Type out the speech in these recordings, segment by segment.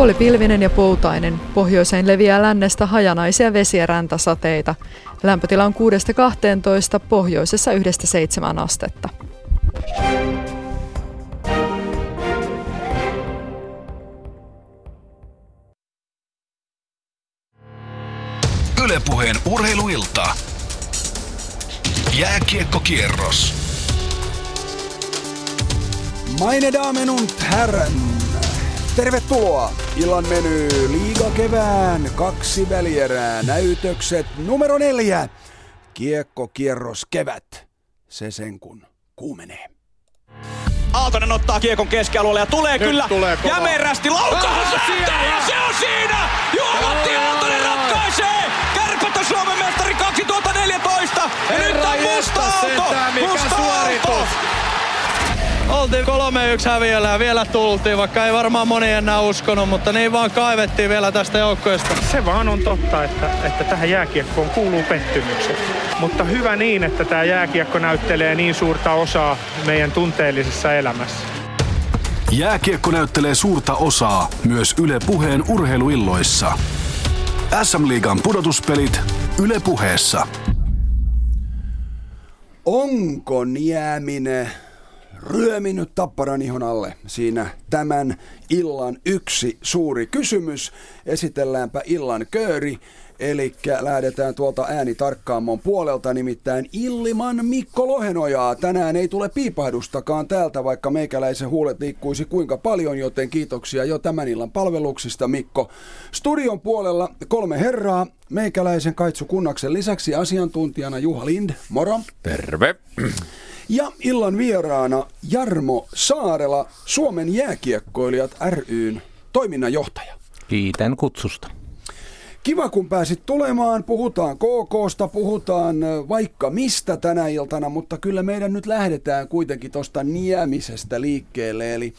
Puolipilvinen ja poutainen. Pohjoiseen leviää lännestä hajanaisia vesi- ja räntäsateita. Lämpötila on 6-12, pohjoisessa 1-7 astetta. Yle Puheen urheiluilta. Jääkiekkokierros. Meine Damen und Herren. Tervetuloa! Illan menyy liigakevään 2 välierää näytökset numero 4. Kiekkokierros kevät. Se sen kun kuumenee. Aaltonen ottaa kiekon keskialueelle ja tulee nyt kyllä tulee jämerästi laukaus syöttää ja se on siinä! Juha-Matti Aaltonen ratkaisee! Kärpät on Suomen mestari 2014! Ja nyt on musta Aalto! Musta Aalto! Oltiin 3-1 häviöllä ja vielä tultiin, vaikka ei varmaan moni enää uskonut, mutta niin vaan kaivettiin vielä tästä joukkueesta. Se vaan on totta, että tähän jääkiekkoon kuuluu pettymykset. Mutta hyvä niin, että tämä jääkiekko näyttelee niin suurta osaa meidän tunteellisessa elämässä. Jääkiekko näyttelee suurta osaa myös Yle Puheen urheiluilloissa. SM-liigan pudotuspelit Yle Puheessa. Onko Nieminen ryöminyt Tapparan ihon alle? Siinä tämän illan yksi suuri kysymys. Esitelläänpä illan kööri, eli lähdetään tuolta äänitarkkaamon puolelta, nimittäin Illiman Mikko Lohenojaa. Tänään ei tule piipahdustakaan täältä, vaikka meikäläisen huulet liikkuisi kuinka paljon, joten kiitoksia jo tämän illan palveluksista, Mikko. Studion puolella 3 herraa, meikäläisen Kaitsu Kunnaksen lisäksi asiantuntijana Juha Lind. Moro. Terve. Ja illan vieraana Jarmo Saarela, Suomen jääkiekkoilijat ry:n toiminnanjohtaja. Kiitän kutsusta. Kiva, kun pääsit tulemaan. Puhutaan KK:sta, puhutaan vaikka mistä tänä iltana, mutta kyllä meidän nyt lähdetään kuitenkin tuosta Niemisestä liikkeelle. Eli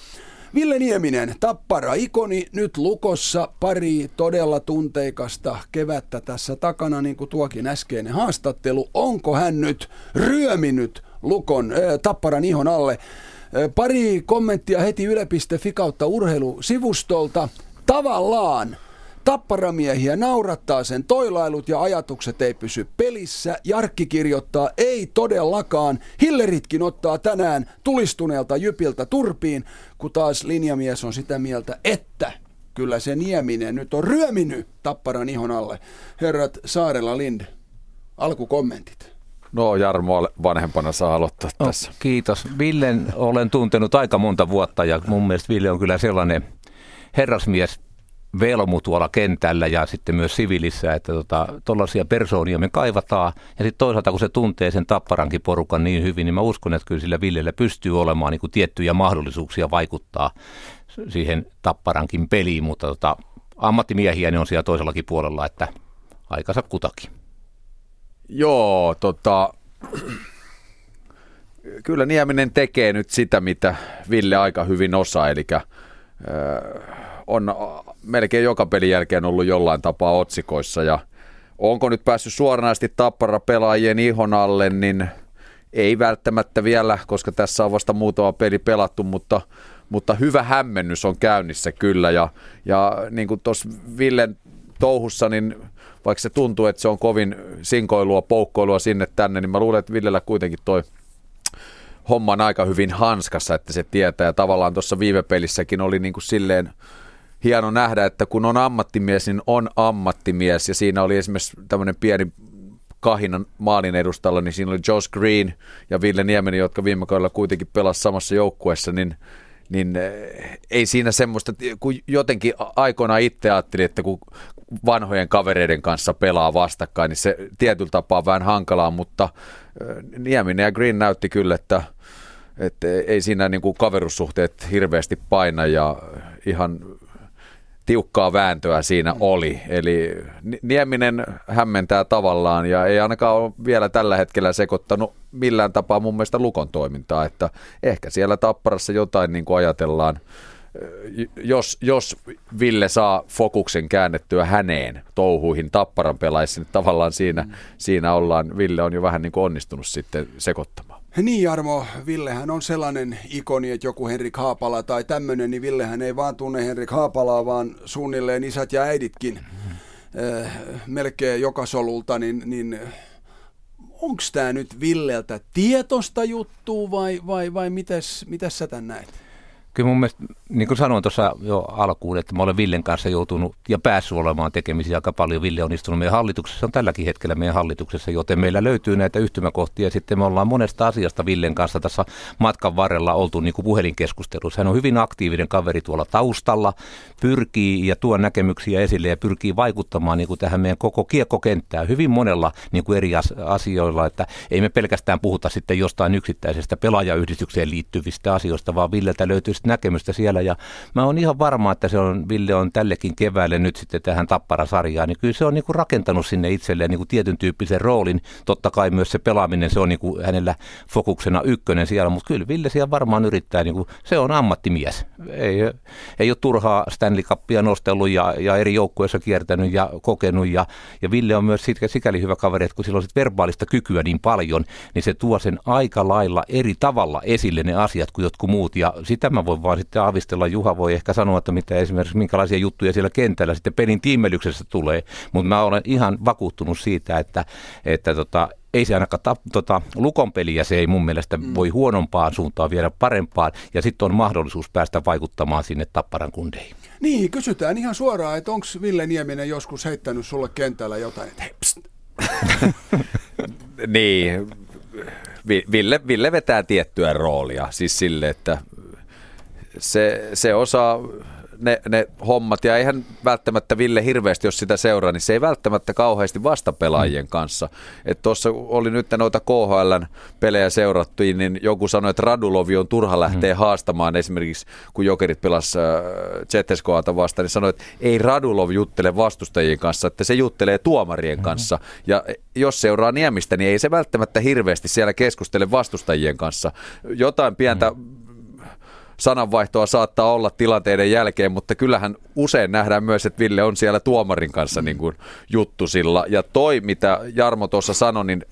Ville Nieminen, Tappara-ikoni, nyt Lukossa, pari todella tunteikasta kevättä tässä takana, niin kuin tuokin äskeinen haastattelu. Onko hän nyt ryöminyt Lukon Tapparan ihon alle? Pari kommenttia heti yle.fi kautta urheilusivustolta. Tavallaan tapparamiehiä naurattaa sen toilailut ja ajatukset ei pysy pelissä. Jarkki kirjoittaa, ei todellakaan. Hilleritkin ottaa tänään tulistuneelta Jypiltä turpiin, kun taas linjamies on sitä mieltä, että kyllä se Nieminen nyt on ryöminyt Tapparan ihon alle. Herrat Saarela, Lind, alkukommentit. No, Jarmo vanhempana saa aloittaa tässä. Kiitos. Villen olen tuntenut aika monta vuotta ja mun mielestä Ville on kyllä sellainen herrasmies velmu tuolla kentällä ja sitten myös siviilissä, että tuollaisia persoonia me kaivataan. Ja sitten toisaalta kun se tuntee sen Tapparankin porukan niin hyvin, niin mä uskon, että kyllä sillä Villellä pystyy olemaan niin kuin tiettyjä mahdollisuuksia vaikuttaa siihen Tapparankin peliin. Mutta ammattimiehiä ne on siellä toisellakin puolella, että aikansa kutakin. Joo, kyllä Nieminen tekee nyt sitä, mitä Ville aika hyvin osaa, eli on melkein joka pelin jälkeen ollut jollain tapaa otsikoissa, ja onko nyt päässyt suoranaisesti Tappara pelaajien ihon alle, niin ei välttämättä vielä, koska tässä on vasta muutama peli pelattu, mutta hyvä hämmennys on käynnissä kyllä, ja niin kuin tuossa Villen touhussa, niin vaikka se tuntuu, että se on kovin sinkoilua, poukkoilua sinne tänne, niin mä luulen, että Villellä kuitenkin toi homma on aika hyvin hanskassa, että se tietää. Ja tavallaan tuossa viime pelissäkin oli niin kuin silleen hieno nähdä, että kun on ammattimies, niin on ammattimies. Ja siinä oli esimerkiksi tämmöinen pieni kahinan maalin edustalla, niin siinä oli Josh Green ja Ville Nieminen, jotka viime kaudella kuitenkin pelasivat samassa joukkueessa, niin ei siinä semmoista, kun jotenkin aikoinaan itse ajattelin, että kun vanhojen kavereiden kanssa pelaa vastakkain, niin se tietyllä tapaa vähän hankalaa, mutta Nieminen ja Green näytti kyllä, että ei siinä niin kuin kaverussuhteet hirveästi paina ja ihan tiukkaa vääntöä siinä oli. Eli Nieminen hämmentää tavallaan ja ei ainakaan ole vielä tällä hetkellä sekoittanut millään tapaa mun mielestä Lukon toimintaa, että ehkä siellä Tapparassa jotain niin kuin ajatellaan, jos Ville saa fokuksen käännettyä häneen touhuihin Tapparan pelaisiin, niin tavallaan siinä ollaan, Ville on jo vähän niin kuin onnistunut sitten sekoittamaan. Niin Jarmo, Villehän on sellainen ikoni, että joku Henrik Haapala tai tämmöinen, niin Villehän ei vaan tunne Henrik Haapalaa, vaan suunnilleen isät ja äiditkin melkein joka solulta, niin onko tämä nyt Villeltä tietosta juttua vai mitäs sä tän näet? Kyllä mun mielestä, niin kuin sanoin tuossa jo alkuun, että mä olen Villen kanssa joutunut ja päässyt olemaan tekemisiä aika paljon. Ville on istunut meidän hallituksessa, on tälläkin hetkellä meidän hallituksessa, joten meillä löytyy näitä yhtymäkohtia. Sitten me ollaan monesta asiasta Villen kanssa tässä matkan varrella oltu niin kuin puhelinkeskustelussa. Hän on hyvin aktiivinen kaveri tuolla taustalla, pyrkii ja tuo näkemyksiä esille ja pyrkii vaikuttamaan niin kuin tähän meidän koko kiekkokenttään hyvin monella niin kuin eri asioilla. Että ei me pelkästään puhuta sitten jostain yksittäisestä pelaajayhdistykseen liittyvistä asioista, vaan Villeltä löytyy näkemystä siellä, ja mä oon ihan varma, että Ville on tällekin keväälle nyt sitten tähän Tappara-sarjaan, niin kyllä se on niinku rakentanut sinne itselleen niinku tietyn tyyppisen roolin, totta kai myös se pelaaminen, se on niinku hänellä fokuksena ykkönen siellä, mutta kyllä Ville siellä varmaan yrittää, niinku, se on ammattimies, ei ole turhaa Stanley Cupia nostellut ja eri joukkueissa kiertänyt ja kokenut, ja Ville on myös sikäli hyvä kaveri, että kun sillä on sit verbaalista kykyä niin paljon, niin se tuo sen aika lailla eri tavalla esille ne asiat kuin jotkut muut, ja sitä mä voi vaan sitten avistella. Juha voi ehkä sanoa, että mitä esimerkiksi minkälaisia juttuja siellä kentällä sitten pelin tiimelyksessä tulee, mutta mä olen ihan vakuuttunut siitä, että ei se ainakaan Lukon peliä, se ei mun mielestä voi huonompaan suuntaan viedä parempaan, ja sitten on mahdollisuus päästä vaikuttamaan sinne Tapparan kundeihin. Niin, kysytään ihan suoraan, että onko Ville Nieminen joskus heittänyt sulle kentällä jotain, että hei, pst. Niin, Ville vetää tiettyä roolia, siis sille, että se osaa ne hommat, ja eihän välttämättä Ville hirveästi, jos sitä seuraa, niin se ei välttämättä kauheasti vastapelaajien kanssa. Että tuossa oli nyt noita KHL:n pelejä seurattiin, niin joku sanoi, että Radulovi on turha lähteä haastamaan. Esimerkiksi kun Jokerit pelasi ZSK:ta vastaan, niin sanoi, että ei Radulov juttele vastustajien kanssa, että se juttelee tuomarien kanssa. Ja jos seuraa Niemistä, niin ei se välttämättä hirveästi siellä keskustele vastustajien kanssa. Jotain pientä sananvaihtoa saattaa olla tilanteiden jälkeen, mutta kyllähän usein nähdään myös, että Ville on siellä tuomarin kanssa niin kuin juttusilla. Ja toi, mitä Jarmo tuossa sanoi, niin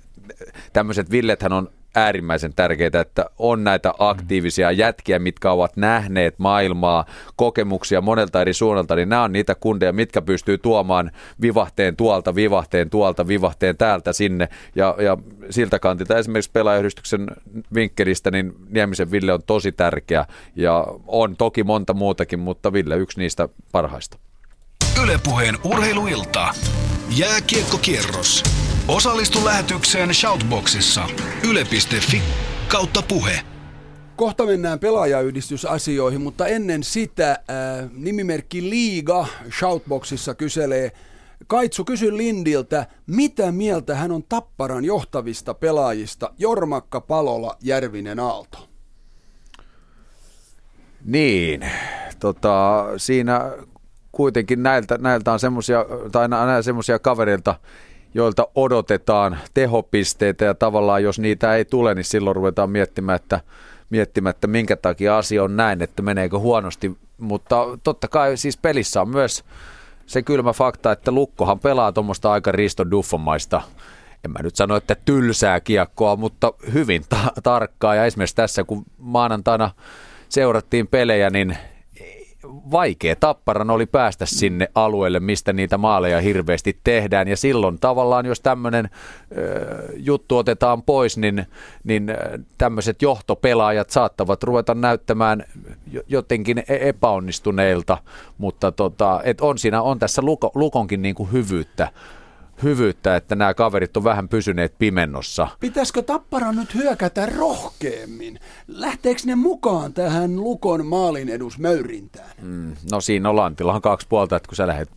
tämmöiset Villethän on äärimmäisen tärkeää, että on näitä aktiivisia jätkiä, mitkä ovat nähneet maailmaa, kokemuksia monelta eri suunnalta, niin nämä on niitä kundeja, mitkä pystyy tuomaan vivahteen tuolta, vivahteen täältä sinne. Ja siltä kantilta esimerkiksi pelaajayhdistyksen vinkkelistä, niin Niemisen Ville on tosi tärkeä, ja on toki monta muutakin, mutta Ville yksi niistä parhaista. Yle Puheen urheiluilta. Jääkiekkokierros. Osallistu lähetykseen Shoutboxissa yle.fi/puhe. Kohta mennään pelaajayhdistysasioihin, mutta ennen sitä nimimerkki Liiga Shoutboxissa kyselee: Kaitsu, kysy Lindiltä, mitä mieltä hän on Tapparan johtavista pelaajista Jormakka, Palola, Järvinen, Aalto? Niin, siinä kuitenkin näiltä on semmoisia kavereilta, joilta odotetaan tehopisteitä, ja tavallaan jos niitä ei tule, niin silloin ruvetaan miettimään, että minkä takia asia on näin, että meneekö huonosti. Mutta totta kai siis pelissä on myös se kylmä fakta, että Lukkohan pelaa tuommoista aika Risto Duffamaista, en mä nyt sano, että tylsää kiekkoa, mutta hyvin tarkkaa. Ja esimerkiksi tässä, kun maanantaina seurattiin pelejä, niin vaikea Tapparan oli päästä sinne alueelle, mistä niitä maaleja hirveästi tehdään, ja silloin tavallaan, jos tämmöinen juttu otetaan pois, niin tämmöiset johtopelaajat saattavat ruveta näyttämään jotenkin epäonnistuneilta, mutta et on tässä Lukonkin niin kuin hyvyyttä, että nämä kaverit on vähän pysyneet pimennossa. Pitäisikö Tappara nyt hyökätä rohkeammin? Lähteekö ne mukaan tähän Lukon maalin edusmöyrintään? No siinä Olantilla on kaksi puolta, että kun sä lähdet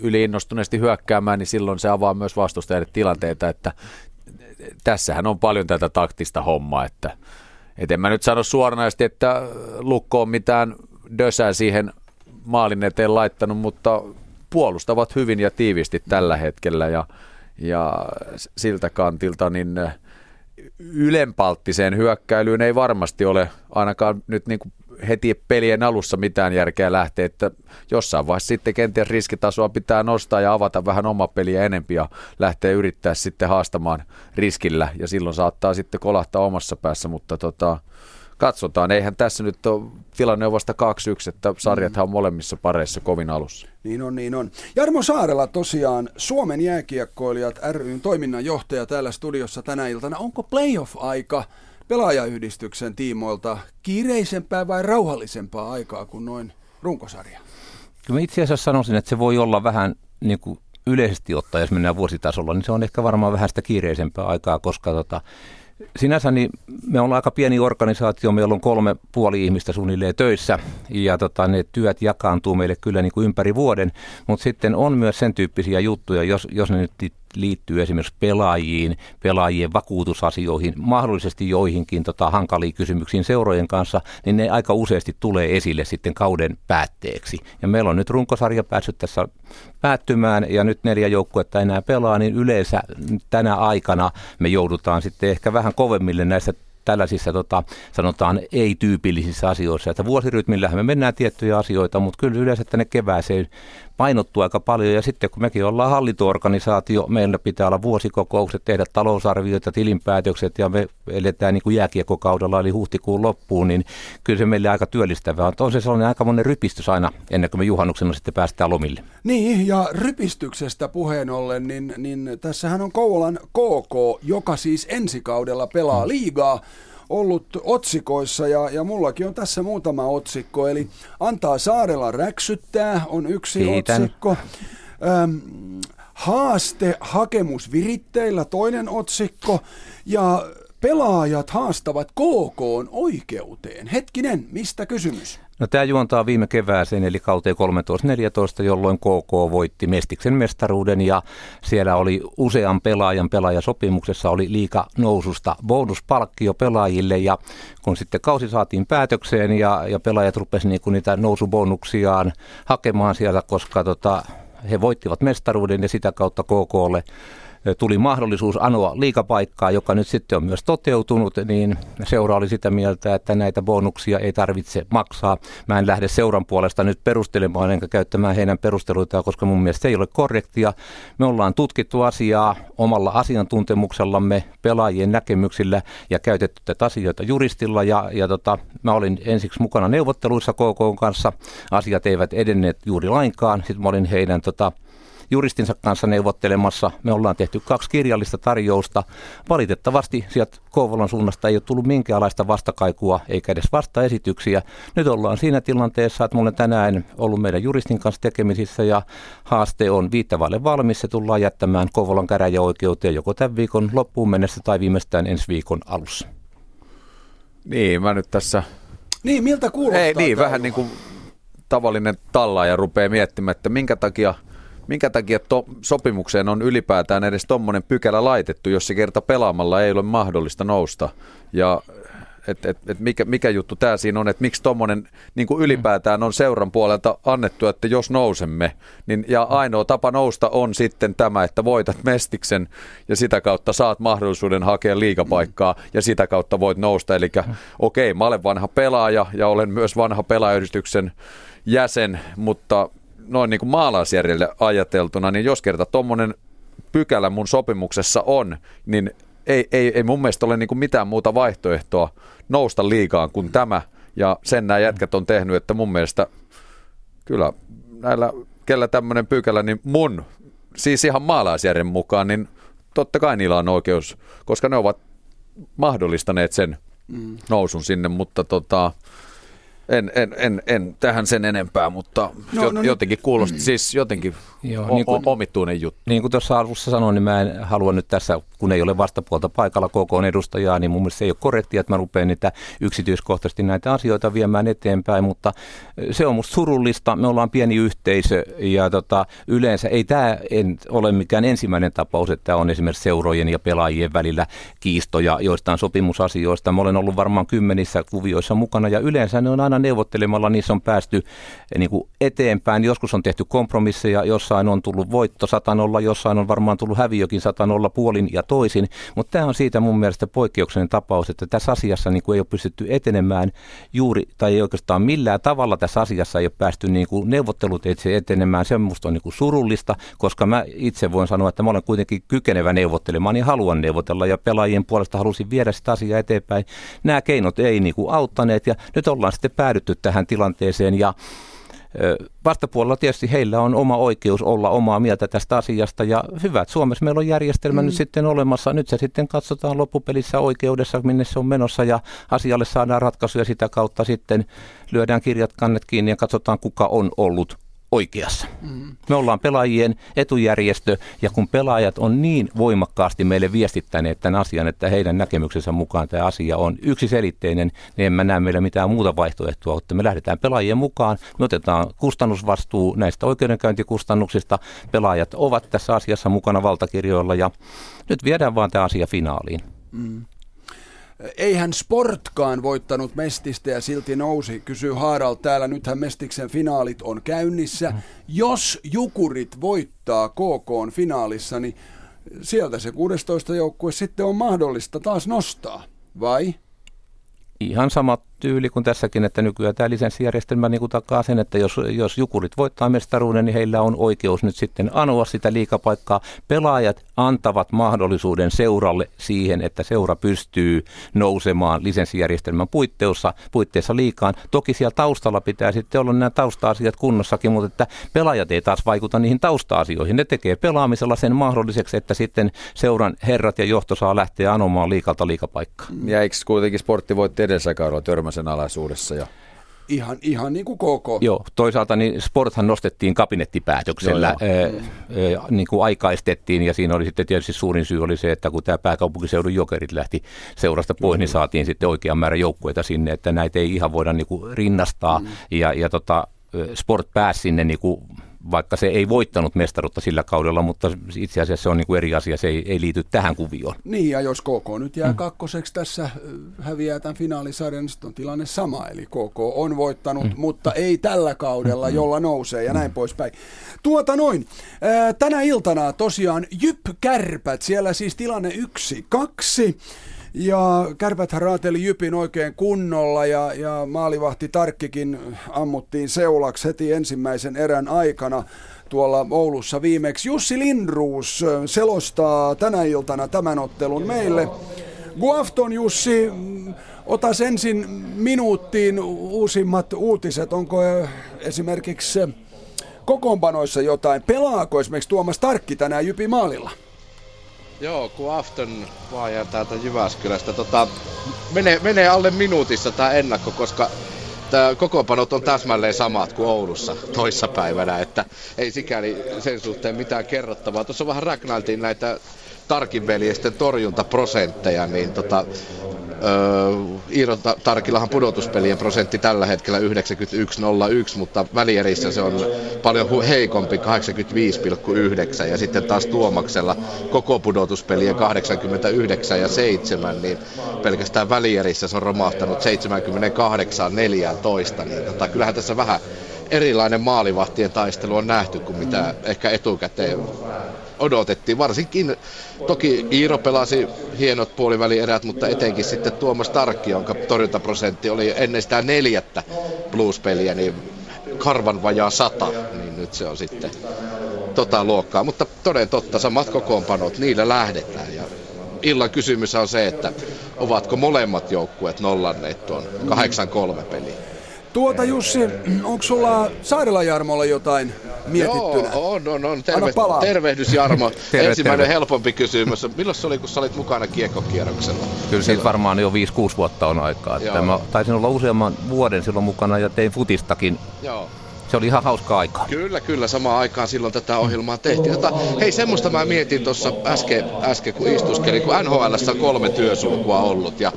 yliinnostuneesti hyökkäämään, niin silloin se avaa myös vastustajille tilanteita, että tässähän on paljon tätä taktista hommaa, että en mä nyt sano suoranaisesti, että Lukko on mitään dösää siihen maalin eteen laittanut, mutta puolustavat hyvin ja tiiviisti tällä hetkellä, ja siltä kantilta niin ylempalttiseen hyökkäilyyn ei varmasti ole ainakaan nyt niin kuin heti pelien alussa mitään järkeä lähteä, että jossain vaiheessa sitten kenties riskitasoa pitää nostaa ja avata vähän omaa peliä enempi ja lähteä yrittää sitten haastamaan riskillä ja silloin saattaa sitten kolahtaa omassa päässä, mutta katsotaan. Eihän tässä nyt ole, tilanne on vasta 2-1, että sarjathan on molemmissa pareissa kovin alussa. Niin on. Jarmo Saarela tosiaan, Suomen jääkiekkoilijat ry:n toiminnanjohtaja täällä studiossa tänä iltana. Onko playoff-aika pelaajayhdistyksen tiimoilta kiireisempää vai rauhallisempaa aikaa kuin noin runkosarja? Kyllä itse asiassa sanoisin, että se voi olla vähän niin kuin yleisesti ottaen, jos mennään vuositasolla, niin se on ehkä varmaan vähän sitä kiireisempää aikaa, koska sinänsä niin me ollaan aika pieni organisaatio, meillä on 3,5 ihmistä suunnilleen töissä ja ne työt jakaantuu meille kyllä niin kuin ympäri vuoden, mutta sitten on myös sen tyyppisiä juttuja, jos ne nyt liittyy esimerkiksi pelaajiin, pelaajien vakuutusasioihin, mahdollisesti joihinkin hankaliin kysymyksiin seurojen kanssa, niin ne aika useasti tulee esille sitten kauden päätteeksi. Ja meillä on nyt runkosarja päässyt tässä päättymään ja nyt 4 joukkuetta enää pelaa, niin yleensä tänä aikana me joudutaan sitten ehkä vähän kovemmille näissä tällaisissa sanotaan ei-tyypillisissä asioissa, että vuosirytmillähän me mennään tiettyjä asioita, mutta kyllä yleensä tänne kevääseen painottuu aika paljon ja sitten kun mekin ollaan hallintoorganisaatio, meillä pitää olla vuosikokoukset, tehdä talousarvioita, tilinpäätökset ja me eletään niin kuin jääkiekkokaudella eli huhtikuun loppuun, niin kyllä se meille aika työllistävää. On se sellainen aika monen rypistys aina ennen kuin me juhannuksena sitten päästään lomille. Niin ja rypistyksestä puheen ollen, niin tässähän on Kouvolan KK, joka siis ensi kaudella pelaa liigaa, ollut otsikoissa ja mullakin on tässä muutama otsikko, eli Antaa Saarella räksyttää on yksi otsikko. Haaste hakemus viritteillä toinen otsikko ja pelaajat haastavat KK:n oikeuteen. Hetkinen, mistä kysymys? No, tämä juontaa viime kevääseen eli kauteen 13-14, jolloin KK voitti Mestiksen mestaruuden ja siellä oli usean pelaajasopimuksessa oli liiganoususta bonuspalkkio pelaajille ja kun sitten kausi saatiin päätökseen ja pelaajat rupesivat niinku niitä nousubonuksiaan hakemaan sieltä, koska he voittivat mestaruuden ja sitä kautta KK:lle tuli mahdollisuus anoa liigapaikkaa, joka nyt sitten on myös toteutunut, niin seura oli sitä mieltä, että näitä bonuksia ei tarvitse maksaa. Mä en lähde seuran puolesta nyt perustelemaan enkä käyttämään heidän perusteluitaan, koska mun mielestä se ei ole korrektia. Me ollaan tutkittu asiaa omalla asiantuntemuksellamme, pelaajien näkemyksillä ja käytetty tätä asioita juristilla. Mä olin ensiksi mukana neuvotteluissa KK:n kanssa. Asiat eivät edenneet juuri lainkaan. Sitten mä olin heidän juristinsa kanssa neuvottelemassa. Me ollaan tehty 2 kirjallista tarjousta. Valitettavasti sieltä Kouvolan suunnasta ei ole tullut minkäänlaista vastakaikua eikä edes vastaesityksiä. Nyt ollaan siinä tilanteessa, että olen tänään ollut meidän juristin kanssa tekemisissä ja haaste on viittavaille valmis. Se tullaan jättämään Kouvolan käräjäoikeuteen joko tämän viikon loppuun mennessä tai viimeistään ensi viikon alussa. Niin, mä nyt tässä... Niin, miltä kuulostaa? Ei, niin, vähän niin kuin tavallinen tallaaja rupeaa miettimään, että minkä takia sopimukseen on ylipäätään edes tommonen pykälä laitettu, jos se kerta pelaamalla ei ole mahdollista nousta. Ja mikä juttu tämä siinä on, että miksi tommonen niin kuin ylipäätään on seuran puolelta annettu, että jos nousemme, niin, ja ainoa tapa nousta on sitten tämä, että voitat Mestiksen ja sitä kautta saat mahdollisuuden hakea liigapaikkaa ja sitä kautta voit nousta. Eli okei, mä olen vanha pelaaja ja olen myös vanha pelaajayhdistyksen jäsen, mutta... noin niin kuin maalaisjärjelle ajateltuna, niin jos kerta tuommoinen pykälä mun sopimuksessa on, niin ei mun mielestä ole niin kuin mitään muuta vaihtoehtoa nousta liigaan kuin tämä. Ja sen nämä jätkät on tehnyt, että mun mielestä kyllä näillä, kellä tämmöinen pykälä, niin mun, siis ihan maalaisjärjen mukaan, niin totta kai niillä on oikeus, koska ne ovat mahdollistaneet sen nousun sinne, mutta En tähän sen enempää, mutta jotenkin kuulosti, siis jotenkin omittuinen juttu. Niin kuin tuossa alussa sanoin, niin mä en halua nyt tässä, kun ei ole vastapuolta paikalla KK:n edustajaa, niin mun mielestä se ei ole korrektia, että mä rupean niitä yksityiskohtaisesti näitä asioita viemään eteenpäin, mutta se on musta surullista. Me ollaan pieni yhteisö ja yleensä ei tämä ole mikään ensimmäinen tapaus, että on esimerkiksi seurojen ja pelaajien välillä kiistoja joistain sopimusasioista. Mä olen ollut varmaan kymmenissä kuvioissa mukana ja yleensä ne on aina aina neuvottelemalla niissä on päästy niin kuin eteenpäin. Joskus on tehty kompromisseja, jossain on tullut voitto 100-0, jossain on varmaan tullut häviökin 100-0 puolin ja toisin. Mutta tämä on siitä mun mielestä poikkeuksellinen tapaus, että tässä asiassa niin kuin ei ole pystytty etenemään juuri, tai ei oikeastaan millään tavalla tässä asiassa ei ole päästy niin kuin neuvotteluteitse etenemään. Se minusta on niin kuin surullista, koska mä itse voin sanoa, että mä olen kuitenkin kykenevä neuvottelemaan ja haluan neuvotella ja pelaajien puolesta halusin viedä sitä asiaa eteenpäin. Nämä keinot ei niin kuin auttaneet ja nyt ollaan sitten päädytty tähän tilanteeseen ja vastapuolella tietysti heillä on oma oikeus olla omaa mieltä tästä asiasta ja hyvä, että Suomessa meillä on järjestelmä nyt sitten olemassa. Nyt se sitten katsotaan loppupelissä oikeudessa, minne se on menossa ja asialle saadaan ratkaisuja sitä kautta sitten lyödään kirjat kannet kiinni ja katsotaan kuka on ollut oikeassa. Me ollaan pelaajien etujärjestö ja kun pelaajat on niin voimakkaasti meille viestittäneet tämän asian, että heidän näkemyksensä mukaan tämä asia on yksiselitteinen, niin en mä näe meillä mitään muuta vaihtoehtoa, että me lähdetään pelaajien mukaan, me otetaan kustannusvastuu näistä oikeudenkäyntikustannuksista, pelaajat ovat tässä asiassa mukana valtakirjoilla ja nyt viedään vaan tämä asia finaaliin. Eihän Sportkaan voittanut Mestistä ja silti nousi, kysyy Haaral täällä. Nythän Mestiksen finaalit on käynnissä. Jos Jukurit voittaa KK:n finaalissa, niin sieltä se 16 joukkue sitten on mahdollista taas nostaa, vai? Ihan sama tyyli kuin tässäkin, että nykyään tämä lisenssijärjestelmä niin kuin takaa sen, että jos Jukurit voittaa mestaruuden, niin heillä on oikeus nyt sitten anoa sitä liigapaikkaa. Pelaajat antavat mahdollisuuden seuralle siihen, että seura pystyy nousemaan lisenssijärjestelmän puitteissa liigaan. Toki siellä taustalla pitää sitten olla nämä tausta-asiat kunnossakin, mutta että pelaajat ei taas vaikuta niihin tausta-asioihin. Ne tekee pelaamisella sen mahdolliseksi, että sitten seuran herrat ja johto saa lähteä anomaan liigalta liigapaikkaa. Ja eikö kuitenkin Sportti voitti edellisellä kaudella Törmäsen alaisuudessa jo? Ihan niin kuin koko. Joo, toisaalta niin Sporthan nostettiin kabinettipäätöksellä, niin kuin aikaistettiin ja siinä oli sitten tietysti suurin syy oli se, että kun tämä pääkaupunkiseudun Jokerit lähti seurasta pois, niin saatiin sitten oikean määrä joukkueita sinne, että näitä ei ihan voida niin kuin rinnastaa ja Sport pääsi sinne niin kuin, vaikka se ei voittanut mestaruutta sillä kaudella, mutta itse asiassa se on niin kuin eri asia, se ei liity tähän kuvioon. Niin, ja jos KK nyt jää kakkoseksi tässä, häviää tämän finaalisarjan, niin on tilanne sama, eli KK on voittanut, mutta ei tällä kaudella, jolla nousee, ja näin poispäin. Tänä iltana tosiaan JYP-Kärpät, siellä siis tilanne 1-2. Ja Kärpäthän raateli JYPin oikein kunnolla ja maalivahti Tarkkikin ammuttiin seulaksi heti ensimmäisen erän aikana tuolla Oulussa viimeksi. Jussi Lindroos selostaa tänä iltana tämän ottelun meille. Guafton Jussi, otas ensin minuuttiin uusimmat uutiset. Onko esimerkiksi kokoonpanoissa jotain? Pelaako esimerkiksi Tuomas Tarkki tänään JYPin maalilla? Joo, kun Afton vaajaa täältä Jyväskylästä. Menee alle minuutissa tämä ennakko, koska kokoonpanot on täsmälleen samat kuin Oulussa toissapäivänä, että ei sikäli sen suhteen mitään kerrottavaa. Tuossa vähän räknältiin näitä Tarkinveljesten torjuntaprosentteja, niin Iiro Tarkillahan pudotuspelien prosentti tällä hetkellä 91,01, mutta välierissä se on paljon heikompi, 85,9, ja sitten taas Tuomaksella koko pudotuspelien 89,7, niin pelkästään välierissä se on romahtanut 78,14, niin kyllähän tässä vähän erilainen maalivahtien taistelu on nähty kuin mitä ehkä etukäteen odotettiin. Varsinkin toki Iiro pelasi hienot puolivälierät, mutta etenkin sitten Tuomas Tarkki, jonka torjuntaprosentti oli ennen sitä 4. blues-peliä, niin karvan vajaa 100, niin nyt se on sitten luokkaa. Mutta toden totta, samat kokoonpanot, niillä lähdetään. Ja illan kysymys on se, että ovatko molemmat joukkueet nollanneet tuon 8-3 peliä. Jussi, onko sulla Saarela Jarmolla jotain mietittynä? Joo, on. Tervehdys Jarmo. Ensimmäinen helpompi kysymys. Milloin se oli, kun sä olit mukana kiekkokierroksella? Kyllä siitä varmaan jo 5-6 vuotta on aikaa. Mä taisin olla useamman vuoden silloin mukana ja tein futistakin. Joo. Se oli ihan hauskaa aikaa. Kyllä, samaan aikaan silloin tätä ohjelmaa tehtiin. Semmoista mä mietin tuossa äsken, kun istuskelin, kun NHL:ssä on 3 työsulkua ollut ja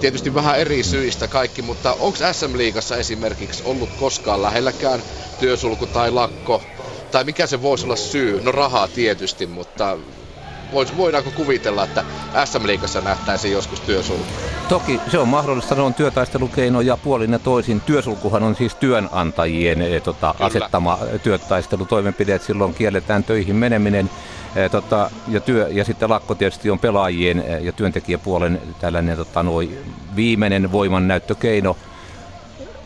tietysti vähän eri syistä kaikki, mutta onko SM-liigassa esimerkiksi ollut koskaan lähelläkään työsulku tai lakko? Tai mikä se voisi olla syy? No rahaa tietysti, mutta voidaanko kuvitella, että SM-liigassa nähtäisiin joskus työsulku? Toki se on mahdollista, se on työtaistelukeino ja puolin ja toisin. Työsulkuhan on siis työnantajien asettama työtaistelutoimenpide, että silloin kielletään töihin meneminen. Ja sitten lakko tietysti on pelaajien ja työntekijäpuolen tällainen viimeinen voimannäyttökeino.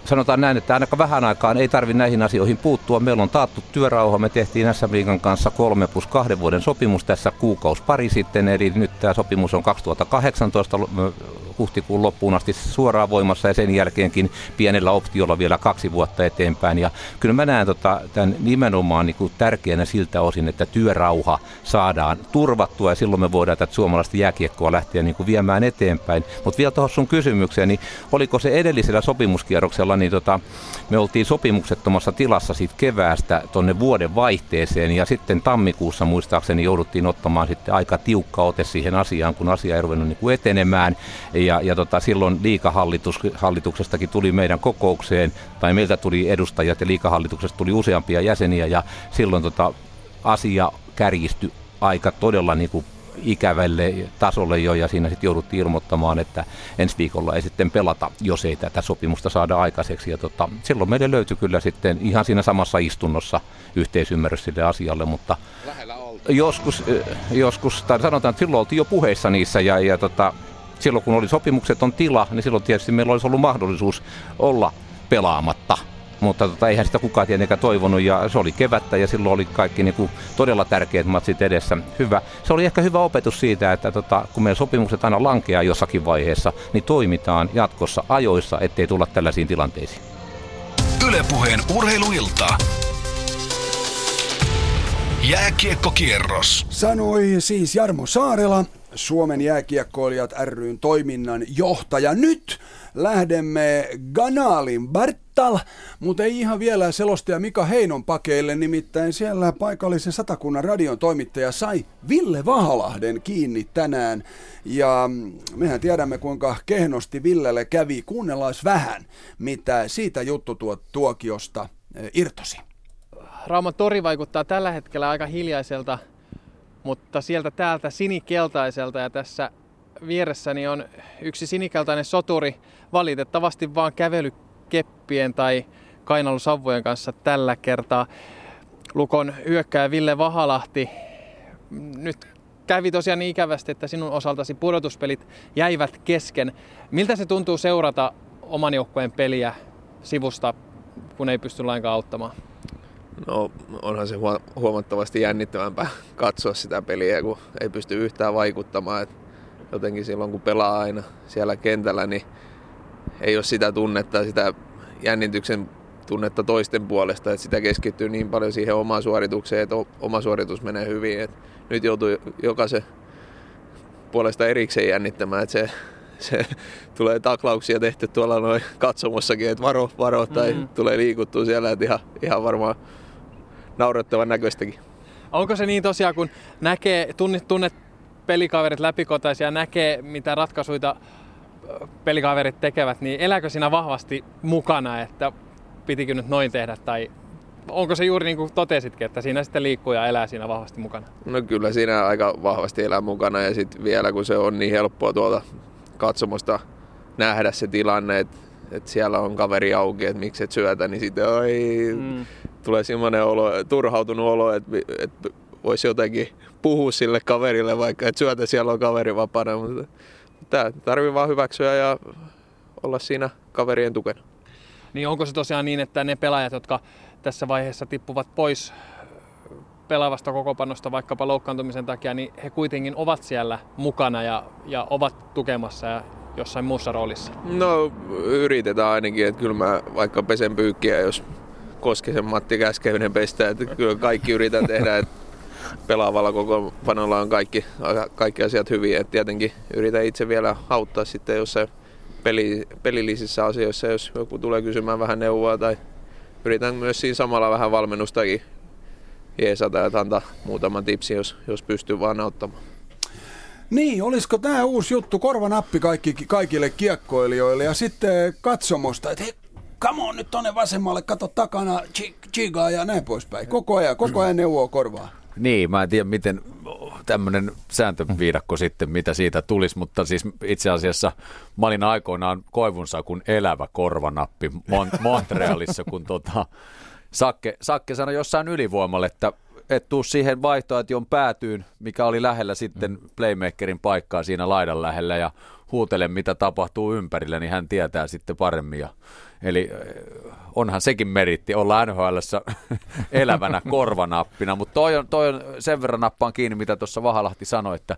Sanotaan näin, että ainakaan vähän aikaan ei tarvitse näihin asioihin puuttua. Meillä on taattu työrauha. Me tehtiin SM-liigan kanssa 3+2 vuoden sopimus tässä kuukaus-pari sitten. Eli nyt tämä sopimus on 2018 huhtikuun loppuun asti suoraan voimassa ja sen jälkeenkin pienellä optiolla vielä 2 vuotta eteenpäin. Ja kyllä mä näen tämän nimenomaan niin kuin tärkeänä siltä osin, että työrauha saadaan turvattua ja silloin me voidaan tätä suomalaista jääkiekkoa lähteä niin kuin viemään eteenpäin. Mutta vielä tuohon sun kysymykseen, niin oliko se edellisellä sopimuskierroksella? Niin me oltiin sopimuksettomassa tilassa siitä keväästä tuonne vuoden vaihteeseen ja sitten tammikuussa muistaakseni jouduttiin ottamaan sitten aika tiukka ote siihen asiaan, kun asia ei ruvennut niin kuin etenemään silloin liigahallituksestakin tuli meidän kokoukseen tai meiltä tuli edustajat ja liigahallituksesta tuli useampia jäseniä ja silloin asia kärjistyi aika todella niin kuin ikävälle tasolle jo ja siinä sitten jouduttiin ilmoittamaan, että ensi viikolla ei sitten pelata, jos ei tätä sopimusta saada aikaiseksi. Ja silloin meille löytyi kyllä sitten ihan siinä samassa istunnossa yhteisymmärrys sille asialle, mutta joskus tai sanotaan, että silloin oltiin jo puheissa niissä ja silloin kun oli sopimukseton tila, niin silloin tietysti meillä olisi ollut mahdollisuus olla pelaamatta. Mutta eihän sitä kukaan tietenkään toivonut ja se oli kevättä ja silloin oli kaikki niin kuin todella tärkeät matsit edessä. Hyvä. Se oli ehkä hyvä opetus siitä, että kun meidän sopimukset aina lankeaa jossakin vaiheessa, niin toimitaan jatkossa ajoissa, ettei tulla tällaisiin tilanteisiin. Yle Puheen urheiluilta. Jääkiekkokierros. Sanoi siis Jarmo Saarela, Suomen jääkiekkoilijat ry:n toiminnan johtaja. Nyt lähdemme Ganalin Bartal, mutta ei ihan vielä selostaja Mika Heinon pakeille, nimittäin siellä paikallisen Satakunnan radion toimittaja sai Ville Vahalahden kiinni tänään. Ja mehän tiedämme kuinka kehnosti Villelle kävi. Kuunnellaan vähän, mitä siitä juttu tuokiosta irtosi. Rauman tori vaikuttaa tällä hetkellä aika hiljaiselta, mutta sieltä täältä sinikeltaiselta ja tässä vieressäni on yksi sinikeltainen soturi valitettavasti vaan kävelykeppien tai kainalusauvojen kanssa tällä kertaa. Lukon hyökkääjä Ville Vahalahti, nyt kävi tosiaan niin ikävästi, että sinun osaltasi pudotuspelit jäivät kesken. Miltä se tuntuu seurata oman joukkueen peliä sivusta, kun ei pysty lainkaan auttamaan? No onhan se huomattavasti jännittävämpää katsoa sitä peliä, kun ei pysty yhtään vaikuttamaan. Et jotenkin silloin kun pelaa aina siellä kentällä, niin ei ole sitä tunnetta, sitä jännityksen tunnetta toisten puolesta. Et sitä keskittyy niin paljon siihen omaan suoritukseen, että oma suoritus menee hyvin. Et nyt joutuu jokaisen puolesta erikseen jännittämään. Et se tulee taklauksia tehty tuolla noin katsomossakin, että varo tai tulee liikuttua siellä, että ihan varmaan naurettavan näköistäkin. Onko se niin tosiaan, kun näkee, tunnet pelikaverit läpikotaisia, näkee mitä ratkaisuja pelikaverit tekevät, niin elääkö siinä vahvasti mukana, että pitikö nyt noin tehdä? Tai onko se juuri niin kuin totesitkin, että siinä sitten liikkuu ja elää siinä vahvasti mukana? No kyllä siinä aika vahvasti elää mukana ja sitten vielä kun se on niin helppoa tuolta katsomosta nähdä se tilanne, että siellä on kaveri auki, että miksi et syötä, niin sitten tulee semmoinen olo, turhautunut olo, että voisi jotenkin puhua sille kaverille, vaikka et syötä, siellä on kaveri vapaana. Mutta tämä tarvii vaan hyväksyä ja olla siinä kaverien tukena. Niin onko se tosiaan niin, että ne pelaajat, jotka tässä vaiheessa tippuvat pois pelaavasta kokoonpanosta vaikkapa loukkaantumisen takia, niin he kuitenkin ovat siellä mukana ja ovat tukemassa ja jossain muussa roolissa? No yritetään ainakin, että kyllä mä vaikka pesen pyykkiä, jos Koskisen Matti Käskevinen pestää, että kyllä kaikki yritän tehdä, että pelaavalla kokoonpanolla on kaikki asiat hyviä, että tietenkin yritän itse vielä auttaa sitten jossain pelillisissä asioissa, jos joku tulee kysymään vähän neuvoa tai yritän myös siinä samalla vähän valmennustakin jeesata, että antaa muutaman tipsin, jos pystyy vaan auttamaan. Niin, olisiko tämä uusi juttu, korvanappi kaikille kiekkoilijoille ja sitten katsomosta, että hei, come on nyt tonne vasemmalle, kato takana, chigaa ja näin poispäin. Koko ajan neuvoo korvaa. Niin, mä en tiedä miten tämmöinen sääntöviidakko sitten, mitä siitä tulisi, mutta siis itse asiassa mä olin aikoinaan Koivunsa kun elävä korvanappi Montrealissa, kun Sakke sanoi jossain ylivoimalla, että et tuu siihen vaihtoehtoon päätyyn, mikä oli lähellä sitten playmakerin paikkaa siinä laidan lähellä ja huutele, mitä tapahtuu ympärillä, niin hän tietää sitten paremmin. Eli onhan sekin meritti olla NHL:ssä elävänä korvanappina, mutta toi on sen verran nappaan kiinni, mitä tuossa Vahalahti sanoi, että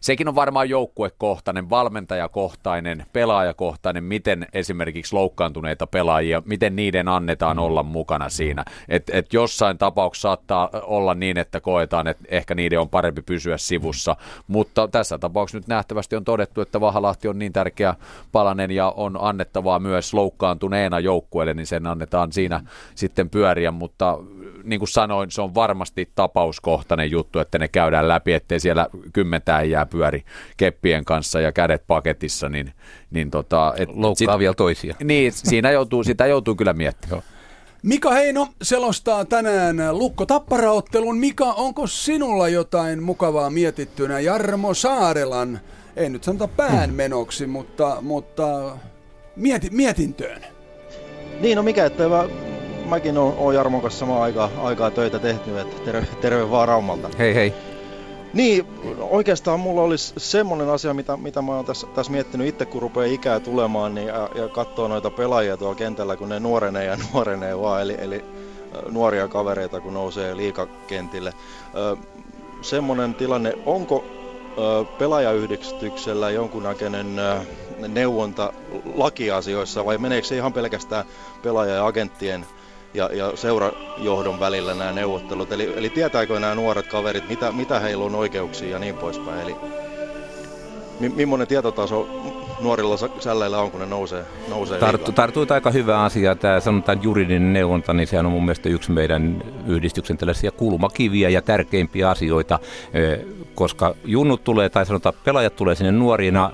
sekin on varmaan joukkuekohtainen, valmentajakohtainen, pelaajakohtainen, miten esimerkiksi loukkaantuneita pelaajia, miten niiden annetaan olla mukana siinä. Et jossain tapauksessa saattaa olla niin, että koetaan, että ehkä niiden on parempi pysyä sivussa, mutta tässä tapauksessa nyt nähtävästi on todettu, että Vahalahti on niin tärkeä palanen ja on annettavaa myös loukkaantuneena joukkueelle, niin sen annetaan siinä sitten pyöriä, mutta niin kuin sanoin, se on varmasti tapauskohtainen juttu, että ne käydään läpi, ettei siellä kymmentään jää pyöri keppien kanssa ja kädet paketissa, niin loukkaa vielä toisia. Niin, sitä joutuu kyllä miettimään. Mika Heino selostaa tänään Lukko-Tappara-ottelun. Mika, onko sinulla jotain mukavaa mietittynä Jarmo Saarelan, en nyt sanota päänmenoksi, mutta mietintöön? Niin, no mikä, että mäkin olen Jarmon kanssa samaan aikaa töitä tehnyt, että terve vaan Raumalta. Hei hei. Niin, oikeastaan mulla olisi semmoinen asia, mitä mä oon tässä miettinyt itse, kun rupeaa ikää tulemaan niin, ja katsoo noita pelaajia tuolla kentällä, kun ne nuorenee vaan, eli nuoria kavereita, kun nousee liigakentille. Semmoinen tilanne, onko pelaajayhdistyksellä jonkunnäköinen neuvonta lakiasioissa, vai meneekö se ihan pelkästään pelaaja ja agenttien ja seurajohdon välillä nämä neuvottelut, eli tietääkö nämä nuoret kaverit, mitä heillä on oikeuksia ja niin poispäin, eli millainen tietotaso nuorilla sälleillä on, kun ne nousee Tartuit aika hyvää asiaa, tämä sanotaan juridinen neuvonta, niin sehän on mun mielestä yksi meidän yhdistyksen tällaisia kulmakiviä ja tärkeimpiä asioita, koska junnut tulee, tai sanotaan pelaajat tulee sinne nuorina,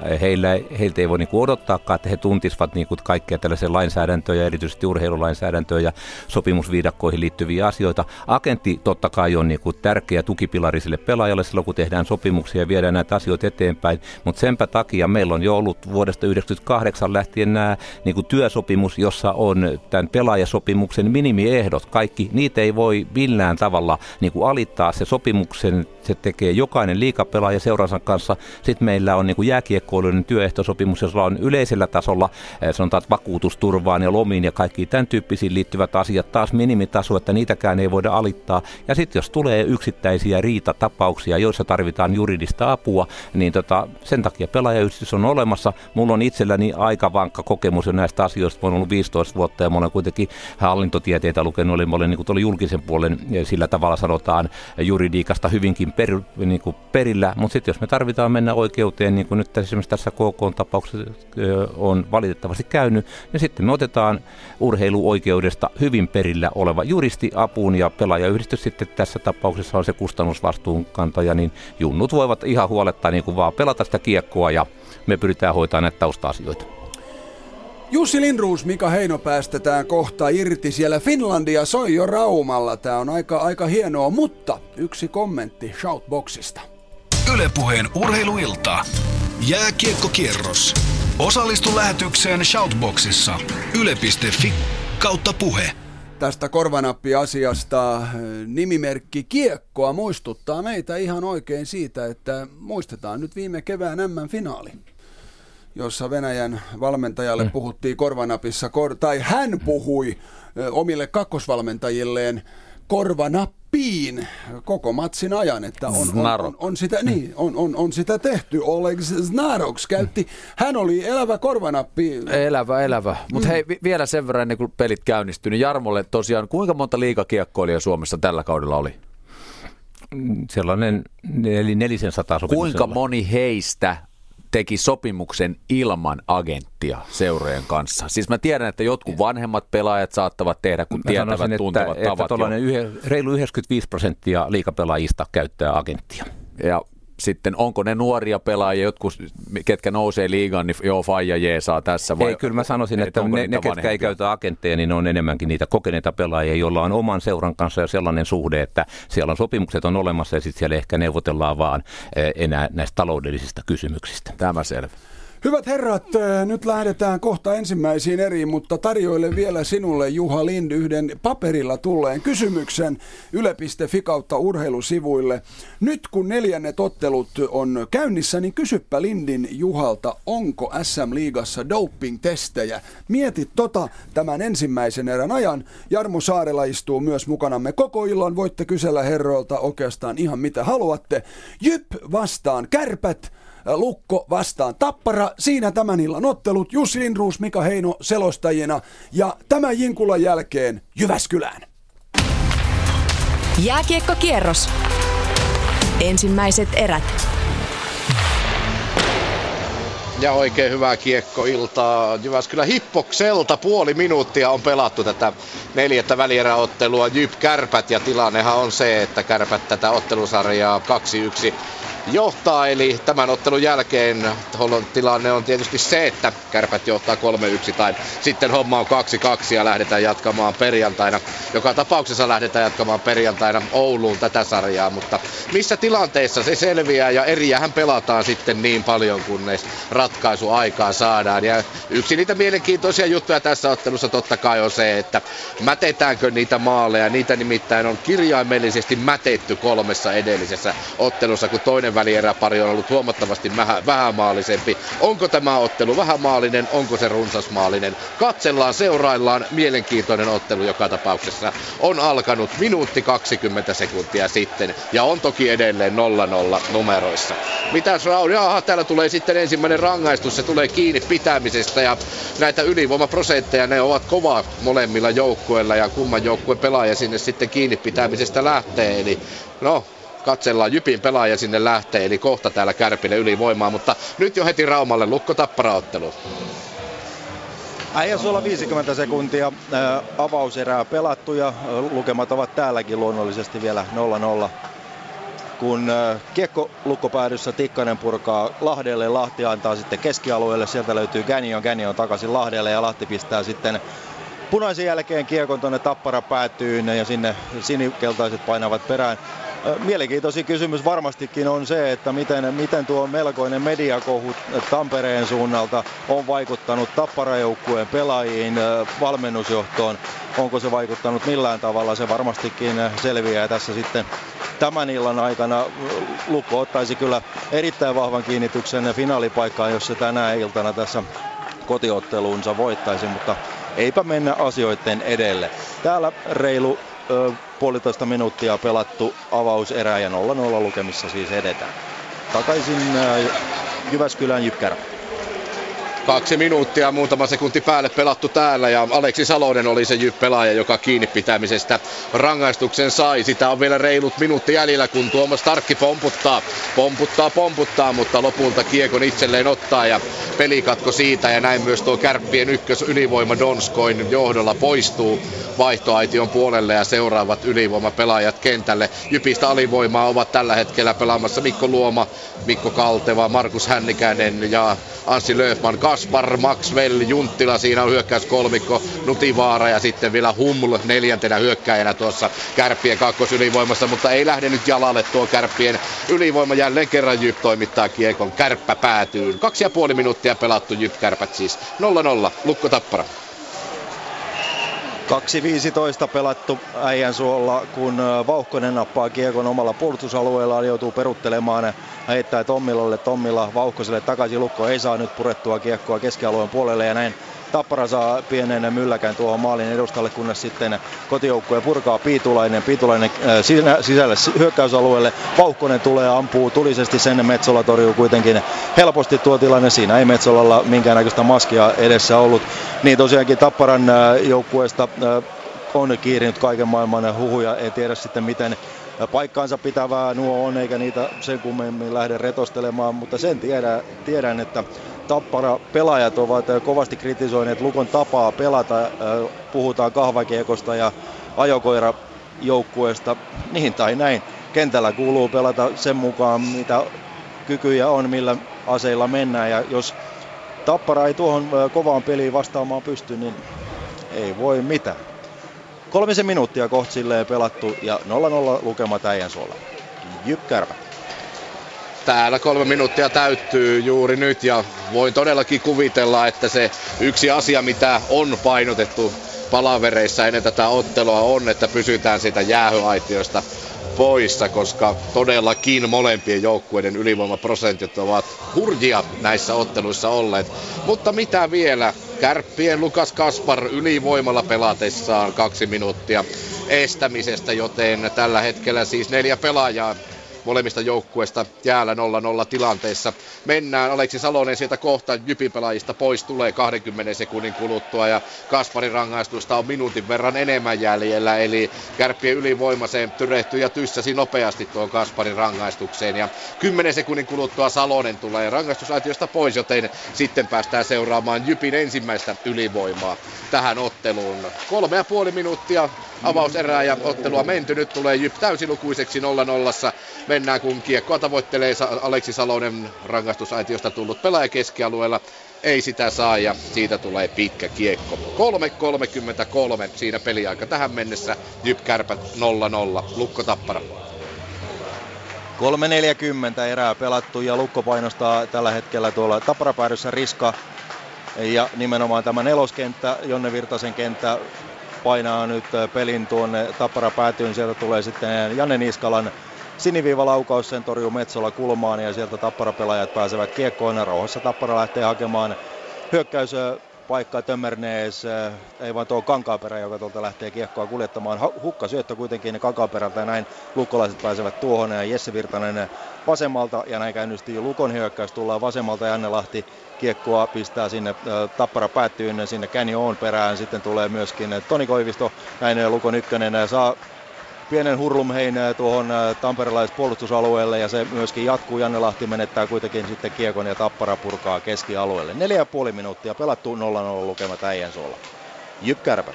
heiltä ei voi niinku odottaakaan, että he tuntisivat niinku kaikkea tällaisia lainsäädäntöä ja erityisesti urheilulainsäädäntöä ja sopimusviidakkoihin liittyviä asioita. Agentti totta kai on niinku tärkeä tukipilari sille pelaajalle silloin, kun tehdään sopimuksia ja viedään näitä asioita eteenpäin, mutta senpä takia meillä on jo ollut vuodesta 1998 lähtien nämä niin työsopimus, jossa on tämän pelaajasopimuksen minimiehdot. Kaikki, niitä ei voi millään tavalla niin alittaa. Se sopimuksen se tekee jokainen liigapelaaja seuransa kanssa. Sitten meillä on niin jääkiekkoilijoiden työehtosopimus, jossa on yleisellä tasolla sanotaan vakuutusturvaan ja lomiin ja kaikki tämän tyyppisiin liittyvät asiat. Taas minimitaso, että niitäkään ei voida alittaa. Ja sitten jos tulee yksittäisiä riitatapauksia, joissa tarvitaan juridista apua, niin sen takia pelaajayhdistys on olemassa. Mulla on itselläni aika vankka kokemus jo näistä asioista. Mä oon ollut 15 vuotta ja mä olen kuitenkin hallintotieteitä lukenut. Eli mä olen niin tuolla julkisen puolen sillä tavalla sanotaan juridiikasta hyvinkin perillä. Mutta sitten jos me tarvitaan mennä oikeuteen, niin kuin nyt esimerkiksi tässä KK-tapauksessa on valitettavasti käynyt, niin sitten me otetaan urheiluoikeudesta hyvin perillä oleva juristi apuun ja pelaajayhdistys sitten tässä tapauksessa on se kustannusvastuunkantaja. Niin junnut voivat ihan huoletta niin kuin vaan pelata sitä kiekkoa ja me pyritään hoitaa näitä tausta-asioita. Jussi Lindroos, Mika Heino päästetään kohta irti. Siellä Finlandia soi jo Raumalla. Tää on aika hienoa, mutta yksi kommentti Shoutboxista. Yle Puheen urheiluilta. Jääkiekkokierros. Osallistu lähetykseen Shoutboxissa. yle.fi/puhe. Tästä korvanappiasiasta nimimerkki Kiekkoa muistuttaa meitä ihan oikein siitä, että muistetaan nyt viime kevään MM-finaali, jossa Venäjän valmentajalle puhuttiin korvanapissa, tai hän puhui omille kakkosvalmentajilleen korvanappiin koko matsin ajan, että on sitä tehty. Oleg Znaroks käytti, hän oli elävä korvanappi. Elävä. Mutta hei, vielä sen verran ennen kuin pelit käynnistyi, niin Jarmolle tosiaan, kuinka monta liigakiekkoilijaa Suomessa tällä kaudella oli? Sellainen 400 sopimuksella. Kuinka moni heistä teki sopimuksen ilman agenttia seurojen kanssa? Siis mä tiedän, että jotkut vanhemmat pelaajat saattavat tehdä, kun tietävät, tuntevat tavat. Reilu 95% liigapelaajista käyttää agenttia. Ja sitten onko ne nuoria pelaajia, jotkut, ketkä nousee liigaan, niin joo, faija jeesaa tässä. Vai ei, kyllä mä sanoisin, että ne ketkä ei käytä agentteja, niin ne on enemmänkin niitä kokeneita pelaajia, joilla on oman seuran kanssa ja sellainen suhde, että siellä on sopimukset on olemassa ja sitten siellä ehkä neuvotellaan vaan enää näistä taloudellisista kysymyksistä. Tämä selvä. Hyvät herrat, nyt lähdetään kohta ensimmäisiin eriin, mutta tarjoilen vielä sinulle, Juha Lind, yhden paperilla tulleen kysymyksen yle.fi kautta urheilusivuille. Nyt kun neljännet ottelut on käynnissä, niin kysyppä Lindin Juhalta, onko SM-liigassa doping-testejä? Mieti tämän ensimmäisen erän ajan. Jarmo Saarela istuu myös mukanamme koko illan. Voitte kysellä herroilta oikeastaan ihan mitä haluatte. JYP vastaan Kärpät. Lukko vastaan Tappara. Siinä tämän illan ottelut. Jussi Lindroos, Mika Heino selostajina. Ja tämän Jinkulan jälkeen Jyväskylään. Jääkiekkokierros. Ensimmäiset erät. Ja oikein hyvää kiekkoiltaa Jyväskylän Hippokselta. Puoli minuuttia on pelattu tätä neljättä välieräottelua JYP-Kärpät. Ja tilannehan on se, että Kärpät tätä ottelusarjaa 2-1 johtaa. Eli tämän ottelun jälkeen tilanne on tietysti se, että Kärpät johtaa 3-1 tai sitten homma on 2-2 ja lähdetään jatkamaan perjantaina. Joka tapauksessa lähdetään jatkamaan perjantaina Ouluun tätä sarjaa, mutta missä tilanteessa se selviää, ja eriähän pelataan sitten niin paljon, kunnes ratkaisuaikaa saadaan. Ja yksi niitä mielenkiintoisia juttuja tässä ottelussa totta kai on se, että mätetäänkö niitä maaleja. Niitä nimittäin on kirjaimellisesti mätetty kolmessa edellisessä ottelussa, kun toinen välieräpari on ollut huomattavasti vähämaalisempi. Onko tämä ottelu vähämaalinen, onko se runsasmaalinen? Katsellaan, seuraillaan. Mielenkiintoinen ottelu joka tapauksessa on alkanut minuutti 20 sekuntia sitten ja on toki edelleen 0-0 numeroissa. Mitäs Raul? Jaha, täällä tulee sitten ensimmäinen rangaistus. Se tulee kiinni pitämisestä, ja näitä ylivoimaprosentteja, ne ovat kovaa molemmilla joukkueilla, ja kumman joukkue pelaaja sinne sitten kiinni pitämisestä lähtee, eli no... Katsellaan, JYPin pelaaja sinne lähtee, eli kohta täällä Kärpille ylivoimaa, mutta nyt jo heti Raumalle Lukko-Tappara-ottelu. Äijäs olla 50 sekuntia avauserää pelattu, ja lukemat ovat täälläkin luonnollisesti vielä 0-0. Kun kiekko lukkopäädyssä Tikkanen purkaa Lahdelle, Lahti antaa sitten keskialueelle, sieltä löytyy Gänio takaisin Lahdelle ja Lahti pistää sitten punaisen jälkeen kiekon tuonne Tappara päätyyn ja sinne sinikeltaiset painavat perään. Mielenkiintoisin kysymys varmastikin on se, että miten tuo melkoinen mediakohu Tampereen suunnalta on vaikuttanut Tappara-joukkueen pelaajiin, valmennusjohtoon. Onko se vaikuttanut millään tavalla? Se varmastikin selviää tässä sitten tämän illan aikana. Lukko ottaisi kyllä erittäin vahvan kiinnityksen finaalipaikkaan, jos se tänä iltana tässä kotiotteluunsa voittaisi, mutta eipä mennä asioiden edelle. Täällä reilu puolitoista minuuttia pelattu avauserä ja 0-0 lukemissa siis edetään. Takaisin Jyväskylään JYP-Kärpät. 2 minuuttia muutama sekunti päälle pelattu täällä, ja Aleksi Salonen oli se JYP-pelaaja, joka kiinni pitämisestä rangaistuksen sai. Sitä on vielä reilut minuutti jäljellä, kun Tuomas Tarkki pomputtaa, mutta lopulta kiekon itselleen ottaa ja pelikatko siitä, ja näin myös tuo Kärppien ykkös ylivoima Donskoin johdolla poistuu vaihtoaition puolelle ja seuraavat ylivoimapelaajat kentälle. JYPistä alivoimaa ovat tällä hetkellä pelaamassa Mikko Luoma, Mikko Kalteva, Markus Hännikäinen ja Anssi Löfman. Kaspar, Maxwell, Junttila, siinä on hyökkäyskolmikko, Nutivaara ja sitten vielä Huml neljäntenä hyökkäjänä tuossa Kärppien kakkosylivoimassa, mutta ei lähde nyt jalalle tuo Kärppien ylivoima. Jälleen kerran JYP toimittaa kiekon, Kärppä päätyy. 2,5 minuuttia pelattu, JYP-Kärpät siis 0-0, Lukko Tappara. 2.15 pelattu äijän suolla, kun Vauhkonen nappaa kiekon omalla puolustusalueellaan, joutuu peruttelemaan, heittää Tommila Vauhkoselle takaisin. Lukko ei saa nyt purettua kiekkoa keskialueen puolelle, ja näin Tappara saa pienen mylläkään tuohon maalin edustalle, kunnes sitten kotijoukkue purkaa Piitulainen sisälle hyökkäysalueelle. Vauhkonen tulee, ampuu tulisesti sen, Metsola torjuu kuitenkin helposti tuo tilanne. Siinä ei Metsolalla minkäännäköistä maskia edessä ollut. Niin tosiaankin Tapparan joukkueesta on kiirinyt kaiken maailman huhuja. En tiedä sitten miten paikkaansa pitävää nuo on, eikä niitä sen kummemmin lähde retostelemaan, mutta sen tiedän, että Tappara-pelaajat ovat kovasti kritisoineet Lukon tapaa pelata. Puhutaan kahvakiekosta ja ajokoirajoukkueesta, niin tai näin. Kentällä kuuluu pelata sen mukaan, mitä kykyjä on, millä aseilla mennään. Ja jos Tappara ei tuohon kovaan peliin vastaamaan pysty, niin ei voi mitään. 3 minuuttia kohti silleen pelattu ja 0-0 lukema Täijänsuolla. JYP Kärpät. Täällä 3 minuuttia täyttyy juuri nyt ja voin todellakin kuvitella, että se yksi asia, mitä on painotettu palavereissa ennen tätä ottelua on, että pysytään siitä jäähyaitiosta poissa, koska todellakin molempien joukkueiden ylivoimaprosentit ovat hurjia näissä otteluissa olleet. Mutta mitä vielä? Kärppien Lukas Kaspar ylivoimalla pelatessaan 2 minuuttia estämisestä, joten tällä hetkellä siis 4 pelaajaa molemmista joukkueista jäällä 0-0 tilanteessa. Mennään, Aleksi Salonen sieltä kohta JYPin pelaajista pois tulee 20 sekunnin kuluttua ja Kasparin rangaistusta on minuutin verran enemmän jäljellä, eli Kärppien ylivoimaseen tyrehtyi ja tyssäsi nopeasti tuon Kasparin rangaistukseen ja 10 sekunnin kuluttua Salonen tulee rangaistusaitiosta pois, joten sitten päästään seuraamaan JYPin ensimmäistä ylivoimaa tähän otteluun. 3,5 minuuttia avauserää ja ottelua menty, nyt tulee JYP täysilukuiseksi 0-0. Mennään kun kiekkoa tavoittelee Aleksi Salonen rangaistusaitiosta tullut pelaaja keskialueella. Ei sitä saa ja siitä tulee pitkä kiekko. 3.33 siinä peliaika tähän mennessä. JYP Kärpät 0-0. Lukko Tappara. 3.40 erää pelattu ja Lukko painostaa tällä hetkellä tuolla Tappara-päädyssä Riska. Ja nimenomaan tämä neloskenttä, Jonne Virtasen kenttä painaa nyt pelin tuonne Tappara-päätyyn. Sieltä tulee sitten Janne Niskalan siniviivalaukaus, sen torjuu Metsola kulmaan ja sieltä Tappara-pelaajat pääsevät kiekkoon ja rauhassa Tappara lähtee hakemaan hyökkäyspaikkaa. Tömmernees, ei vaan tuo Kankaanperä, joka tuolta lähtee kiekkoa kuljettamaan. Hukkasyöttö kuitenkin Kankaanperältä ja näin lukkolaiset pääsevät tuohon ja Jesse Virtanen vasemmalta ja näin käynnistyy Lukon hyökkäys. Tullaan vasemmalta ja Janne Lahti kiekkoa pistää sinne Tappara päätyyn, sinne Känjoon perään. Sitten tulee myöskin Toni Koivisto, näin Lukon ykkönen saa pienen hurlumhein tuohon tamperelaispuolustusalueelle ja se myöskin jatkuu. Janne Lahti menettää kuitenkin sitten kiekon ja Tappara purkaa keskialueelle. 4,5 minuuttia pelattu, 0-0 lukema Täijänsuolla. JYP Kärpät.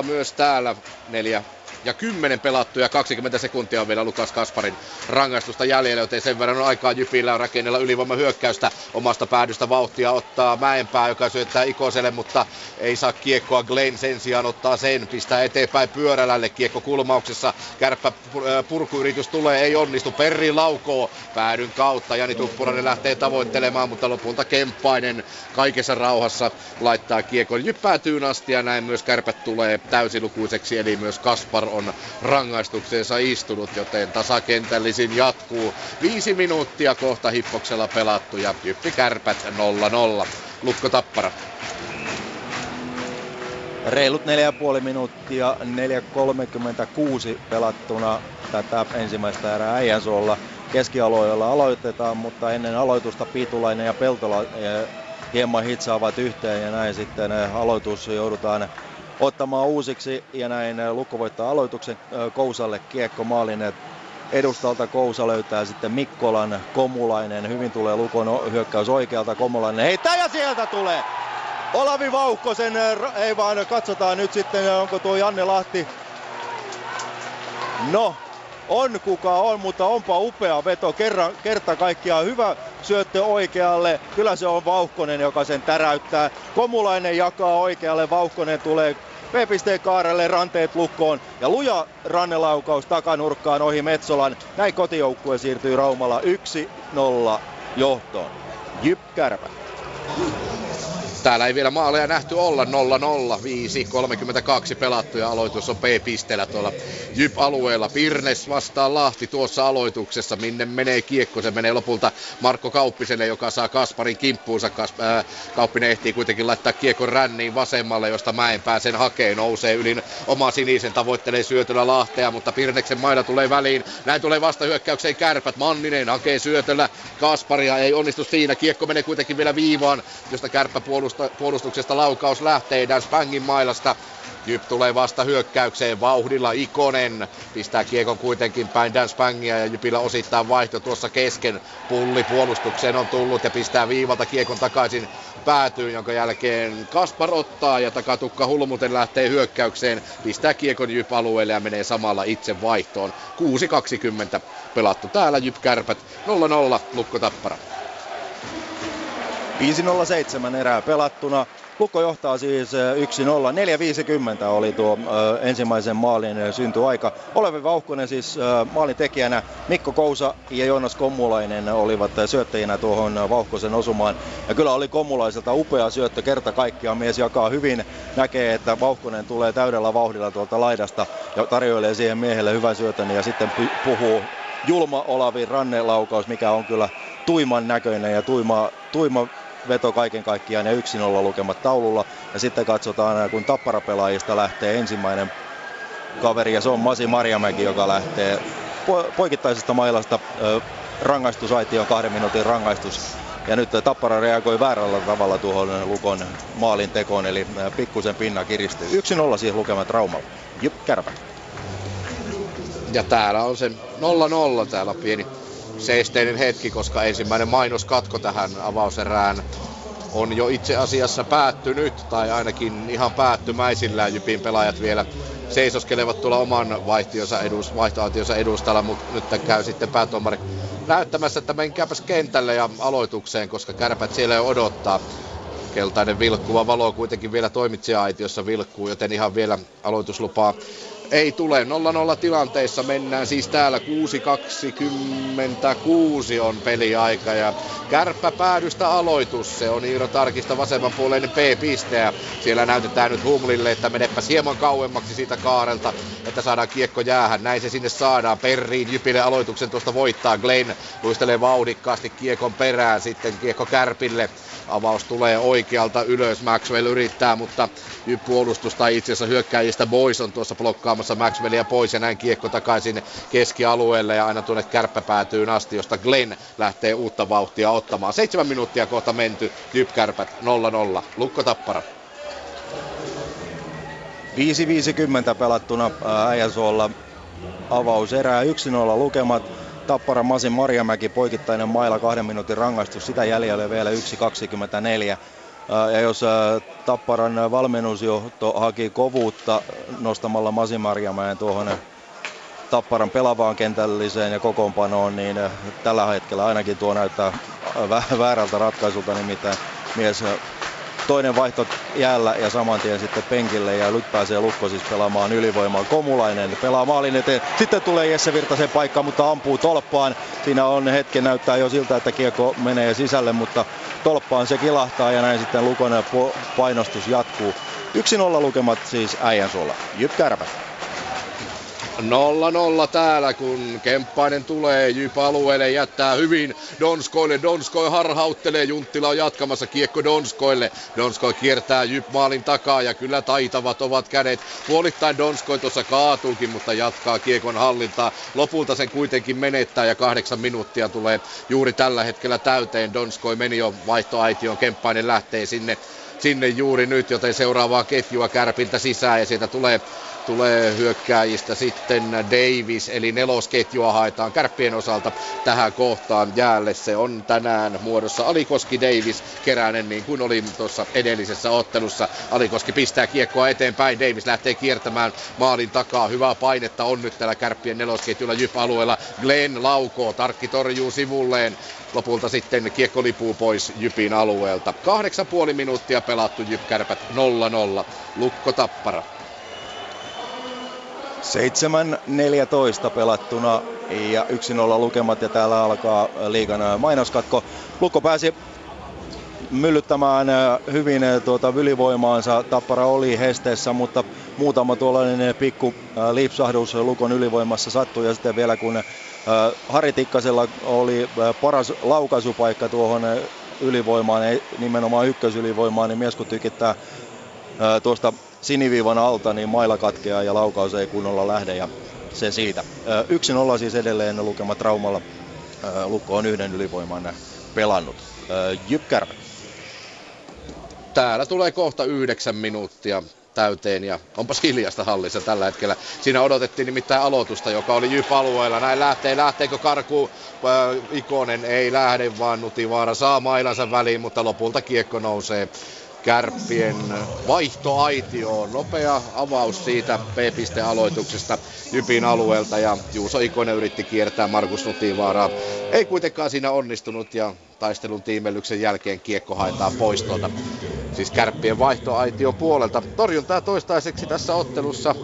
0-0 myös täällä. 4:10 pelattu ja 20 sekuntia on vielä Lukas Kasparin rangaistusta jäljellä, joten sen verran on aikaa JYPillä rakennella ylivoimahyökkäystä. Omasta päädystä vauhtia ottaa Mäenpää, joka syöttää Ikoselle, mutta ei saa kiekkoa. Glenn sen sijaan ottaa sen, pistää eteenpäin Pyörälälle kiekko kulmauksessa. Kärppä purkuyritys tulee, ei onnistu. Perri laukoo päädyn kautta. Jani Tuppurainen lähtee tavoittelemaan, mutta lopulta Kemppainen kaikessa rauhassa laittaa kiekon JYP päätyyn asti ja näin myös Kärpät tulee täysilukuiseksi, eli myös Kaspar on rangaistukseensa istunut, joten tasakentällisin jatkuu. 5 minuuttia kohta Hippoksella pelattu ja JYP Kärpät 0-0. Lukko Tappara. Reilut 4,5 minuuttia, 4.36 pelattuna tätä ensimmäistä erää Äijänsuolla. Keskialueella aloitetaan, mutta ennen aloitusta Piitulainen ja Peltola hieman hitsaavat yhteen ja näin sitten aloitus joudutaan ottamaan uusiksi ja näin Lukko voittaa aloituksen. Kousalle kiekko maalin edustalta, Kousa löytää sitten Mikkolan, Komulainen, hyvin tulee Lukon hyökkäys oikealta, Komulainen heittää ja sieltä tulee Olavi Vauhkosen, ei vaan katsotaan nyt sitten onko tuo Janne Lahti, no on kuka on, mutta onpa upea veto kerta kaikkiaan, hyvä syöttö oikealle, kyllä se on Vauhkonen, joka sen täräyttää. Komulainen jakaa oikealle, Vauhkonen tulee P-pisteen kaarelle, ranteet Lukkoon ja luja rannelaukaus takanurkkaan ohi Metsolan. Näin kotijoukkue siirtyy Raumalla 1-0 johtoon. JYP Kärpät. Täällä ei vielä maaleja nähty olla, 0-0, 5.32 pelattu ja aloitus on P-pisteellä tuolla JYP-alueella. Pirnes vastaa Lahti tuossa aloituksessa, minne menee kiekko, se menee lopulta Markko Kauppiselle, joka saa Kasparin kimppuunsa. Kauppinen ehtii kuitenkin laittaa kiekon ränniin vasemmalle, josta Mäenpää sen hakee, nousee yli oma sinisen, tavoittelee syötöllä Lahtea, mutta Pirneksen maila tulee väliin. Näin tulee vastahyökkäykseen Kärpät, Manninen hakee syötöllä Kasparia, ei onnistu siinä, kiekko menee kuitenkin vielä viivaan, josta Kärppä puolustuksesta laukaus lähtee Dan Spangin mailasta. JYP tulee vasta hyökkäykseen vauhdilla, Ikonen pistää kiekon kuitenkin päin Dan Spangia ja JYPillä osittain vaihto tuossa kesken. Pulli puolustukseen on tullut ja pistää viivalta kiekon takaisin päätyy, jonka jälkeen Kaspar ottaa ja takatukka Hulmuten lähtee hyökkäykseen, pistää kiekon JYP-alueelle ja menee samalla itse vaihtoon. 6.20 pelattu täällä JYP-Kärpät 0-0 Lukko Tappara. 5.07 erää pelattuna. Lukko johtaa siis 1-0, 4.50 oli tuo ensimmäisen maalin syntyaika. Olavi Vauhkonen siis maalin tekijänä, Mikko Kousa ja Jonas Komulainen olivat syöttäjinä tuohon Vauhkosen osumaan. Ja kyllä oli Komulaiselta upea syöttö, kerta kaikkiaan mies jakaa hyvin, näkee että Vauhkonen tulee täydellä vauhdilla tuolta laidasta ja tarjoilee siihen miehelle hyvän syötön ja sitten puhuu julma Olavi rannelaukaus, mikä on kyllä tuiman näköinen ja tuima veto kaiken kaikkiaan ja 1-0 lukemat taululla. Ja sitten katsotaan, kun Tappara-pelaajista lähtee ensimmäinen kaveri, ja se on Masi Marjamäki, joka lähtee poikittaisesta mailasta rangaistusaitioon, 2 minuutin rangaistus. Ja nyt Tappara reagoi väärällä tavalla tuohon Lukon maalin tekoon, eli pikkusen pinna kiristyy. 1-0 siis lukemat Raumalla. JYP-Kärpät. Ja täällä on se 0-0, täällä pieni seisteinen hetki, koska ensimmäinen mainoskatko tähän avauserään on jo itse asiassa päättynyt, tai ainakin ihan päättymäisillään. JYPin pelaajat vielä seisoskelevat tuolla oman vaihtoautionsa edustalla, mutta nyt käy sitten päätuomari näyttämässä, että menkääpäs kentälle ja aloitukseen, koska Kärpät siellä jo odottaa. Keltainen vilkkuva valo kuitenkin vielä toimitsija-aitiossa vilkkuu, joten ihan vielä aloituslupaa ei tule. 0-0 tilanteissa mennään siis täällä. 6.26 on peliaika ja kärppäpäädystä aloitus. Se on Iiro Tarkista vasemmanpuoleinen P-pisteä. Siellä näytetään nyt Humlille, että menepäs hieman kauemmaksi siitä kaarelta, että saadaan kiekko jäähän. Näin se sinne saadaan. Perriin JYPille aloituksen tuosta voittaa. Glenn luistelee vauhdikkaasti kiekon perään. Sitten kiekko Kärpille. Avaus tulee oikealta ylös. Maxwell yrittää, mutta JYP-puolustus tai itse asiassa hyökkäjistä Boys on tuossa blokkaamassa Maxwellia pois ja näin kiekko takaisin keskialueelle ja aina tuonne kärppäpäätyyn asti, josta Glenn lähtee uutta vauhtia ottamaan. 7 minuuttia kohta menty. JYP-Kärpät 0-0. Lukko Tappara. 5.50 pelattuna Äijäsuolla avauserää. 1-0 lukemat. Tappara Masi Marjamäki, poikittainen maila, 2 minuutin rangaistus, sitä jäljellä vielä 1.24. Ja jos Tapparan valmennusjohto haki kovuutta nostamalla Masi Marjamäen tuohon Tapparan pelaavaan kentälliseen ja kokoonpanoon, niin tällä hetkellä ainakin tuo näyttää väärältä ratkaisulta, nimittäin mies toinen vaihto jäällä ja samantien sitten penkille ja nyt pääsee Lukko siis pelaamaan ylivoimaa. Komulainen pelaa maalin eteen. Sitten tulee Jesse Virtasen paikka, mutta ampuu tolppaan. Siinä on hetken, näyttää jo siltä, että kiekko menee sisälle, mutta tolppaan se kilahtaa ja näin sitten Lukon painostus jatkuu. 1-0 lukemat siis Äijänsuolla. JYP-Kärpät. 0-0 täällä, kun Kemppainen tulee JYP-alueelle, jättää hyvin Donskoille. Donskoi harhauttelee, Junttila on jatkamassa, kiekko Donskoille. Donskoi kiertää JYP-maalin takaa ja kyllä taitavat ovat kädet. Puolittain Donskoi tuossa kaatuukin, mutta jatkaa kiekon hallintaa. Lopulta sen kuitenkin menettää ja 8 minuuttia tulee juuri tällä hetkellä täyteen. Donskoi meni jo vaihtoaitioon, Kemppainen lähtee sinne juuri nyt, joten seuraavaa ketjua Kärpiltä sisään ja sieltä tulee hyökkääjistä sitten Davis, eli nelosketjua haetaan Kärppien osalta tähän kohtaan jäälle. Se on tänään muodossa Alikoski, Davis, Keränen, niin kuin oli tuossa edellisessä ottelussa. Alikoski pistää kiekkoa eteenpäin, Davis lähtee kiertämään maalin takaa. Hyvää painetta on nyt tällä Kärppien nelosketjulla JYP-alueella. Glenn laukoo, Tarkki torjuu sivulleen. Lopulta sitten kiekko lipuu pois JYPin alueelta. 8,5 minuuttia pelattu, JYP-Kärpät 0-0, Lukko Tappara. 7.14 pelattuna ja 1-0 lukemat ja täällä alkaa liigan mainoskatko. Lukko pääsi myllyttämään hyvin ylivoimaansa. Tappara oli hesteessä, mutta muutama tuollainen pikku lipsahdus Lukon ylivoimassa sattui ja sitten vielä kun Harri Tikkasella oli paras laukaisupaikka tuohon ylivoimaan, nimenomaan ykkösylivoimaan, niin mies kun tykittää tuosta siniviivan alta, niin maila katkeaa ja laukaus ei kunnolla lähde ja se siitä. 1-0 siis edelleen lukemat Raumalla. Lukko on 1 ylivoiman pelannut. JYP-Kärpät. Täällä tulee kohta 9 minuuttia täyteen ja onpas hiljasta hallissa tällä hetkellä. Siinä odotettiin nimittäin aloitusta, joka oli JYP-alueella. Näin lähtee, lähteekö karkuun? Ikonen ei lähde, vaan Nutivaara saa mailansa väliin, mutta lopulta kiekko nousee Kärppien vaihtoaitioon. Nopea avaus siitä P-pistealoituksesta JYPin alueelta ja Juuso Ikonen yritti kiertää Markus Nutivaaraa. Ei kuitenkaan siinä onnistunut ja taistelun tiimellyksen jälkeen kiekko haetaan pois tuolta, siis Kärppien vaihtoaition puolelta. Torjuntaa toistaiseksi tässä ottelussa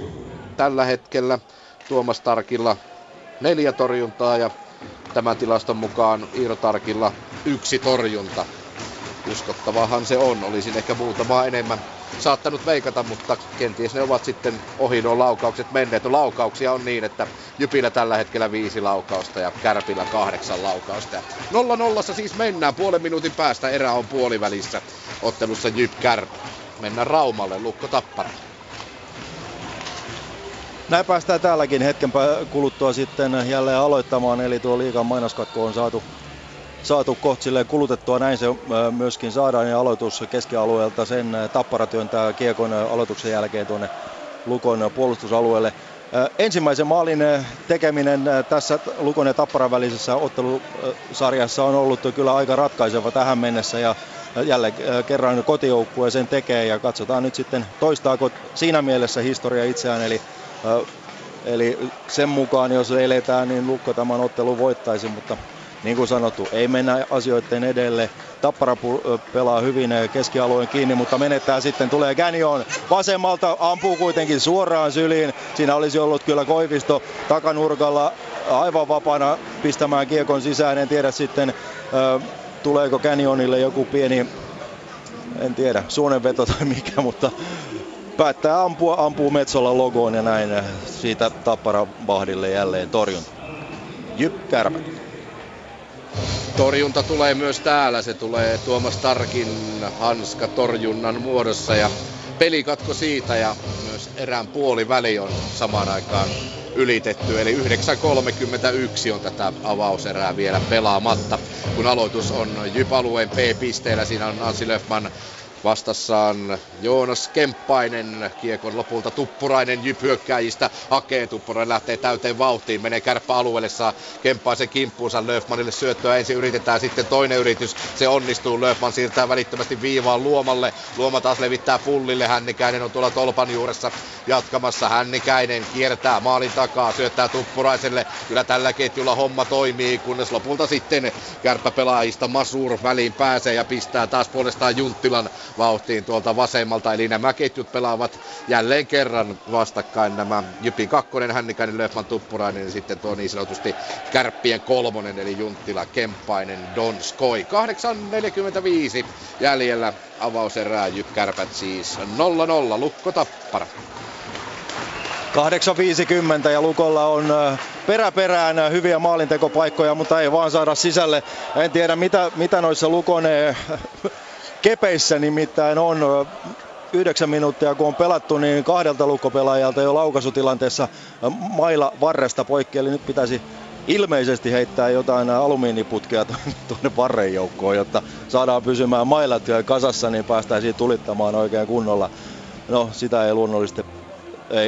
tällä hetkellä Tuomas Tarkilla 4 torjuntaa ja tämän tilaston mukaan Iiro Tarkilla 1 torjunta. Uskottavahan se on. Olisin ehkä muutamaa enemmän saattanut veikata, mutta kenties ne ovat sitten ohi nuo laukaukset menneet. No, laukauksia on niin, että JYPillä tällä hetkellä 5 laukausta ja Kärpillä 8 laukausta. 0-0 siis mennään. Puolen minuutin päästä erä on puolivälissä ottelussa JYP-Kärp. Mennään Raumalle. Lukko Tappara. Näin päästään täälläkin hetken kuluttua sitten jälleen aloittamaan. Eli tuo liigan mainoskatko on saatu kohtsilleen kulutettua, näin se myöskin saadaan, ja aloitus keskialueelta sen Tappara työntää kiekon aloituksen jälkeen tuonne Lukon puolustusalueelle. Ensimmäisen maalin tekeminen tässä Lukon ja Tapparan välisessä ottelusarjassa on ollut kyllä aika ratkaiseva tähän mennessä, ja jälleen kerran kotijoukkue sen tekee, ja katsotaan nyt sitten toistaako siinä mielessä historia itseään, eli sen mukaan jos eletään, niin Lukko tämän ottelun voittaisi, mutta niin kuin sanottu, ei mennä asioiden edelle. Tappara pelaa hyvin keskialueen kiinni, mutta menettää sitten. Tulee Gänjoon vasemmalta, ampuu kuitenkin suoraan syliin. Siinä olisi ollut kyllä Koivisto takanurkalla aivan vapaana pistämään kiekon sisään. En tiedä sitten, tuleeko Gänjoonille joku pieni, en tiedä, suonenveto tai mikä, mutta päättää ampuu Metsolan logoon ja näin siitä Tappara vahdille jälleen torjunta. JYP-Kärpät. Torjunta tulee myös täällä, se tulee Tuomas Tarkin hanska torjunnan muodossa ja pelikatko siitä ja myös erään puoliväli on samaan aikaan ylitetty. Eli 9.31 on tätä avauserää vielä pelaamatta, kun aloitus on JYP-alueen P-pisteellä. Siinä on Ansi Löfman vastassaan Joonas Kemppainen, kiekon lopulta Tuppurainen JYP-hyökkäjistä hakee. Tuppurainen lähtee täyteen vauhtiin, menee kärppäalueelle, saa Kemppaisen kimppuunsa, Löfmanille syöttöä ensin yritetään, sitten toinen yritys, se onnistuu, Löfman siirtää välittömästi viivaan Luomalle, Luoma taas levittää Pullille, Hännikäinen on tuolla tolpan juuressa jatkamassa, Hännikäinen kiertää maalin takaa, syöttää Tuppuraiselle, kyllä tällä ketjulla homma toimii, kunnes lopulta sitten kärppäpelaajista Masur väliin pääsee ja pistää taas puolestaan Junttilan vauhtiin tuolta vasemmalta, eli nämä ketjut pelaavat jälleen kerran vastakkain, nämä JYPin kakkonen, Hännikäinen, Löfman, Tuppurainen ja sitten tuo niin sanotusti Kärppien kolmonen, eli Junttila, Kemppainen, Donskoi. 8.45 jäljellä avauserää, JYP-Kärpät siis 0-0, Lukko Tappara. 8.50 ja Lukolla on perään hyviä maalintekopaikkoja, mutta ei vaan saada sisälle. En tiedä mitä noissa Lukon kepeissä nimittäin on. 9 minuuttia kun on pelattu, niin 2 lukkopelaajalta jo laukaisutilanteessa maila varresta poikki. Eli nyt pitäisi ilmeisesti heittää jotain alumiiniputkea tuonne varren joukkoon, jotta saadaan pysymään mailat kasassa, niin päästäisiin tulittamaan oikein kunnolla. No, sitä ei luonnollisesti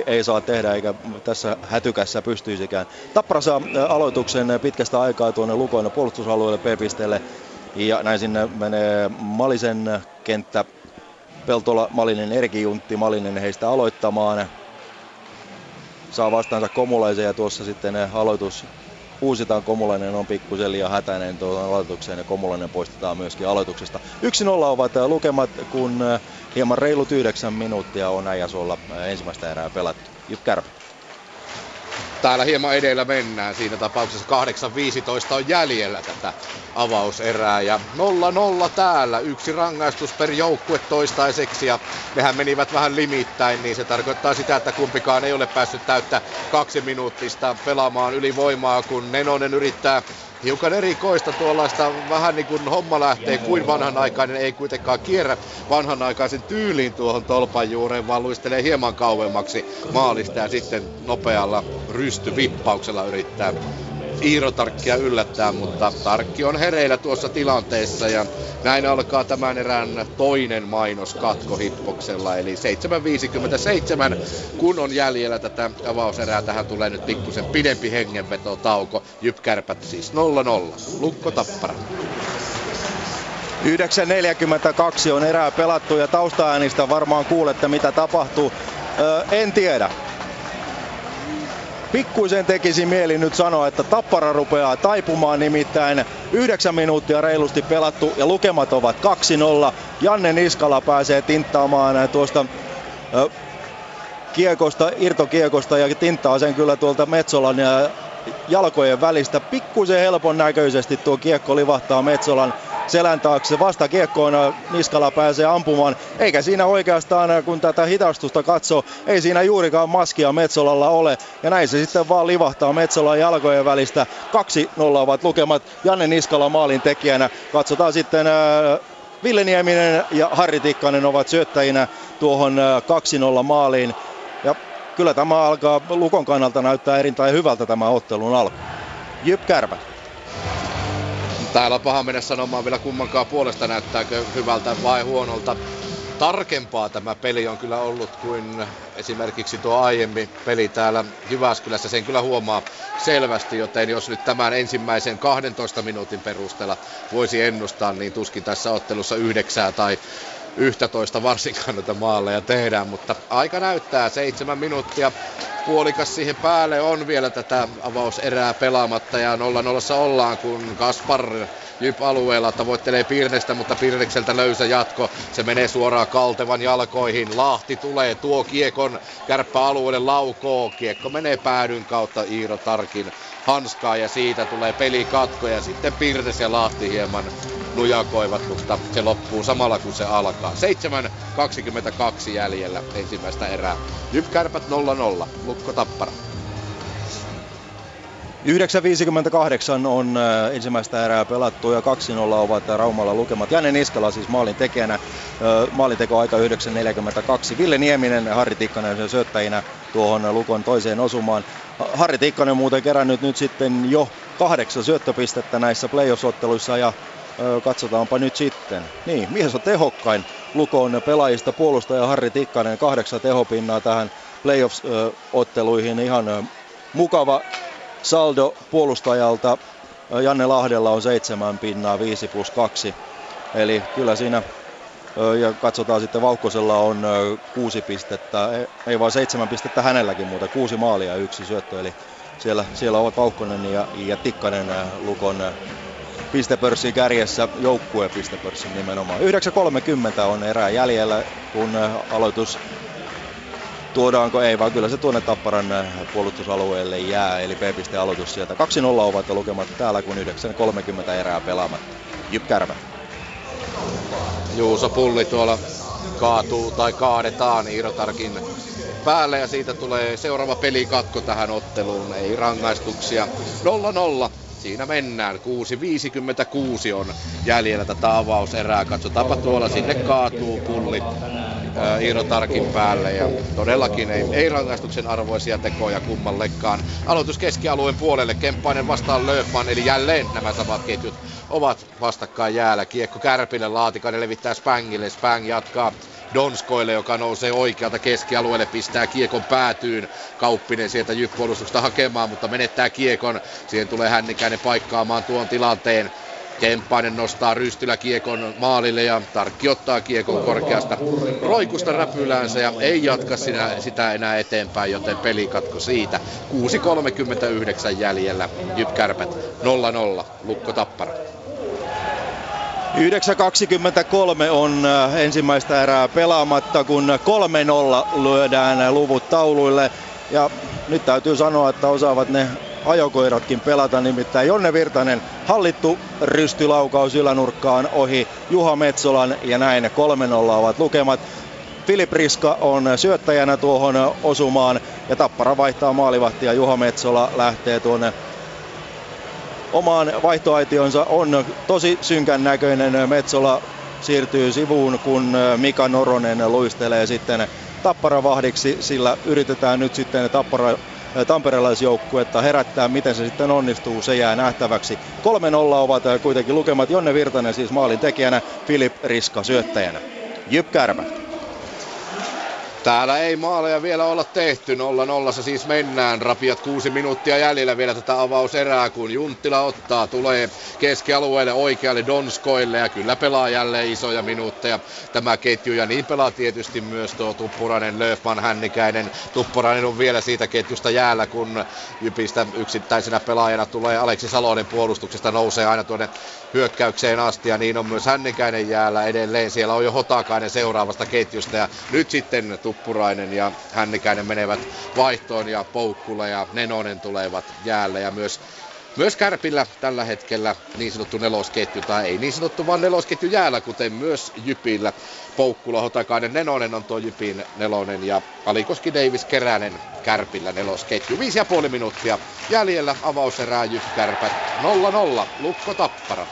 ei saa tehdä, eikä tässä hätykässä pystyisikään. Tappara saa aloituksen pitkästä aikaa tuonne Lukon puolustusalueelle P-pisteelle. Ja näin sinne menee Malisen kenttä, Peltola, Malinen, Erki Juntti, Malinen heistä aloittamaan. Saa vastaansa Komulaisen ja tuossa sitten aloitus uusitaan. Komulainen on pikkusen liian hätäinen tuohon aloitukseen ja Komulainen poistetaan myöskin aloituksesta. 1-0 ovat lukemat, kun hieman reilut 9 minuuttia on Äijäsuolla ensimmäistä erää pelattu. JYP-Kärpät. Täällä hieman edellä mennään, siinä tapauksessa 8.15 on jäljellä tätä avauserää ja 0-0 täällä, 1 rangaistus per joukkue toistaiseksi ja nehän menivät vähän limittäin, niin se tarkoittaa sitä, että kumpikaan ei ole päässyt täyttä 2 minuuttista pelaamaan ylivoimaa, kun Nenonen yrittää hiukan erikoista tuollaista, vähän niin kuin homma lähtee kuin vanhanaikainen, ei kuitenkaan kierrä vanhanaikaisen tyyliin tuohon tolpan juureen, vaan luistelee hieman kauemmaksi maalista ja sitten nopealla rystyvippauksella yrittää Iiro Tarkkia yllättää, mutta Tarkki on hereillä tuossa tilanteessa ja näin alkaa tämän erään toinen mainos katkohippoksella, eli 7.57, kun on jäljellä tätä avauserää. Tähän tulee nyt pikkusen pidempi hengenvetotauko. JYP-Kärpät siis 0-0. Lukko Tappara. 9.42 on erää pelattu ja taustaäänistä varmaan kuulette mitä tapahtuu. En tiedä. Pikkuisen tekisi mieli nyt sanoa, että Tappara rupeaa taipumaan, nimittäin 9 minuuttia reilusti pelattu ja lukemat ovat 2-0. Janne Niskala pääsee tinttaamaan tuosta irtokiekosta ja tinttaa sen kyllä tuolta Metsolan jalkojen välistä. Pikkuisen helpon näköisesti tuo kiekko livahtaa Metsolan selän taakse, vasta kiekkoon Niskala pääsee ampumaan, eikä siinä oikeastaan, kun tätä hidastusta katsoo, ei siinä juurikaan maskia Metsolalla ole. Ja näin se sitten vaan livahtaa Metsolan jalkojen välistä. 2-0 ovat lukemat, Janne Niskala maalin tekijänä. Katsotaan sitten, Ville Nieminen ja Harri Tikkanen ovat syöttäjinä tuohon 2-0 maaliin. Ja kyllä tämä alkaa Lukon kannalta näyttää erittäin hyvältä tämä ottelun alku. JYP-Kärpät. Täällä on paha mennä sanomaan vielä kummankaan puolesta, näyttääkö hyvältä vai huonolta. Tarkempaa tämä peli on kyllä ollut kuin esimerkiksi tuo aiemmin peli täällä Jyväskylässä. Sen kyllä huomaa selvästi, joten jos nyt tämän ensimmäisen 12 minuutin perusteella voisi ennustaa, niin tuskin tässä ottelussa 9 tai 11 varsinkaan noita maaleja tehdään. Mutta aika näyttää, 7 minuuttia. Puolikas siihen päälle on vielä tätä avauserää pelaamatta ja 0-0 ollaan, kun Kaspar JYP-alueella tavoittelee Pirnestä, mutta Pirnekseltä löysä jatko. Se menee suoraan Kaltevan jalkoihin. Lahti tulee, tuo kiekon Kärppä-alueelle, laukoo. Kiekko menee päädyn kautta Iiro Tarkin hanskaa ja siitä tulee pelikatko ja sitten Pirnes ja Lahti hieman nujakoivat, mutta se loppuu samalla kun se alkaa. 7.22 jäljellä ensimmäistä erää. JYP-Kärpät 0-0, Lukko Tappara. 9.58 on ensimmäistä erää pelattu ja 2-0 ovat Raumalla lukemat. Janne Niskala siis maalin tekijänä, maalintekoaika 9.42. Ville Nieminen ja Harri Tikkanen syöttäjinä tuohon Lukon toiseen osumaan. Harri Tikkanen muuten kerännyt nyt sitten jo 8 syöttöpistettä näissä playoff-otteluissa ja katsotaanpa nyt sitten. Niin, mies on tehokkain Lukon pelaajista, puolustaja Harri Tikkanen, 8 tehopinnaa tähän playoff-otteluihin. Ihan mukava saldo puolustajalta. Janne Lahdella on 7 pinnaa, 5+2. Eli kyllä siinä, ja katsotaan sitten, Vauhkosella on 6 pistettä, ei vaan 7 pistettä hänelläkin muuta, 6 maalia ja 1 syöttö. Eli siellä ovat Vauhkonen ja Tikkanen Lukon pistepörssin kärjessä, joukkueen pistepörssin nimenomaan. 9.30 on erää jäljellä, kun aloitus tuodaanko, ei vaan kyllä se tuonne Tapparan puolustusalueelle jää, eli p-piste aloitus sieltä. 2-0 ovat lukemat täällä, kun 9.30 erää pelaamatta. JYP-Kärpät. Juuso Pulli tuolla kaatuu tai kaadetaan Iiro Tarkin päälle ja siitä tulee seuraava pelikatko tähän otteluun, ei rangaistuksia. 0-0. Siinä mennään. 6.56 on jäljellä tätä avauserää. Katsotaanpa tuolla, sinne kaatuu Pulli Iiro Tarkin päälle. Ja todellakin ei rangaistuksen arvoisia tekoja kummallekaan. Aloitus keskialueen puolelle. Kemppainen vastaan Löfman. Eli jälleen nämä samat ketjut ovat vastakkain jäällä. Kiekko Kärpille. Laatikainen levittää Spängille. Späng jatkaa Donskoille, joka nousee oikealta keskialueelle, pistää kiekon päätyyn. Kauppinen sieltä JYP-puolustuksesta hakemaan, mutta menettää kiekon. Siihen tulee Hännikäinen paikkaamaan tuon tilanteen. Kemppainen nostaa Rystylä kiekon maalille ja Tarkki ottaa kiekon korkeasta roikusta räpyläänsä ja ei jatka sitä enää eteenpäin, joten pelikatko siitä. 6.39 jäljellä. JYP-Kärpät 0-0, Lukko Tappara. 9.23 on ensimmäistä erää pelaamatta, kun 3-0 lyödään luvut tauluille. Ja nyt täytyy sanoa, että osaavat ne ajokoiratkin pelata, nimittäin Jonne Virtanen hallittu rystylaukaus ylänurkkaan ohi Juha Metsolan ja näin 3-0 ovat lukemat. Filip Riska on syöttäjänä tuohon osumaan ja Tappara vaihtaa maalivahtia. Juha Metsola lähtee tuonne omaan vaihtoaitionsa, on tosi synkän näköinen. Metsola siirtyy sivuun, kun Mika Noronen luistelee sitten Tappara vahdiksi. Sillä yritetään nyt sitten Tappara tamperelaisjoukkuetta herättää. Miten se sitten onnistuu, se jää nähtäväksi. 3-0 ovat kuitenkin lukemat. Jonne Virtanen siis maalin tekijänä, Filip Riska syöttäjänä. JYP Kärpät. Täällä ei maaleja vielä olla tehty, 0-0 siis mennään, rapiat 6 minuuttia jäljellä vielä tätä avauserää, kun Junttila ottaa, tulee keskialueelle oikealle Donskoille ja kyllä pelaa jälleen isoja minuutteja tämä ketju ja niin pelaa tietysti myös tuo Tuppurainen, Löfman, Hännikäinen. Tuppurainen on vielä siitä ketjusta jäällä, kun JYPistä yksittäisenä pelaajana tulee Aleksi Salonen puolustuksesta, nousee aina tuonne hyökkäykseen asti ja niin on myös Hännikäinen jäällä edelleen, siellä on jo Hotakainen seuraavasta ketjusta ja nyt sitten Tuppurainen ja Hännikäinen menevät vaihtoon ja Poukkula ja Nenonen tulevat jäälle ja myös Kärpillä tällä hetkellä niin sanottu nelosketju, tai ei niin sanottu vaan nelosketju jäällä, kuten myös JYPillä. Poukkula, Hotakainen, Nenonen on tuo JYPin nelonen ja Alikoski, Davis, Keränen Kärpillä nelosketju. 5,5 minuuttia jäljellä avauserää, JYP Kärpät 0-0, Lukko Tappara.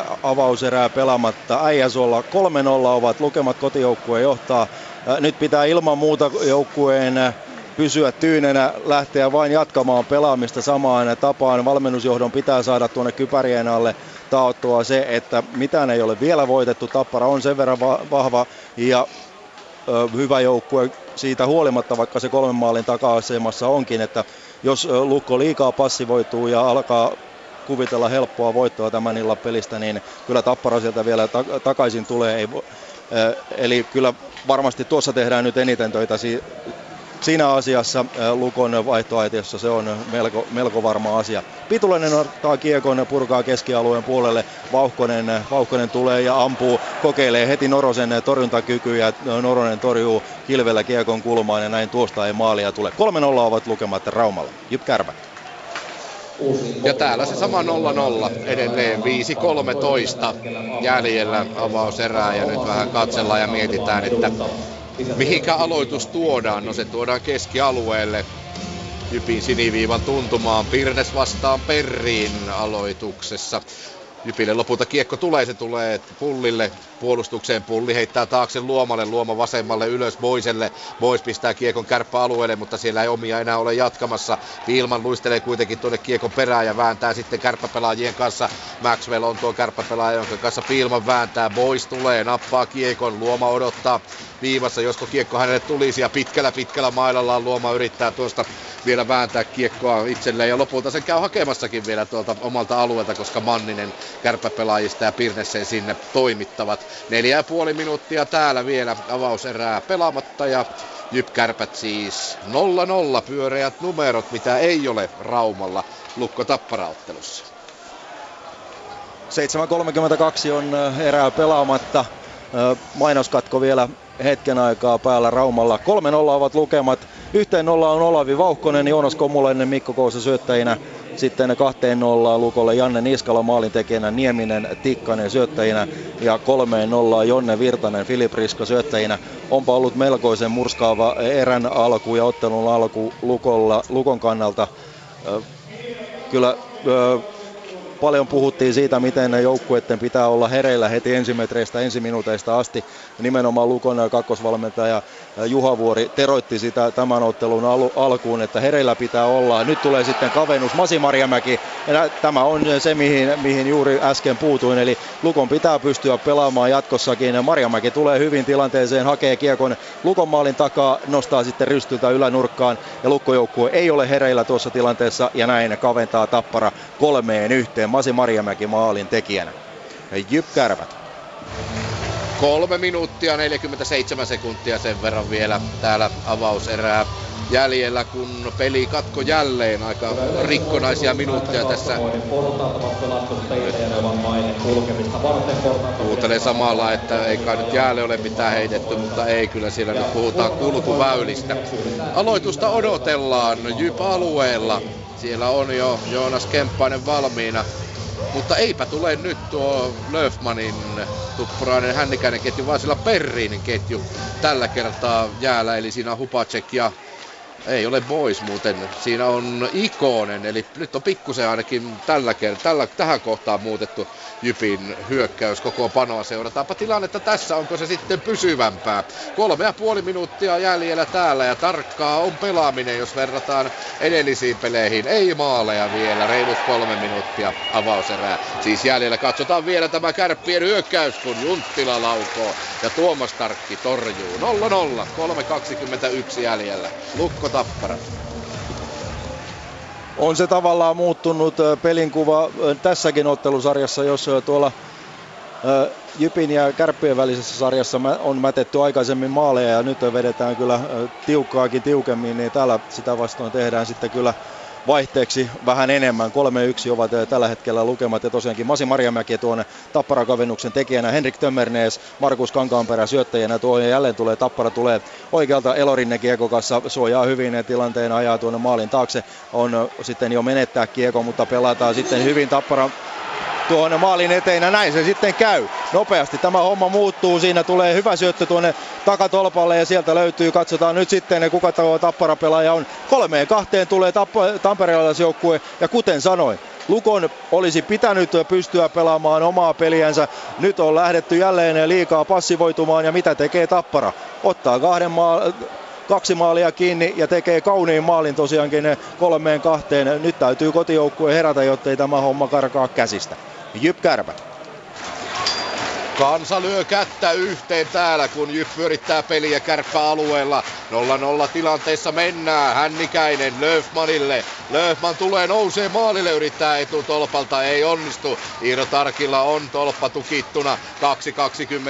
8.30 avauserää pelaamatta. Äijäsuolla 3-0 ovat lukemat, kotijoukkue johtaa. Nyt pitää ilman muuta joukkueen pysyä tyynenä, lähteä vain jatkamaan pelaamista samaan tapaan. Valmennusjohdon pitää saada tuonne kypärien alle taottua se, että mitään ei ole vielä voitettu. Tappara on sen verran vahva ja hyvä joukkue siitä huolimatta, vaikka se 3 maalin taka-asemassa onkin, että jos Lukko liikaa passivoituu ja alkaa kuvitella helppoa voittoa tämän illan pelistä, niin kyllä Tappara sieltä vielä takaisin tulee. Eli kyllä varmasti tuossa tehdään nyt eniten töitä siinä asiassa. Lukon vaihtoaitiossa se on melko varma asia. Pitulainen ottaa kiekon, purkaa keskialueen puolelle. Vauhkonen tulee ja ampuu, kokeilee heti Norosen torjuntakykyä. Noronen torjuu kilvellä kiekon kulmaan ja näin tuosta ei maalia tule. 3-0 ovat lukemat Raumalla. JYP Kärpät. Ja täällä se sama 0-0 edelleen, 5.13 jäljellä avauserää ja nyt vähän katsellaan ja mietitään, että mihinkä aloitus tuodaan. No se tuodaan keskialueelle, JYPin siniviivan tuntumaan, Pirnes vastaan Perriin aloituksessa. JYPille lopulta kiekko tulee, se tulee Pullille puolustukseen, Pulli heittää taakse Luomalle, Luoma vasemmalle ylös Boiselle, Bois pistää kiekon kärppäalueelle, mutta siellä ei omia enää ole jatkamassa. Viilman luistelee kuitenkin tuonne kiekon perään ja vääntää sitten kärppäpelaajien kanssa, Maxwell on tuo kärppäpelaaja, jonka kanssa Viilman vääntää, Bois tulee, nappaa kiekon, Luoma odottaa viivassa, josko kiekko hänelle tulisi ja pitkällä mailallaan Luoma yrittää tuosta vielä vääntää kiekkoa itselleen ja lopulta sen käy hakemassakin vielä tuolta omalta alueelta, koska Manninen kärppäpelaajista ja Pirnesen sinne toimittavat. 4,5 minuuttia täällä vielä avauserää pelaamatta ja JYP Kärpät siis 0-0, pyöreät numerot, mitä ei ole Raumalla Lukko Tappara-ottelussa. 7.32 on erää pelaamatta. Mainoskatko vielä hetken aikaa päällä Raumalla. 3-0 ovat lukemat. 1-0 on Olavi Vauhkonen, Joonas Komulainen, Mikko Kousa syöttäjinä. Sitten 2-0 Lukolle Janne Niskala maalintekijänä, Nieminen, Tikkanen syöttäjinä ja 3-0 Jonne Virtanen, Filip Riska syöttäjinä. Onpa ollut melkoisen murskaava erän alku ja ottelun alku Lukon kannalta. Kyllä paljon puhuttiin siitä, miten joukkueiden pitää olla hereillä heti ensimetreistä, ensiminuuteista asti. Nimenomaan Lukon kakkosvalmentaja Juha Vuori teroitti sitä tämän ottelun alkuun, että hereillä pitää olla. Nyt tulee sitten kavennus, Masi Marjamäki. Tämä on se, mihin juuri äsken puutuin. Eli Lukon pitää pystyä pelaamaan jatkossakin. Marjamäki tulee hyvin tilanteeseen, hakee kiekon Lukon maalin takaa, nostaa sitten rystyltä ylänurkkaan. Ja Lukkojoukkue ei ole hereillä tuossa tilanteessa ja näin kaventaa Tappara 3-1. Masi Marjamäki maalin tekijänä. JYP Kärpät. 3 minuuttia 47 sekuntia sen verran vielä täällä avauserää jäljellä, kun peli katko jälleen. Aika rikkonaisia minuutteja tässä. Kuuntelen samalla, että ei kai nyt jäälle ole mitään heitetty, mutta ei, kyllä siellä nyt puhutaan kulkuväylistä. Aloitusta odotellaan JYP-alueella. Siellä on jo Joonas Kemppainen valmiina, mutta eipä tule nyt tuo Löfmanin, Tuppurainen, Hännikäinen ketju, vaan sillä Perriinin ketju tällä kertaa jäällä. Eli siinä on Hupacek ja Ei ole pois muuten. Siinä on Ikonen, eli nyt on pikkusen ainakin tähän kohtaan muutettu JYPin hyökkäys koko panoa. Seurataanpa tilannetta tässä, onko se sitten pysyvämpää. 3,5 minuuttia jäljellä täällä ja tarkkaa on pelaaminen, jos verrataan edellisiin peleihin. Ei maaleja vielä, reilut 3 minuuttia avauserää. Siis jäljellä katsotaan vielä tämä Kärppien hyökkäys, kun Junttila laukoo ja Tuomas Tarkki torjuu. 0-0, 3,21 jäljellä. Lukko Tappara. On se tavallaan muuttunut pelinkuva tässäkin ottelusarjassa, jos tuolla JYPin ja Kärppien välisessä sarjassa on mätetty aikaisemmin maaleja ja nyt vedetään kyllä tiukkaakin tiukemmin, niin täällä sitä vastoin tehdään sitten kyllä vaihteeksi vähän enemmän. 3-1 ovat tällä hetkellä lukemat ja tosiaankin Masi Marjamäki tuonne Tappara-kavennuksen tekijänä. Henrik Tömmernees, Markus Kankaanperä syöttäjänä tuo ja jälleen tulee Tappara tulee oikealta Elorinne kiekokassa. Suojaa hyvin tilanteen, ajaa tuonne maalin taakse. On sitten jo menettää kiekko, mutta pelataan sitten hyvin Tappara tuonne maalin eteen ja näin se sitten käy. Nopeasti tämä homma muuttuu, siinä tulee hyvä syöttö tuonne takatolpalle ja sieltä löytyy, katsotaan nyt sitten kuka tuo Tappara-pelaaja on. 3-2 tulee tamperelaisjoukkue ja kuten sanoin, Lukon olisi pitänyt pystyä pelaamaan omaa peliänsä. Nyt on lähdetty jälleen liikaa passivoitumaan ja mitä tekee Tappara? Ottaa kaksi maalia kiinni ja tekee kauniin maalin tosiaankin 3-2. Nyt täytyy kotijoukkue herätä, jottei tämä homma karkaa käsistä. JYP Kärpät. Kansa lyö kättä yhteen täällä, kun JYP pyörittää peliä Kärppä-alueella. 0-0 tilanteessa mennään. Hännikäinen Löfmanille. Löfman tulee, nousee maalille, yrittää etutolpalta, ei onnistu. Iiro Tarkilla on tolppa tukittuna.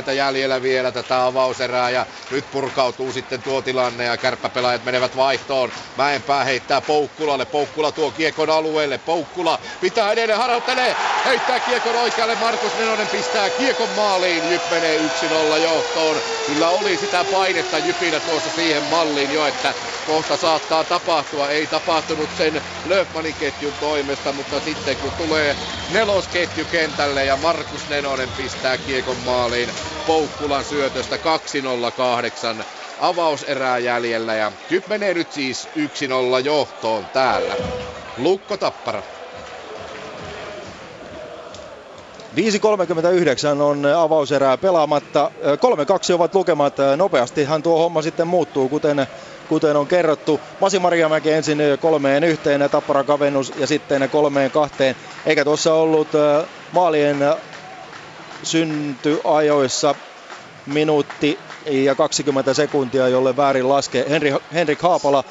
2.20 jäljellä vielä tätä avauserää ja nyt purkautuu sitten tuo tilanne ja kärppäpelaajat menevät vaihtoon. Mäenpää heittää Poukkulalle. Poukkula tuo kiekon alueelle. Poukkula pitää edelleen, harjoittelee. Heittää kiekon oikealle. Markus Nenonen pistää kiekon maaliin. JYP menee 1-0 johtoon. Kyllä oli sitä painetta JYPillä tuossa siihen malliin jo, että kohta saattaa tapahtua. Ei tapahtunut sen Löfmanin ketjun toimesta, mutta sitten kun tulee nelosketju kentälle ja Markus Nenonen pistää kiekon maaliin Poukkulan syötöstä, 2-0-8 avauserää jäljellä ja JYP menee nyt siis 1-0 johtoon täällä. Lukko Tappara. 5.39 on avauserää pelaamatta. 3-2 ovat lukemat. Nopeastihan tuo homma sitten muuttuu, kuten on kerrottu. Masi Marjamäki ensin 3-1, Tappara kavennus ja sitten 3-2. Eikä tuossa ollut maalien syntyajoissa minuutti ja 20 sekuntia, jolle väärin laske. Henrik Haapala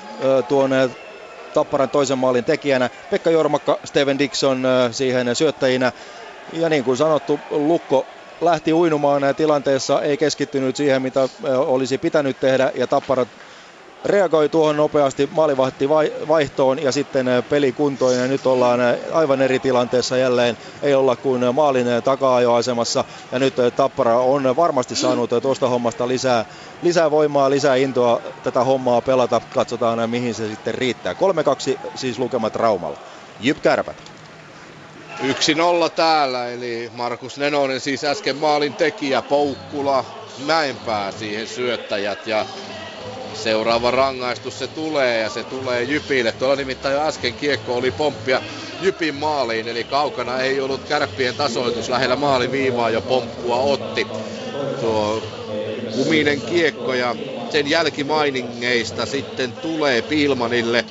tuonne Tapparan toisen maalin tekijänä. Pekka Jormakka, Steven Dixon siihen syöttäjinä. Ja niin kuin sanottu, Lukko lähti uinumaan tilanteessa, ei keskittynyt siihen, mitä olisi pitänyt tehdä. Ja Tappara reagoi tuohon nopeasti, maalivahti vaihtoon ja sitten pelikuntoon. Ja nyt ollaan aivan eri tilanteessa jälleen, ei olla kuin maalin taka-ajoasemassa. Ja nyt Tappara on varmasti saanut tuosta hommasta lisää voimaa, lisää intoa tätä hommaa pelata. Katsotaan, mihin se sitten riittää. 3-2 siis lukemat Raumalla. JYP Kärpät. 1-0 täällä, eli Markus Nenonen siis äsken maalin tekijä, Poukkula, Mäenpää siihen syöttäjät ja seuraava rangaistus se tulee JYPille. Tuolla nimittäin jo äsken kiekko oli pomppia JYPin maaliin, eli kaukana ei ollut Kärppien tasoitus, lähellä maaliviivaa jo pomppua otti tuo kuminen kiekko ja sen jälkimainingeista sitten tulee Pilmanille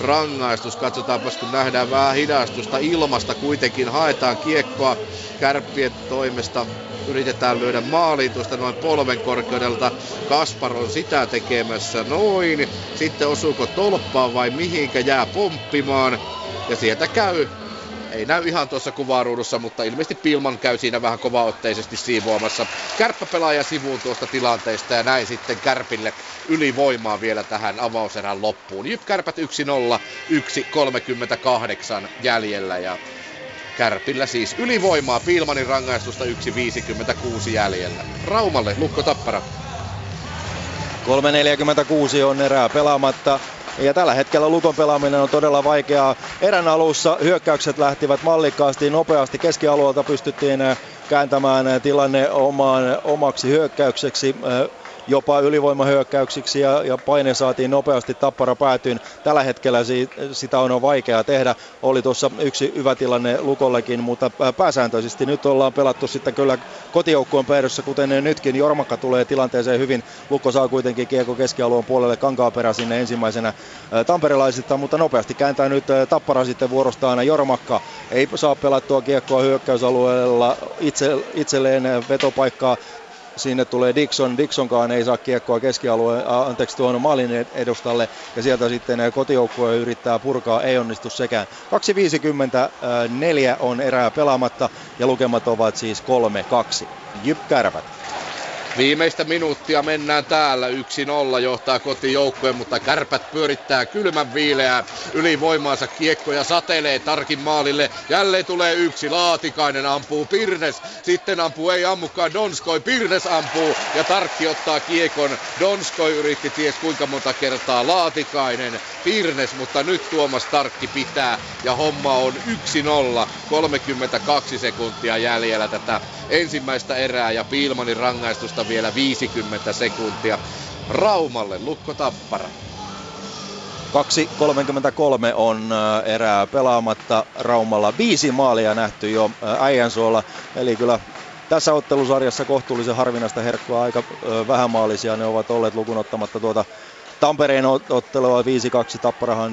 rangaistus. Katsotaanpas, kun nähdään vähän hidastusta. Ilmasta kuitenkin haetaan kiekkoa. Kärppien toimesta yritetään lyödä maaliin tuosta noin polven korkeudelta. Kaspar on sitä tekemässä noin. Sitten osuuko tolppaan vai mihinkä, jää pomppimaan. Ja sieltä käy. Ei näy ihan tuossa kuvaruudussa, mutta ilmeisesti Pilman käy siinä vähän kovaotteisesti siivoamassa kärppäpelaaja sivuun tuosta tilanteesta ja näin sitten Kärpille ylivoimaa vielä tähän avauserän loppuun. JYP Kärpät 1-0, 1.38 jäljellä ja Kärpillä siis ylivoimaa, Pilmanin rangaistusta 1.56 jäljellä. Raumalle Lukko Tappara. 3.46 on erää pelaamatta. Ja tällä hetkellä Lukon pelaaminen on todella vaikeaa. Erän alussa hyökkäykset lähtivät mallikkaasti, nopeasti keskialueelta pystyttiin kääntämään tilanne omaksi hyökkäykseksi. jopa ylivoimahyökkäyksiksi ja paine saatiin nopeasti Tappara päätyyn. Tällä hetkellä sitä on vaikea tehdä. Oli tuossa yksi hyvä tilanne Lukollekin, mutta pääsääntöisesti nyt ollaan pelattu sitten kyllä kotijoukkueen perässä, kuten nytkin. Jormakka tulee tilanteeseen hyvin. Lukko saa kuitenkin kiekko keskialueen puolelle, Kankaanperä sinne ensimmäisenä tamperelaisista, mutta nopeasti kääntää nyt Tappara sitten vuorostaan. Jormakka ei saa pelattua kiekkoa hyökkäysalueella itselleen vetopaikkaa. Sinne tulee Dixonkaan ei saa kiekkoa tuon maalin edustalle, ja sieltä sitten kotijoukkue yrittää purkaa, ei onnistu sekään. 2.54 on erää pelaamatta ja lukemat ovat siis 3-2. JYP Kärpät. Viimeistä minuuttia mennään täällä, 1-0 johtaa kotijoukkojen, mutta Kärpät pyörittää kylmän viileää ylivoimaansa, kiekkoja satelee Tarkin maalille, jälleen tulee yksi, Laatikainen ampuu, Pirnes sitten ampuu, ei ammukaan, Donskoi, Pirnes ampuu ja Tarkki ottaa kiekon. Donskoi yritti ties kuinka monta kertaa, Laatikainen, Pirnes, mutta nyt Tuomas Tarkki pitää ja homma on 1-0, 32 sekuntia jäljellä tätä ensimmäistä erää ja Piilmanin rangaistusta vielä 50 sekuntia. Raumalle Lukko Tappara. 2.33 on erää pelaamatta. Raumalla 5 maalia nähty jo äijänsuolla. Eli kyllä tässä ottelusarjassa kohtuullisen harvinaista herkkua, aika vähämaalisia ne ovat olleet lukuun ottamatta tuota Tampereen ottelua 5-2. Tapparahan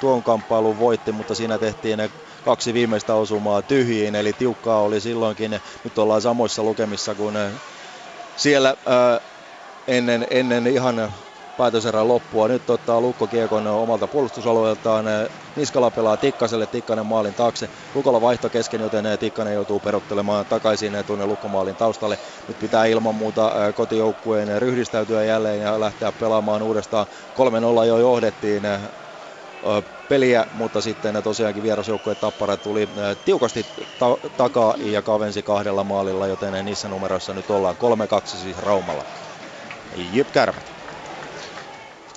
tuon kamppailun voitti, mutta siinä tehtiin ne 2 viimeistä osumaa tyhjiin, eli tiukkaa oli silloinkin. Nyt ollaan samoissa lukemissa kuin siellä ennen ihan päätöserän loppua. Nyt ottaa Lukko kiekon omalta puolustusalueeltaan. Niskala pelaa Tikkaselle, Tikkanen maalin taakse. Lukolla vaihto kesken, joten Tikkanen joutuu peruttelemaan takaisin tuonne Lukkomaalin taustalle. Nyt pitää ilman muuta kotijoukkueen ryhdistäytyä jälleen ja lähteä pelaamaan uudestaan. 3-0 jo johdettiin peliä, mutta sitten tosiaankin vierasjoukkue Tappara tuli tiukasti takaa ja kavensi 2 maalilla, joten niissä numeroissa nyt ollaan 3-2 siis Raumalla. JYP Kärpät.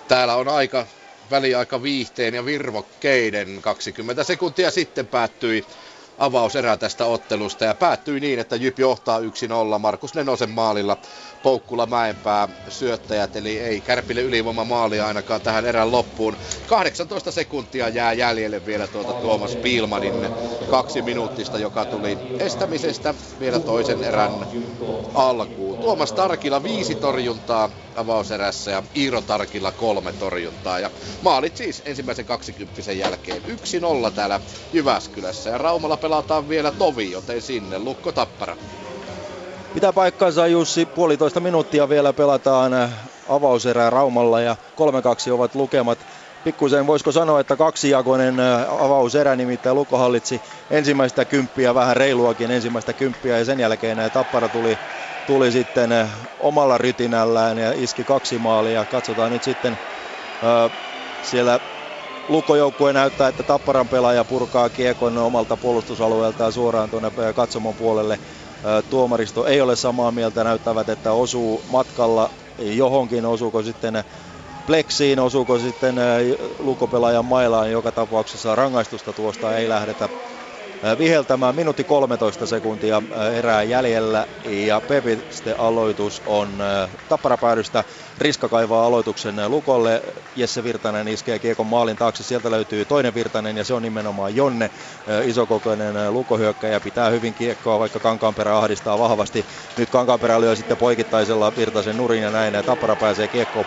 Täällä on aika väliaika viihteen ja virvokkeiden. 20 sekuntia sitten päättyi avauserä tästä ottelusta ja päättyi niin, että JYP johtaa 1-0 Markus Nenosen maalilla. Poukkula, Mäenpää syöttäjät, eli ei Kärpille ylivoimamaalia ainakaan tähän erään loppuun. 18 sekuntia jää jäljelle vielä tuolta Tuomas Piilmanin 2 minuuttista, joka tuli estämisestä vielä toisen erän alkuun. Tuomas Tarkilla 5 torjuntaa avauserässä ja Iiro Tarkilla 3 torjuntaa. Ja maalit siis ensimmäisen 20 jälkeen 1-0 täällä Jyväskylässä. Ja Raumalla pelataan vielä tovi, joten sinne Lukko Tappara. Pitää paikkansa, Jussi, 1,5 minuuttia vielä pelataan avauserää Raumalla ja 3-2 ovat lukemat. Pikkuisen voisiko sanoa, että kaksijakoinen avauserä, nimittäin Lukko hallitsi ensimmäistä kymppiä, vähän reiluakin ensimmäistä kymppiä, ja sen jälkeen Tappara tuli sitten omalla rytinällään ja iski 2 maalia. Katsotaan nyt sitten siellä Lukko-joukkue näyttää, että Tapparan pelaaja purkaa kiekon omalta puolustusalueeltaan suoraan tuonne katsomon puolelle. Tuomaristo ei ole samaa mieltä, näyttävät, että osuu matkalla johonkin, osuuko sitten pleksiin, osuuko sitten Lukko-pelaajan mailaan, joka tapauksessa rangaistusta tuosta ei lähdetä viheltämään. Minuutti 13 sekuntia erää jäljellä ja P-piste-aloitus on Tappara-päädystä. Riska kaivaa aloituksen Lukolle, Jesse Virtanen iskee kiekon maalin taakse, sieltä löytyy toinen Virtanen ja se on nimenomaan Jonne. Isokokoinen Lukko-hyökkäjä pitää hyvin kiekkoa, vaikka Kankaanperä ahdistaa vahvasti. Nyt Kankaanperä lyö sitten poikittaisella Virtasen nurin ja näin Tappara pääsee kiekkoon.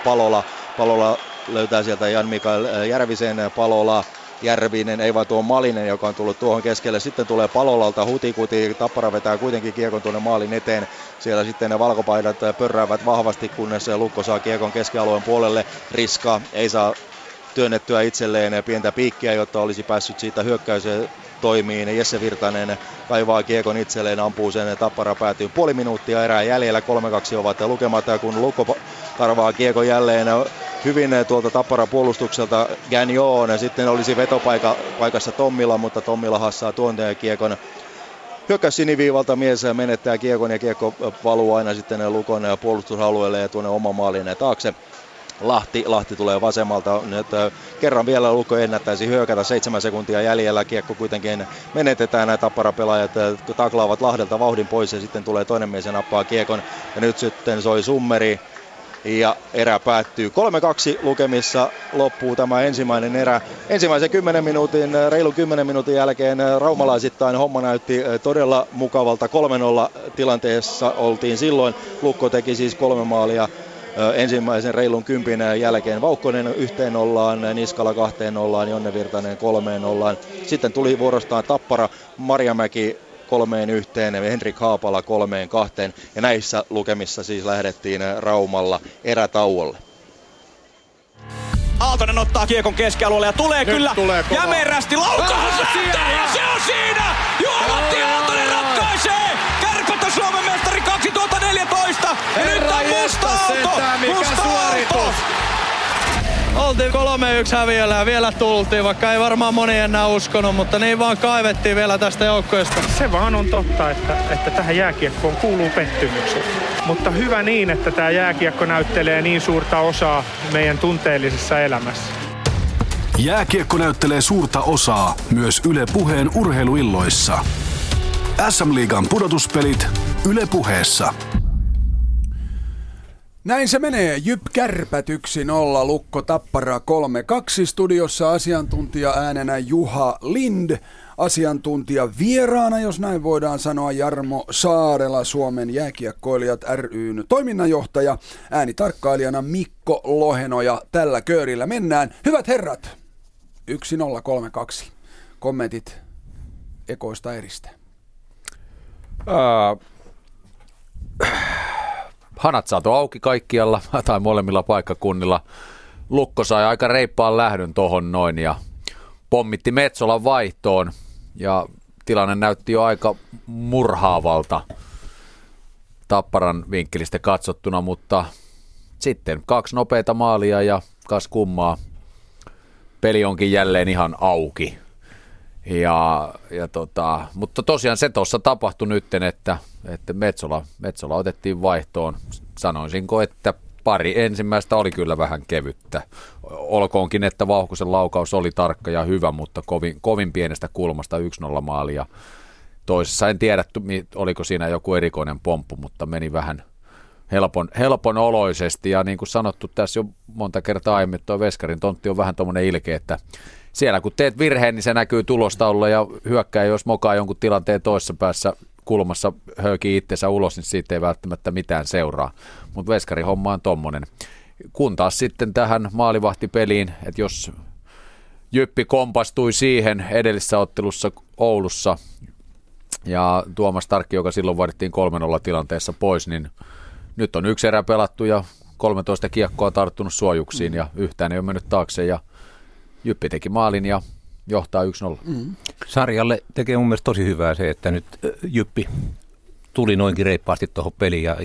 Palola löytää sieltä Jan-Mikael Järvisen, Palola, Järvinen, ei vaan tuo Malinen, joka on tullut tuohon keskelle. Sitten tulee Palolalta hutikuti. Tappara vetää kuitenkin kiekon tuonne maalin eteen. Siellä sitten ne valkopaidat pörräävät vahvasti, kunnes Lukko saa kiekon keskialueen puolelle. Riska ei saa työnnettyä itselleen pientä piikkiä, jotta olisi päässyt siitä hyökkäyseen toimiin. Jesse Virtanen kaivaa kiekon itselleen, ampuu sen, Tappara päätyy. 0,5 minuuttia erää jäljellä, 3-2 ovat lukemat, kun Lukko karvaa kiekon jälleen hyvin tuolta Tappara puolustukselta Gagnon. Sitten olisi vetopaikassa Tommila, mutta Tommila hassaa tuon kiekon. Hyökkäys siniviivalta mies menettää kiekon ja kiekko valuu aina sitten Lukon puolustusalueelle ja tuonne oman maalin taakse. Lahti tulee vasemmalta. Nyt kerran vielä Lukko ennättäisi hyökätä, 7 sekuntia jäljellä. Kiekko kuitenkin menetetään. Nämä Tappara-pelaajat taklaavat Lahdelta vauhdin pois ja sitten tulee toinen mies ja nappaa kiekon. Ja nyt sitten soi summeri. ja erä päättyy 3-2 lukemissa. Loppuu tämä ensimmäinen erä. Ensimmäisen 10 minuutin, reilu 10 minuutin jälkeen raumalaisittain homma näytti todella mukavalta. 3-0 tilanteessa oltiin silloin. Lukko teki siis 3 maalia ensimmäisen reilun 10 jälkeen. Vauhkonen 1-0, Niskala 2-0, Jonne Virtanen 3-0. Sitten tuli vuorostaan Tappara, Marjamäki 3-1, Henrik Haapala 3-2. Ja näissä lukemissa siis lähdettiin Raumalla erätauolle. Aaltonen ottaa kiekon keskialueelle ja tulee nyt kyllä tulee jämerästi. Laukaus lähtee ja se on siinä! Juha-Matti Aaltonen ratkaisee! Kärpät on Suomen mestari 2014! Ja nyt on musta auto! Musta auto! Oltiin 3-1 häviöllä ja vielä tultiin, vaikka ei varmaan moni enää uskonut, mutta niin vaan kaivettiin vielä tästä joukkueesta. Se vaan on totta, että tähän jääkiekkoon kuuluu pettymyksiä. Mutta hyvä niin, että tämä jääkiekko näyttelee niin suurta osaa meidän tunteellisessa elämässä. Jääkiekko näyttelee suurta osaa myös Yle Puheen urheiluilloissa. SM-liigan pudotuspelit Yle Puheessa. Näin se menee. JYP Kärpät 1-0, Lukko Tappara 3-2. Studiossa asiantuntija äänenä Juha Lind. Asiantuntija vieraana, jos näin voidaan sanoa, Jarmo Saarela, Suomen jääkiekkoilijat ry:n toiminnanjohtaja. Äänitarkkailijana Mikko Loheno ja tällä köörillä mennään. Hyvät herrat, 1-0-3-2. Kommentit ekoista eristä. Hanat saatu auki kaikkialla tai molemmilla paikkakunnilla. Lukko sai aika reippaan lähdön tohon noin ja pommitti Metsolan vaihtoon ja tilanne näytti jo aika murhaavalta Tapparan vinkkelistä katsottuna, mutta sitten 2 nopeita maalia ja kas kummaa, peli onkin jälleen ihan auki. Mutta tosiaan se tuossa tapahtui nytten, että Metsola otettiin vaihtoon. Sanoisinko, että pari ensimmäistä oli kyllä vähän kevyttä. Olkoonkin, että Vauhkosen laukaus oli tarkka ja hyvä, mutta kovin pienestä kulmasta 1-0 maalia. Toisessa en tiedä, oliko siinä joku erikoinen pomppu, mutta meni vähän helpon oloisesti. Ja niin kuin sanottu tässä jo monta kertaa aiemmin, tuo veskarin tontti on vähän tuommoinen ilkeä, että siellä kun teet virheen, niin se näkyy tulostaululla ja hyökkää, jos mokaa jonkun tilanteen toisessa päässä kulmassa höökii itsensä ulos, niin siitä ei välttämättä mitään seuraa. Mutta veskarin homma on tommonen. Kun taas sitten tähän maalivahtipeliin, että jos Jyppi kompastui siihen edellisessä ottelussa Oulussa ja Tuomas Tarkki, joka silloin vaadittiin 3-0 tilanteessa pois, niin nyt on 1 erä pelattu ja 13 kiekkoa tarttunut suojuksiin ja yhtään ei ole mennyt taakse ja Jyppi teki maalin ja johtaa 1-0. Sarjalle tekee mun mielestä tosi hyvää se, että nyt Jyppi tuli noinkin reippaasti tuohon peliin ja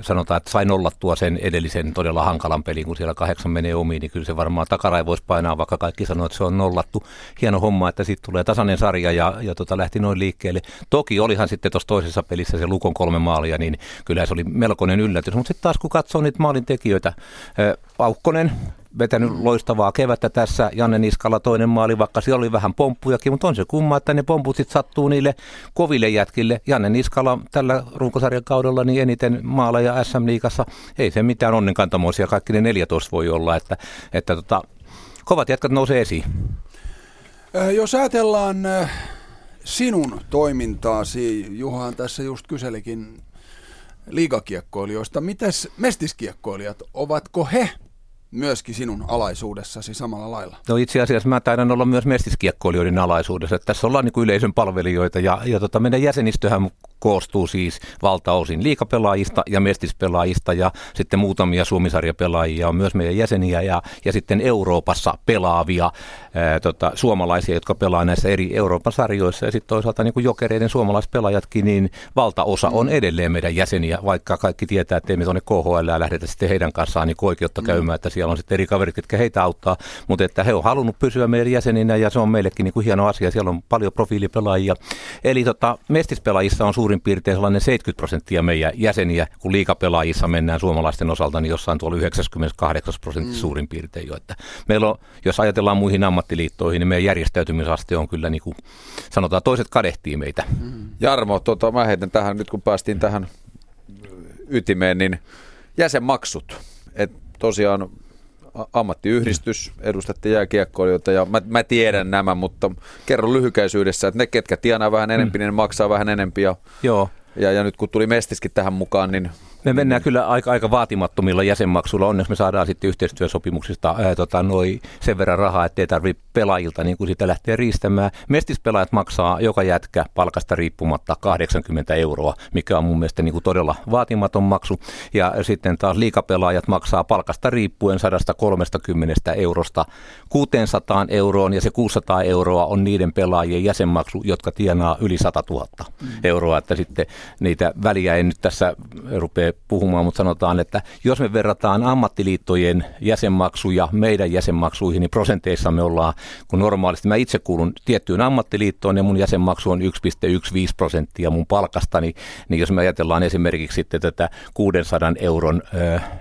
sanotaan, että sai nollattua sen edellisen todella hankalan pelin, kun siellä 8 menee omiin, niin kyllä se varmaan takarai voisi painaa, vaikka kaikki sanoo, että se on nollattu. Hieno homma, että siitä tulee tasainen sarja ja lähti noin liikkeelle. Toki olihan sitten tuossa toisessa pelissä se Lukon 3 maalia, niin kyllä se oli melkoinen yllätys, mutta sitten taas kun katsoo niitä maalintekijöitä, Vauhkonen vetänyt loistavaa kevättä tässä, Janne Niskala 2 maali, vaikka siellä oli vähän pomppujakin, mutta on se kumma, että ne pomput sitten sattuu niille koville jätkille. Janne Niskala tällä runkosarjan kaudella niin eniten maaleja SM-liigassa, ei se mitään onnenkantamoisia, kaikki ne 14 voi olla, että kovat jätkät nousee esiin. Jos ajatellaan sinun toimintaasi, Juha tässä just kyselikin liigakiekkoilijoista, mitäs mestiskiekkoilijat, ovatko he myöskin sinun alaisuudessasi samalla lailla? No itse asiassa mä taidan olla myös mestiskiekkoilijoiden alaisuudessa. Tässä ollaan niin kuin yleisön palvelijoita ja meidän jäsenistöhän koostuu siis valtaosin liigapelaajista ja mestispelaajista ja sitten muutamia Suomisarjapelaajia on myös meidän jäseniä ja sitten Euroopassa pelaavia suomalaisia, jotka pelaa näissä eri Euroopan sarjoissa ja sitten toisaalta niin kuin jokereiden suomalaispelaajatkin, niin valtaosa on edelleen meidän jäseniä, vaikka kaikki tietää, että emme tuonne KHL ja lähdetä sitten heidän kanssaan niin oikeutta käymään, että siellä on sitten eri kaverit, jotka heitä auttaa, mutta että he on halunnut pysyä meidän jäseninä ja se on meillekin niin kuin hieno asia, siellä on paljon profiilipelaajia, eli mestispelaajissa on suurin piirtein sellainen 70% meidän jäseniä, kun liigapelaajissa mennään suomalaisten osalta, niin jossain tuolla 98% suurin piirtein jo. Että meillä on, jos ajatellaan muihin ammattiliittoihin, niin meidän järjestäytymisaste on kyllä niin kuin, sanotaan, toiset kadehtii meitä. Jarmo, mä heitän tähän, nyt kun päästiin tähän ytimeen, niin jäsenmaksut. Et tosiaan ammattiyhdistys, edustatte jääkiekkoilijoita ja mä tiedän nämä, mutta kerron lyhykäisyydessä, että ne ketkä tienaa vähän enemmän, niin ne maksaa vähän enemmän. Joo. Ja nyt kun tuli Mestiskin tähän mukaan, niin... Me mennään kyllä aika vaatimattomilla jäsenmaksuilla. Onneksi me saadaan sitten yhteistyösopimuksista sen verran rahaa, ettei tarvitse pelaajilta niin kuin sitä lähtee riistämään. Mestispelaajat maksaa joka jätkä palkasta riippumatta 80 euroa, mikä on mun mielestä niin kuin todella vaatimaton maksu. Ja sitten taas liigapelaajat maksaa palkasta riippuen 130 eurosta 600 euroon. Ja se 600 euroa on niiden pelaajien jäsenmaksu, jotka tienaa yli 100 000 euroa. Että sitten niitä väliä ei nyt tässä rupea puhumaan, mutta sanotaan, että jos me verrataan ammattiliittojen jäsenmaksuja meidän jäsenmaksuihin, niin prosenteissa me ollaan, kun normaalisti mä itse kuulun tiettyyn ammattiliittoon ja mun jäsenmaksu on 1,15% mun palkastani, niin jos me ajatellaan esimerkiksi sitten tätä 600 euron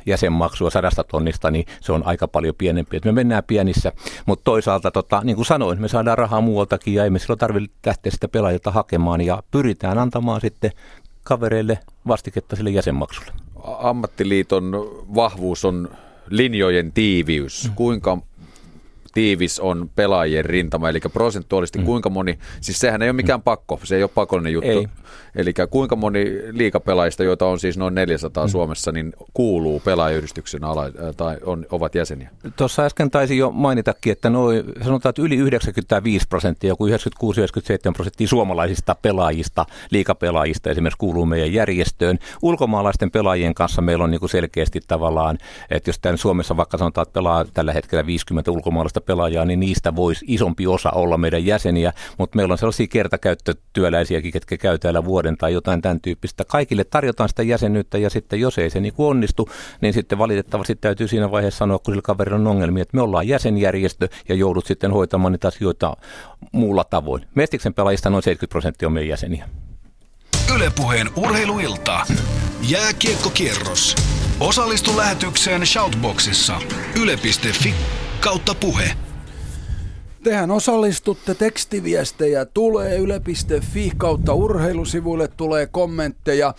jäsenmaksua 100 tonnista, niin se on aika paljon pienempi. Et me mennään pienissä, mutta toisaalta niin kuin sanoin, me saadaan rahaa muualtakin ja ei me silloin tarvitse lähteä sitä pelaajilta hakemaan ja pyritään antamaan sitten kavereille vastiketta sille jäsenmaksulle. Ammattiliiton vahvuus on linjojen tiiviys. Kuinka tiivis on pelaajien rintama, eli prosentuaalisesti kuinka moni, siis sehän ei ole mikään pakko, se ei ole pakollinen juttu. Eli kuinka moni liigapelaajista, joita on siis noin 400 Suomessa, niin kuuluu pelaajayhdistyksen tai ovat jäseniä? Tuossa äsken taisin jo mainitakin, että sanotaan, että yli 95%, joku 96-97% suomalaisista pelaajista, liigapelaajista esimerkiksi kuuluu meidän järjestöön. Ulkomaalaisten pelaajien kanssa meillä on niin kuin selkeästi tavallaan, että jos tän Suomessa vaikka sanotaan, että pelaa tällä hetkellä 50 ulkomaalaista pelaajaa, niin niistä voisi isompi osa olla meidän jäseniä, mutta meillä on sellaisia kertakäyttötyöläisiäkin, ketkä käy täällä vuoden tai jotain tämän tyyppistä. Kaikille tarjotaan sitä jäsenyyttä ja sitten jos ei se niin kuin onnistu, niin sitten valitettavasti täytyy siinä vaiheessa sanoa, kun sillä kaverilla on ongelmia, että me ollaan jäsenjärjestö ja joudut sitten hoitamaan niitä asioita muulla tavoin. Mestiksen pelaajista noin 70% on meidän jäseniä. Yle Puheen urheiluilta. Jääkiekkokierros. Osallistu lähetykseen Shoutboxissa. Yle.fi/puhe. Tehän osallistutte, tekstiviestejä tulee yle.fi/urheilusivuille tulee kommentteja.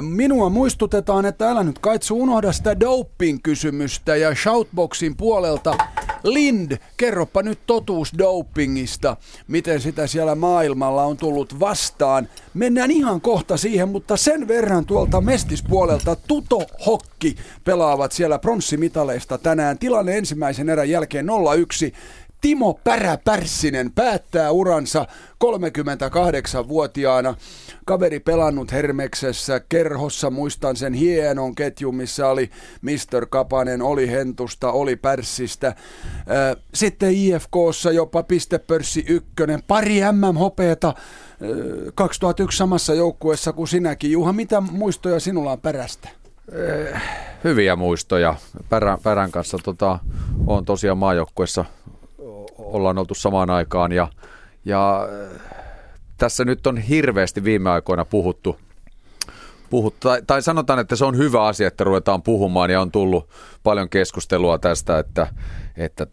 Minua muistutetaan, että älä nyt kaitsu unohda sitä doping-kysymystä ja Shoutboxin puolelta Lind, kerropa nyt totuus dopingista, miten sitä siellä maailmalla on tullut vastaan. Mennään ihan kohta siihen, mutta sen verran tuolta mestispuolelta Tuto Hokki pelaavat siellä pronssimitaleista tänään. Tilanne ensimmäisen erän jälkeen 0-1. Timo Päräpärssinen päättää uransa 38-vuotiaana. Kaveri pelannut Hermeksessä, Kerhossa, muistan sen hienon ketjun, missä oli Mr. Kapanen, oli Hentusta, oli Pärssistä. Sitten IFK:ssa jopa pistepörssi 1, pari MM-hopeata 2001 samassa joukkueessa kuin sinäkin. Juha, mitä muistoja sinulla on Pärästä? Hyviä muistoja. Pärän kanssa on tosiaan maajoukkueessa. Ollaan oltu samaan aikaan ja tässä nyt on hirveästi viime aikoina puhuttu tai sanotaan, että se on hyvä asia, että ruvetaan puhumaan ja on tullut paljon keskustelua tästä, että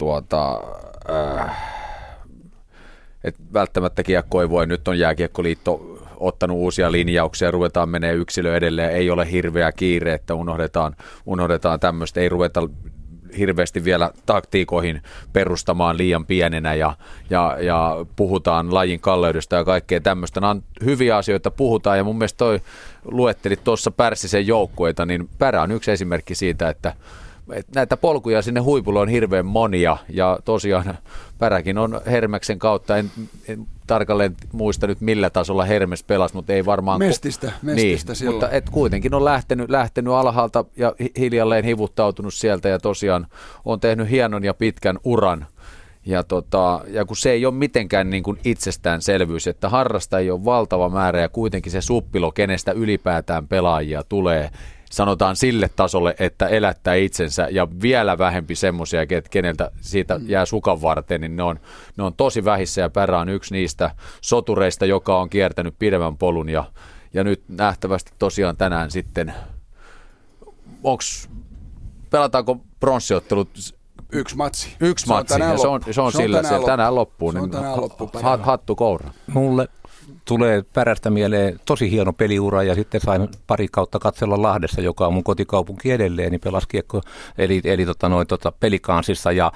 välttämättä kiekko ei voi, nyt on Jääkiekkoliitto ottanut uusia linjauksia, ruvetaan menee yksilö edelleen, ei ole hirveä kiire, että unohdetaan tämmöistä, ei ruveta hirveästi vielä taktiikoihin perustamaan liian pienenä ja puhutaan lajin kalleudesta ja kaikkea tämmöistä. Nämä on hyviä asioita, puhutaan ja mun mielestä toi luettelit tuossa Pärssisen joukkueita, niin Pärä on yksi esimerkki siitä, että näitä polkuja sinne huipulle on hirveän monia ja tosiaan Päräkin on Hermeksen kautta, en tarkalleen muista nyt millä tasolla Hermes pelasi, mutta ei varmaan... Mestistä niin, mutta et kuitenkin on lähtenyt alhaalta ja hiljalleen hivuttautunut sieltä ja tosiaan on tehnyt hienon ja pitkän uran. Ja kun se ei ole mitenkään niin kuin itsestäänselvyys, että harrastajia on valtava määrä ja kuitenkin se suppilo, kenestä ylipäätään pelaajia tulee, sanotaan sille tasolle, että elättää itsensä ja vielä vähempi semmoisia, keneltä siitä jää sukan varten, niin ne on tosi vähissä ja Pärä on yksi niistä sotureista, joka on kiertänyt pidemmän polun ja nyt nähtävästi tosiaan tänään sitten, pelataanko pronssiottelut? Yksi matsi ja se on sillä, se tänään loppuun, niin hattu koura. Mulle tulee Pärältä mieleen tosi hieno peliura ja sitten sain pari kautta katsella Lahdessa, joka on mun kotikaupunki edelleen, niin pelasi kiekko, eli Pelikaansissa. Ja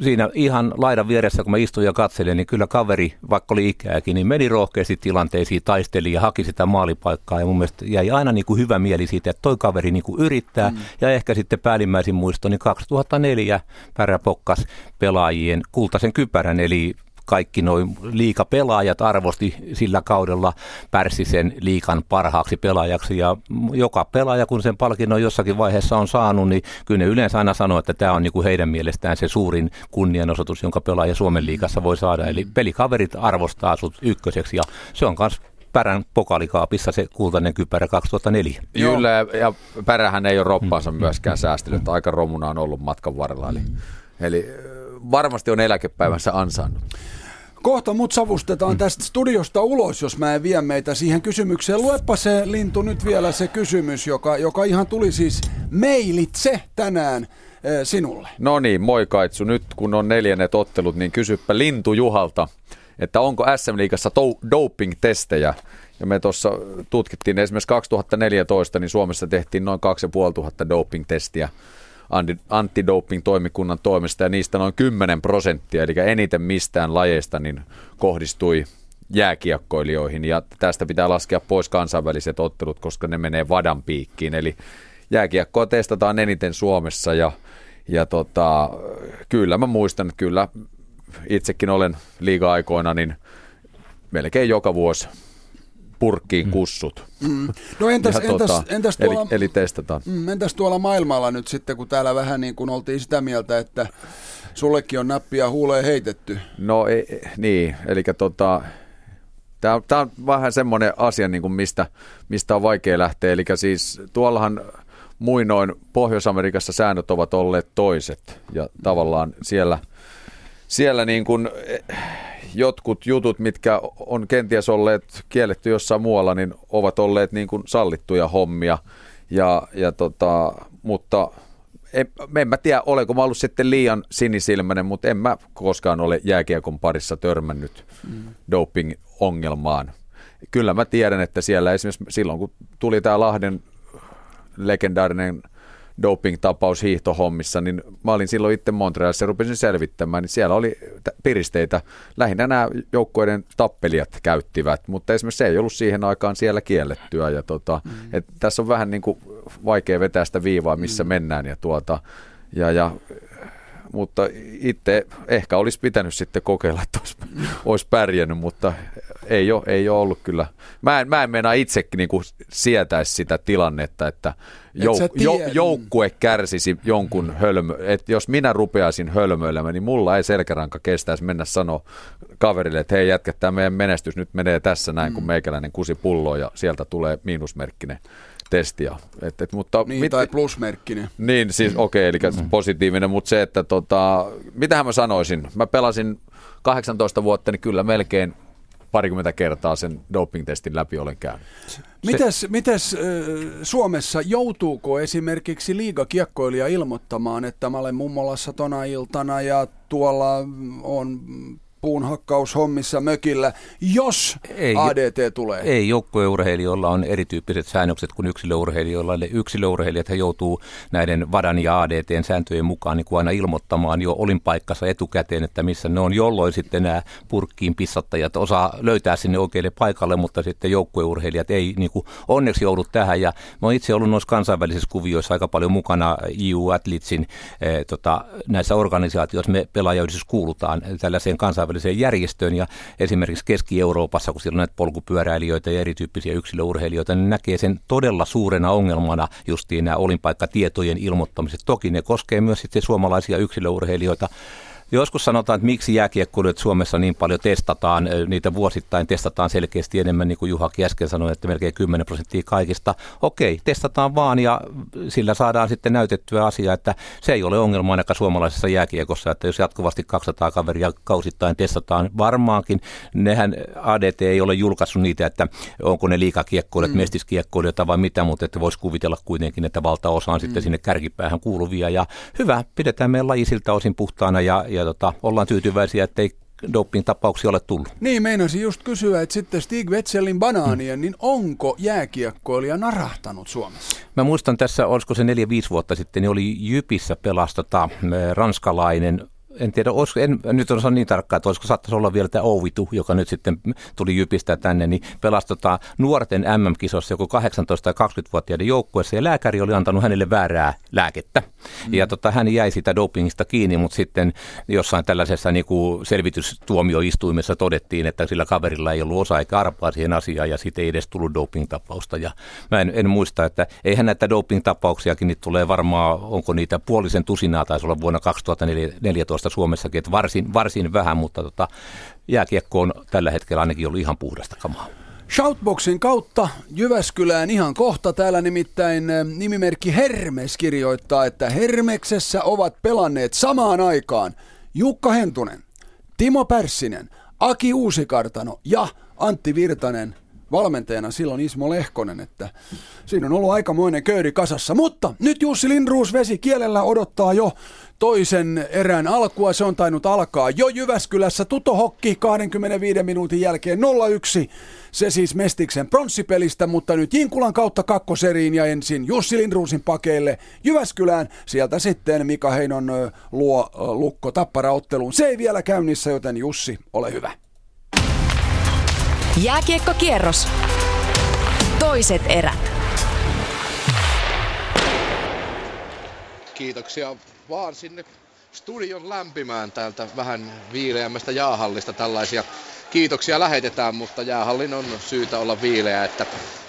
siinä ihan laidan vieressä, kun mä istuin ja katselin, niin kyllä kaveri, vaikka oli ikääkin, niin meni rohkeasti tilanteisiin, taisteli ja haki sitä maalipaikkaa. Ja mun mielestä jäi aina niin kuin hyvä mieli siitä, että toi kaveri niin kuin yrittää. Ja ehkä sitten päällimmäisin muisto, niin 2004 Pärä pokkas pelaajien kultaisen kypärän, eli kaikki noin liigapelaajat arvosti sillä kaudella Pärssisen liigan parhaaksi pelaajaksi, ja joka pelaaja, kun sen palkinnon jossakin vaiheessa on saanut, niin kyllä ne yleensä aina sanoo, että tämä on niin kuin heidän mielestään se suurin kunnianosoitus, jonka pelaaja Suomen liigassa voi saada. Eli pelikaverit arvostaa sut ykköseksi, ja se on myös Pärän pokalikaapissa se kultainen kypärä 2004. Kyllä, ja Pärähän ei ole roppaansa myöskään säästynyt. Aika romuna on ollut matkan varrella, eli varmasti on eläkepäivänsä ansainnut. Kohta mut savustetaan tästä studiosta ulos, jos mä en vie meitä siihen kysymykseen. Luepa se, Lintu, nyt vielä se kysymys, joka ihan tuli siis mailitse tänään sinulle. No niin, moi Kaitsu. Nyt kun on neljännet ottelut, niin kysyppä Lintu Juhalta, että onko SM-liigassa doping-testejä? Ja me tuossa tutkittiin esimerkiksi 2014, niin Suomessa tehtiin noin 2500 doping-testiä antidoping-toimikunnan toimesta, ja niistä noin 10%, eli eniten mistään lajeista, niin kohdistui jääkiekkoilijoihin, ja tästä pitää laskea pois kansainväliset ottelut, koska ne menee vadan piikkiin, eli jääkiekkoa testataan eniten Suomessa, ja kyllä mä muistan, että kyllä itsekin olen liiga-aikoina, niin melkein joka vuosi purkkiin kussut. No entäs tuolla, eli testataan. Entäs tuolla maailmalla nyt sitten, kun täällä vähän niin kuin oltiin sitä mieltä, että sullekin on nappia huuleen heitetty? No niin, eli tämä on vähän semmoinen asia, niin kuin mistä on vaikea lähteä. Eli siis tuollahan muinoin Pohjois-Amerikassa säännöt ovat olleet toiset, ja tavallaan siellä niin kuin jotkut jutut, mitkä on kenties olleet kielletty jossain muualla, niin ovat olleet niin kuin sallittuja hommia. Mutta en mä tiedä, olenko mä ollut sitten liian sinisilmäinen, mutta en mä koskaan ole jääkiekon parissa törmännyt doping-ongelmaan. Kyllä mä tiedän, että siellä esimerkiksi silloin, kun tuli tämä Lahden legendaarinen doping-tapaus hiihtohommissa, niin mä olin silloin itse Montrealissa ja rupesin selvittämään, niin siellä oli piristeitä. Lähinnä nämä joukkueiden tappelijat käyttivät, mutta esimerkiksi se ei ollut siihen aikaan siellä kiellettyä. Ja et tässä on vähän niin kuin vaikea vetää sitä viivaa, missä mennään. Mutta itse ehkä olisi pitänyt sitten kokeilla, että olisi pärjännyt, mutta ei ole ollut kyllä. Mä en meinaa itse niin kuin sietäisi sitä tilannetta, että joukkue kärsisi jonkun hölmö. Että jos minä rupeaisin hölmöilemään, niin mulla ei selkäranka kestäisi mennä sanoa kaverille, että hei jätkä, tämä meidän menestys nyt menee tässä näin, kun meikäläinen kusi pulloon ja sieltä tulee miinusmerkkinen testiä. Tai plusmerkkinen. Niin, siis eli positiivinen, mutta se, että mitähän mä sanoisin, mä pelasin 18 vuotta, niin kyllä melkein parikymmentä kertaa sen doping-testin läpi olen käynyt. Mites Suomessa, joutuuko esimerkiksi liigakiekkoilija ilmoittamaan, että mä olen mummolassa tona iltana ja tuolla on puunhakkaushommissa mökillä, jos ADT tulee? Ei, joukkueurheilijoilla on erityyppiset säännökset kuin yksilöurheilijoilla. Eli yksilöurheilijat joutuu näiden VADan ja ADT:n sääntöjen mukaan niin kuin aina ilmoittamaan jo olinpaikkansa etukäteen, että missä ne on, jolloin sitten nämä purkkiin pissattajat osaa löytää sinne oikealle paikalle, mutta sitten joukkueurheilijat ei niin kuin onneksi joudu tähän. Ja mä oon itse ollut noissa kansainvälisissä kuvioissa aika paljon mukana EU Athletesin näissä organisaatioissa. Me pelaajayhdistys kuulutaan tällaiseen kansainväliseen järjestöön, ja esimerkiksi Keski-Euroopassa, kun siellä on näitä polkupyöräilijöitä ja erityyppisiä yksilöurheilijoita, niin näkee sen todella suurena ongelmana justiin nämä olinpaikkatietojen ilmoittamiset. Toki ne koskee myös sitten suomalaisia yksilöurheilijoita. Joskus sanotaan, että miksi jääkiekkoilijat Suomessa niin paljon testataan, niitä vuosittain testataan selkeästi enemmän, niin kuin Juhakin äsken sanoi, että melkein 10% kaikista. Okei, testataan vaan, ja sillä saadaan sitten näytettyä asiaa, että se ei ole ongelma ainakaan suomalaisessa jääkiekossa, että jos jatkuvasti 200 kaveria kausittain testataan varmaankin. Nehän ADT ei ole julkaissut niitä, että onko ne liikakiekkoilijat, mestiskiekkoilijoita vai mitä, mutta että voisi kuvitella kuitenkin, että valtaosa on sitten sinne kärkipäähän kuuluvia, ja hyvä, pidetään meidän laji siltä osin puhtaana, ja ollaan tyytyväisiä, että ei doping-tapauksia ole tullut. Niin, meinasin just kysyä, että sitten Stig Wetzelin banaania, niin onko jääkiekkoilija narahtanut Suomessa? Mä muistan tässä, olisiko se 4-5 vuotta sitten, niin oli JYPissä pelastata ranskalainen. En tiedä, nyt on niin tarkkaa, että olisiko saattaisi olla vielä tämä Ouvitu, joka nyt sitten tuli JYPistä tänne, niin pelastetaan nuorten MM-kisossa joku 18- tai 20-vuotiaiden joukkueessa, ja lääkäri oli antanut hänelle väärää lääkettä. Ja hän jäi sitä dopingista kiinni, mutta sitten jossain tällaisessa niin kuin selvitystuomioistuimessa todettiin, että sillä kaverilla ei ollut osaa eikä arpaa siihen asiaan, ja siitä ei edes tullut doping-tapausta. Ja mä en muista, että eihän näitä doping-tapauksiakin niitä tulee varmaan, onko niitä puolisen tusinaa, taisi olla vuonna 2014, Suomessakin, että varsin vähän, mutta jääkiekko on tällä hetkellä ainakin ollut ihan puhdasta kamaa. Shoutboxin kautta Jyväskylään ihan kohta. Täällä nimittäin nimimerkki Hermes kirjoittaa, että Hermeksessä ovat pelanneet samaan aikaan Jukka Hentunen, Timo Pärssinen, Aki Uusikartano ja Antti Virtanen valmentajana silloin Ismo Lehkonen, että siinä on ollut aikamoinen köyri kasassa. Mutta nyt Jussi Lindroos vesi kielellä odottaa jo toisen erään alkua. Se on tainnut alkaa jo Jyväskylässä. Tutohokki 25 minuutin jälkeen 0-1. Se siis Mestiksen pronssipelistä, mutta nyt Jinkulan kautta kakkoseriin ja ensin Jussi Lindroosin pakeille Jyväskylään. Sieltä sitten Mika Heinon luo Lukko Tappara-otteluun. Se ei vielä käynnissä, joten Jussi, ole hyvä. Jääkiekkokierros. Toiset erät. Kiitoksia vaan sinne studion lämpimään täältä vähän viileämmästä jäähallista. Tällaisia kiitoksia lähetetään, mutta jäähallin on syytä olla viileä, että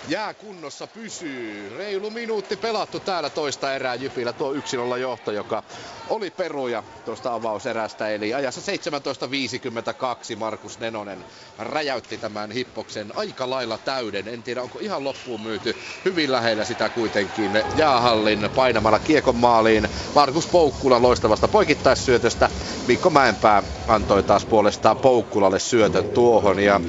jää kunnossa pysyy. Reilu minuutti pelattu täällä toista erää JYPillä. Tuo 1-0 johto, joka oli peruja tuosta avauserästä. Eli ajassa 17.52 Markus Nenonen räjäytti tämän Hippoksen aika lailla täyden. En tiedä, onko ihan loppuun myyty. Hyvin lähellä sitä kuitenkin jäähallin painamalla kiekon maaliin. Markus Poukkula loistavasta poikittaissyötöstä. Mikko Mäenpää antoi taas puolestaan Poukkulalle syötön tuohon. Ja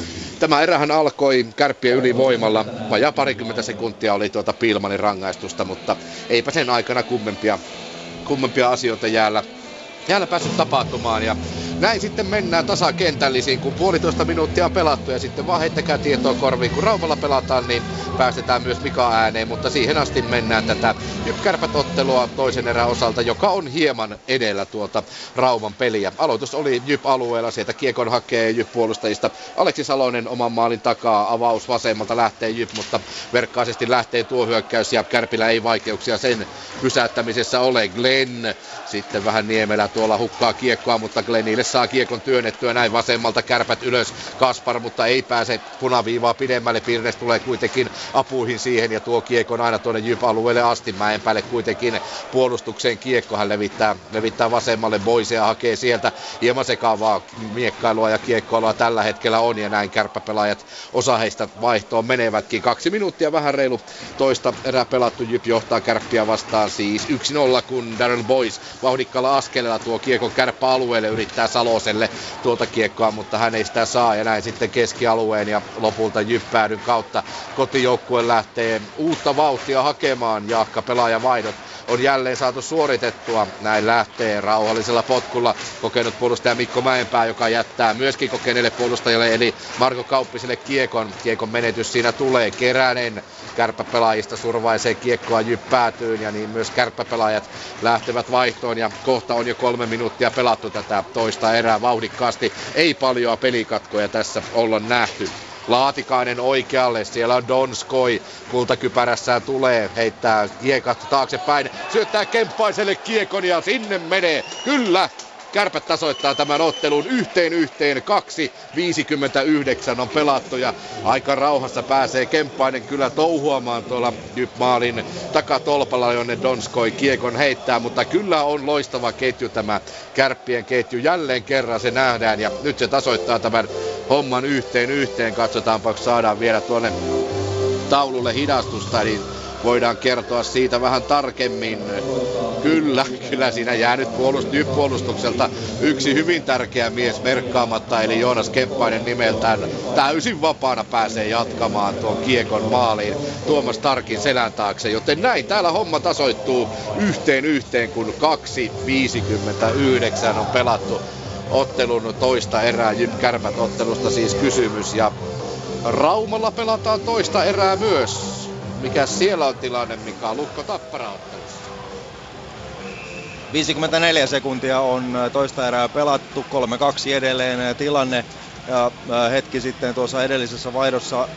tämä erähän alkoi Kärppien ylivoimalla. Ja parikymmentä sekuntia oli tuota Pilmanin rangaistusta, mutta eipä sen aikana kummempia asioita jäällä päässyt tapahtumaan. Ja näin sitten mennään tasakentällisiin, kun puolitoista minuuttia on pelattu ja sitten vaan heittäkää tietoa korviin. Kun Raumalla pelataan, niin päästetään myös Mika ääneen, mutta siihen asti mennään tätä JYP-Kärpät-ottelua toisen erän osalta, joka on hieman edellä tuota Rauman peliä. Aloitus oli JYP-alueella, sieltä kiekon hakee JYP-puolustajista Aleksi Salonen oman maalin takaa, avaus vasemmalta lähtee JYP, mutta verkkaisesti lähtee tuo hyökkäys ja Kärpillä ei vaikeuksia sen pysäyttämisessä ole. Glenn sitten vähän Niemelä tuolla hukkaa kiekkoa, mutta Glennille saa kiekon työnnettyä näin vasemmalta. Kärpät ylös Kaspar, mutta ei pääse punaviivaa pidemmälle. Pirnes tulee kuitenkin apuihin siihen ja tuo kiekon aina tuonne JYP-alueelle asti. Mäenpäälle kuitenkin puolustukseen kiekko. Hän levittää vasemmalle Boisea, hakee sieltä. Hieman sekaavaa miekkailua ja kiekkoilua tällä hetkellä on ja näin kärppäpelaajat osa heistä vaihtoon menevätkin. 2 minuuttia vähän reilu toista erää pelattu. JYP johtaa Kärppiä vastaan siis 1-0, kun Darryl Boyce vauhdikkaalla askelella tuo kiekon kärppäalueelle, yrittää Saloselle tuolta kiekkoa, mutta hän ei sitä saa ja näin sitten keskialueen ja lopulta JYP-päädyn kautta kotijoukkue lähtee uutta vauhtia hakemaan. Jaakka pelaajavaihdot on jälleen saatu suoritettua. Näin lähtee rauhallisella potkulla kokenut puolustaja Mikko Mäenpää, joka jättää myöskin kokeneelle puolustajalle eli Marko Kauppiselle kiekon. Kiekon menetys siinä tulee. Keränen kärppäpelaajista survaisee kiekkoa JYP päätyyn ja niin myös kärppäpelaajat lähtevät vaihtoon ja kohta on jo 3 minuuttia pelattu tätä toista erää vauhdikkaasti. Ei paljoa pelikatkoja tässä olla nähty. Laatikainen oikealle, siellä on Donskoi, kultakypärässään tulee, heittää kiekat taaksepäin, syöttää Kemppaiselle kiekon ja sinne menee, kyllä! Kärpät tasoittaa tämän ottelun 1-1, 2.59 on pelattu ja aika rauhassa pääsee Kemppainen kyllä touhuamaan tuolla JYP-maalin takatolpalla, jonne Donskoi kiekon heittää, mutta kyllä on loistava ketju tämä Kärppien ketju, jälleen kerran se nähdään ja nyt se tasoittaa tämän homman 1-1, katsotaanpa, kun saadaan vielä tuonne taululle hidastusta, niin voidaan kertoa siitä vähän tarkemmin. Kyllä siinä jäänyt puolustukselta yksi hyvin tärkeä mies merkkaamatta, eli Joonas Kemppainen nimeltään täysin vapaana pääsee jatkamaan tuon kiekon maaliin Tuomas Tarkin selän taakse, joten näin täällä homma tasoittuu 1-1, kun 2.59 on pelattu. ottelun toista erää, JYP-Kärpät ottelusta siis kysymys. Ja Raumalla pelataan toista erää myös. Mikä siellä on tilanne, mikä on Lukko Tappara ottelussa? 54 sekuntia on toista erää pelattu, 3-2 edelleen tilanne. Ja hetki sitten tuossa edellisessä vaihdossa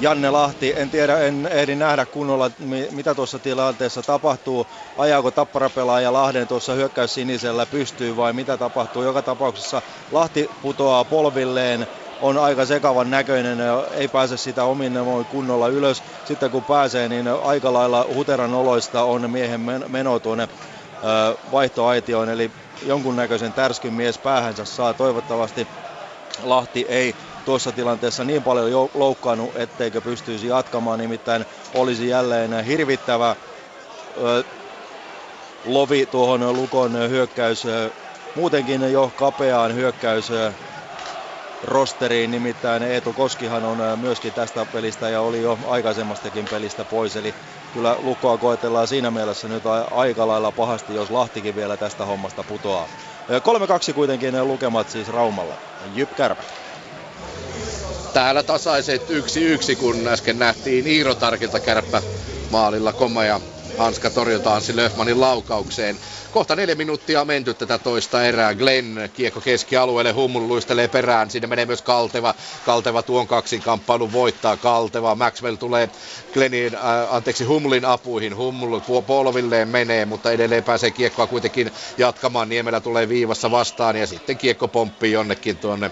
Janne Lahti, en tiedä, en ehdi nähdä kunnolla, mitä tuossa tilanteessa tapahtuu. Ajaako Tappara-pelaaja Lahden tuossa hyökkäys sinisellä pystyy vai mitä tapahtuu? Joka tapauksessa Lahti putoaa polvilleen, on aika sekavan näköinen, ei pääse sitä omin voi kunnolla ylös. Sitten kun pääsee, niin aika lailla huteran oloista on miehen meno tuonne vaihtoaitioon, eli jonkunnäköisen tärskyn mies päähänsä saa. Toivottavasti Lahti ei tuossa tilanteessa niin paljon loukkaannut, etteikö pystyisi jatkamaan, nimittäin olisi jälleen hirvittävä lovi tuohon Lukon hyökkäys, muutenkin jo kapeaan hyökkäys rosteriin, nimittäin Eetu Koskihan on myöskin tästä pelistä ja oli jo aikaisemmastakin pelistä pois, eli kyllä Lukkoa koetellaan siinä mielessä nyt aika lailla pahasti, jos Lahtikin vielä tästä hommasta putoaa. 3-2 kuitenkin ne lukemat siis Raumalla. JYP-Kärpät. Täällä tasaiset 1-1, kun äsken nähtiin Iiro Tarkilta Kärppä maalilla komea hanska torjunta Anssi Löfmanin laukaukseen. Kohta 4 minuuttia menty tätä toista erää. Glenn kiekko keskialueelle, Hummun luistelee perään. Sinne menee myös Kalteva. Kalteva tuon kaksinkamppailun voittaa. Kalteva. Maxwell tulee Glennin, Humlin apuihin. Hummul polvilleen menee, mutta edelleen pääsee kiekkoa kuitenkin jatkamaan. Niemelä tulee viivassa vastaan ja sitten kiekko pomppii jonnekin tuonne.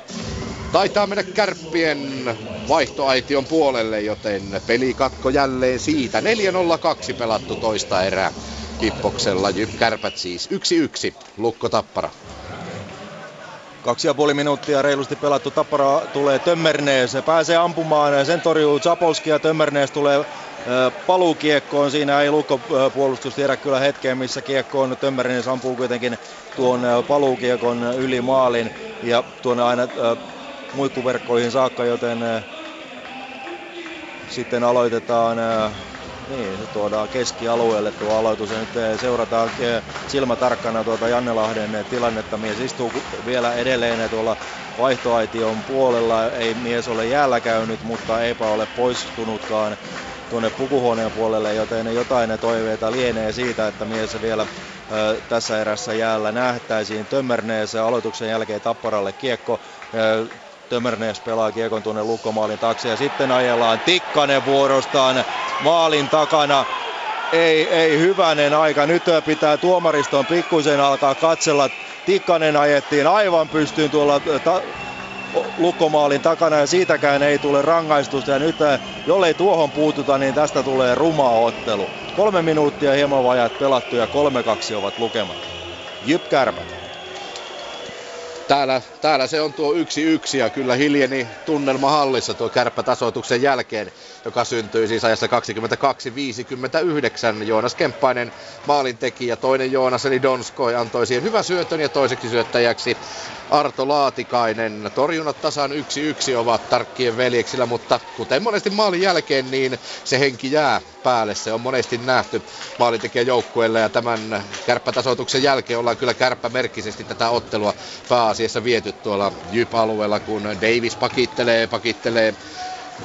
Taitaa mennä Kärppien vaihtoaition puolelle, joten pelikatko jälleen siitä. 4-0-2 pelattu toista erää Kippoksella. JYP-Kärpät siis 1-1. Lukko Tappara. 2,5 minuuttia reilusti pelattu. Tappara tulee Tömmernees. Se pääsee ampumaan. Sen torjuu Zapolski ja Tömmernees tulee paluukiekkoon. Siinä ei Lukko puolustus tiedä kyllä hetkeen, missä kiekko on. Tömmernees ampuu kuitenkin tuon paluukiekon yli maalin ja tuonne aina muikkuverkkoihin saakka, joten sitten aloitetaan, tuodaan keskialueelle tuo aloitus ja nyt seurataan silmätarkkana tuota Jannelahden tilannetta. Mies istuu vielä edelleen tuolla vaihtoaition puolella, ei mies ole jäällä käynyt, mutta eipä ole poistunutkaan tuonne pukuhuoneen puolelle, joten jotain toiveita lienee siitä, että mies vielä tässä erässä jäällä nähtäisiin. Tömmernees aloituksen jälkeen Tapparalle kiekko. Tömmernees pelaa kiekon tuonne Lukkomaalin taakse ja sitten ajellaan. Tikkanen vuorostaan maalin takana. Ei hyvänen aika. Nyt pitää tuomariston pikkuisen alkaa katsella. Tikkanen ajettiin aivan pystyyn tuolla Lukkomaalin takana ja siitäkään ei tule rangaistusta. Ja nyt jollei tuohon puututa, niin tästä tulee ruma ottelu. 3 minuuttia hieman vajaat pelattu ja 3-2 ovat lukemat. JYP-Kärpät. Täällä se on tuo 1-1 ja kyllä hiljeni tunnelma hallissa tuo kärppätasoituksen jälkeen, joka syntyi siis ajassa 22.59. Joonas Kemppainen maalintekijä, toinen Joonas eli Donskoi antoi siihen hyvä syötön ja toiseksi syöttäjäksi Arto Laatikainen. Torjunnat tasan 1-1 ovat Tarkkien veljeksillä, mutta kuten monesti maalin jälkeen, niin se henki jää päälle. Se on monesti nähty maalintekijäjoukkueella ja tämän kärppätasoituksen jälkeen ollaan kyllä kärppämerkkisesti tätä ottelua pääasiassa viety tuolla JYP-alueella, kun Davis pakittelee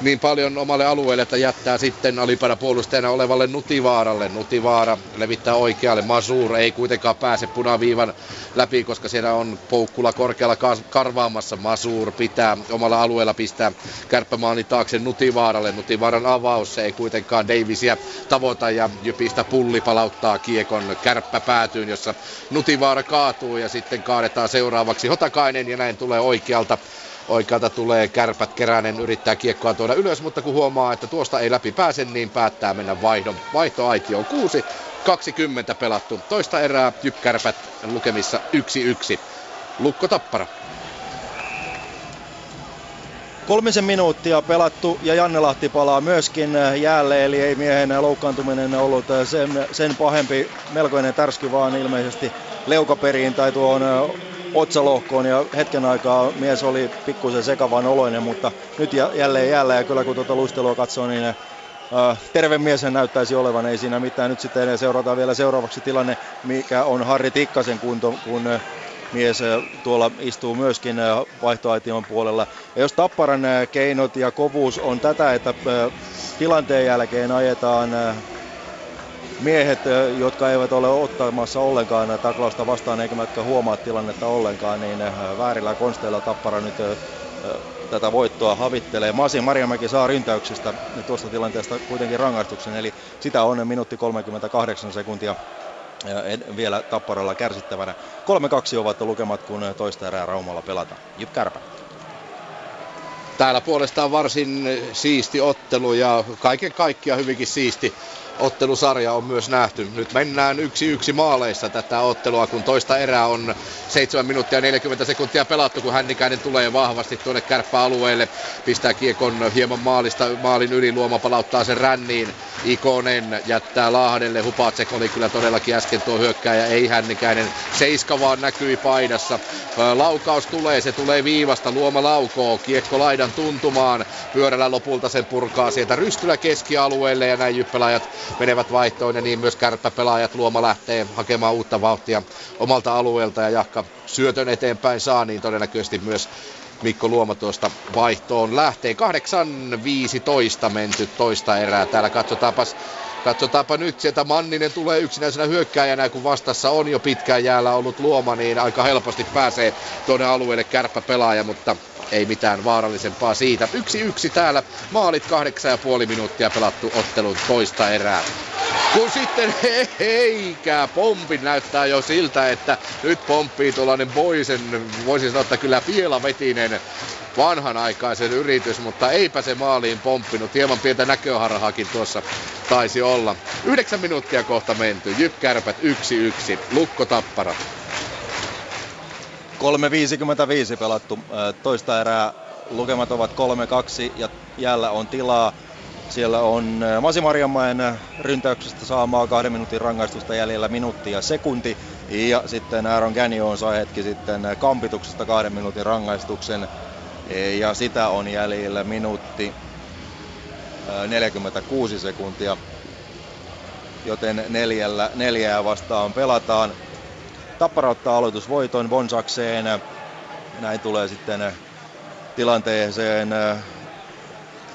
niin paljon omalle alueelle, että jättää sitten alipäällä puolustajana olevalle Nutivaaralle. Nutivaara levittää oikealle. Mazur ei kuitenkaan pääse punaviivan läpi, koska siellä on Poukkula korkealla karvaamassa. Mazur pitää omalla alueella pistää kärppämaani taakse Nutivaaralle. Nutivaaran avaus ei kuitenkaan Davisia tavoita ja Jypistä pulli palauttaa kiekon kärppäpäätyyn, jossa Nutivaara kaatuu ja sitten kaadetaan seuraavaksi Hotakainen ja näin tulee oikealta. Oikealta tulee Kärpät, Keränen yrittää kiekkoa tuoda ylös, mutta kun huomaa, että tuosta ei läpi pääse, niin päättää mennä vaihtoaitioon. 6.20 pelattu. Toista erää JYP-Kärpät lukemissa 1-1. Lukko Tappara. 3 minuuttia pelattu ja Janne Lahti palaa myöskin jäälle, eli ei miehen loukkaantuminen ollut sen pahempi, melkoinen tärsky vaan ilmeisesti leukaperiin tai tuohon otsalohkoon ja hetken aikaa mies oli pikkuisen sekavan oloinen, mutta nyt jälleen jäällä ja kyllä kun tuota luistelua katsoo, niin terve mies näyttäisi olevan, ei siinä mitään. Nyt sitten seurataan vielä seuraavaksi tilanne, mikä on Harri Tikkasen kunto, kun mies tuolla istuu myöskin vaihtoaition puolella. Ja jos Tapparan keinot ja kovuus on tätä, että tilanteen jälkeen ajetaan miehet, jotka eivät ole ottamassa ollenkaan taklausta vastaan, eikä huomaa tilannetta ollenkaan, niin väärillä konsteilla Tappara nyt tätä voittoa havittelee. Masi Marjamäki saa ryntäyksestä tuosta tilanteesta kuitenkin rangaistuksen, eli sitä on minuutti 38 sekuntia vielä Tapparalla kärsittävänä. 3-2 ovat lukemat, kun toista erää Raumalla pelata. JYP Kärpät. Täällä puolestaan varsin siisti ottelu ja kaiken kaikkiaan hyvinkin siisti ottelusarja on myös nähty. Nyt mennään 1-1 maaleissa tätä ottelua, kun toista erää on 7 minuuttia 40 sekuntia pelattu, kun Hännikäinen tulee vahvasti tuonne kärppäalueelle. Pistää kiekon hieman maalin yli, Luoma palauttaa sen ränniin. Ikonen jättää Lahdelle, Hupatsek oli kyllä todellakin äsken tuo hyökkääjä, ei Hännikäinen. Seiska vaan näkyi paidassa. Laukaus tulee, se tulee viivasta, Luoma laukoo, kiekko laidan tuntumaan. Pyörällä lopulta sen purkaa sieltä Rystylä keskialueelle ja näin Jyppelaajat menevät vaihtoon ja niin myös kärppäpelaajat. Luoma lähtee hakemaan uutta vauhtia omalta alueelta ja Jahka syötön eteenpäin saa, niin todennäköisesti myös Mikko Luoma tuosta vaihtoon lähtee. 8.15 menty toista erää. Täällä katsotaanpa nyt, sieltä Manninen tulee yksinäisenä hyökkääjänä, kun vastassa on jo pitkään jäällä ollut Luoma, niin aika helposti pääsee tuonne alueelle kärppäpelaaja, mutta ei mitään vaarallisempaa siitä. 1-1 täällä. Maalit 8,5 minuuttia pelattu ottelun toista erää. Kun sitten eikä pompi näyttää jo siltä, että nyt pomppii tuollainen Boisen, voisin sanoa, että kyllä pielavetinen vanhanaikaisen yritys, mutta eipä se maaliin pomppinut. Hieman pientä näköharhaakin tuossa taisi olla. 9 minuuttia kohta menty. JYP Kärpät 1-1. Lukko Tappara. 3.55 pelattu toista erää, lukemat ovat 3-2 ja jäällä on tilaa. Siellä on Masi Marjanmäen ryntäyksestä saamaa 2 minuutin rangaistusta jäljellä, minuutti ja sekunti. Ja sitten Aaron Gagnon sai hetki sitten kampituksesta 2 minuutin rangaistuksen ja sitä on jäljellä minuutti 46 sekuntia. Joten 4 vastaan pelataan. Tappara ottaa aloitusvoiton bonsakseen. Näin tulee sitten tilanteeseen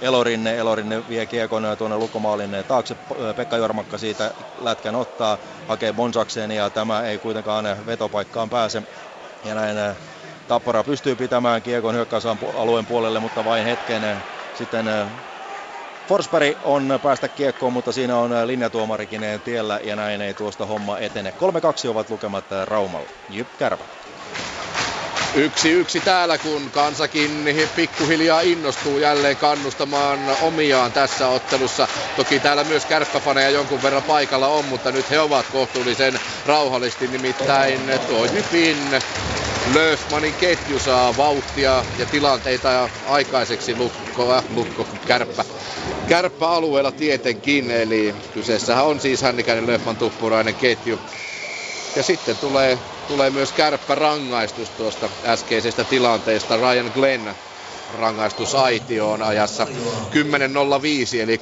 Elorinne. Elorinne vie kiekon tuonne Lukkomaalin taakse. Pekka Jormakka siitä lätkän ottaa, hakee bonsakseen ja tämä ei kuitenkaan vetopaikkaan pääse. Ja näin Tappara pystyy pitämään kiekon hyökkäysalueen puolelle, mutta vain hetken sitten Forsberg on päästä kiekkoon, mutta siinä on linjatuomarikin tiellä ja näin ei tuosta homma etene. 3-2 ovat lukemat Raumalla. JYP Kärpät. 1-1 täällä, kun kansakin pikkuhiljaa innostuu jälleen kannustamaan omiaan tässä ottelussa. Toki täällä myös kärppäfaneja jonkun verran paikalla on, mutta nyt he ovat kohtuullisen rauhallisesti, nimittäin tuo JYPin Löfmanin ketju saa vauhtia ja tilanteita aikaiseksi kärppäalueella tietenkin, eli kyseessähän on siis Hännikäinen, Löfman, Tuppurainen ketju. Ja sitten tulee myös kärppärangaistus tuosta äskeisestä tilanteesta. Ryan Glenn rangaistusaitioon ajassa 10.05 eli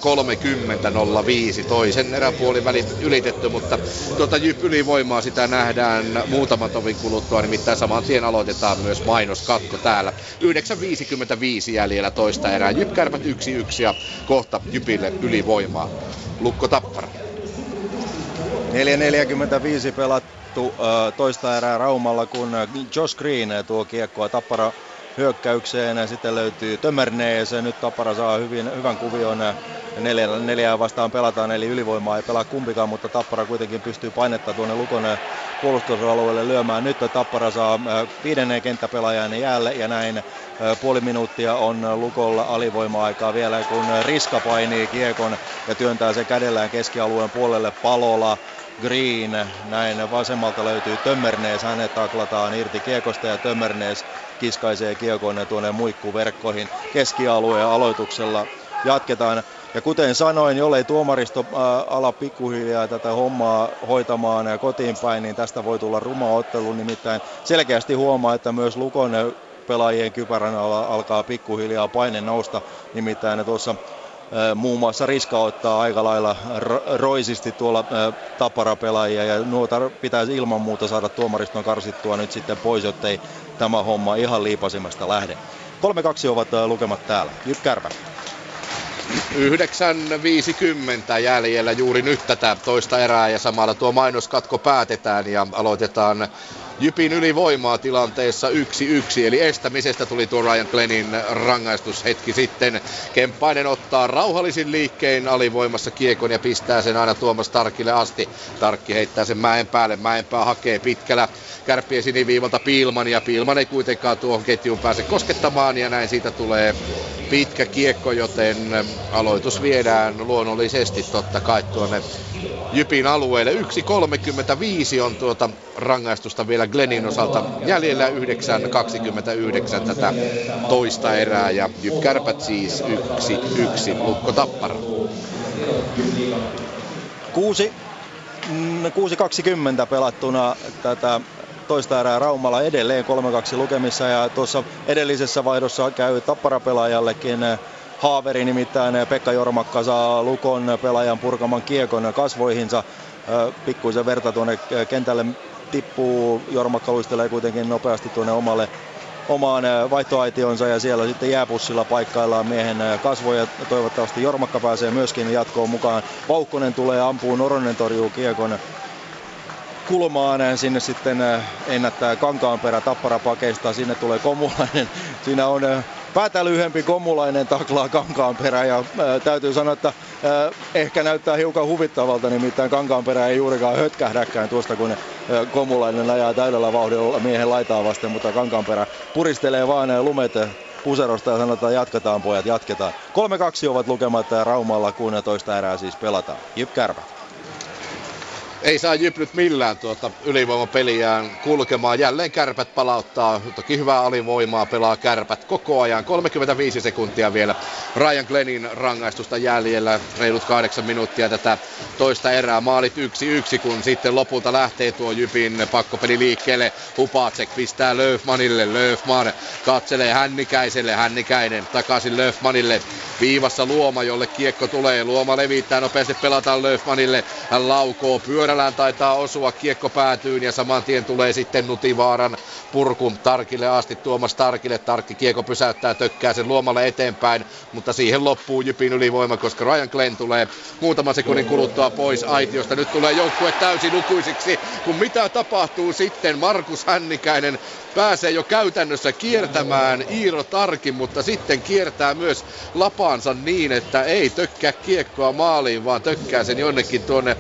30.05. Toisen eräpuoliväli ylitetty, mutta tuota JYP-ylivoimaa sitä nähdään muutaman tovin kuluttua. Nimittäin saman tien aloitetaan myös mainoskatko täällä. 9.55 jäljellä toista erää. JYP-Kärpät 1-1 ja kohta JYPille ylivoimaa. Lukko Tappara. 4.45 pelattu toista erää Raumalla, kun Josh Green tuo kiekkoa Tappara hyökkäykseen. Sitten löytyy Tömmernees. Nyt Tappara saa hyvän kuvion. 4 vastaan pelataan, eli ylivoimaa ei pelaa kumpikaan, mutta Tappara kuitenkin pystyy painetta tuonne Lukon puolustusalueelle lyömään. Nyt Tappara saa 5. kenttäpelaajan jäälle ja näin puoli minuuttia on Lukolla alivoima-aikaa vielä, kun Riska painii kiekon ja työntää sen kädellään keskialueen puolelle. Palola, Green, näin vasemmalta löytyy Tömmernees, hänet taklataan irti kiekosta ja Tömmernees kiskaisee kiekon tuonne muikkuverkkoihin. Keskialueen aloituksella jatketaan. Ja kuten sanoin, jollei tuomaristo ala pikkuhiljaa tätä hommaa hoitamaan kotiin päin, niin tästä voi tulla ruma ottelu. Nimittäin selkeästi huomaa, että myös Lukon pelaajien kypärän alkaa pikkuhiljaa paine nousta. Nimittäin tuossa Muun muassa Riska ottaa aika lailla roisisti tuolla Tappara-pelaajia ja nuota pitäisi ilman muuta saada tuomariston karsittua nyt sitten pois, jottei tämä homma ihan liipaisimesta lähde. 3-2 ovat lukemat täällä. JYP Kärpät. 9.50 jäljellä juuri nyt tätä toista erää ja samalla tuo mainoskatko päätetään ja aloitetaan JYPin ylivoimaa tilanteessa 1-1, eli estämisestä tuli tuo Ryan Glennin rangaistus hetki sitten. Kemppainen ottaa rauhallisin liikkein alivoimassa kiekon ja pistää sen aina Tuomas Tarkille asti. Tarkki heittää sen Mäen päälle, Mäenpää hakee pitkällä kärppien siniviivalta Piilman ja Piilman ei kuitenkaan tuohon ketjuun pääse koskettamaan ja näin siitä tulee pitkä kiekko, joten aloitus viedään luonnollisesti totta kai tuonne JYPin alueelle. 1.35 on tuota rangaistusta vielä Glennin osalta jäljellä, 9.29 tätä toista erää ja JYP Kärpät siis 1-1. Lukko Tappara. 6.20 pelattuna tätä toista erää Raumalla edelleen 3-2 lukemissa ja tuossa edellisessä vaihdossa käy Tappara-pelaajallekin haaveri, nimittäin Pekka Jormakka saa Lukon pelaajan purkaman kiekon kasvoihinsa. Pikkuisen verta tuonne kentälle tippuu, Jormakka luistelee kuitenkin nopeasti tuonne omaan vaihtoaitionsa ja siellä sitten jääpussilla paikkaillaan miehen kasvoja. Toivottavasti Jormakka pääsee myöskin jatkoon mukaan. Vauhkonen tulee, ampuu, Noronen torjuu kiekon kulmaan, sinne sitten ennättää Kankaanperä Tappara-pakeista, sinne tulee Komulainen, siinä on päätä lyhyempi Komulainen taklaa Kankaanperä ja täytyy sanoa, että ehkä näyttää hiukan huvittavalta, nimittäin Kankaanperä ei juurikaan hötkähdäkään tuosta, kun Komulainen ajaa täydellä vauhdilla miehen laitaa vasten, mutta Kankaanperä puristelee vaan lumet puserosta ja sanotaan jatketaan pojat, jatketaan. 3-2 ovat lukemat Raumalla, kun toista erää siis pelataan. JYP Kärpät. Ei saa JYP nyt millään tuota ylivoimapeliään kulkemaan. Jälleen Kärpät palauttaa. Toki hyvää alivoimaa pelaa Kärpät koko ajan. 35 sekuntia vielä Ryan Glennin rangaistusta jäljellä. Reilut 8 minuuttia tätä toista erää. Maalit 1-1, kun sitten lopulta lähtee tuo JYPin pakkopeli liikkeelle. Hupacek pistää Löfmanille. Löfman katselee Hännikäiselle. Hännikäinen takaisin Löfmanille. Viivassa Luoma, jolle kiekko tulee. Luoma levittää nopeasti, pelataan Löfmanille. Hän laukoo pyörä. Taitaa osua, kiekko päätyyn ja saman tien tulee sitten Nutivaaran purku Tarkille asti, Tuomas Tarkille. Tarkki kiekko pysäyttää, tökkää sen Luomalle eteenpäin, mutta siihen loppuu JYPin ylivoima, koska Ryan Glenn tulee muutaman sekunnin kuluttua pois aitiosta. Nyt tulee joukkue täysin lukuisiksi, kun mitä tapahtuu sitten? Markus Hännikäinen pääsee jo käytännössä kiertämään Iiro Tarkin, mutta sitten kiertää myös lapansa niin, että ei tökkää kiekkoa maaliin, vaan tökkää sen jonnekin tuonne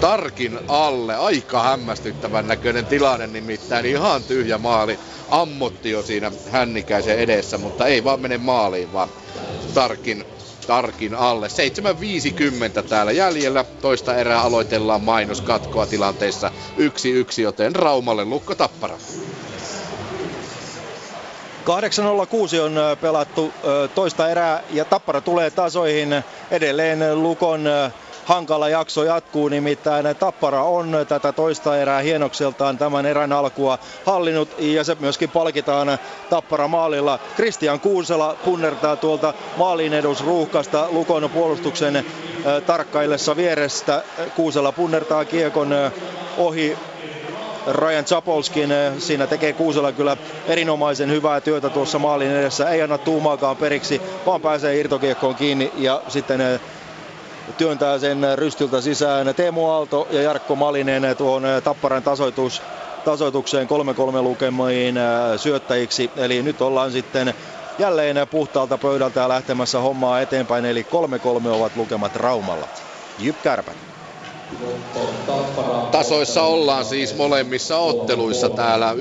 Tarkin alle. Aika hämmästyttävän näköinen tilanne nimittäin. Ihan tyhjä maali. Ammotti jo siinä Hännikäisen edessä, mutta ei vaan mene maaliin, vaan Tarkin alle. 7.50 täällä jäljellä. Toista erää aloitellaan mainoskatkoa tilanteessa 1-1, joten Raumalle Lukko Tappara. 8.06 on pelattu toista erää ja Tappara tulee tasoihin. Edelleen Lukon hankala jakso jatkuu, nimittäin Tappara on tätä toista erää hienokseltaan tämän erän alkua hallinnut ja se myöskin palkitaan Tappara maalilla. Kristian Kuusela punnertaa tuolta maalin edusruuhkasta Lukon puolustuksen tarkkaillessa vierestä. Kuusela punnertaa kiekon ohi Ryan Chapolskin, siinä tekee Kuusela kyllä erinomaisen hyvää työtä tuossa maalin edessä. Ei anna tuumaakaan periksi, vaan pääsee irtokiekkoon kiinni ja sitten työntää sen rystyltä sisään Teemu Aalto ja Jarkko Malinen tuon Tapparan tasoitukseen 3-3 lukemiin syöttäjiksi. Eli nyt ollaan sitten jälleen puhtaalta pöydältä lähtemässä hommaa eteenpäin. Eli 3-3 ovat lukemat Raumalla. JYP Kärpät. Tasoissa ollaan siis molemmissa otteluissa täällä 1-1,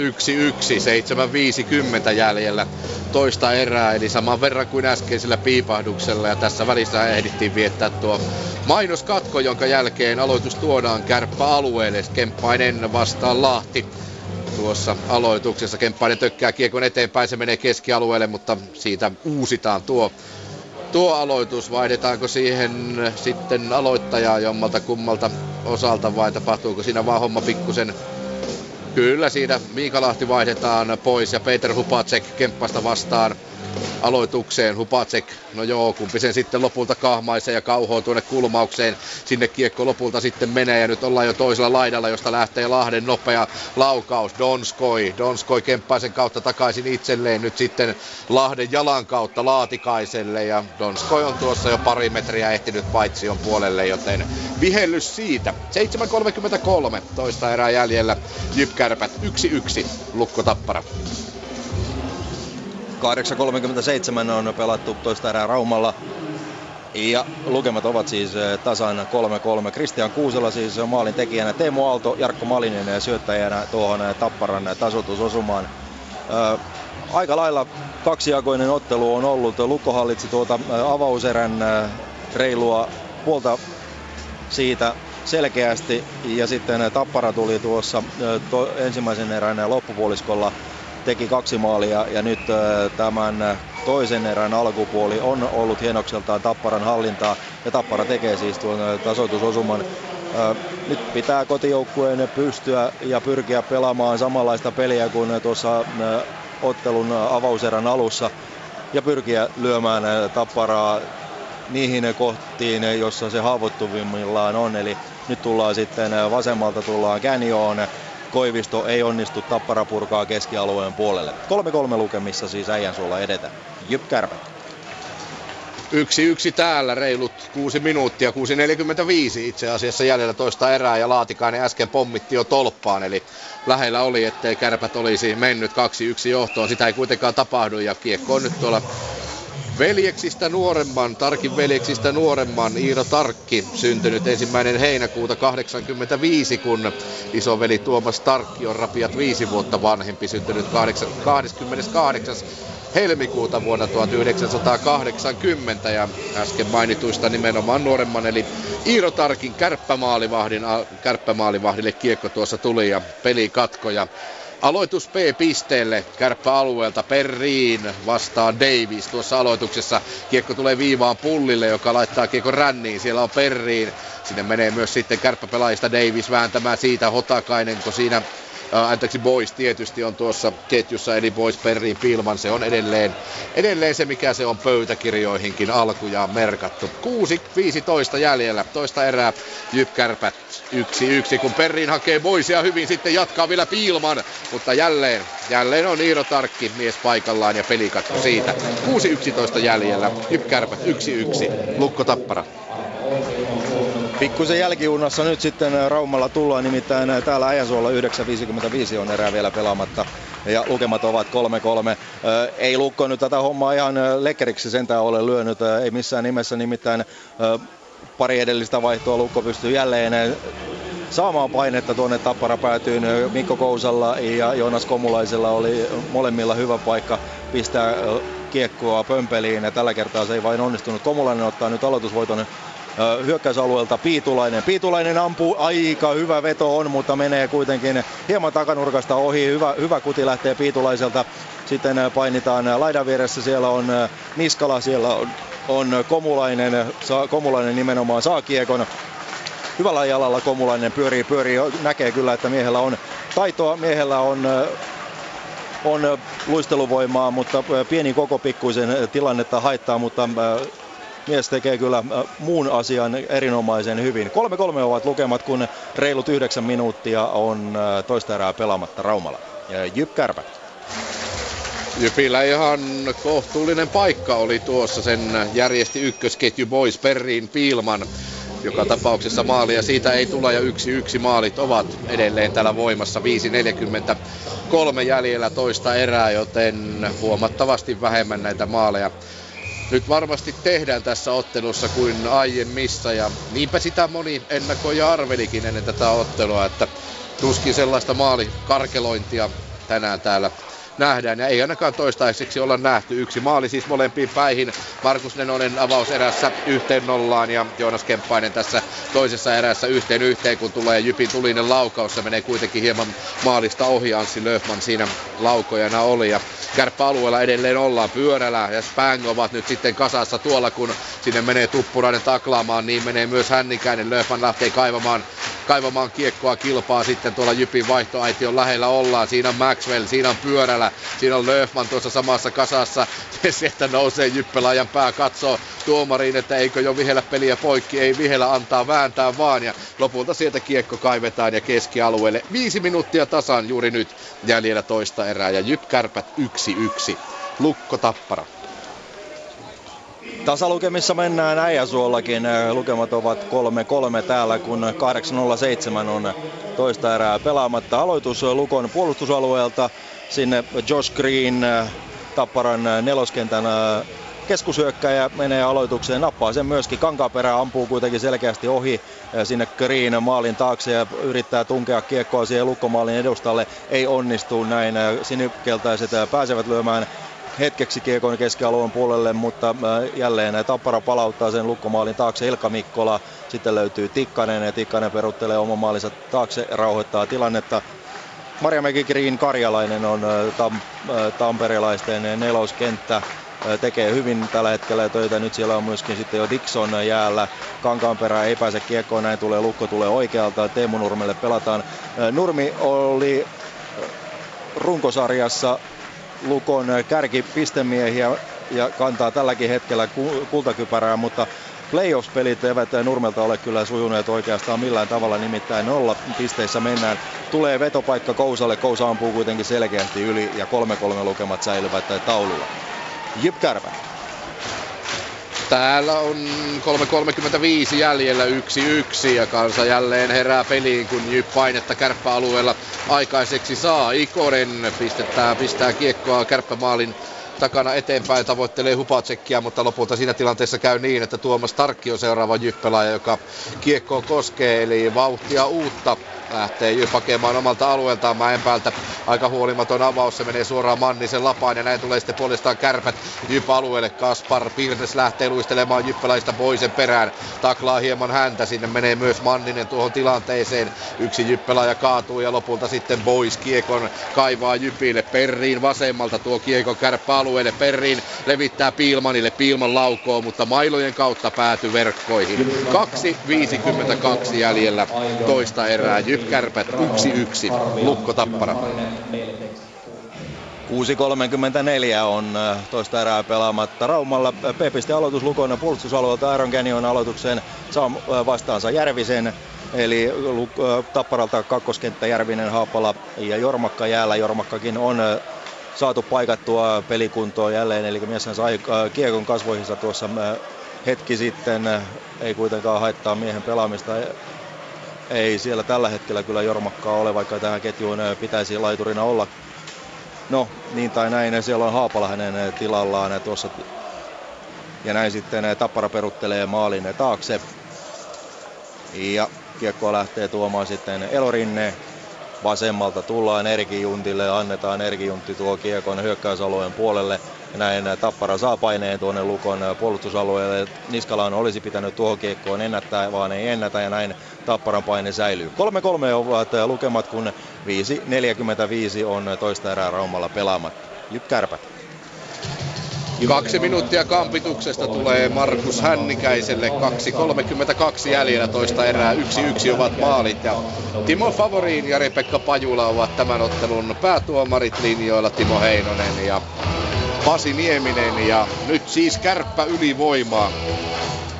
7.50 jäljellä toista erää, eli saman verran kuin äskeisellä piipahduksella ja tässä välissä ehdittiin viettää tuo mainoskatko, jonka jälkeen aloitus tuodaan kärppäalueelle. Kemppainen vastaan Lahti tuossa aloituksessa. Kemppainen tökkää kiekon eteenpäin, se menee keskialueelle, mutta siitä uusitaan tuo aloitus. Vaihdetaanko siihen sitten aloittajaa jommalta kummalta osalta vai tapahtuuko siinä vaan homma pikkusen? Kyllä, siinä Miika Lahti vaihdetaan pois ja Peter Hupacek Kemppaista vastaan aloitukseen. Hupacek, no joo, kumpi sen sitten lopulta kahmaisee ja kauhoo tuonne kulmaukseen. Sinne kiekko lopulta sitten menee ja nyt ollaan jo toisella laidalla, josta lähtee Lahden nopea laukaus. Donskoi Kemppaisen kautta takaisin itselleen, nyt sitten Lahden jalan kautta Laatikaiselle ja Donskoi on tuossa jo pari metriä ehtinyt paitsion puolelle, joten vihellys siitä. 7.33 toista erää jäljellä. JYP-Kärpät 1-1, Lukko Tappara. 8.37 on pelattu toista erää Raumalla ja lukemat ovat siis tasan 3-3. Kristian Kuusela siis maalin tekijänä, Teemu Aalto, Jarkko Malinen syöttäjänä tuohon Tapparan tasoitusosumaan. Aika lailla kaksijakoinen ottelu on ollut. Lukko hallitsi tuota avauserän reilua puolta siitä selkeästi ja sitten Tappara tuli tuossa ensimmäisen erän loppupuoliskolla, teki kaksi maalia ja nyt tämän toisen erän alkupuoli on ollut hienokseltaan Tapparan hallintaa ja Tappara tekee siis tuon tasoitusosuman. Nyt pitää kotijoukkueen pystyä ja pyrkiä pelaamaan samanlaista peliä kuin tuossa ottelun avauserän alussa ja pyrkiä lyömään Tapparaa niihin kohtiin, jossa se haavoittuvimmillaan on. Eli nyt tullaan sitten vasemmalta, tullaan Känjoon. Koivisto ei onnistu, Tappara purkaa keskialueen puolelle. 3-3 lukemissa siis Äijänsuolla edetään. JYP-Kärpät. 1-1 täällä, reilut 6 minuuttia, 6.45 itse asiassa jäljellä toista erää ja Laatikainen äsken pommitti jo tolppaan, eli lähellä oli, ettei Kärpät olisi mennyt 2-1 johtoon. Sitä ei kuitenkaan tapahdu ja kiekko on nyt tuolla Tarkin veljeksistä nuoremman Iiro Tarkki, syntynyt 1. heinäkuuta 1985, kun isoveli Tuomas Tarkki on rapiat 5 vuotta vanhempi, syntynyt 28. helmikuuta vuonna 1980 ja äsken mainituista nimenomaan nuoremman eli Iiro Tarkin kärppämaalivahdille kiekko tuossa tuli ja peli katkoja. Aloitus P-pisteelle kärppäalueelta, Perriin vastaan Davies tuossa aloituksessa. Kiekko tulee viivaan Pullille, joka laittaa kiekko ränniin. Siellä on Perriin. Sinne menee myös sitten kärppäpelaajista Davies vääntämään siitä Hotakainen, kun siinä Boys tietysti on tuossa ketjussa, eli Boys Perriin Pilman. Se on edelleen se, mikä se on pöytäkirjoihinkin alkujaan merkattu. 6.15 jäljellä, toista erää, JYP-Kärpät 1-1, kun Perriin hakee Boysia hyvin, sitten jatkaa vielä Pilman, mutta jälleen on Iiro Tarkki mies paikallaan ja pelikatko siitä. 6.11 jäljellä, JYP-Kärpät 1-1, Lukko Tappara. Pikkuisen jälkijunassa nyt sitten Raumalla tullaan, nimittäin täällä Äijänsuolla 9.55 on erää vielä pelaamatta ja lukemat ovat 3-3. Ei Lukko nyt tätä hommaa ihan lekkeriksi sentään ole lyönyt, ei missään nimessä, nimittäin pari edellistä vaihtoa Lukko pystyy jälleen saamaan painetta tuonne Tappara päätyyn. Mikko Kousalla ja Jonas Komulaisella oli molemmilla hyvä paikka pistää kiekkoa pömpeliin ja tällä kertaa se ei vain onnistunut. Komulainen ottaa nyt aloitusvoiton hyökkäysalueelta. Piitulainen ampuu, aika hyvä veto on, mutta menee kuitenkin hieman takanurkasta ohi. Hyvä kuti lähtee Piitulaiselta. Sitten painitaan laidan vieressä, siellä on Niskala, siellä on Komulainen nimenomaan saa kiekon. Hyvällä jalalla Komulainen pyörii, näkee kyllä, että miehellä on taitoa, miehellä on luisteluvoimaa, mutta pieni koko pikkuisen tilannetta haittaa, mutta mies tekee kyllä muun asian erinomaisen hyvin. 3-3 ovat lukemat, kun reilut 9 minuuttia on toista erää pelaamatta Raumalla. JYP-Kärpät. JYPillä ihan kohtuullinen paikka oli tuossa. Sen järjesti ykkösketju Boys Perriin Piilman. Joka tapauksessa maalia siitä ei tule ja 1-1 maalit ovat edelleen täällä voimassa. 5.43 jäljellä toista erää, joten huomattavasti vähemmän näitä maaleja nyt varmasti tehdään tässä ottelussa kuin aiemmissa ja niinpä sitä moni ennakoi ja arvelikin ennen tätä ottelua, että tuskin sellaista maalikarkelointia tänään täällä nähdään ja ei ainakaan toistaiseksi olla nähty. 1 maali siis molempiin päihin. Markus Nenonen avauserässä 1-0 ja Joonas Kemppainen tässä toisessa erässä 1-1, kun tulee JYPin tulinen laukaus. Se menee kuitenkin hieman maalista ohi. Anssi Löfman siinä laukojana oli ja kärppäalueella edelleen ollaan. Pyörälä ja Spang ovat nyt sitten kasassa tuolla, kun sinne menee Tuppurainen taklaamaan. Niin menee myös Hännikäinen. Löfman lähtee kaivamaan kaivamaan kiekkoa kilpaa sitten tuolla JYPin vaihtoaition lähellä ollaan. Siinä on Maxwell, siinä on Pyörälä, siinä on Löfman tuossa samassa kasassa. Sieltä nousee JYP-pelaajan pää, katsoo tuomariin, että eikö jo vihellä peliä poikki. Ei vihellä, antaa vääntää vaan ja lopulta sieltä kiekko kaivetaan ja keskialueelle. 5 minuuttia tasan juuri nyt jäljellä toista erää ja JYP-Kärpät 1-1. Lukko Tappara. Tasalukemissa mennään Äijäsuollakin. Lukemat ovat 3-3 täällä, kun 8.07 on toista erää pelaamatta. Aloitus Lukon puolustusalueelta. Sinne Josh Green, Tapparan neloskentän keskushyökkäjä, menee aloitukseen, nappaa sen myöskin. Kankaanperä ampuu kuitenkin selkeästi ohi sinne Green maalin taakse ja yrittää tunkea kiekkoa siihen Lukkomaalin edustalle. Ei onnistu näin. Sinikeltaiset pääsevät lyömään hetkeksi kiekon keskialueen puolelle, mutta jälleen Tappara palauttaa sen Lukkomaalin taakse. Ilkka Mikkola, sitten löytyy Tikkanen ja Tikkanen peruttelee oman maalinsa taakse, rauhoittaa tilannetta. Marjamäki, Green, Karjalainen on tamperelaisten neloskenttä. Tekee hyvin tällä hetkellä töitä. Nyt siellä on myöskin sitten jo Dixon jäällä. Kankaanperä ei pääse kiekkoon, näin tulee Lukko, tulee oikealta. Teemu Nurmelle pelataan. Nurmi oli runkosarjassa Lukon kärkipistemiehiä ja kantaa tälläkin hetkellä kultakypärää, mutta playoff-pelit eivät Nurmelta ole kyllä sujuneet oikeastaan millään tavalla, nimittäin 0 pisteissä mennään. Tulee vetopaikka Kousalle, Kousa ampuu kuitenkin selkeästi yli ja 3-3 lukemat säilyvät taululla. JYP-Kärpät. Täällä on 3.35 jäljellä 1-1 ja Kansa jälleen herää peliin, kun JYP painetta kärppäalueella aikaiseksi saa. Ikonen pistää kiekkoa kärppämaalin takana eteenpäin, tavoittelee Hupatsekkiä, mutta lopulta siinä tilanteessa käy niin, että Tuomas Tarkki on seuraava JYP-pelaaja, joka kiekkoa koskee, eli vauhtia uutta. Lähtee JYP hakemaan omalta alueeltaan Mäenpäältä. Aika huolimaton avaus, se menee suoraan Mannisen lapaan ja näin tulee sitten puolestaan Kärpät JYP-alueelle. Kaspar Pirnes lähtee luistelemaan JYP-pelaajista Boisen perään. Taklaa hieman häntä, sinne menee myös Manninen tuohon tilanteeseen. Yksi JYP-pelaaja kaatuu ja lopulta sitten Bois kiekon kaivaa JYPille. Perriin vasemmalta tuo kiekon kärppäalueelle. Perriin levittää Piilmanille, Piilman laukoo, mutta mailojen kautta pääty verkkoihin. 2.52 jäljellä toista erää. JYP-Kärpät 1-1, Lukko Tappara. 6.34 on toista erää pelaamatta Raumalla. P-piste aloitus Lukon puolustusalueelta. Iron Canyon aloitukseen saa vastaansa Järvisen. Eli Tapparalta kakkoskenttä Järvinen, Haapala ja Jormakka jäällä. Jormakkakin on saatu paikattua pelikuntoon jälleen. Eli mies sai kiekon kasvoihinsa tuossa hetki sitten. Ei kuitenkaan haittaa miehen pelaamista. Ei siellä tällä hetkellä kyllä Jormakkaa ole, vaikka tähän ketjuun pitäisi laiturina olla. No, niin tai näin, siellä on Haapala hänen tilallaan tuossa. Ja näin sitten Tappara peruttelee maalin taakse. Ja kiekkoa lähtee tuomaan sitten Elorinne. Vasemmalta tullaan Erki Juntille, annetaan Erki Juntti tuo kiekon hyökkäysalueen puolelle. Ja näin Tappara saa paineen tuonne Lukon puolustusalueelle. Niskalan olisi pitänyt tuohon kiekkoon ennättää, vaan ei ennätä ja näin Tapparan paine säilyy. 3-3 ovat lukemat, kun 5.45 on toista erää Raumalla pelaamatta. JYP-Kärpät. 2 minuuttia kampituksesta tulee Markus Hännikäiselle. 2.32 jäljellä toista erää. 1-1 ovat maalit ja Timo Favorin ja Rebekka Pajula ovat tämän ottelun päätuomarit linjoilla. Timo Heinonen ja Pasi Nieminen, ja nyt siis Kärppä ylivoimaa.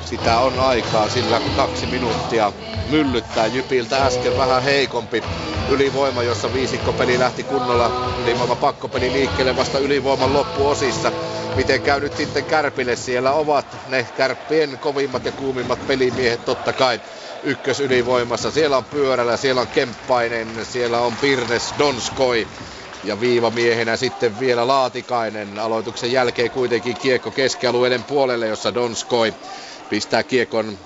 Sitä on aikaa, sillä 2 minuuttia myllyttää JYPiltä äsken vähän heikompi ylivoima, jossa viisikkopeli lähti kunnolla ylivoima pakkopeli liikkeelle vasta ylivoiman loppuosissa. Miten käy nyt sitten Kärpille? Siellä ovat ne Kärppien kovimmat ja kuumimmat pelimiehet totta kai ykkösylivoimassa. Siellä on Pyörällä, siellä on Kemppainen, siellä on Pirnes, Donskoi. Ja viivamiehenä sitten vielä Laatikainen. Aloituksen jälkeen kuitenkin kiekko keskialueiden puolelle, jossa Donskoi pistää kiekon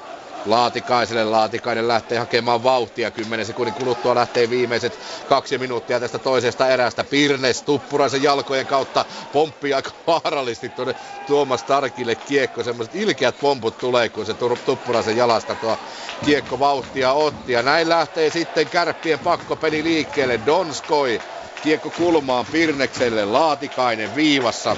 Laatikaiselle. Laatikainen lähtee hakemaan vauhtia. 10 sekunnin kuluttua lähtee viimeiset 2 minuuttia tästä toisesta erästä. Pirnes Tuppuraisen jalkojen kautta pomppii aika vaarallisesti tuonne Tuomas Tarkille kiekko. Semmoiset ilkeät pomput tulee, kun se Tuppuraisen jalasta tuo kiekko vauhtia otti. Ja näin lähtee sitten Kärppien pakkopeli liikkeelle. Donskoi kiekko kulmaan Pirnekselle, Laatikainen viivassa.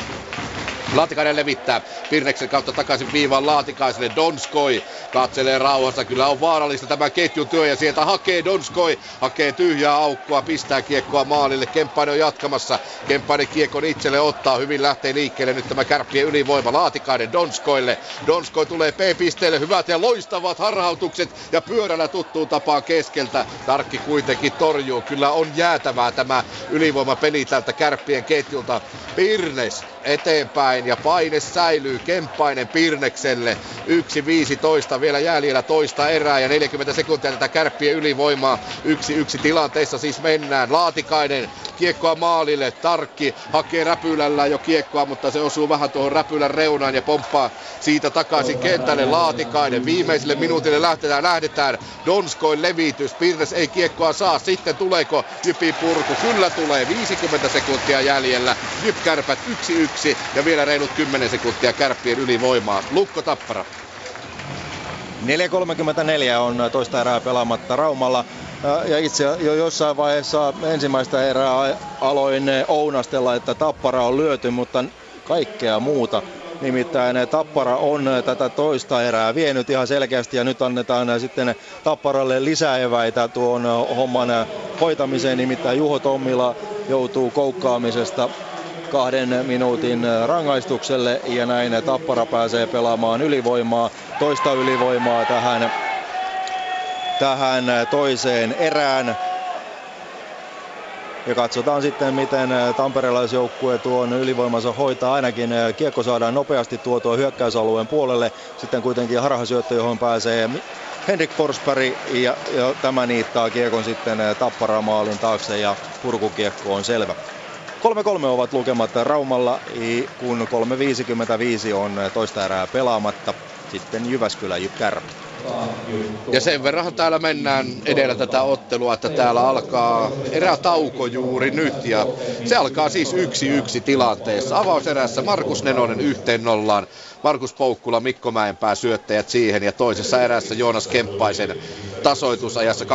Laatikainen levittää Pirneksen kautta takaisin viivaan Laatikaiselle. Donskoi katselee rauhassa. Kyllä on vaarallista tämä ketjutyö ja sieltä hakee Donskoi. Hakee tyhjää aukkoa, pistää kiekkoa maalille. Kemppainen on jatkamassa. Kemppainen kiekon itselle ottaa. Hyvin lähtee liikkeelle nyt tämä Kärppien ylivoima. Laatikainen Donskoille. Donskoi tulee P-pisteelle. Hyvät ja loistavat harhautukset ja pyörällä tuttuun tapaan keskeltä. Tarkki kuitenkin torjuu. Kyllä on jäätävää tämä ylivoimapeli tältä Kärppien ketjulta. Pirnes eteenpäin ja paine säilyy. Kemppainen Pirnekselle. 1.15 vielä jäljellä toista erää ja 40 sekuntia tätä Kärppien ylivoimaa. 1-1 tilanteessa siis mennään. Laatikainen kiekkoa maalille. Tarkki hakee räpylällä jo kiekkoa, mutta se osuu vähän tuohon räpylän reunaan ja pomppaa siitä takaisin kentälle. Laatikainen viimeiselle minuutille lähdetään. Donskoin levitys. Pirnes ei kiekkoa saa. Sitten tuleeko JYPin purku? Kyllä tulee. 50 sekuntia jäljellä. JYP Kärpät 1-1 ja vielä reilut 10 sekuntia Kärppien ylivoimaa. Lukko Tappara. 4.34 on toista erää pelaamatta Raumalla. Ja itse jo jossain vaiheessa ensimmäistä erää aloin ounastella, että Tappara on lyöty, mutta kaikkea muuta. Nimittäin Tappara on tätä toista erää vienyt ihan selkeästi ja nyt annetaan sitten Tapparalle lisäeväitä tuon homman hoitamiseen. Nimittäin Juho Tommila joutuu koukkaamisesta 2 minuutin rangaistukselle ja näin Tappara pääsee pelaamaan ylivoimaa, toista ylivoimaa tähän toiseen erään. Ja katsotaan sitten, miten tamperelaisjoukkue tuon ylivoimansa hoitaa. Ainakin kiekko saadaan nopeasti tuotua hyökkäysalueen puolelle. Sitten kuitenkin harhasyöttö, johon pääsee Henrik Forsberg. Ja tämä niittaa kiekon sitten Tappara maalin taakse ja purkukiekko on selvä. 3-3 ovat lukemat Raumalla, kun 3.55 on toista erää pelaamatta. Sitten Jyväskylä Kärpät. Ja sen verran täällä mennään edellä tätä ottelua, että täällä alkaa erätauko juuri nyt ja se alkaa siis 1-1 tilanteessa. Avauserässä Markus Nenonen 1-0, Markus Poukkula, Mikko Mäenpää syöttäjät siihen ja toisessa erässä Joonas Kemppaisen tasoitusajassa 22.59.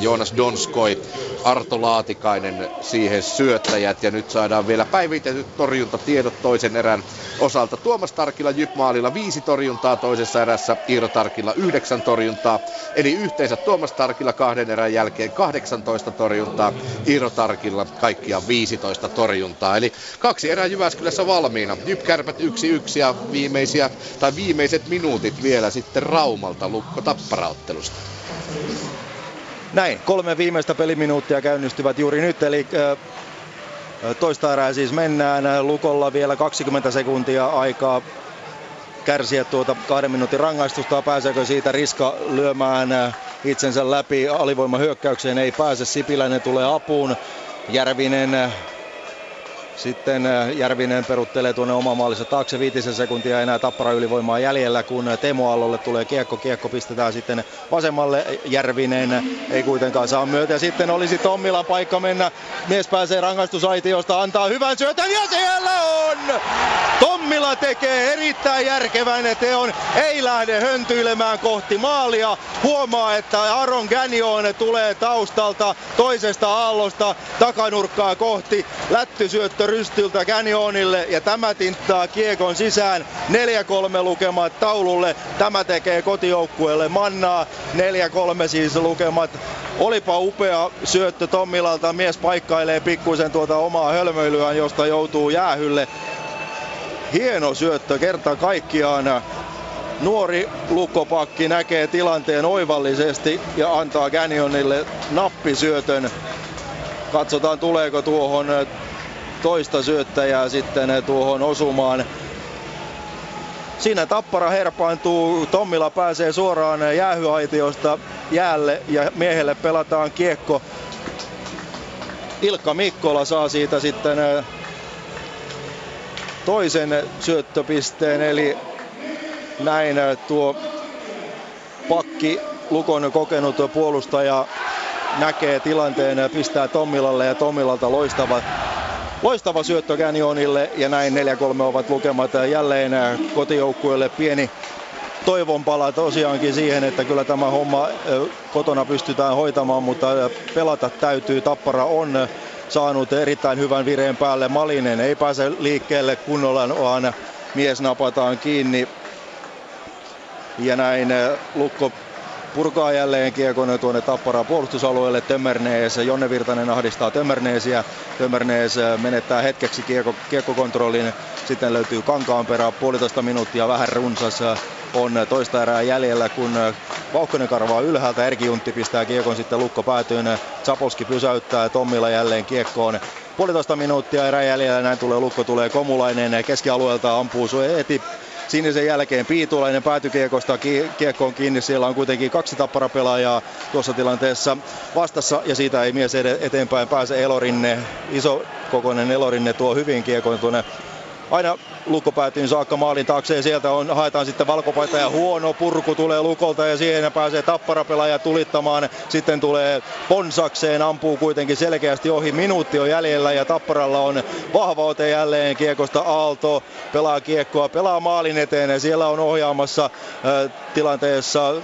Joonas Donskoi, Arto Laatikainen siihen syöttäjät ja nyt saadaan vielä päivitetyt torjuntatiedot toisen erän osalta. Tuomas Tarkilla JYP-maalilla 5 torjuntaa. Toisessa erässä Iiro Tarkilla 9 torjuntaa, eli yhteensä Tuomas Tarkilla 2 erän jälkeen 18 torjuntaa, Iiro Tarkilla kaikkiaan 15 torjuntaa. Eli 2 erää Jyväskylässä valmiina. JYP Kärpät 1-1 ja viimeiset minuutit vielä sitten Raumalta Lukko Tappara-ottelusta. Näin, 3 viimeistä peliminuuttia käynnistyvät juuri nyt, eli toista erää siis mennään. Lukolla vielä 20 sekuntia aikaa kärsiä tuota 2 minuutin rangaistusta. Pääseekö siitä Riska lyömään itsensä läpi alivoimahyökkäykseen? Ei pääse. Sipiläinen tulee apuun. Järvinen peruttelee tuonne omamaalissa taakse. 5 sekuntia enää Tappara ylivoimaa jäljellä, kun Teemo Allolle tulee kiekko. Kiekko pistetään sitten vasemmalle. Järvinen ei kuitenkaan saa myötä. Sitten olisi Tommilan paikka mennä. Mies pääsee rangaistusaitiosta, antaa hyvän syötön ja siellä on! Tommila tekee erittäin järkevän teon. Ei lähde höntyilemään kohti maalia. Huomaa, että Aron Gagnon tulee taustalta toisesta aallosta takanurkkaa kohti. Lättysyöttö rystyltä Gagnonille ja tämä tinttaa kiekon sisään. 4-3 lukemat taululle. Tämä tekee kotijoukkueelle mannaa. 4-3 siis lukemat. Olipa upea syöttö Tommilalta. Mies paikkailee pikkuisen tuota omaa hölmöilyään, josta joutuu jäähylle. Hieno syöttö kerta kaikkiaan. Nuori Lukkopakki näkee tilanteen oivallisesti ja antaa Gagnonille nappisyötön. Katsotaan tuleeko tuohon toista syöttäjää sitten tuohon osumaan. Siinä Tappara herpaantuu. Tommila pääsee suoraan jäähyaitiosta jäälle ja miehelle pelataan kiekko. Ilkka Mikkola saa siitä sitten toisen syöttöpisteen, eli näin tuo pakki, Lukon kokenut puolustaja, näkee tilanteen, pistää Tommilalle ja Tommilalta loistava syöttö Gagnonille ja näin 4-3 ovat lukemat. Jälleen kotijoukkueelle pieni toivonpala tosiaankin siihen, että kyllä tämä homma kotona pystytään hoitamaan, mutta pelata täytyy. Tappara on saanut erittäin hyvän vireen päälle. Malinen ei pääse liikkeelle kunnolla, vaan mies napataan kiinni. Ja näin Lukko purkaa jälleen kiekon tuonne Tapparan puolustusalueelle. Tömmernees, Jonne Virtanen ahdistaa Tömmerneesiä. Tömmernees menettää hetkeksi kiekkokontrollin. Sitten löytyy Kankaanperä. 1,5 minuuttia vähän runsas on toista erää jäljellä, kun Vauhkonen karvaa ylhäältä. Erki Juntti pistää kiekon sitten Lukko päätyyn. Zapolski pysäyttää, Tommila jälleen kiekkoon. 1,5 minuuttia erää jäljellä. Näin tulee Lukko, tulee Komulainen. Keskialueelta ampuu eti. Sinisen jälkeen Piitulainen päätykiekosta kiekkoon kiinni. Siellä on kuitenkin 2 Tappara-pelaajaa tuossa tilanteessa vastassa ja siitä ei mies eteenpäin pääse. Elorinne, isokokoinen Elorinne tuo hyvin kiekon tuonne aina Lukko päätyy saakka maalin taakse ja sieltä on, haetaan sitten valkopaita ja huono purku tulee Lukolta ja siihen pääsee Tappara-pelaaja tulittamaan. Sitten tulee Ponsakseen, ampuu kuitenkin selkeästi ohi. Minuutti on jäljellä ja Tapparalla on vahva ote jälleen kiekosta. Aalto pelaa kiekkoa, pelaa maalin eteen ja siellä on ohjaamassa tilanteessa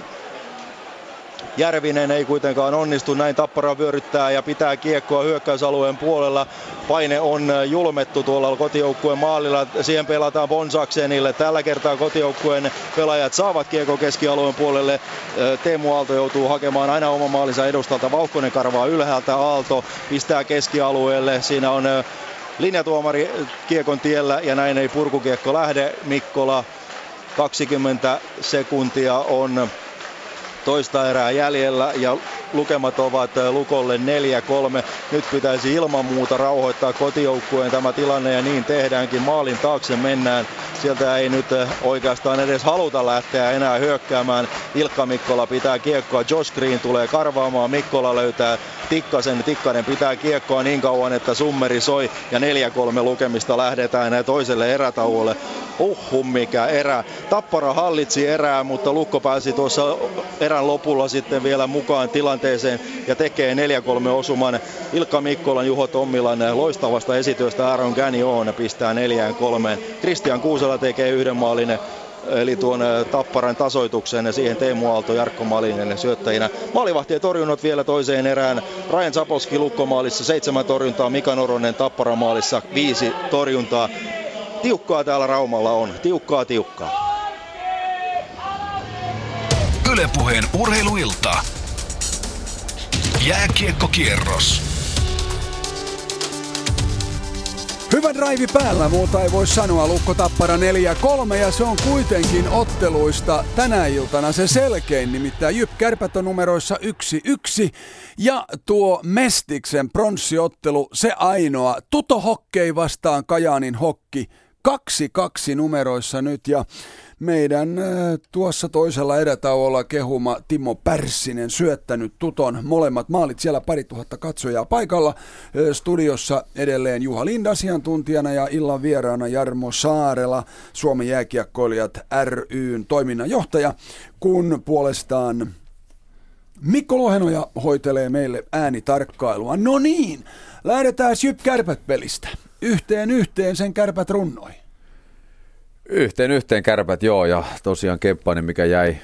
Järvinen, ei kuitenkaan onnistu. Näin Tappara vyöryttää ja pitää kiekkoa hyökkäysalueen puolella. Paine on julmettu tuolla kotijoukkueen maalilla. Siihen pelataan Bonsaksenille. Tällä kertaa kotijoukkueen pelaajat saavat kiekko keskialueen puolelle. Teemu Aalto joutuu hakemaan aina oman maalinsa edustalta. Vauhkonen karvaa ylhäältä. Aalto pistää keskialueelle. Siinä on linjatuomari kiekon tiellä ja näin ei purkukiekko lähde. Mikkola, 20 sekuntia on toista erää jäljellä ja lukemat ovat Lukolle 4-3. Nyt pitäisi ilman muuta rauhoittaa kotijoukkueen tämä tilanne ja niin tehdäänkin. Maalin taakse mennään. Sieltä ei nyt oikeastaan edes haluta lähteä enää hyökkäämään. Ilkka Mikkola pitää kiekkoa. Josh Green tulee karvaamaan. Mikkola löytää Tikkasen. Tikkanen pitää kiekkoa niin kauan, että summeri soi. Ja 4-3 lukemista lähdetään toiselle erätauolle. Mikä erä. Tappara hallitsi erää, mutta Lukko pääsi tuossa erän lopulla sitten vielä mukaan tilanteeseen ja tekee 4-3 osuman. Ilkka Mikkolan, Juho Tommilan loistavasta esityöstä Aaron Gagnon pistää 4-3. Kristian Kuusela tekee yhden maalin, eli tuon Tapparan tasoituksen ja siihen Teemu Aalto, Jarkko Malinen syöttäjinä. Maalivahtien torjunnot vielä toiseen erään. Ryan Zapolski Lukkomaalissa 7 torjuntaa, Mika Noronen Tapparamaalissa 5 torjuntaa. Tiukkaa täällä Raumalla on. Tiukkaa. Yle Puheen urheiluilta. Jääkiekkokierros. Hyvä drive päällä, muuta ei voi sanoa. Lukko Tappara 4-3 ja se on kuitenkin otteluista tänä iltana se selkein. Nimittäin JYP Kärpät on numeroissa 1-1 ja tuo Mestiksen pronssiottelu se ainoa. Tuto Hokkei vastaan Kajaanin Hokki 2-2 numeroissa nyt ja meidän tuossa toisella erätauolla kehuma Timo Pärssinen syöttänyt Tuton molemmat maalit. Siellä 2000 katsojaa paikalla. Studiossa edelleen Juha Lind asiantuntijana ja illan vieraana Jarmo Saarela, Suomen jääkiekkoilijat ry:n toiminnanjohtaja, kun puolestaan Mikko Lohenoja hoitelee meille äänitarkkailua. No niin, lähdetään JYP-Kärpät-pelistä. Yhteen sen Kärpät runnoi. Yhteen Kärpät, joo, ja tosiaan Kemppainen, mikä jäi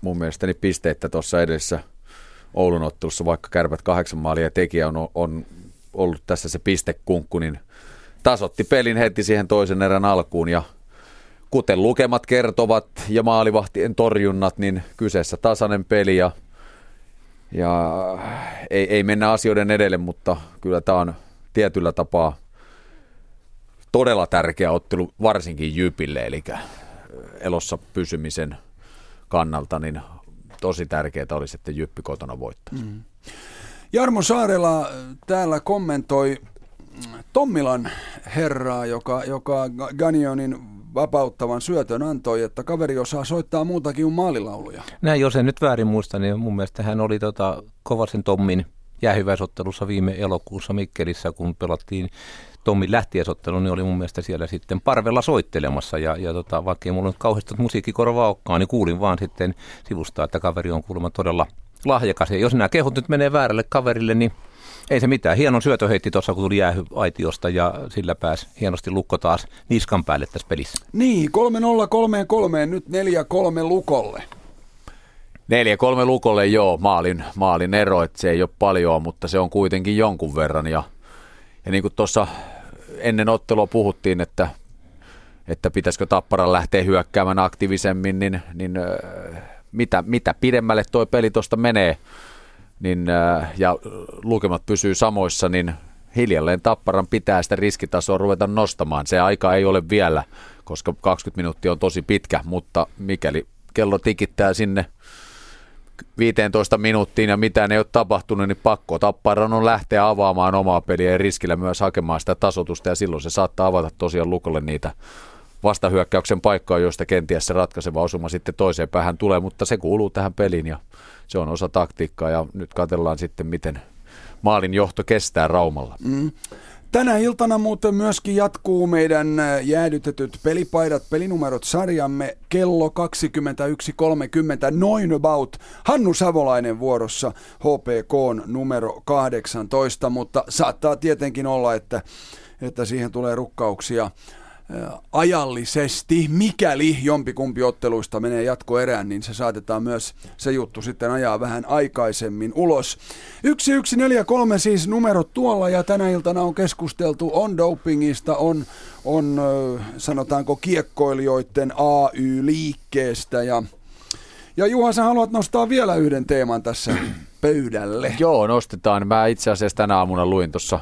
mun mielestäni pisteitä tuossa edessä Oulun ottelussa, vaikka Kärpät 8 maalia tekijä on ollut tässä se pistekunkku, niin tasoitti pelin heti siihen toisen erän alkuun, ja kuten lukemat kertovat ja maalivahtien torjunnat, niin kyseessä tasainen peli, ja ei mennä asioiden edelle, mutta kyllä tämä on tietyllä tapaa todella tärkeä ottelu, varsinkin JYPille, eli elossa pysymisen kannalta, niin tosi tärkeää olisi, että JYP kotona voittaisi. Mm. Jarmo Saarela täällä kommentoi Tommilan herraa, joka Gagnonin vapauttavan syötön antoi, että kaveri osaa soittaa muutakin kuin maalilauluja. Näin, jos en nyt väärin muista, niin mun mielestä hän oli Kovasen Tommin jäähyväisottelussa viime elokuussa Mikkelissä, kun pelattiin Tommin lähtiäisottelu, niin oli mun mielestä siellä sitten parvella soittelemassa ja vaikka ei mulla nyt kauheasti musiikkikorvaa olekaan, niin kuulin vaan sitten sivusta, että kaveri on kuulemma todella lahjakas. Ja jos nämä kehut nyt menee väärälle kaverille, niin ei se mitään. Hienon syötö heitti tuossa, kun tuli jäähyaitiosta ja sillä pääsi hienosti Lukko taas niskan päälle tässä pelissä. Niin, 3-0, 3-3, nyt 4-3 Lukolle. 4-3 Lukolle, joo, maalin ero, että se ei ole paljon, mutta se on kuitenkin jonkun verran ja Ja niin kuin tuossa ennen ottelua puhuttiin, että pitäisikö Tapparan lähteä hyökkäämään aktiivisemmin, niin mitä pidemmälle tuo peli tuosta menee niin, ja lukemat pysyy samoissa, niin hiljalleen Tapparan pitää sitä riskitasoa ruveta nostamaan. Se aika ei ole vielä, koska 20 minuuttia on tosi pitkä, mutta mikäli kello tikittää sinne 15 minuuttiin ja mitään ei ole tapahtunut, niin pakko Tapparan on lähteä avaamaan omaa peliä ja riskillä myös hakemaan sitä tasoitusta, ja silloin se saattaa avata tosiaan Lukolle niitä vastahyökkäyksen paikkaa, joista kenties se ratkaiseva osuma sitten toiseen päähän tulee, mutta se kuuluu tähän peliin ja se on osa taktiikkaa, ja nyt katsellaan sitten, miten maalin johto kestää Raumalla. Tänä iltana muuten myöskin jatkuu meidän jäädytetyt pelipaidat, pelinumerot sarjamme kello 21.30, noin about. Hannu Savolainen vuorossa HPK:n numero 18, mutta saattaa tietenkin olla, että siihen tulee rukkauksia ajallisesti. Mikäli jompikumpi otteluista menee jatkoerään, niin se saatetaan myös se juttu sitten ajaa vähän aikaisemmin ulos. 1143 siis numero tuolla, ja tänä iltana on keskusteltu on dopingista, on sanotaanko kiekkoilijoiden AY-liikkeestä, ja Juha, sä haluat nostaa vielä yhden teeman tässä pöydälle. Joo, nostetaan. Mä itse asiassa tänä aamuna luin tuossa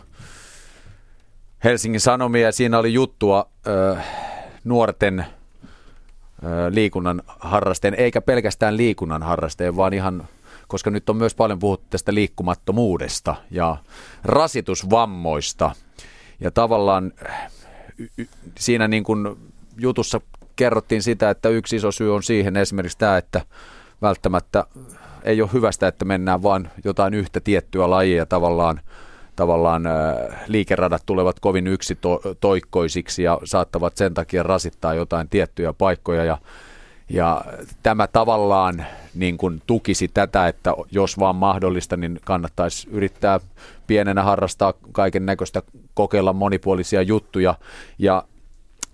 Helsingin Sanomia, ja siinä oli juttua nuorten liikunnan harrasteen, eikä pelkästään liikunnan harrasteen, vaan ihan, koska nyt on myös paljon puhuttu tästä liikkumattomuudesta ja rasitusvammoista. Ja tavallaan siinä niin kuin jutussa kerrottiin sitä, että yksi iso syy on siihen esimerkiksi tämä, että välttämättä ei ole hyvästä, että mennään vaan jotain yhtä tiettyä lajia tavallaan liikeradat tulevat kovin yksitoikkoisiksi ja saattavat sen takia rasittaa jotain tiettyjä paikkoja. Ja tämä tavallaan niin kuin tukisi tätä, että jos vaan mahdollista, niin kannattaisi yrittää pienenä harrastaa kaiken näköistä, kokeilla monipuolisia juttuja. Ja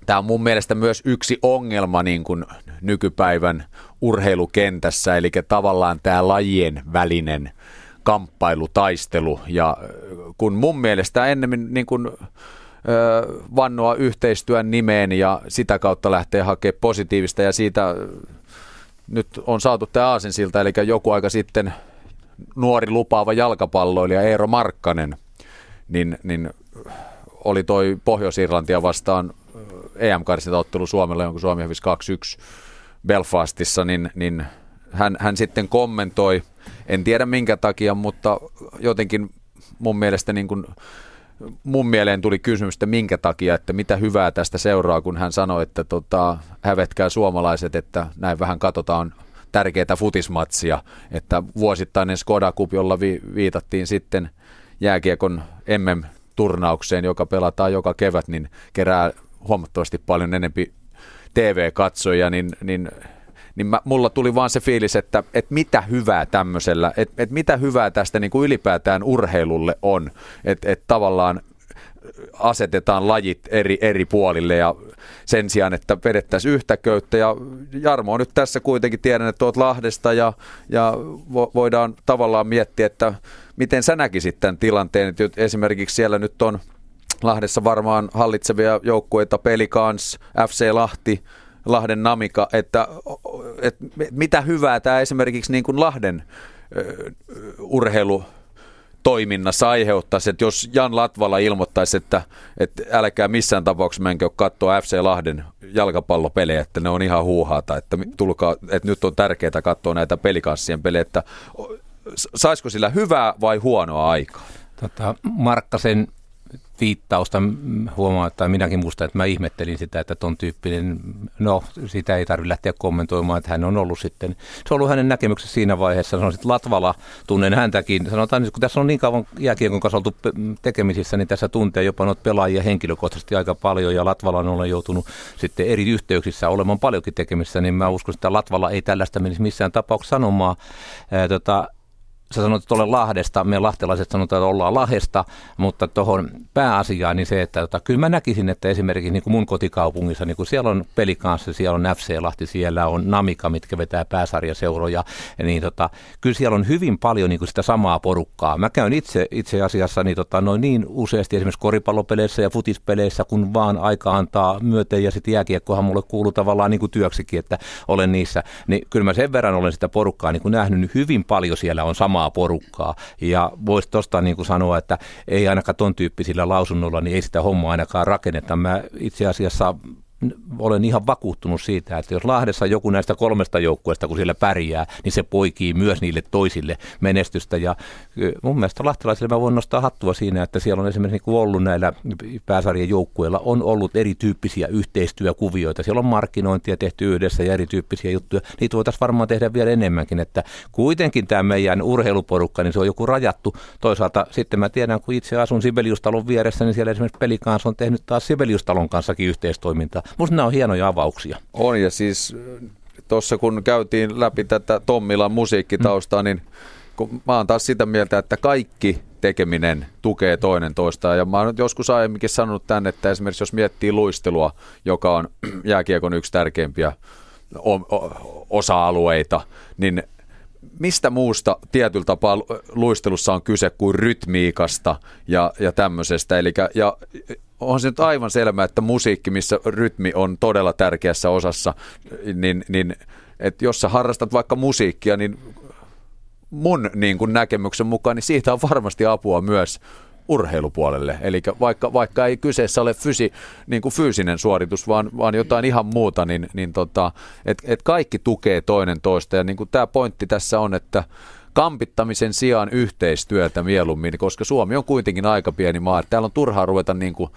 tämä on mun mielestä myös yksi ongelma niin kuin nykypäivän urheilukentässä, eli tavallaan tämä lajien välinen kamppailu, taistelu, ja kun mun mielestä ennemmin niin kuin vannoa yhteistyön nimeen ja sitä kautta lähtee hakemaan positiivista, ja siitä nyt on saatu tämä aasinsilta, eli joku aika sitten nuori lupaava jalkapalloilija Eero Markkanen, niin oli toi Pohjois-Irlantia vastaan EM-karsintaottelu Suomella, jonka Suomi hävisi 2-1 Belfastissa, niin hän sitten kommentoi, en tiedä minkä takia, mutta jotenkin mun mielestä niin kuin, mun mieleen tuli kysymys, että minkä takia, että mitä hyvää tästä seuraa, kun hän sanoi, että hävetkää suomalaiset, että näin vähän katsotaan tärkeää futismatsia, että vuosittainen Skoda Cup, jolla viitattiin sitten jääkiekon MM-turnaukseen, joka pelataan joka kevät, niin kerää huomattavasti paljon enempi TV-katsojia, niin mulla tuli vaan se fiilis, että mitä hyvää tämmöisellä, että mitä hyvää tästä niin kuin ylipäätään urheilulle on, että tavallaan asetetaan lajit eri puolille ja sen sijaan, että vedettäisiin yhtä köyttä, ja Jarmo on nyt tässä kuitenkin, tiedän, että olet Lahdesta, ja voidaan tavallaan miettiä, että miten sä näkisit tämän tilanteen, että esimerkiksi siellä nyt on Lahdessa varmaan hallitsevia joukkueita Pelicans, FC Lahti, Lahden Namika, että mitä hyvää tämä esimerkiksi niin kuin Lahden urheilutoiminnassa aiheuttaisi, että jos Jan Latvala ilmoittaisi, että älkää missään tapauksessa menkö katsoa FC Lahden jalkapallopelejä, että ne on ihan huuhaata, että tulkaa, että nyt on tärkeää katsoa näitä pelikanssien pelejä, että saisiko sillä hyvää vai huonoa aikaa? Markkasen viittausta huomaa, että minäkin muistan, että mä ihmettelin sitä, että ton tyyppinen, no sitä ei tarvitse lähteä kommentoimaan, että hän on ollut sitten, se on ollut hänen näkemyksensä siinä vaiheessa, sanoisin, että Latvala, tunnen häntäkin, sanotaan, kun tässä on niin kauan jääkiekon kanssa oltu tekemisissä, niin tässä tuntee jopa noita pelaajia henkilökohtaisesti aika paljon, ja Latvala on joutunut sitten eri yhteyksissä olemaan paljonkin tekemisissä, niin mä uskon, että Latvala ei tällaista menisi missään tapauksessa sanomaan, sä sanoit, että olen Lahdesta, me lahtelaiset sanotaan, että ollaan Lahdesta, mutta tuohon pääasiaan niin se, että kyllä mä näkisin, että esimerkiksi niin kuin mun kotikaupungissa, niin kuin siellä on Pelikanssi, siellä on FC Lahti, siellä on Namika, mitkä vetää pääsarjaseuroja, niin kyllä siellä on hyvin paljon niin kuin sitä samaa porukkaa. Mä käyn itse asiassa niin useasti esimerkiksi koripallopeleissä ja futispeleissä, kun vaan aika antaa myöten, ja sitten jääkiekkohan mulle kuuluu tavallaan niin kuin työksikin, että olen niissä, niin kyllä mä sen verran olen sitä porukkaa niin kuin nähnyt, niin hyvin paljon siellä on samaa porukkaa. Ja voisi tuosta niin kuin sanoa, että ei ainakaan ton tyyppisillä lausunnoilla, niin ei sitä hommaa ainakaan rakenneta. Mä itse asiassa olen ihan vakuuttunut siitä, että jos Lahdessa joku näistä kolmesta joukkueesta, kun siellä pärjää, niin se poikii myös niille toisille menestystä. Ja mun mielestä lahtelaisille mä voin nostaa hattua siinä, että siellä on esimerkiksi ollut näillä pääsarjan joukkueilla, on ollut erityyppisiä yhteistyökuvioita. Siellä on markkinointia tehty yhdessä ja erityyppisiä juttuja. Niitä voitaisiin varmaan tehdä vielä enemmänkin, että kuitenkin tämä meidän urheiluporukka, niin se on joku rajattu. Toisaalta sitten mä tiedän, kun itse asun Sibeliustalon vieressä, niin siellä esimerkiksi Pelikans on tehnyt taas Sibeliustalon kanssakin yhteistoimintaa. Minusta nämä on hienoja avauksia. On, ja siis tuossa kun käytiin läpi tätä Tommilan musiikkitaustaa, niin mä oon taas sitä mieltä, että kaikki tekeminen tukee toinen toistaan. Ja mä oon joskus aiemminkin sanonut tänne, että esimerkiksi jos miettii luistelua, joka on jääkiekon yksi tärkeimpiä osa-alueita, niin mistä muusta tietyllä tapaa luistelussa on kyse kuin rytmiikasta ja tämmöisestä? Elikkä, ja on se nyt aivan selvää, että musiikki, missä rytmi on todella tärkeässä osassa, niin että jos sä harrastat vaikka musiikkia, niin mun niin kun näkemyksen mukaan, niin siitä on varmasti apua myös urheilupuolelle. Eli vaikka ei kyseessä ole niin kuin fyysinen suoritus, vaan jotain ihan muuta, niin kaikki tukee toinen toista. Ja niin kuin tämä pointti tässä on, että kampittamisen sijaan yhteistyötä mieluummin, koska Suomi on kuitenkin aika pieni maa. Täällä on turhaa ruveta niin kuin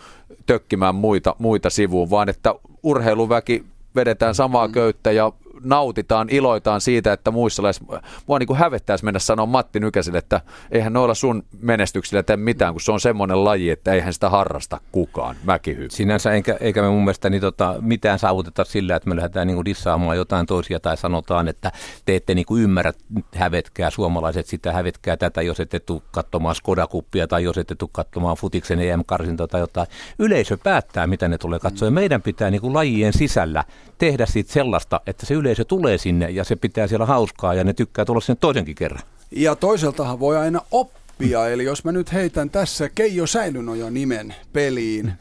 tökkimään muita sivuun, vaan että urheiluväki vedetään samaa köyttä ja nautitaan, iloitaan siitä, että mua niin kuin hävettäisi mennä sanoa Matti Nykäselle, että eihän noilla sun menestyksillä tee mitään, kun se on semmoinen laji, että eihän sitä harrasta kukaan, mäkihyppy. Sinänsä eikä me mun mielestä niin mitään saavuteta sillä, että me lähdetään niin kuin dissaamaan jotain toisia tai sanotaan, että te ette niin kuin ymmärrä, hävetkää suomalaiset sitä, hävetkää tätä, jos ette tule katsomaan Skoda-kuppia tai jos ette tule katsomaan futiksen EM-karsintoa tai jotain. Yleisö päättää, mitä ne tulee katsoa, ja meidän pitää niin kuin lajien sisällä tehdä siitä sellaista, että se yleisö tulee sinne ja se pitää siellä hauskaa ja ne tykkää tulla sinne toisenkin kerran. Ja toiseltahan voi aina oppia, eli jos mä nyt heitän tässä Keijo Säilynojan nimen peliin,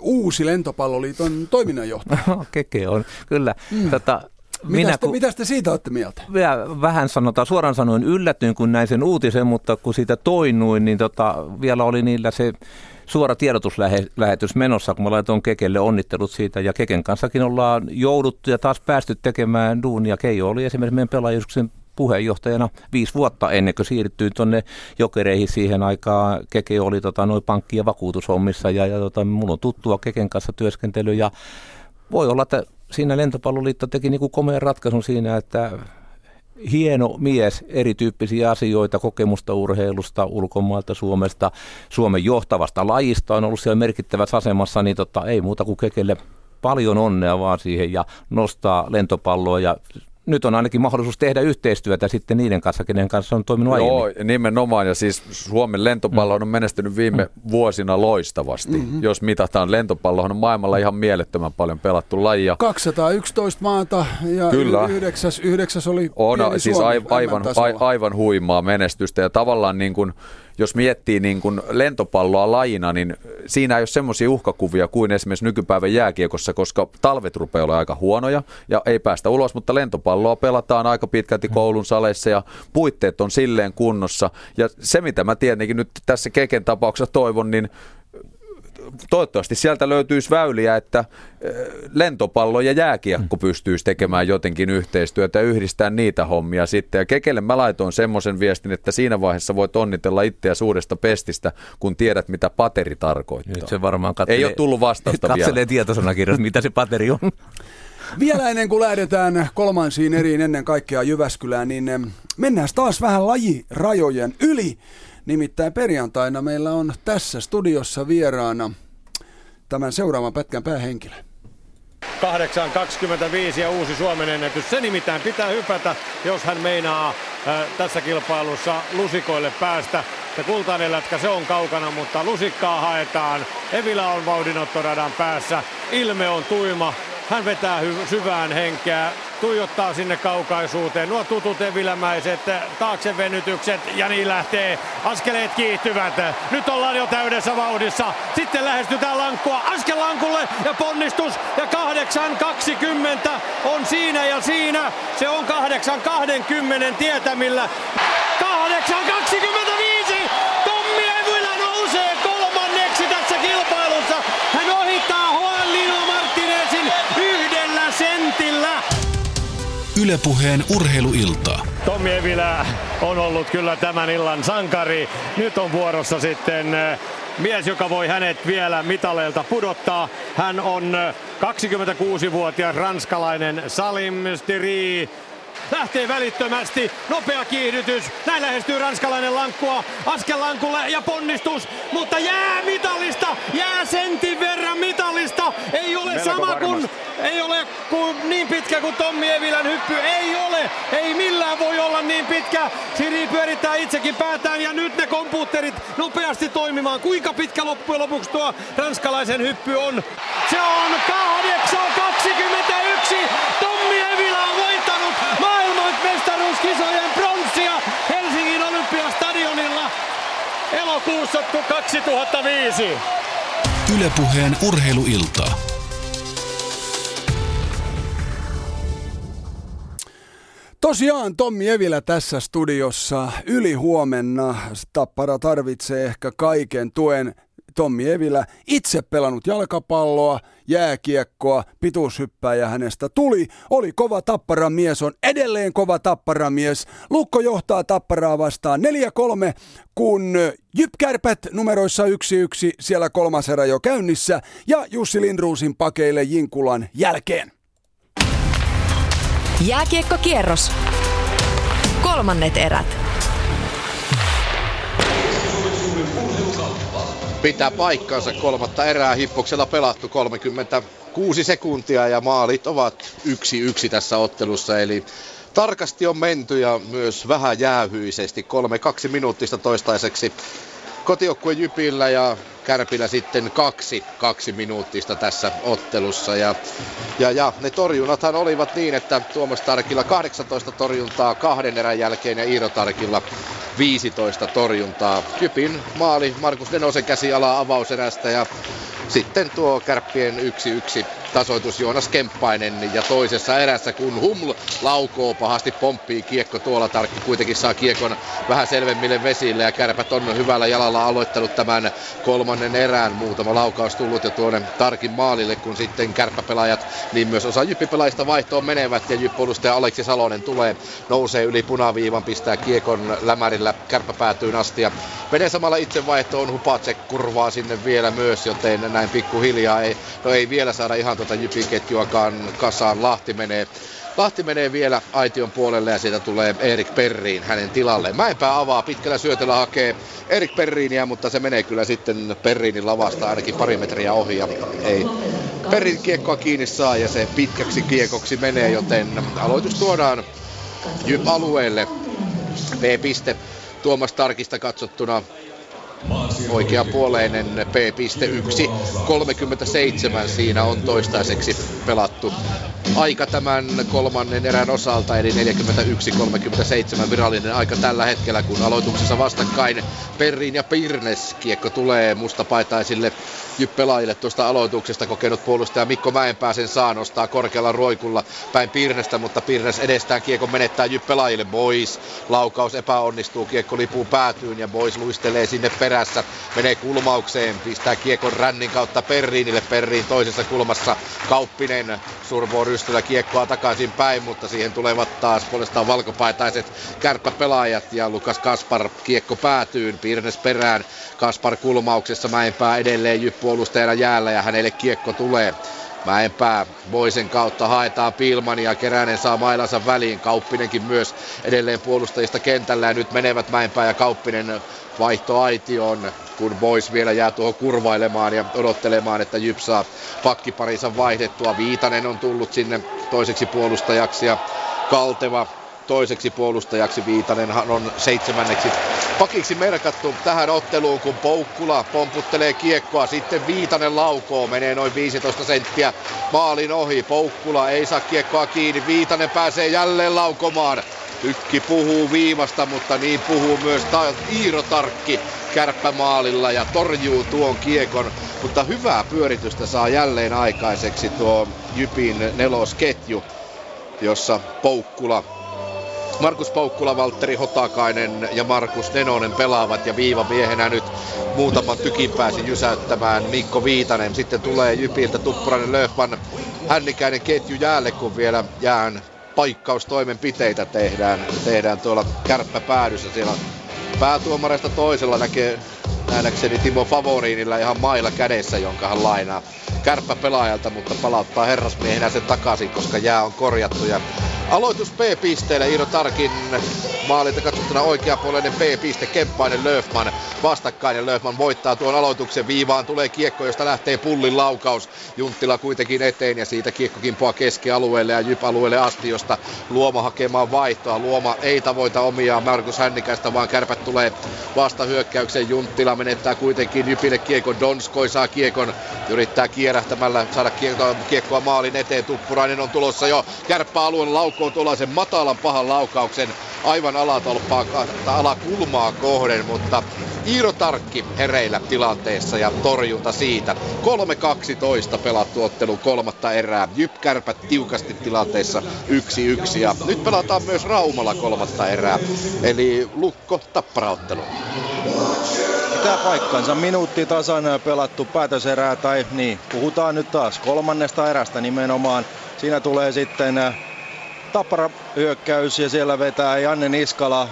uusi Lentopalloliiton toiminnanjohtaja. Keke on, kyllä. Mitä te siitä olette mieltä? Vähän suoraan sanoen yllätyin, kun näin sen uutisen, mutta kun siitä toinnuin, niin vielä oli niillä se suora tiedotuslähetys menossa, kun mä laitoin Kekelle onnittelut siitä, ja Keken kanssakin ollaan jouduttu ja taas päästy tekemään duunia. Keijo oli esimerkiksi meidän pelaajayhdistyksen puheenjohtajana 5 vuotta ennen kuin siirtyi tuonne Jokereihin siihen aikaan. Keke oli noin pankki- ja vakuutushommissa, ja mulla on tuttua Keken kanssa työskentely, ja voi olla, että siinä Lentopalloliitto teki niin kuin komean ratkaisun siinä, että hieno mies, erityyppisiä asioita, kokemusta urheilusta, ulkomailta, Suomesta, Suomen johtavasta lajista on ollut siellä merkittävässä asemassa, niin ei muuta kuin Kekelle paljon onnea vaan siihen ja nostaa lentopalloa, ja nyt on ainakin mahdollisuus tehdä yhteistyötä sitten niiden kanssa, kenen kanssa on toiminut aiemmin. Joo, nimenomaan, ja siis Suomen lentopallo on menestynyt viime vuosina loistavasti. Mm-hmm. Jos mitataan, lentopallohan on maailmalla ihan mielettömän paljon pelattu lajia. 211 maata ja kyllä. Yhdeksäs oli pieni siis Suomi. Aivan huimaa menestystä, ja tavallaan niin kuin jos miettii niin kun lentopalloa lajina, niin siinä ei ole semmoisia uhkakuvia kuin esimerkiksi nykypäivän jääkiekossa, koska talvet rupeaa olemaan aika huonoja ja ei päästä ulos, mutta lentopalloa pelataan aika pitkälti koulun saleissa ja puitteet on silleen kunnossa. Ja se, mitä mä tietenkin nyt tässä Keken tapauksessa toivon, niin toivottavasti sieltä löytyisi väyliä, että lentopallo ja jääkiekko pystyisi tekemään jotenkin yhteistyötä ja yhdistää niitä hommia sitten. Ja Kekelle mä laitoin semmoisen viestin, että siinä vaiheessa voit onnitella itseäsi uudesta pestistä, kun tiedät, mitä pateri tarkoittaa. Nyt se varmaan ei ole tullut vastausta vielä. Katselee tietosanakirjasta, mitä se pateri on. Vielä ennen kuin lähdetään kolmansiin eriin, ennen kaikkea Jyväskylään, niin mennään taas vähän lajirajojen yli. Nimittäin perjantaina meillä on tässä studiossa vieraana tämän seuraavan pätkän päähenkilö. 8.25 ja uusi Suomen ennätys. Se nimittäin pitää hypätä, jos hän meinaa tässä kilpailussa lusikoille päästä. Ja kultainen lätkä, se on kaukana, mutta lusikkaa haetaan. Evilä on vauhdinottoradan päässä. Ilme on tuima. Hän vetää syvään henkeä, tuijottaa sinne kaukaisuuteen. Nuo tutut evilämäiset taaksevenytykset, ja niin lähtee. Askeleet kiihtyvät. Nyt ollaan jo täydessä vauhdissa. Sitten lähestytään lankkua. Askel lankulle ja ponnistus. Ja 8.20 on siinä ja siinä. Se on 8.20 tietämillä. 8.25! Tommi Evilä nousee kolmanneksi tässä kilpailussa. Hän ohittaa sentillä. Yle Puheen urheiluilta. Tommi Evilä on ollut kyllä tämän illan sankari. Nyt on vuorossa sitten mies, joka voi hänet vielä mitaleilta pudottaa. Hän on 26-vuotias ranskalainen Salim Styri. Lähtee välittömästi, nopea kiihdytys, näin lähestyy ranskalainen lankkua, askel lankulle ja ponnistus, mutta jää mitallista, jää sentin verran mitallista, ei ole melko sama kuin, ei ole kuin niin pitkä kuin Tommi Evilän hyppy, ei ole, ei millään voi olla niin pitkä, Siri pyörittää itsekin päätään ja nyt ne kompuutterit nopeasti toimimaan, kuinka pitkä loppujen lopuksi tuo ranskalaisen hyppy on, se on 8.21, Tommi Evilä on voittanut mestaruuskisojen pronssia Helsingin Olympiastadionilla elokuussa 2005. Yle Puheen urheiluilta. Tosiaan Tommi Evilä tässä studiossa. Yli huomenna Tappara tarvitsee ehkä kaiken tuen. Tommi Evilä itse pelannut jalkapalloa, jääkiekkoa, pituushyppääjä hänestä tuli. Oli kova tapparamies, on edelleen kova tapparamies. Lukko johtaa Tapparaa vastaan 4-3, kun JYP-Kärpät numeroissa 1-1, siellä kolmas erä jo käynnissä. Ja Jussi Lindroosin pakeille Jinkulan jälkeen. Jääkiekkokierros. Kolmannet erät. Pitää paikkansa, kolmatta erää Hippoksella pelattu 36 sekuntia ja maalit ovat 1-1 tässä ottelussa. Eli tarkasti on menty ja myös vähän jäähyisesti 3-2 minuuttista toistaiseksi kotijoukkue Jypillä ja Kärpillä sitten 2-2 minuuttista tässä ottelussa. Ja ne torjunnathan olivat niin, että Tuomas Tarkilla 18 torjuntaa kahden erän jälkeen ja Iiro Tarkilla 15 torjuntaa. Jypin maali Markus Nenosen käsialaa avauserästä ja sitten tuo Kärppien 1-1 tasoitus Joonas Kemppainen ja toisessa erässä kun Huml laukoo pahasti, pomppii kiekko tuolla. Tarkki kuitenkin saa kiekon vähän selvemmille vesille ja Kärpät on hyvällä jalalla aloittanut tämän kolmannen erään. Muutama laukaus tullut jo tuonne Tarkin maalille, kun sitten kärppäpelaajat, niin myös osa JYP-pelaajista vaihtoon menevät ja JYP-puolustaja Aleksi Salonen tulee, nousee yli punaviivan, pistää kiekon lämärillä kärppäpäätyyn asti ja menee samalla itse vaihtoon. Hupacek kurvaa sinne vielä myös, joten näin pikkuhiljaa ei vielä saada ihan tuota JYP-ketjuakaan kasaan. Lahti menee vielä aition puolelle ja siitä tulee Erik Perriin hänen tilalleen. Mäenpää avaa, pitkällä syötöllä hakee Erik Perriiniä, mutta se menee kyllä sitten Perriinin lavasta ainakin pari metriä ohi. Ja ei Perrin kiekkoa kiinni saa ja se pitkäksi kiekoksi menee, joten aloitus tuodaan JYP-alueelle. P-piste Tuomas Tarkista katsottuna. Oikeapuoleinen P-piste 1.37 siinä on toistaiseksi pelattu aika tämän kolmannen erän osalta, eli 41.37 virallinen aika tällä hetkellä, kun aloituksessa vastakkain Perrin ja Pirnes. Kiekko tulee mustapaitaisille JYP-pelaajille tuosta aloituksesta, kokenut puolustaja Mikko Mäenpää sen saa, nostaa korkealla roikulla päin Pirnestä, mutta Pirnes edestään kiekko menettää JYP-pelaajille. Bois, laukaus epäonnistuu, kiekko lipuu päätyyn ja Bois luistelee sinne perässä, menee kulmaukseen, pistää kiekon rännin kautta Perriinille. Perriin toisessa kulmassa Kauppinen survoo rystyllä kiekkoa takaisin päin, mutta siihen tulevat taas puolestaan valkopaitaiset kärppäpelaajat ja Lukas Kaspar, kiekko päätyyn, Pirnes perään, Kaspar kulmauksessa, Mäenpää edelleen JYP-puolustajana jäällä ja hänelle kiekko tulee. Mäenpää Boisen kautta haetaan Pilmania, Keränen saa mailansa väliin, Kauppinenkin myös edelleen puolustajista kentällä ja nyt menevät Mäenpää ja Kauppinen vaihtoaitioon, kun Bois vielä jää tuohon kurvailemaan ja odottelemaan, että JYP saa pakkiparinsa vaihdettua. Viitanen on tullut sinne toiseksi puolustajaksi ja Kalteva toiseksi puolustajaksi. Viitanenhan on seitsemänneksi pakiksi merkattu tähän otteluun, kun Poukkula pomputtelee kiekkoa. Sitten Viitanen laukoo, menee noin 15 senttiä maalin ohi. Poukkula ei saa kiekkoa kiinni, Viitanen pääsee jälleen laukomaan. Tykki puhuu viivasta, mutta niin puhuu myös Iiro Tarkki kärppämaalilla ja torjuu tuon kiekon. Mutta hyvää pyöritystä saa jälleen aikaiseksi tuo JYPin nelosketju, jossa Poukkula, Markus Poukkula, Valtteri Hotakainen ja Markus Nenonen pelaavat. Ja viivamiehenä nyt muutaman tykin pääsi jysäyttämään Mikko Viitanen. Sitten tulee JYPiltä Tuppurainen, Löfman, Hännikäinen ketju jäälle, kun vielä jään paikkaustoimenpiteitä tehdään tuolla kärppäpäädyssä. Siellä päätuomareista toisella näkee nähdäkseni Timo Favoriinilla ihan mailla kädessä, jonka hän lainaa kärppäpelaajalta, mutta palauttaa herrasmiehenä sen takaisin, koska jää on korjattu. Ja aloitus P-pisteelle, Iiro Tarkin maalilta katsottuna oikeapuoleinen P-piste, Kemppainen, Löfman vastakkainen. Löfman voittaa tuon aloituksen, viivaan tulee kiekko, josta lähtee pullin laukaus. Junttila kuitenkin eteen ja siitä kiekkokimpoa keskialueelle ja JYP-alueelle asti, josta Luoma hakemaan vaihtoa. Luoma ei tavoita omiaan Markus Hännikäistä, vaan Kärpät tulee vastahyökkäykseen. Junttila menettää kuitenkin JYPille kiekon, Donskoi saa kiekon, yrittää kierähtämällä saada kiekkoa maalin eteen. Tuppurainen on tulossa jo kärppäalueen laukoon tuollaisen matalan pahan laukauksen aivan alatolppaa alakulmaa kohden, mutta Iiro Tarkki hereillä tilanteessa ja torjunta siitä. 3-12 pelattu ottelun kolmatta erää. JYP-Kärpät tiukasti tilanteessa 1-1 ja nyt pelataan myös Raumalla kolmatta erää, eli Lukko Tappara-ottelu. Pitää paikkansa, minuutti tasan pelattu päätöserää, tai niin, puhutaan nyt taas kolmannesta erästä nimenomaan. Siinä tulee sitten Tappara hyökkäys ja siellä vetää Janne Niskala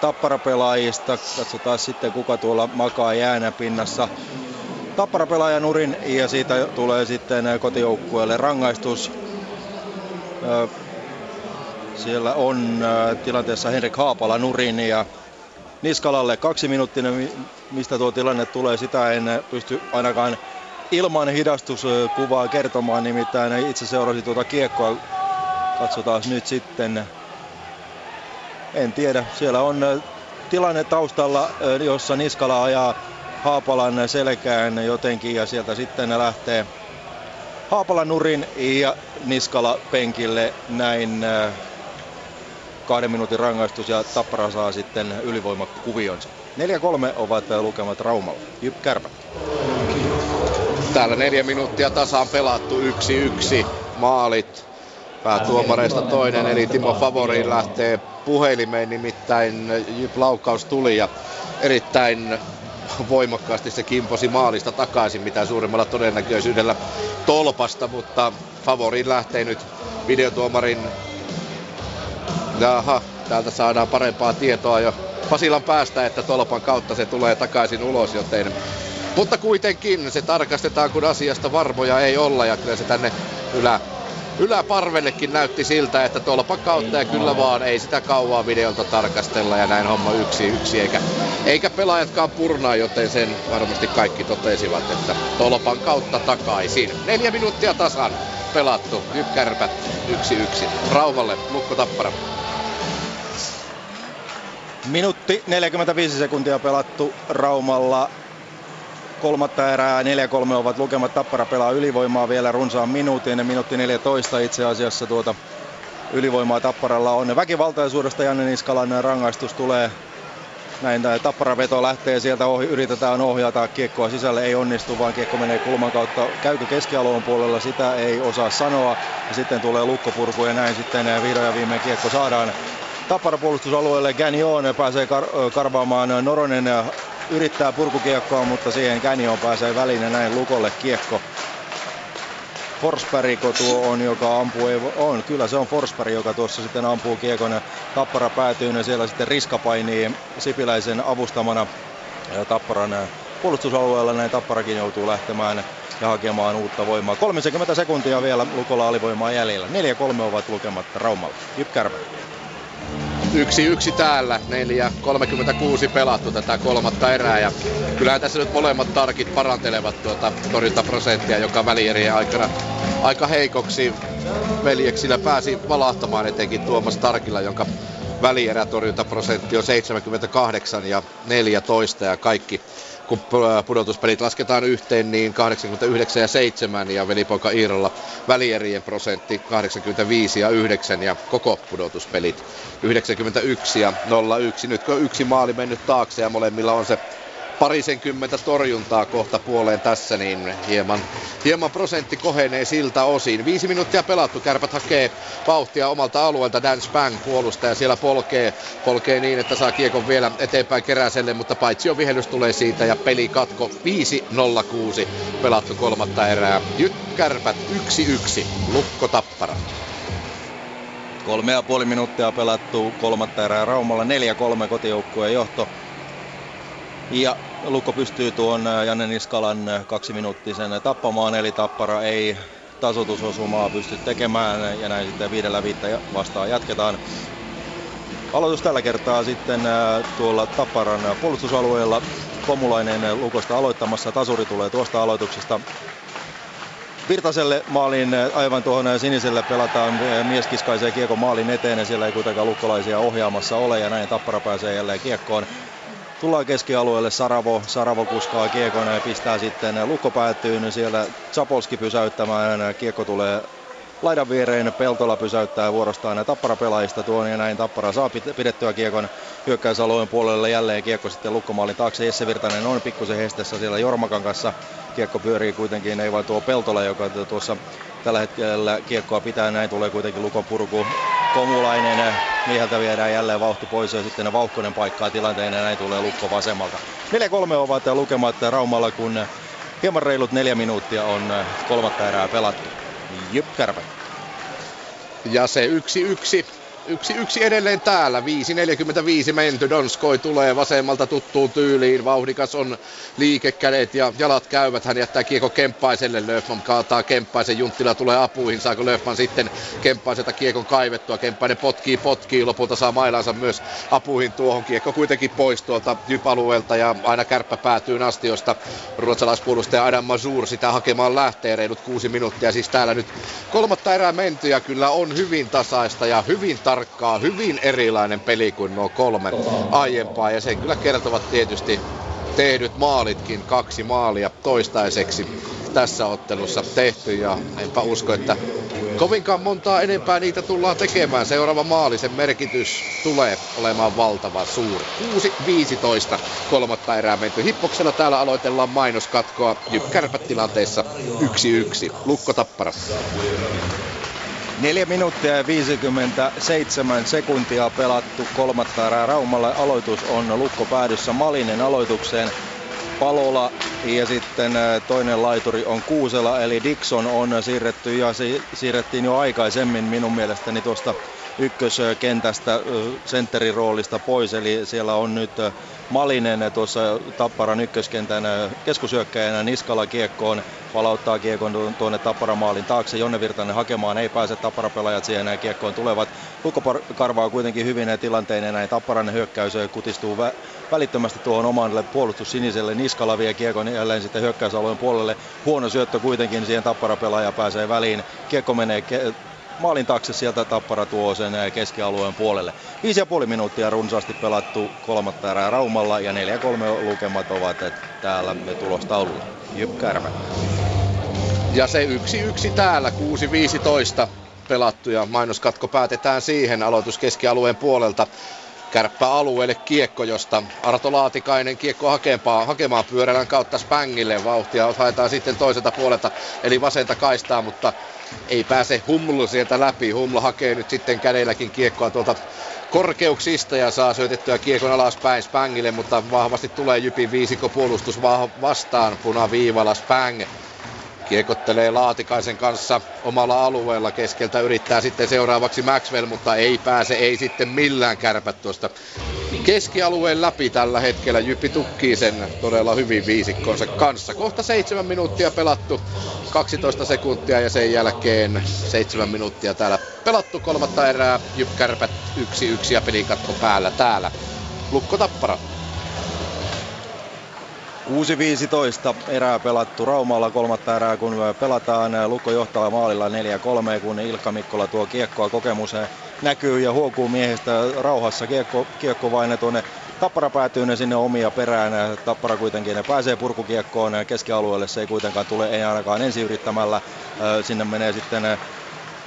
Tappara-pelaajista. Katsotaan sitten kuka tuolla makaa jäänä pinnassa. Tappara-pelaaja nurin ja siitä tulee sitten kotijoukkueelle rangaistus. Siellä on tilanteessa Henrik Haapala nurin ja Niskalalle 2-minuuttinen. Mistä tuo tilanne tulee, sitä en pysty ainakaan ilman hidastuskuvaa kertomaan. Nimittäin itse seurasi tuota kiekkoa. Katsotaan nyt sitten, en tiedä, siellä on tilanne taustalla, jossa Niskala ajaa Haapalan selkään jotenkin ja sieltä sitten lähtee Haapala nurin ja Niskala penkille, näin 2 minuutin rangaistus ja Tappara saa sitten ylivoimakuvionsa. 4-3 ovat lukemat Raumalla. JYP-Kärpät. Täällä 4 minuuttia tasaan pelattu, 1-1 maalit. Päätuomareista toinen, eli Timo Favoriin lähtee puhelimeen, nimittäin laukaus tuli ja erittäin voimakkaasti se kimposi maalista takaisin, mitä suurimmalla todennäköisyydellä tolpasta, mutta Favoriin lähtee nyt videotuomarin. Jaha, täältä saadaan parempaa tietoa jo Pasilan päästä, että tolpan kautta se tulee takaisin ulos, joten... Mutta kuitenkin se tarkastetaan, kun asiasta varmoja ei olla, ja kyllä se tänne yläparvellekin näytti siltä, että tolpan kautta, ja kyllä vaan ei sitä kauaa videolta tarkastella, ja näin homma 1-1, eikä pelaajatkaan purnaa, joten sen varmasti kaikki totesivat, että tolpan kautta takaisin. 4 minuuttia tasan pelattu, JYP-Kärpät 1-1, Raumalle Lukko Tappara. Minuutti 45 sekuntia pelattu Raumalla. Kolmatta erää, 4-3 ovat lukemat. Tappara pelaa ylivoimaa vielä runsaan minuutin. Minuutti 14 itse asiassa tuota ylivoimaa Tapparalla on. Väkivaltaisuudesta Janne Niskalan rangaistus tulee. Näin Tappara-veto lähtee sieltä ohi. Yritetään ohjata kiekkoa sisälle. Ei onnistu, vaan kiekko menee kulman kautta. Käykö keskialueen puolella? Sitä ei osaa sanoa. Ja sitten tulee lukkopurku ja näin sitten vihdoin ja viimein kiekko saadaan Tappara puolustusalueelle. Gagnon pääsee karvaamaan Noronen. Yrittää purkukiekkoa, mutta siihen Gagnon pääsee väliin ja näin Lukolle kiekko. Forsbergko tuo on, joka ampuu. On, kyllä se on Forsberg, joka tuossa sitten ampuu kiekon. Tappara päätyy ja siellä sitten Riska painii Sipiläisen avustamana Tapparan puolustusalueella. Näin Tapparakin joutuu lähtemään ja hakemaan uutta voimaa. 30 sekuntia vielä Lukolla alivoimaa jäljellä. 4-3 ovat lukematta Raumalla. JYP-Kärpät. 1-1 täällä, 4:36 pelattu tätä kolmatta erää ja kyllähän tässä nyt molemmat tarkit parantelevat tuota torjuntaprosenttia, joka välierien aikana aika heikoksi veljeksillä pääsi valahtamaan etenkin Tuomas Tarkilla, jonka välierätorjuntaprosentti on 78% ja 14%, ja kaikki kun pudotuspelit lasketaan yhteen, niin 89% ja 7%, ja velipoika Iirolla välierien prosentti 85% ja 9%, ja koko pudotuspelit 91% ja 01%. Nyt kun on yksi maali mennyt taakse ja molemmilla on se parisenkymmentä torjuntaa kohta puoleen tässä, niin hieman prosentti kohenee siltä osin. 5 minuuttia pelattu, Kärpät hakee vauhtia omalta alueelta, Dance Bang puolustaja siellä polkee niin, että saa kiekon vielä eteenpäin Keräselle, mutta paitsi on vihellys tulee siitä ja peli katko 5:06 pelattu kolmatta erää. Kärpät 1-1, Lukko Tappara. 3,5 minuuttia pelattu kolmatta erää Raumalla, 4-3 kotijoukkueen johto. Ja Lukko pystyy tuon Janne Niskalan 2-minuuttisen tappamaan, eli Tappara ei tasoitusosumaa pysty tekemään, ja näin sitten 5:5 vastaan jatketaan. Aloitus tällä kertaa sitten tuolla Tapparan puolustusalueella. Komulainen Lukosta aloittamassa, tasuri tulee tuosta aloituksesta Virtaselle maalin, aivan tuohon siniselle pelataan, mies kiskaisee kiekon maalin eteen, ja siellä ei kuitenkaan lukkolaisia ohjaamassa ole, ja näin Tappara pääsee jälleen kiekkoon. Tullaan keskialueelle, Saravo kuskaa kiekon ja pistää sitten Lukko päättyyn, siellä Zapolski pysäyttämään, kiekko tulee laidan viereen, Peltola pysäyttää vuorostaan Tappara pelaajista tuon, ja näin Tappara saa pidettyä kiekon hyökkäysalueen puolelle, jälleen kiekko sitten Lukkomaalin taakse, Jesse Virtanen on pikkusen hestessä siellä Jormakan kanssa, kiekko pyörii kuitenkin, ei vain tuo Peltola, joka tuossa tällä hetkellä kiekkoa pitää, näin tulee kuitenkin Lukon purku. Komulainen, mieheltä viedään jälleen vauhti pois, ja sitten Vauhkonen paikkaa tilanteen, ja näin tulee Lukko vasemmalta. 4-3 ovat lukemat Raumalla, kun hieman reilut 4 minuuttia on kolmatta erää pelattu. JYP-Kärpät. Ja se 1-1. 1-1 edelleen täällä, 5:45 menty, Donskoi tulee vasemmalta tuttuun tyyliin, vauhdikas on liikekädet ja jalat käyvät, hän jättää kiekko Kemppaiselle, Löfman kaataa Kemppaisen, Junttila tulee apuihin, saako Löfman sitten Kemppaiselta kiekon kaivettua, Kemppainen potkii, lopulta saa mailansa myös apuihin tuohon, kiekko kuitenkin pois tuolta JYP-alueelta ja aina Kärppä päätyyn asti, josta ruotsalaispuolustaja Adam Mazur sitä hakemaan lähtee, reilut 6 minuuttia, siis täällä nyt kolmatta erää menty, ja kyllä on hyvin tasaista ja hyvin tarkkaa, hyvin erilainen peli kuin nuo 3 aiempaa, ja sen kyllä kertovat tietysti tehdyt maalitkin, 2 maalia toistaiseksi tässä ottelussa tehty, ja enpä usko, että kovinkaan montaa enempää niitä tullaan tekemään. Seuraava maali, sen merkitys tulee olemaan valtava suuri. 6:15 kolmatta erää menty. Hippoksella täällä aloitellaan mainoskatkoa, JYP-Kärpät tilanteessa 1-1, Lukko Tappara. 4 minuuttia ja 57 sekuntia pelattu kolmatta erää Raumalla. Aloitus on Lukko päädyssä, Malinen aloitukseen, Palola, ja sitten toinen laituri on Kuusela, eli Dixon on siirretty, ja siirrettiin jo aikaisemmin minun mielestäni tuosta ykköskentästä sentterin roolista pois, eli siellä on nyt Malinen tuossa Tapparan ykköskentän keskusyökkäjänä, Niskala kiekkoon, palauttaa kiekon tuonne Tapparan maalin taakse, Jonne Virtanen hakemaan ei pääse, Tappara-pelaajat siihen näin kiekkoon tulevat. Lukko karvaa kuitenkin hyvin tilanteen, näin Tapparan hyökkäys kutistuu välittömästi tuohon omalle puolustussiniselle, Niskala vie kiekon jälleen sitten hyökkäysalueen puolelle, huono syöttö kuitenkin, siihen Tappara-pelaaja pääsee väliin, kiekko menee maalin taakse, sieltä Tappara tuo sen keskialueen puolelle. 5,5 minuuttia runsaasti pelattu kolmatta erää Raumalla, ja 4-3 lukemat ovat täällä tulostaululla. JYP-Kärpät. Ja se 1-1 täällä, 6:15 pelattu, ja mainoskatko päätetään siihen, aloitus keskialueen puolelta. Kärppäalueelle kiekko, josta Arto Laatikainen kiekko hakemaan pyörälän kautta Spängille. Vauhtia haetaan sitten toiselta puolelta, eli vasenta kaistaa, mutta ei pääse Humlu sieltä läpi. Humlu hakee nyt sitten kädelläkin kiekkoa tuolta korkeuksista ja saa syötettyä kiekon alaspäin Spängille, mutta vahvasti tulee JYPin viisikko puolustus vastaan. Punaviivalla Späng kiekottelee Laatikaisen kanssa omalla alueella, keskeltä yrittää sitten seuraavaksi Maxwell, mutta ei pääse, ei sitten millään Kärpät tuosta keskialueen läpi tällä hetkellä. JYP tukkii sen todella hyvin viisikkonsa kanssa. Kohta 7 minuuttia pelattu, 12 sekuntia ja sen jälkeen 7 minuuttia täällä pelattu kolmatta erää. JYP-Kärpät 1-1 ja pelikatko päällä täällä. Lukko Tappara. 6.15 erää pelattu Raumalla, kolmatta erää kun pelataan. Lukko johtaa maalilla 4-3, kun Ilkka Mikkola tuo kiekkoa, kokemus näkyy ja huokuu miehestä rauhassa. Kiekko vain tuonne Tappara päätyy ne sinne omia perään. Tappara kuitenkin pääsee purkukiekkoon keskialueelle. Se ei kuitenkaan tule, ei ainakaan ensi yrittämällä. Sinne menee sitten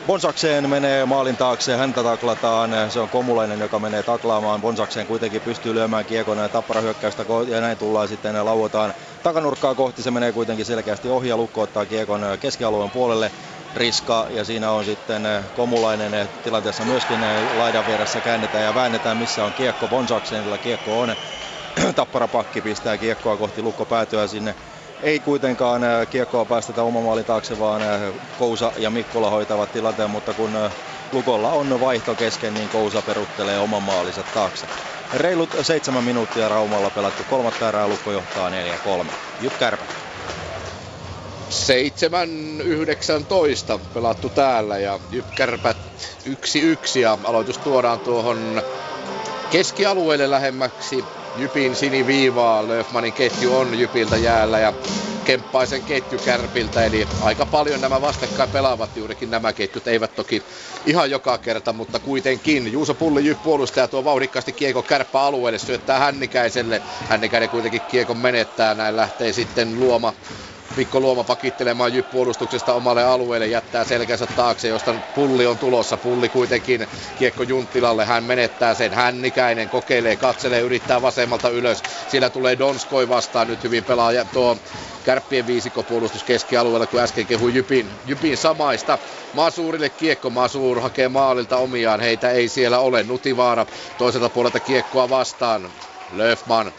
Bonsakseen, menee maalin taakse, häntä taklataan, se on Komulainen, joka menee taklaamaan, Bonsakseen kuitenkin pystyy lyömään kiekon Tappara hyökkäystä ja näin tullaan sitten, lauotaan takanurkkaa kohti, se menee kuitenkin selkeästi ohi ja Lukko ottaa kiekon keskialueen puolelle, Riska ja siinä on sitten Komulainen tilanteessa myöskin, laidan vieressä käännetään ja väännetään, missä on kiekko, Bonsaksenilla kiekko on, Tappara pakki pistää kiekkoa kohti Lukko päätyä sinne. Ei kuitenkaan kiekkoa päästetä oman maalin taakse, vaan Kousa ja Mikkola hoitavat tilanteen, mutta kun Lukolla on vaihto kesken, niin Kousa peruttelee oman maalinsa taakse. Reilut 7 minuuttia Raumalla pelattu kolmatta erää, Lukko johtaa 4-3. Kärpät. 7.19 pelattu täällä ja Kärpät 1-1 ja aloitus tuodaan tuohon keskialueelle lähemmäksi JYPin siniviivaa. Löfmanin ketju on JYPiltä jäällä ja Kemppaisen ketju Kärpiltä, eli aika paljon nämä vastakkain pelaavat juurikin nämä ketjut, eivät toki ihan joka kerta, mutta kuitenkin. Juuso Pulli JYP puolustaja tuo vauhdikkaasti kiekon kärppäalueelle, syöttää Hännikäiselle, Hännikäinen kuitenkin kiekon menettää, näin lähtee sitten Luoma. Mikko Luoma pakittelemaan JYP-puolustuksesta omalle alueelle, jättää selkänsä taakse, josta Pulli on tulossa. Pulli kuitenkin kiekko Junttilalle, hän menettää sen. Hännikäinen kokeilee, katselee, yrittää vasemmalta ylös. Siellä tulee Donskoi vastaan, nyt hyvin pelaaja tuo Kärppien viisikkopuolustus keskialueella, kun äsken kehui JYPin samaista. Masuurille kiekko, Masuur hakee maalilta omiaan, heitä ei siellä ole. Nutivaara toiselta puolelta kiekkoa vastaan, Löfman.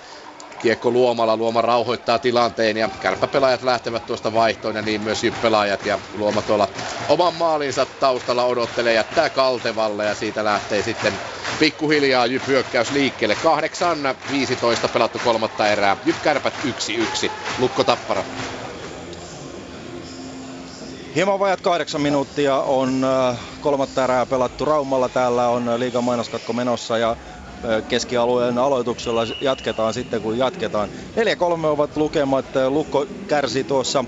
Kiekko Luomalla, Luoma rauhoittaa tilanteen ja kärppäpelaajat lähtevät tuosta vaihtoon ja niin myös JYP-pelaajat ja Luoma tuolla oman maalinsa taustalla odottelee, jättää Kaltevalle ja siitä lähtee sitten pikkuhiljaa JYP-hyökkäys liikkeelle. 8.15 pelattu kolmatta erää, JYP-Kärpät 1-1, Lukko Tappara. Hieman vajat 8 minuuttia on kolmatta erää pelattu Raumalla, täällä on liigan mainoskatko menossa ja keskialueen aloituksella jatketaan sitten kun jatketaan. 4-3 ovat lukemat. Lukko kärsi tuossa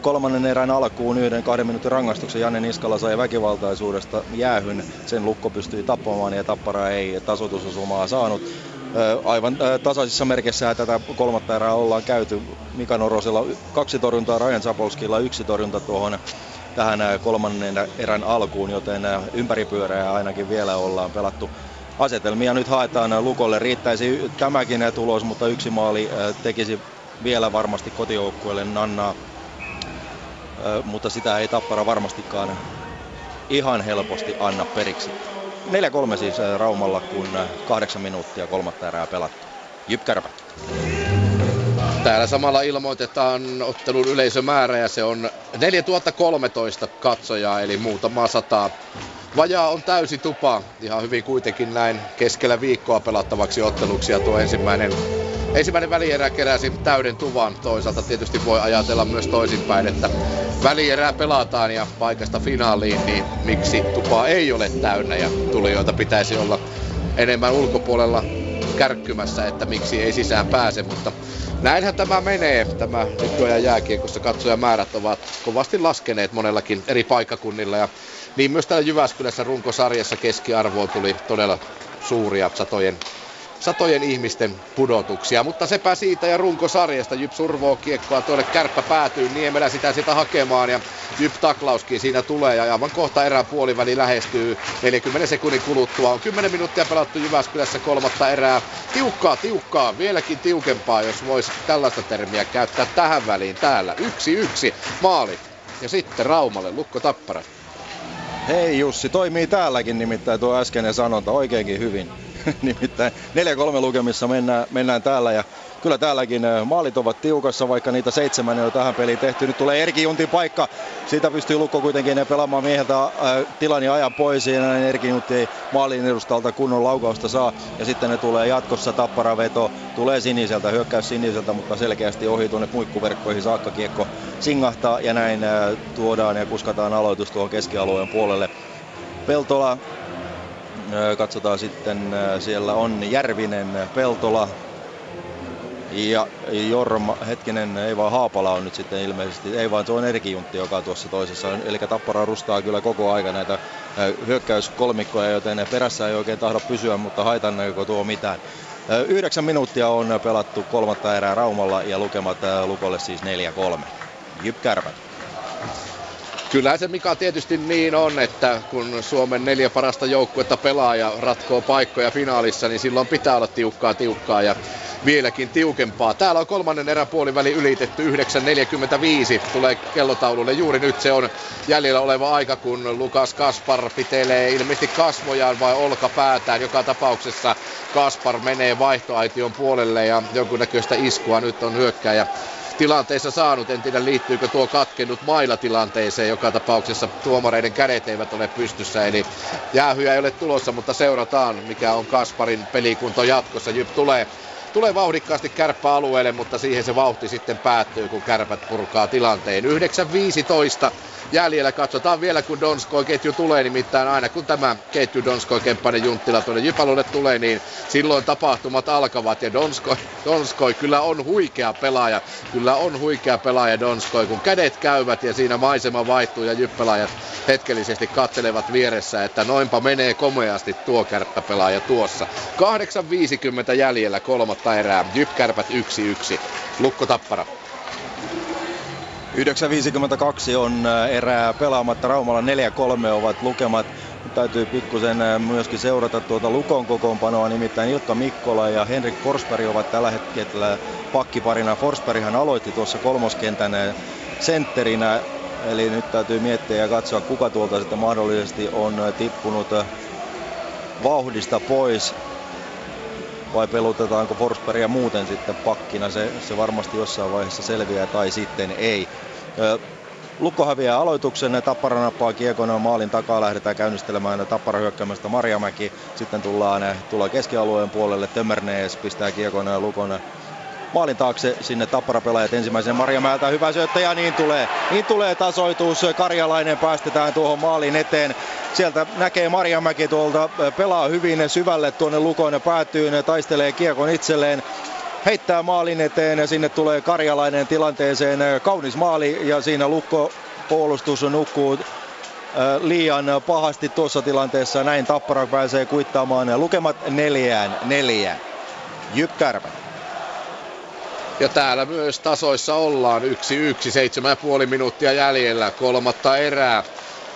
kolmannen erään alkuun 1-2 minuutin rangaistuksen. Janne Niskala sai väkivaltaisuudesta jäähyn. Sen Lukko pystyi tappamaan ja Tappara ei tasoitusosumaa saanut. Aivan tasaisissa merkissä tätä kolmatta erää ollaan käyty. Mika Norosella 2 torjuntaa, Rajan Sapolskilla 1 torjunta tuohon tähän kolmannen erän alkuun, joten ympäripyörää ainakin vielä ollaan pelattu. Asetelmia nyt haetaan Lukolle. Riittäisi tämäkin tulos, mutta yksi maali tekisi vielä varmasti kotijoukkueelle nannaa. Mutta sitä ei Tappara varmastikaan ihan helposti anna periksi. 4-3 siis Raumalla, kun 8 minuuttia kolmatta erää pelattu. JYP-Kärpät. Täällä samalla ilmoitetaan ottelun yleisömäärä ja se on 4013 katsojaa, eli muutama sataa. Vajaa on täysi tupa, ihan hyvin kuitenkin näin keskellä viikkoa pelattavaksi otteluksi ja tuo ensimmäinen välierä keräsi täyden tuvan. Toisaalta tietysti voi ajatella myös toisinpäin, että välierää pelataan ja paikasta finaaliin, niin miksi tupa ei ole täynnä ja tulijoita pitäisi olla enemmän ulkopuolella kärkkymässä, että miksi ei sisään pääse, mutta näinhän tämä menee, tämä nykyään jääkiekossa katsojamäärät ovat kovasti laskeneet monellakin eri paikkakunnilla ja niin myös täällä Jyväskylässä runkosarjassa keskiarvoon tuli todella suuria satojen ihmisten pudotuksia, mutta sepä siitä ja runkosarjasta. JYP survoo kiekkoa tuonne Kärppä päätyy, Niemelä sitä sieltä hakemaan ja JYP taklauskin siinä tulee ja aivan kohta erään puoliväli lähestyy 40 sekunnin kuluttua. On 10 minuuttia pelattu Jyväskylässä kolmatta erää. Tiukkaa, vieläkin tiukempaa, jos voisi tällaista termiä käyttää tähän väliin täällä. 1-1 maali ja sitten Raumalle Lukko Tappara. Hei Jussi, toimii täälläkin nimittäin tuo äskeinen sanonta oikeinkin hyvin. Nimittäin 4-3 lukemissa mennään täällä ja kyllä täälläkin maalit ovat tiukassa, vaikka niitä 7 on tähän peliin tehty. Nyt tulee Erkki Juntin paikka, siitä pystyy Lukko kuitenkin pelaamaan mieheltä tilan ja ajan pois. Ja Erkki Juntti ei maalin edustalta kunnon laukausta saa ja sitten ne tulee jatkossa Tappara veto. Tulee siniseltä, hyökkäys siniseltä, mutta selkeästi ohi tuonne muikkuverkkoihin saakka kiekko singahtaa ja näin tuodaan ja kuskataan aloitus tuohon keskialueen puolelle. Peltola. Katsotaan sitten, siellä on Järvinen, Peltola, Ja Haapala on nyt sitten ilmeisesti, se on Erkki Juntti, joka tuossa toisessa. Eli Tappara rustaa kyllä koko aika näitä hyökkäyskolmikkoja, joten ne perässä ei oikein tahdo pysyä, mutta haitanneko tuo mitään. 9 minuuttia on pelattu kolmatta erää Raumalla ja lukemat Lukolle siis 4-3. JYP Kärpät. Kyllä se Mika tietysti niin on, että kun Suomen 4 parasta joukkuetta pelaa ja ratkoo paikkoja finaalissa, niin silloin pitää olla tiukkaa ja vieläkin tiukempaa. Täällä on 3. erä puoliväli ylitetty, 9.45 tulee kellotaululle. Juuri nyt se on jäljellä oleva aika, kun Lukas Kaspar pitelee ilmeisesti kasvojaan vai olkapäätään. Joka tapauksessa Kaspar menee vaihtoaition puolelle ja jonkunnäköistä iskua nyt on hyökkääjä tilanteessa saanut. En tiedä liittyykö tuo katkennut maila tilanteeseen. Joka tapauksessa tuomareiden kädet eivät ole pystyssä, eli jäähyä ei ole tulossa, mutta seurataan mikä on Kasparin pelikunto jatkossa. JYP tulee vauhdikkaasti kärppäalueelle, mutta siihen se vauhti sitten päättyy, kun Kärpät purkaa tilanteen. 9.15 jäljellä, katsotaan vielä kun Donskoi ketju tulee, nimittäin aina kun tämä ketju Donskoi Kemppainen Junttila tuonne Jypälulle tulee, niin silloin tapahtumat alkavat ja Donskoi kyllä on huikea pelaaja. Kyllä on huikea pelaaja Donskoi, kun kädet käyvät ja siinä maisema vaihtuu ja jyppälaajat hetkellisesti katselevat vieressä, että noinpa menee komeasti tuo kärppäpelaaja tuossa. 8.50 jäljellä kolmatta erää. JYP Kärpät 1-1. Lukko Tappara. 9.52 on erää pelaamatta. Raumalla 4-3 ovat lukemat. Täytyy pikkusen myöskin seurata tuota Lukon kokoonpanoa, nimittäin Ilkka Mikkola ja Henrik Forsberg ovat tällä hetkellä pakkiparina. Forsberghan aloitti tuossa kolmoskentän sentterinä, eli nyt täytyy miettiä ja katsoa kuka tuolta sitten mahdollisesti on tippunut vauhdista pois. Vai pelutetaanko Forsbergia muuten sitten pakkina, se varmasti jossain vaiheessa selviää tai sitten ei. Lukko häviää aloituksen, Tappara nappaa kiekon maalin takaa, lähdetään käynnistelemään Tappara hyökkäämästä Marjamäki. Sitten tullaan keskialueen puolelle, Tömmernees pistää kiekon Lukon maalin taakse, sinne Tappara-pelaajat ensimmäisen Marjamäeltä, hyvä syöttö ja niin tulee tasoitus, Karjalainen päästetään tuohon maalin eteen. Sieltä näkee Marjamäki tuolta, pelaa hyvin syvälle tuonne Lukon päätyyn, taistelee kiekon itselleen, heittää maalin eteen ja sinne tulee Karjalainen tilanteeseen, kaunis maali ja siinä Lukko puolustus nukkuu liian pahasti tuossa tilanteessa, näin Tappara pääsee kuittaamaan lukemat 4-4. JYP Kärpät. Ja täällä myös tasoissa ollaan 1-1, 7,5 minuuttia jäljellä, kolmatta erää.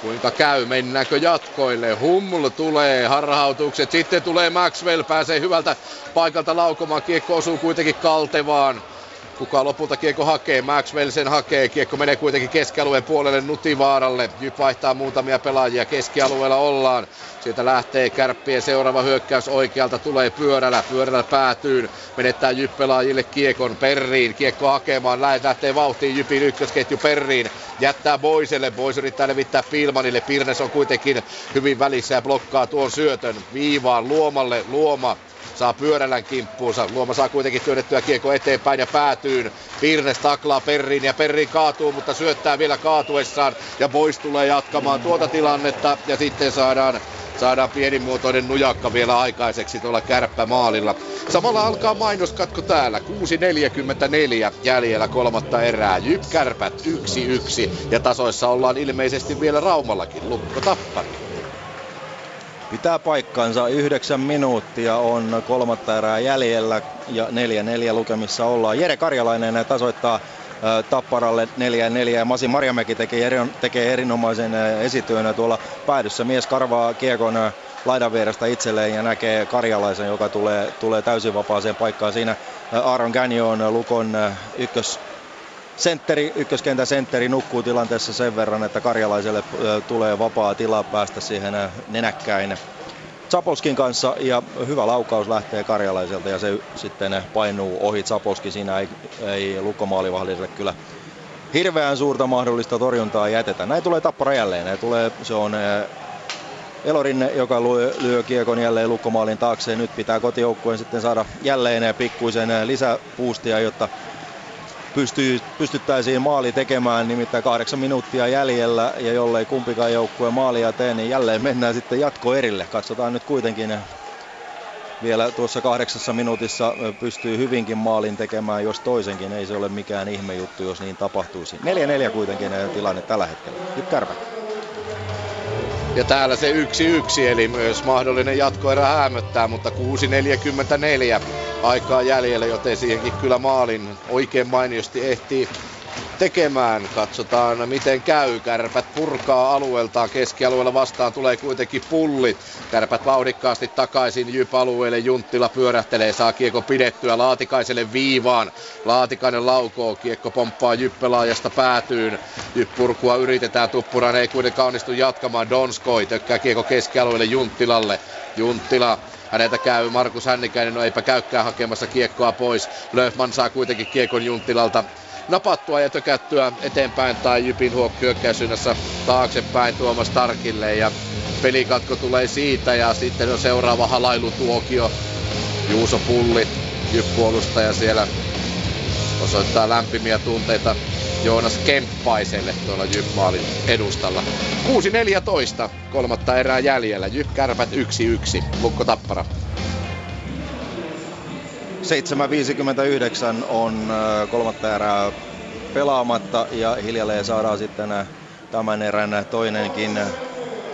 Kuinka käy, mennäänkö jatkoille? Hummel tulee, harhautukset, sitten tulee Maxwell, pääsee hyvältä paikalta laukomaan, kiekko osuu kuitenkin kaltevaan. Kuka lopulta kiekko hakee? Maxwell sen hakee. Kiekko menee kuitenkin keskialueen puolelle Nutivaaralle. JYP vaihtaa muutamia pelaajia. Keskialueella ollaan. Sieltä lähtee Kärppien seuraava hyökkäys oikealta. Tulee Pyörälä. Pyörälä päätyyn. Menettää JYP-pelaajille kiekon Perriin. Kiekko hakemaan. Lähtee vauhtiin JYPin ykkösketju Perriin. Jättää Boiselle. Bois yrittää levittää Pilmanille. Pirnes on kuitenkin hyvin välissä ja blokkaa tuon syötön. Viivaan Luomalle. Luoma saa Pyörälän kimppuunsa. Luoma saa kuitenkin työnnettyä kiekko eteenpäin ja päätyyn. Pirnes taklaa Perriin ja Perriin kaatuu, mutta syöttää vielä kaatuessaan. Ja Bois tulee jatkamaan tuota tilannetta. Ja sitten saadaan pienimuotoinen nujakka vielä aikaiseksi tuolla kärppämaalilla. Samalla alkaa mainoskatko täällä. 6.44 jäljellä kolmatta erää. JYP Kärpät 1-1. Ja tasoissa ollaan ilmeisesti vielä Raumallakin. Lukko Tappara. Pitää paikkansa, 9 minuuttia on kolmatta erää jäljellä ja 4-4 lukemissa ollaan. Jere Karjalainen tasoittaa Tapparalle 4-4 ja Masi Marjamäki tekee erinomaisen esityönä tuolla päädyssä. Mies karvaa kiekon laidan vierestä itselleen ja näkee Karjalaisen, joka tulee täysin vapaaseen paikkaan. Siinä Aaron Gagnon, Lukon ykköskentäsentteri nukkuu tilanteessa sen verran, että Karjalaiselle tulee vapaa tila päästä siihen nenäkkäin Zapolskin kanssa ja hyvä laukaus lähtee Karjalaiselta ja se sitten painuu ohi. Zapolski siinä ei lukkomaalivahdille kyllä hirveän suurta mahdollista torjuntaa jätetä. Näin tulee Tappara jälleen. Se on Elorinne, joka lyö kiekon jälleen lukkomaalin taakse. Nyt pitää kotijoukkueen sitten saada jälleen pikkuisen lisäpuustia, jotta pystyttäisiin maali tekemään, nimittäin 8 minuuttia jäljellä ja jollei kumpikaan joukkue maalia tee, niin jälleen mennään sitten jatkoerille. Katsotaan nyt kuitenkin vielä tuossa 8 minuutissa pystyy hyvinkin maalin tekemään, jos toisenkin. Ei se ole mikään ihmejuttu, jos niin tapahtuisi. 4-4 kuitenkin tilanne tällä hetkellä. Nyt Kärpät. Ja täällä se 1-1, eli myös mahdollinen jatkoerä häämöttää, mutta 6:44 aikaa jäljellä, joten siihenkin kyllä maalin oikein mainiosti ehtii tekemään. Katsotaan miten käy. Kärpät purkaa alueeltaan. Keskialueella vastaan tulee kuitenkin Pulli. Kärpät vauhdikkaasti takaisin JYP-alueelle. Junttila pyörähtelee. Saa kiekko pidettyä Laatikaiselle viivaan. Laatikainen laukoo. Kiekko pomppaa JYP-pelaajasta päätyyn. JYP-purkua yritetään. Tuppurainen ei kuitenkaan onnistu jatkamaan. Donskoi tökkää kiekko keskialueelle Junttilalle. Junttila. Häneltä käy Markus Hännikäinen. No eipä käykään hakemassa kiekkoa pois. Löfman saa kuitenkin kiekon Junttilalta napattua ja tökättyä eteenpäin tai JYPin hyökkäysynnässä taaksepäin Tuomas Tarkille ja pelikatko tulee siitä ja sitten on seuraava halailutuokio. Juuso Pulli, JYP-puolustaja siellä osoittaa lämpimiä tunteita Joonas Kemppaiselle tuolla JYP-maalin edustalla. 6:14, kolmatta erää jäljellä. JYP-Kärpät 1-1, Lukko Tappara. 7:59 on kolmatta erää pelaamatta ja hiljalleen saadaan sitten tämän erän toinenkin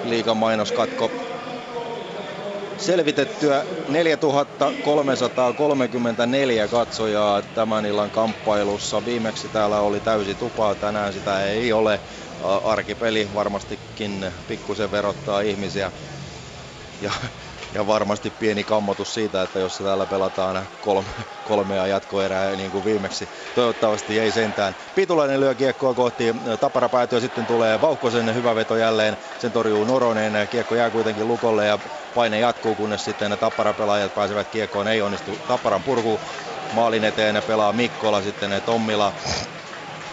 liigamainoskatko selvitettyä. 4334 katsojaa tämän illan kamppailussa. Viimeksi täällä oli täysi tupa, tänään sitä ei ole. Arkipeli varmastikin pikkusen verottaa ihmisiä. Ja varmasti pieni kammotus siitä, että jos täällä pelataan kolmea jatkoerää niin kuin viimeksi. Toivottavasti ei sentään. Pitulainen lyö kiekkoa kohti Tappara päätyä. Sitten tulee Vauhkosen hyvä veto jälleen. Sen torjuu Noronen. Kiekko jää kuitenkin Lukolle ja paine jatkuu, kunnes sitten Tappara pelaajat pääsevät kiekkoon. Ei onnistu Tapparan purku. Maalin eteen pelaa Mikkola, sitten Tommila.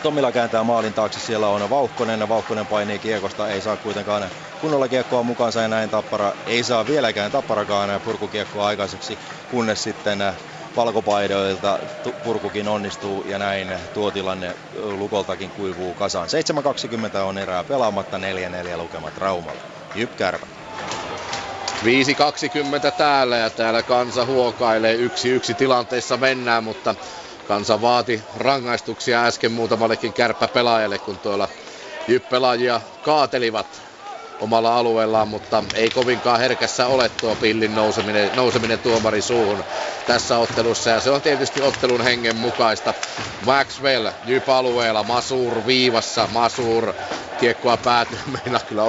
Tommila kääntää maalin taakse, siellä on Vauhkonen. Vauhkonen painii kiekosta, ei saa kuitenkaan kunnolla kiekkoa mukaansa ja näin Tappara ei saa vieläkään Tapparakaan purkukiekkoa aikaiseksi, kunnes sitten valkopaidoilta purkukin onnistuu ja näin tuo tilanne Lukoltakin kuivuu kasaan. 7:20 on erää pelaamatta, 4-4 lukemat Raumalla. JYP-Kärpät. 5:20 täällä ja täällä kansa huokailee. 1-1 tilanteessa mennään, mutta kansa vaati rangaistuksia äsken muutamallekin kärppäpelaajalle, kun tuolla JYP-pelaajia kaatelivat omalla alueellaan, mutta ei kovinkaan herkässä ole tuo pillin nouseminen tuomari suuhun tässä ottelussa. Ja se on tietysti ottelun hengen mukaista. Maxwell JYP-alueella, Masur viivassa, Masur kiekkoa päätyy. Meinaa kyllä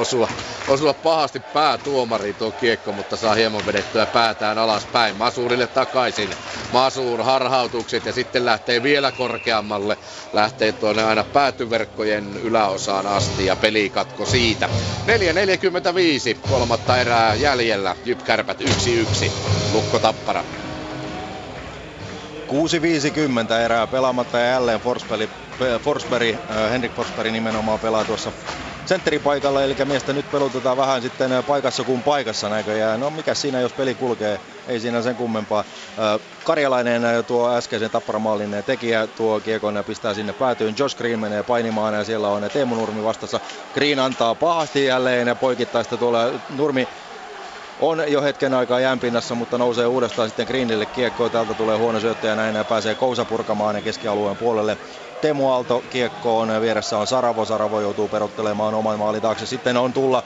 osua pahasti päätuomariin tuo kiekko, mutta saa hieman vedettyä päätään alaspäin. Masurille takaisin. Masur harhautukset ja sitten lähtee vielä korkeammalle. Lähtee tuonne aina päätyverkkojen yläosaan asti ja pelikatko siitä. 4:45, kolmatta erää jäljellä. JYP-Kärpät 1-1, Lukko Tappara. 6:50 erää pelaamatta ja jälleen Forsberg, Henrik Forsberg nimenomaan pelaa tuossa sentteripaikalla, eli miestä nyt pelutetaan vähän sitten paikassa kuin paikassa näköjään. No mikä siinä, jos peli kulkee, ei siinä sen kummempaa. Karjalainen tuo äskeisen tapparamaalin tekijä, tuo kiekon pistää sinne päätyyn. Josh Green menee painimaan ja siellä on Teemu Nurmi vastassa. Green antaa pahasti jälleen poikittaista tuolla Nurmi. On jo hetken aikaa jäänpinnassa, mutta nousee uudestaan sitten Greenille kiekkoa. Täältä tulee huono syöttö ja näin pääsee Kousa purkamaan ja keskialueen puolelle. Teemu Aalto kiekkoon, vieressä on Saravo. Saravo joutuu perottelemaan oman maalin taakse. Sitten on tulla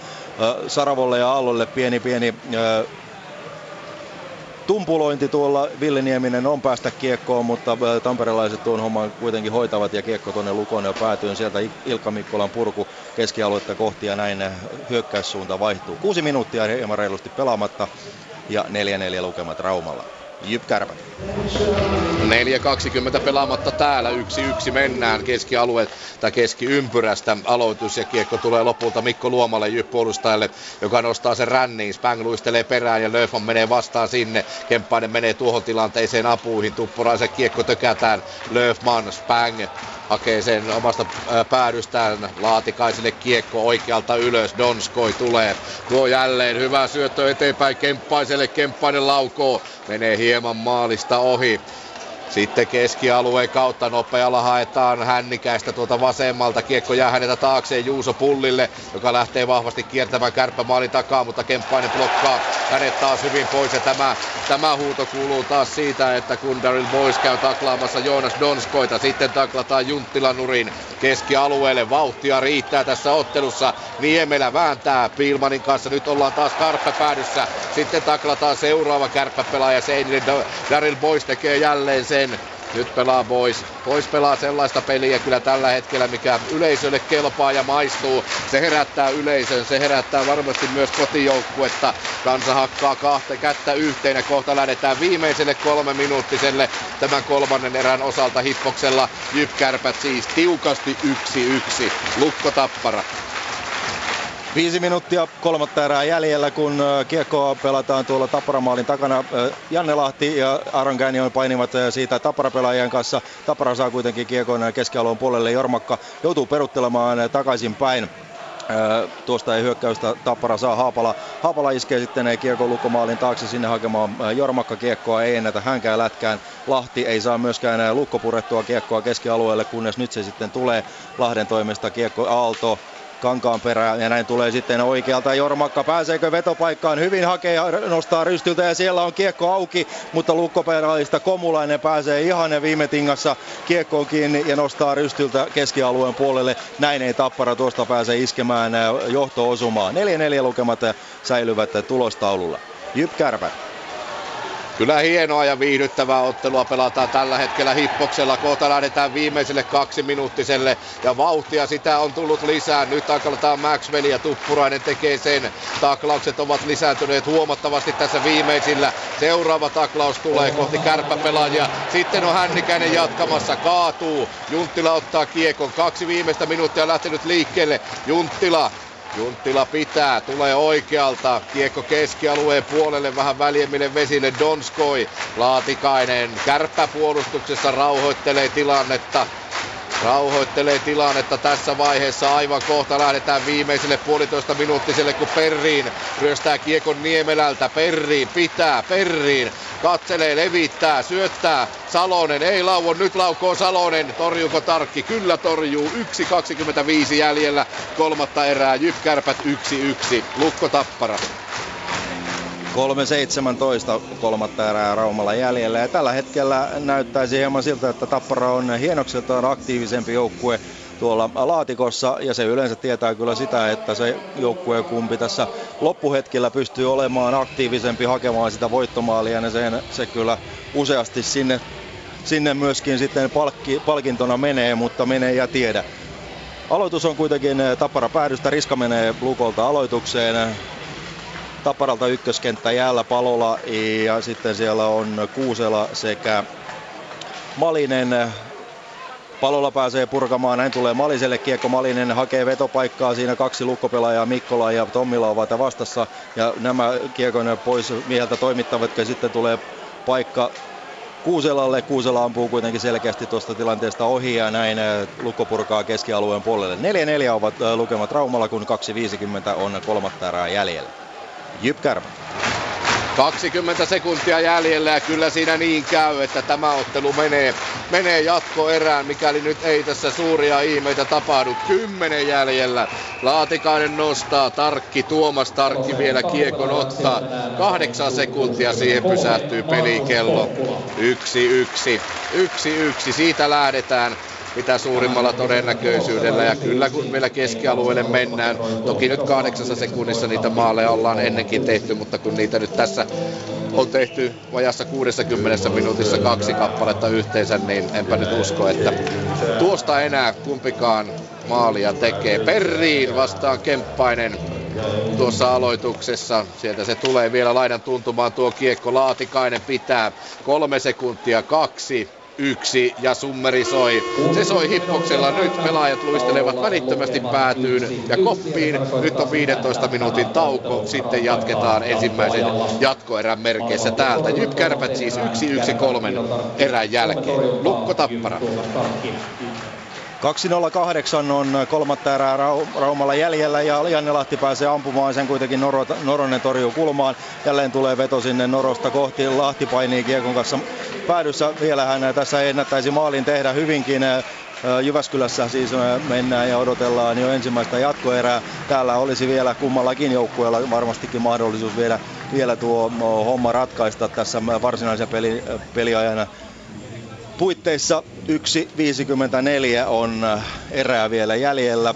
Saravolle ja Aallolle pieni tumpulointi tuolla. Ville Nieminen on päästä kiekkoon, mutta tamperelaiset tuon homman kuitenkin hoitavat ja kiekko tuonne Lukon ja päätyyn. Sieltä Ilkka Mikkolan purku keskialuetta kohti ja näin hyökkäyssuunta vaihtuu. 6 minuuttia hieman reilusti pelaamatta ja 4-4 lukemat Raumalla. JYP-Kärpät. 4:20 pelaamatta täällä, 1-1 mennään keskialueet tai keskiympyrästä aloitus ja kiekko tulee lopulta Mikko Luomalle JYP-puolustajalle, joka nostaa sen ränniin. Spang luistelee perään ja Löfman menee vastaan sinne. Kemppainen menee tuohon tilanteeseen apuihin. Tuppuraisen kiekko tökätään. Löfman, Spang hakee sen omasta päädystään. Laatikaiselle kiekko oikealta ylös. Donskoi tulee. Tuo jälleen hyvä syöttö eteenpäin Kemppaiselle. Kemppainen laukoo. Menee hieman maalista ohi. Sitten keskialueen kautta nopealla haetaan Hännikäistä tuolta vasemmalta. Kiekko jää häneltä taakseen Juuso Pullille, joka lähtee vahvasti kiertämään kärppämaalin takaa, mutta Kemppainen blokkaa hänet taas hyvin pois. Ja tämä Tämä huuto kuuluu taas siitä, että kun Daryl Boyce käy taklaamassa Joonas Donskoita, sitten taklataan Junttilan nurin keskialueelle. Vauhtia riittää tässä ottelussa. Niemelä vääntää Pilmanin kanssa. Nyt ollaan taas kärppäpäädyssä. Sitten taklataan seuraava kärppäpelaaja Seinille. Daryl Boyce tekee jälleen sen. Nyt pelaa pois. Pois pelaa sellaista peliä kyllä tällä hetkellä, mikä yleisölle kelpaa ja maistuu. Se herättää yleisön, se herättää varmasti myös kotijoukkuetta. Kansa hakkaa kahta kättä yhteen ja kohta lähdetään viimeiselle 3-minuuttiselle tämän kolmannen erän osalta Hippoksella. JYP-Kärpät siis tiukasti 1-1. Lukko Tappara. 5 minuuttia kolmatta erää jäljellä, kun kiekkoa pelataan tuolla Tapparamaalin takana. Janne Lahti ja Aaron Gagnon painivat siitä Tappara-pelaajien kanssa. Tappara saa kuitenkin kiekon keskialueen puolelle. Jormakka joutuu peruttelemaan takaisinpäin. Tuosta ei hyökkäystä Tappara saa. Haapala iskee sitten kiekon Lukkomaalin taakse sinne hakemaan Jormakka kiekkoa. Ei ennätä hänkään lätkään. Lahti ei saa myöskään Lukko purettua kiekkoa keskialueelle, kunnes nyt se sitten tulee Lahden toimesta kiekko Aalto. Kankaan perään ja näin tulee sitten oikealta Jormakka. Pääseekö vetopaikkaan? Hyvin hakee, nostaa rystyltä ja siellä on kiekko auki, mutta lukkopelaajista Komulainen pääsee ihan ja viime tingassa kiekkoon kiinni ja nostaa rystyltä keskialueen puolelle. Näin ei Tappara tuosta pääse iskemään johto-osumaan. 4-4 lukemat säilyvät tulostaululla. JYP-Kärpät. Kyllä hienoa ja viihdyttävää ottelua pelataan tällä hetkellä Hippoksella. Kohta lähdetään viimeiselle 2-minuuttiselle ja vauhtia sitä on tullut lisää. Nyt taklataan Maxwell ja Tuppurainen tekee sen. Taklaukset ovat lisääntyneet huomattavasti tässä viimeisillä. Seuraava taklaus tulee kohti kärppäpelaajia. Sitten on Hännikäinen jatkamassa. Kaatuu. Junttila ottaa kiekon. 2 viimeistä minuuttia lähtenyt liikkeelle. Junttila pitää, tulee oikealta, kiekko keskialueen puolelle, vähän väljemmille vesille, Donskoi, Laatikainen, kärppäpuolustuksessa rauhoittelee tilannetta tässä vaiheessa. Aivan kohta lähdetään viimeiselle 1,5 minuuttiselle, kun Perriin ryöstää kiekon Niemelältä. Perriin pitää, Perriin katselee, levittää, syöttää. Salonen ei lauo, nyt laukoo Salonen. Torjuuko Tarkki? Kyllä torjuu. 1.25 jäljellä kolmatta erää. JYP-Kärpät 1-1. Lukko Tappara. 3.17 kolmatta erää Raumalla jäljellä ja tällä hetkellä näyttäisi hieman siltä, että Tappara on hienokseltaan aktiivisempi joukkue tuolla laatikossa ja se yleensä tietää kyllä sitä, että se joukkue kumpi tässä loppuhetkellä pystyy olemaan aktiivisempi hakemaan sitä voittomaalia ja se kyllä useasti sinne myöskin sitten palkintona menee, mutta menee ja tiedä. Aloitus on kuitenkin Tappara päädystä, Riska menee Lukolta aloitukseen. Tapparalta ykköskenttä jäällä Palola ja sitten siellä on Kuusela sekä Malinen. Palola pääsee purkamaan, näin tulee Maliselle kiekko. Malinen hakee vetopaikkaa, siinä 2 lukkopelaajaa, Mikkola ja Tommila ovat vastassa. Ja nämä kiekon pois mieheltä toimittavat ja sitten tulee paikka Kuuselalle. Kuusela ampuu kuitenkin selkeästi tuosta tilanteesta ohi ja näin Lukko purkaa keskialueen puolelle. 4-4 ovat lukemat Raumalla, kun 2.50 on kolmatta erää jäljellä. JYP-Kärpät. 20 sekuntia jäljellä ja kyllä siinä niin käy, että tämä ottelu menee jatkoerään, mikäli nyt ei tässä suuria ihmeitä tapahdu. 10 jäljellä. Laatikainen nostaa, Tarkki, Tuomas Tarkki vielä kiekon ottaa. 8 sekuntia siihen pysähtyy pelikello. 1-1. 1-1. Siitä lähdetään mitä suurimmalla todennäköisyydellä ja kyllä kun vielä keskialueelle mennään, toki nyt 8 sekunnissa niitä maaleja ollaan ennenkin tehty, mutta kun niitä nyt tässä on tehty vajassa 60 minuutissa 2 kappaletta yhteensä, niin enpä nyt usko, että tuosta enää kumpikaan maalia tekee. Perriin vastaan Kemppainen tuossa aloituksessa. Sieltä se tulee vielä laidan tuntumaan tuo kiekko. Laatikainen pitää 3 sekuntia, 2-1 ja summeri soi. Se soi Hippoksella. Nyt pelaajat luistelevat välittömästi päätyyn ja koppiin. Nyt on 15 minuutin tauko. Sitten jatketaan ensimmäisen jatkoerän merkeissä täältä. JYP-Kärpät siis 1-1 kolmen erän jälkeen. Lukko Tappara. 2.08 on kolmatta erää Raumalla jäljellä ja Janne Lahti pääsee ampumaan, sen kuitenkin Noronen torjuu kulmaan. Jälleen tulee veto sinne Norosta kohti, Lahti painii kiekon kanssa päädyssä. Vielähän tässä ennättäisi maalin tehdä hyvinkin. Jyväskylässä siis mennään ja odotellaan jo ensimmäistä jatkoerää. Täällä olisi vielä kummallakin joukkueella varmastikin mahdollisuus vielä tuo homma ratkaista tässä varsinaisen peliajana. Puitteissa 1.54 on erää vielä jäljellä.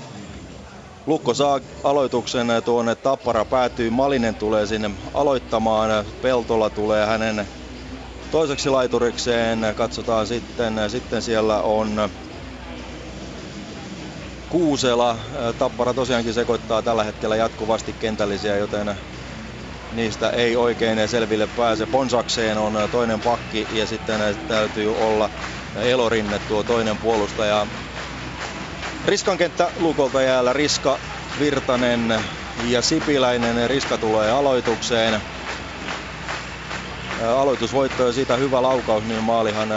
Lukko saa aloituksen tuonne Tappara päätyy. Malinen tulee sinne aloittamaan. Peltola tulee hänen toiseksi laiturikseen. Katsotaan sitten siellä on Kuusela. Tappara tosiaankin sekoittaa tällä hetkellä jatkuvasti kentällisiä, joten niistä ei oikein selville pääse. Ponsakseen on toinen pakki ja sitten täytyy olla Elorinne tuo toinen puolustaja. Riskan kenttä Lukolta jäällä Riska, Virtanen ja Sipiläinen. Riska tulee aloitukseen. Aloitusvoitto ja siitä hyvä laukaus, niin maalihan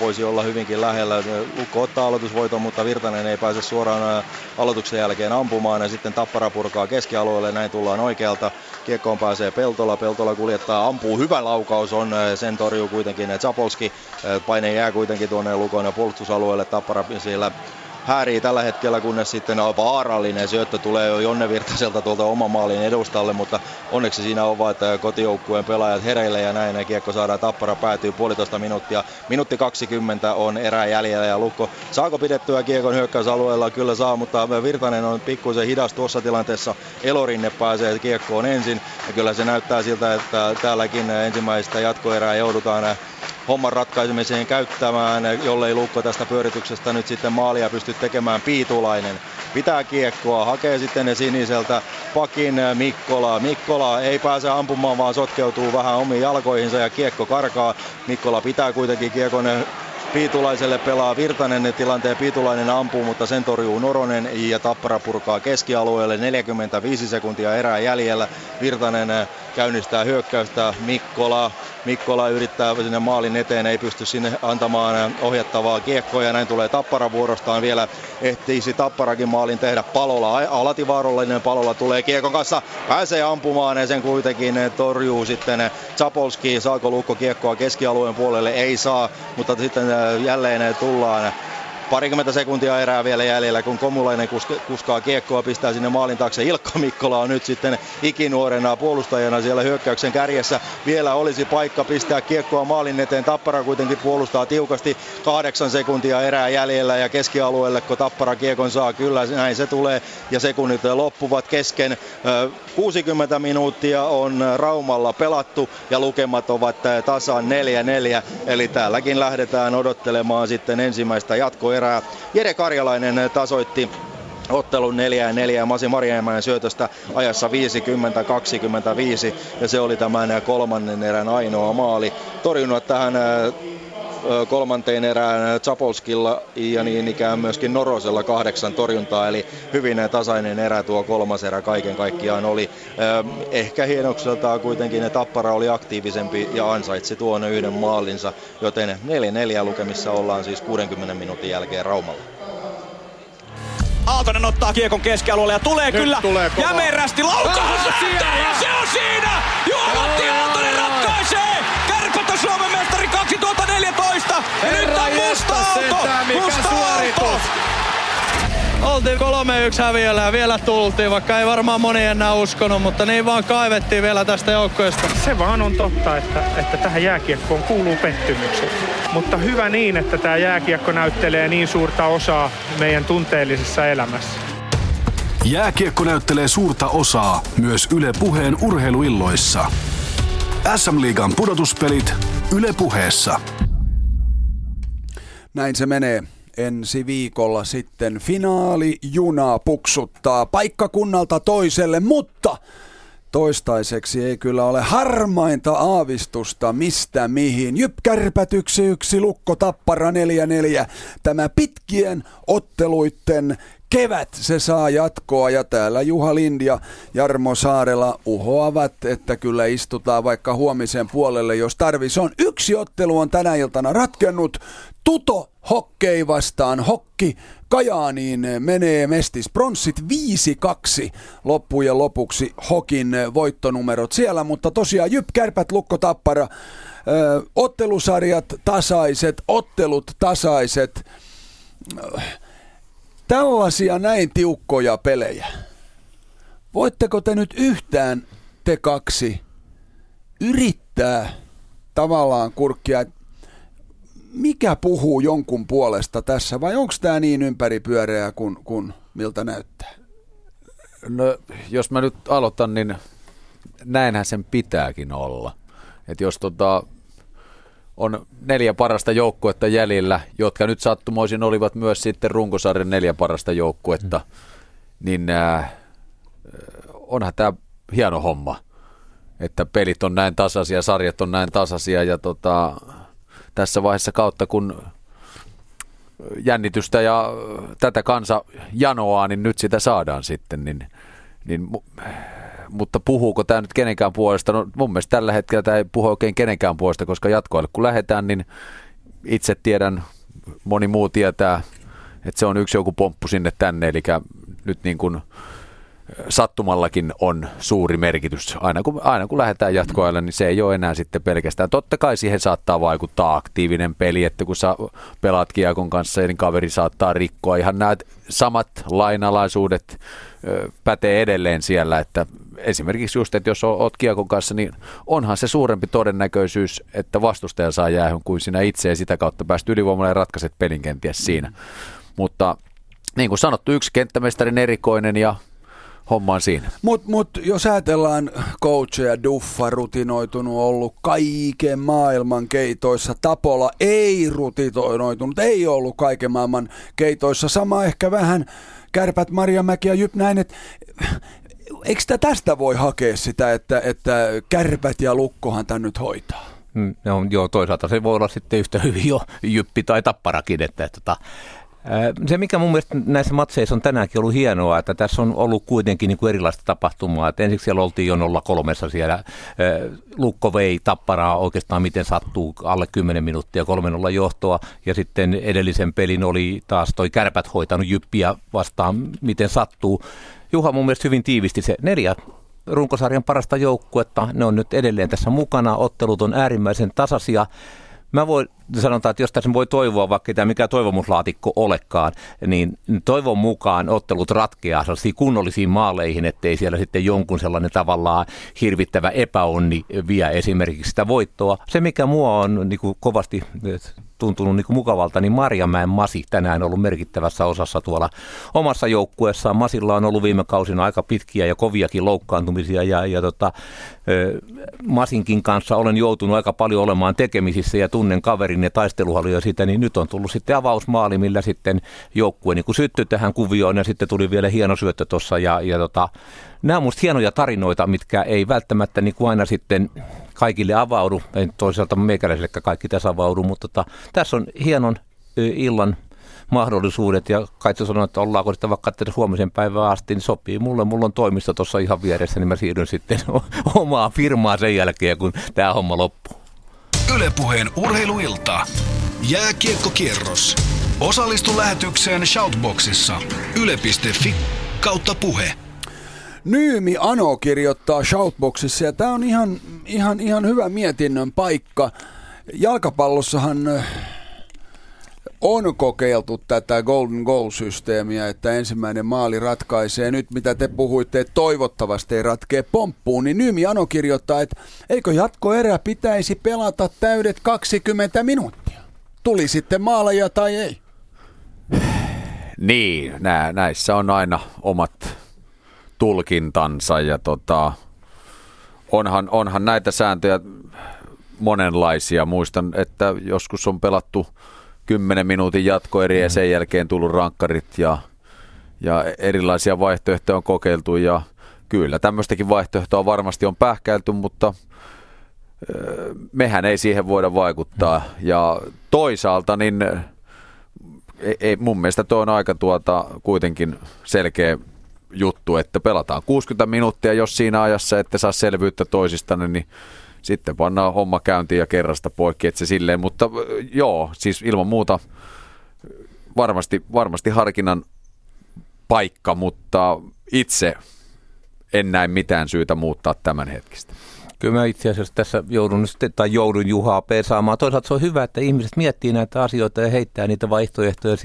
voisi olla hyvinkin lähellä. Lukko ottaa aloitusvoiton, mutta Virtanen ei pääse suoraan aloituksen jälkeen ampumaan. Ja sitten Tappara purkaa keskialueelle, näin tullaan oikealta. Kiekkoon pääsee Peltola, Peltola kuljettaa, ampuu, hyvä laukaus on, sen torjuu kuitenkin Zapolski. Paine jää kuitenkin tuonne Lukon puolustusalueelle, Tappara siellä häärii tällä hetkellä, kunnes sitten vaarallinen syöttö tulee jo Jonne Virtaselta tuolta oman maalin edustalle, mutta onneksi siinä ovat kotijoukkueen pelaajat hereillä ja näin kiekko saadaan. Tappara päätyy puolitoista minuuttia. Minuutti 20 on erää jäljellä ja Lukko saako pidettyä kiekon hyökkäysalueella? Kyllä saa, mutta Virtanen on pikkuisen hidas tuossa tilanteessa. Elorinne pääsee kiekkoon ensin ja kyllä se näyttää siltä, että täälläkin ensimmäistä jatkoerää joudutaan homman ratkaisemiseen käyttämään, jollei Lukko tästä pyörityksestä nyt sitten maalia pysty tekemään. Piitulainen pitää kiekkoa, hakee sitten ne siniseltä pakin Mikkola. Mikkola ei pääse ampumaan, vaan sotkeutuu vähän omiin jalkoihinsa ja kiekko karkaa. Mikkola pitää kuitenkin kiekon Piitulaiselle, pelaa Virtanen tilanteen, Piitulainen ampuu, mutta sen torjuu Noronen ja Tappara purkaa keskialueelle. 45 sekuntia erää jäljellä. Virtanen käynnistää hyökkäystä. Mikkola yrittää sinne maalin eteen, ei pysty sinne antamaan ohjattavaa kiekkoa ja näin tulee Tappara vuorostaan. Vielä ehtiisi Tapparakin maalin tehdä. Palola, alativaarallinen Palola tulee kiekon kanssa, pääsee ampumaan ja sen kuitenkin torjuu sitten Zapolski. Saako Lukko kiekkoa keskialueen puolelle? Ei saa, mutta sitten jälleen tullaan. Parikymmentä sekuntia erää vielä jäljellä, kun Komulainen kuskaa kiekkoa, pistää sinne maalin taakse. Ilkka Mikkola on nyt sitten ikinuorena puolustajana siellä hyökkäyksen kärjessä. Vielä olisi paikka pistää kiekkoa maalin eteen. Tappara kuitenkin puolustaa tiukasti. 8 sekuntia erää jäljellä ja keskialueelle, kun Tappara kiekon saa, kyllä näin se tulee. Ja sekunnit loppuvat kesken. 60 minuuttia on Raumalla pelattu ja lukemat ovat tasan 4-4. Eli täälläkin lähdetään odottelemaan sitten ensimmäistä jatkoa. Jere Karjalainen tasoitti ottelun 4-4 Masi Marjamäen syötöstä ajassa 50-25 ja se oli tämän kolmannen erän ainoa maali. Torjunut tähän kolmanteen erään Zapolskilla ja niin ikään myöskin Norosella 8 torjuntaa, eli hyvin tasainen erä tuo kolmas erä kaiken kaikkiaan oli. Ehkä hienokseltaan kuitenkin Tappara oli aktiivisempi ja ansaitsi tuon yhden maalinsa, joten 4-4 lukemissa ollaan siis 60 minuutin jälkeen Raumalla. Aaltonen ottaa kiekon keskialueelle ja tulee nyt kyllä tulee jämerästi laukaus sentään ja se on siinä! Juha-Matti Aaltonen ratkaisee! Kärpät on Suomen mestari 2014! Ja nyt on musta Aalto! Oltiin 3-1 häviöllä ja vielä tultiin, vaikka ei varmaan moni enää uskonut, mutta niin vaan kaivettiin vielä tästä joukkueesta. Se vaan on totta, että tähän jääkiekkoon kuuluu pettymykset. Mutta hyvä niin, että tämä jääkiekko näyttelee niin suurta osaa meidän tunteellisessa elämässä. Jääkiekko näyttelee suurta osaa myös Yle Puheen urheiluilloissa. SM-liigan pudotuspelit Yle Puheessa. Näin se menee. Ensi viikolla sitten finaalijuna puksuttaa paikkakunnalta toiselle, mutta toistaiseksi ei kyllä ole harmainta aavistusta mistä mihin. JYP-Kärpät 1-1, Lukko Tappara 4-4. Tämä pitkien otteluitten kevät, se saa jatkoa ja täällä Juha Lind ja Jarmo Saarela uhoavat, että kyllä istutaan vaikka huomisen puolelle, jos tarvis on. Yksi ottelu on tänä iltana ratkennut. Tuto Hokkei vastaan Hokki. Kajaaniin menee mestis pronssit 5-2 loppujen lopuksi Hokin voittonumerot siellä, mutta tosiaan JYP, Kärpät, Lukko, Tappara. Ottelusarjat tasaiset, ottelut tasaiset. tällaisia näin tiukkoja pelejä. Voitteko te nyt yhtään, te kaksi, yrittää tavallaan kurkkia, mikä puhuu jonkun puolesta tässä, vai onko tämä niin ympäripyöreä kuin miltä näyttää? No, jos mä nyt aloitan, niin näinhän sen pitääkin olla. Että jos on 4 parasta joukkuetta jäljellä, jotka nyt sattumoisin olivat myös sitten runkosarjan 4 parasta joukkuetta, niin onhan tämä hieno homma, että pelit on näin tasaisia, sarjat on näin tasaisia ja tässä vaiheessa kautta, kun jännitystä ja tätä kansa janoaa, niin nyt sitä saadaan sitten. Mutta puhuuko tämä nyt kenenkään puolesta? No, mun mielestä tällä hetkellä tämä ei puhu oikein kenenkään puolesta, koska jatkoajalle kun lähdetään, niin itse tiedän, moni muu tietää, että se on yksi joku pomppu sinne tänne. Eli nyt niin kuin sattumallakin on suuri merkitys. Aina kun lähdetään jatkoajalle, niin se ei ole enää sitten pelkästään. Totta kai siihen saattaa vaikuttaa aktiivinen peli, että kun sä pelaat kiekon kanssa, niin kaveri saattaa rikkoa. Ihan nämä samat lainalaisuudet pätee edelleen siellä, että esimerkiksi just, että jos oot kiekon kanssa, niin onhan se suurempi todennäköisyys, että vastustaja saa jäähyn kuin sinä itse, ja sitä kautta pääst ylivoimalle ja ratkaiset pelin kenties siinä. Mutta niin kuin sanottu, yksi kenttämestarin erikoinen ja homma on siinä. Mut jos ajatellaan coacheja, Duffa rutinoitunut, ollut kaiken maailman keitoissa. Tapola ei rutinoitunut, ei ollut kaiken maailman keitoissa. Sama ehkä vähän Kärpät, Marjamäki ja JYP näin, että eikö tästä voi hakea sitä, että Kärpät ja Lukkohan tämän nyt hoitaa? No, joo, toisaalta se voi olla sitten yhtä hyvin jo JYP tai Tapparakin. Se, mikä mun mielestä näissä matseissa on tänäänkin ollut hienoa, että tässä on ollut kuitenkin niin kuin erilaista tapahtumaa. Että ensiksi siellä oltiin jo 0-3 siellä. Lukko vei Tapparaa oikeastaan miten sattuu, alle 10 minuuttia 3-0 johtoa. Ja sitten edellisen pelin oli taas toi Kärpät hoitanut JYPiä vastaan miten sattuu. Juha mun mielestä hyvin tiivisti se 4 runkosarjan parasta joukkuetta. Ne on nyt edelleen tässä mukana. Ottelut on äärimmäisen tasaisia. Mä voin sanotaan, että jos tässä voi toivoa, vaikka tämä mikä toivomuslaatikko olekaan, niin toivon mukaan ottelut ratkeaa sellaisiin kunnollisiin maaleihin, ettei siellä sitten jonkun sellainen tavallaan hirvittävä epäonni vie esimerkiksi sitä voittoa. Se, mikä mua on niin kuin kovasti tuntunut niin kuin mukavalta, niin Marjamäen Masi tänään on ollut merkittävässä osassa tuolla omassa joukkueessaan. Masilla on ollut viime kausina aika pitkiä ja koviakin loukkaantumisia ja Masinkin kanssa olen joutunut aika paljon olemaan tekemisissä ja tunnen kaverin ja taisteluhaluja siitä, niin nyt on tullut sitten avausmaali, millä sitten joukkue niin syttyi tähän kuvioon ja sitten tuli vielä hieno syöttö tuossa ja nämä on musta hienoja tarinoita, mitkä ei välttämättä niin kuin aina sitten kaikille avaudu, ei toisaalta meikäläisellekään kaikki tässä avaudu, mutta tässä on hienon illan mahdollisuudet ja kai se sanoo, että ollaanko sitä vaikka huomisen päivään asti, niin sopii mulle. Mulla on toimisto tuossa ihan vieressä, niin mä siirryn sitten omaa firmaa sen jälkeen, kun tämä homma loppuu. Yle Puheen urheiluilta. Jääkiekkokierros. Osallistu lähetykseen Shoutboxissa. yle.fi/puhe. Nyymi Ano kirjoittaa Shoutboxissa ja tämä on ihan hyvä mietinnön paikka. Jalkapallossahan on kokeiltu tätä golden goal-systeemiä, että ensimmäinen maali ratkaisee. Nyt mitä te puhuitte, että toivottavasti ei ratkee pomppuun, niin Nyymi Ano kirjoittaa, että eikö jatkoerä pitäisi pelata täydet 20 minuuttia? Tuli sitten maaleja tai ei? Niin, näissä on aina omat tulkintansa ja onhan näitä sääntöjä monenlaisia. Muistan, että joskus on pelattu 10 minuutin jatkoeri ja sen jälkeen tullut rankkarit ja erilaisia vaihtoehtoja on kokeiltu ja kyllä tämmöistäkin vaihtoehtoa varmasti on pähkäilty, mutta mehän ei siihen voida vaikuttaa ja toisaalta niin ei, mun mielestä toi on aika kuitenkin selkeä juttu, että pelataan 60 minuuttia, jos siinä ajassa ette saa selvyyttä toisistanne, niin sitten pannaan homma käyntiin ja kerrasta poikki, että se silleen, mutta joo, siis ilman muuta varmasti harkinnan paikka, mutta itse en näe mitään syytä muuttaa tämän hetkistä. Kyllä mä itse asiassa tässä joudun Juhaa pesaamaan. Toisaalta se on hyvä, että ihmiset miettii näitä asioita ja heittää niitä vaihtoehtoja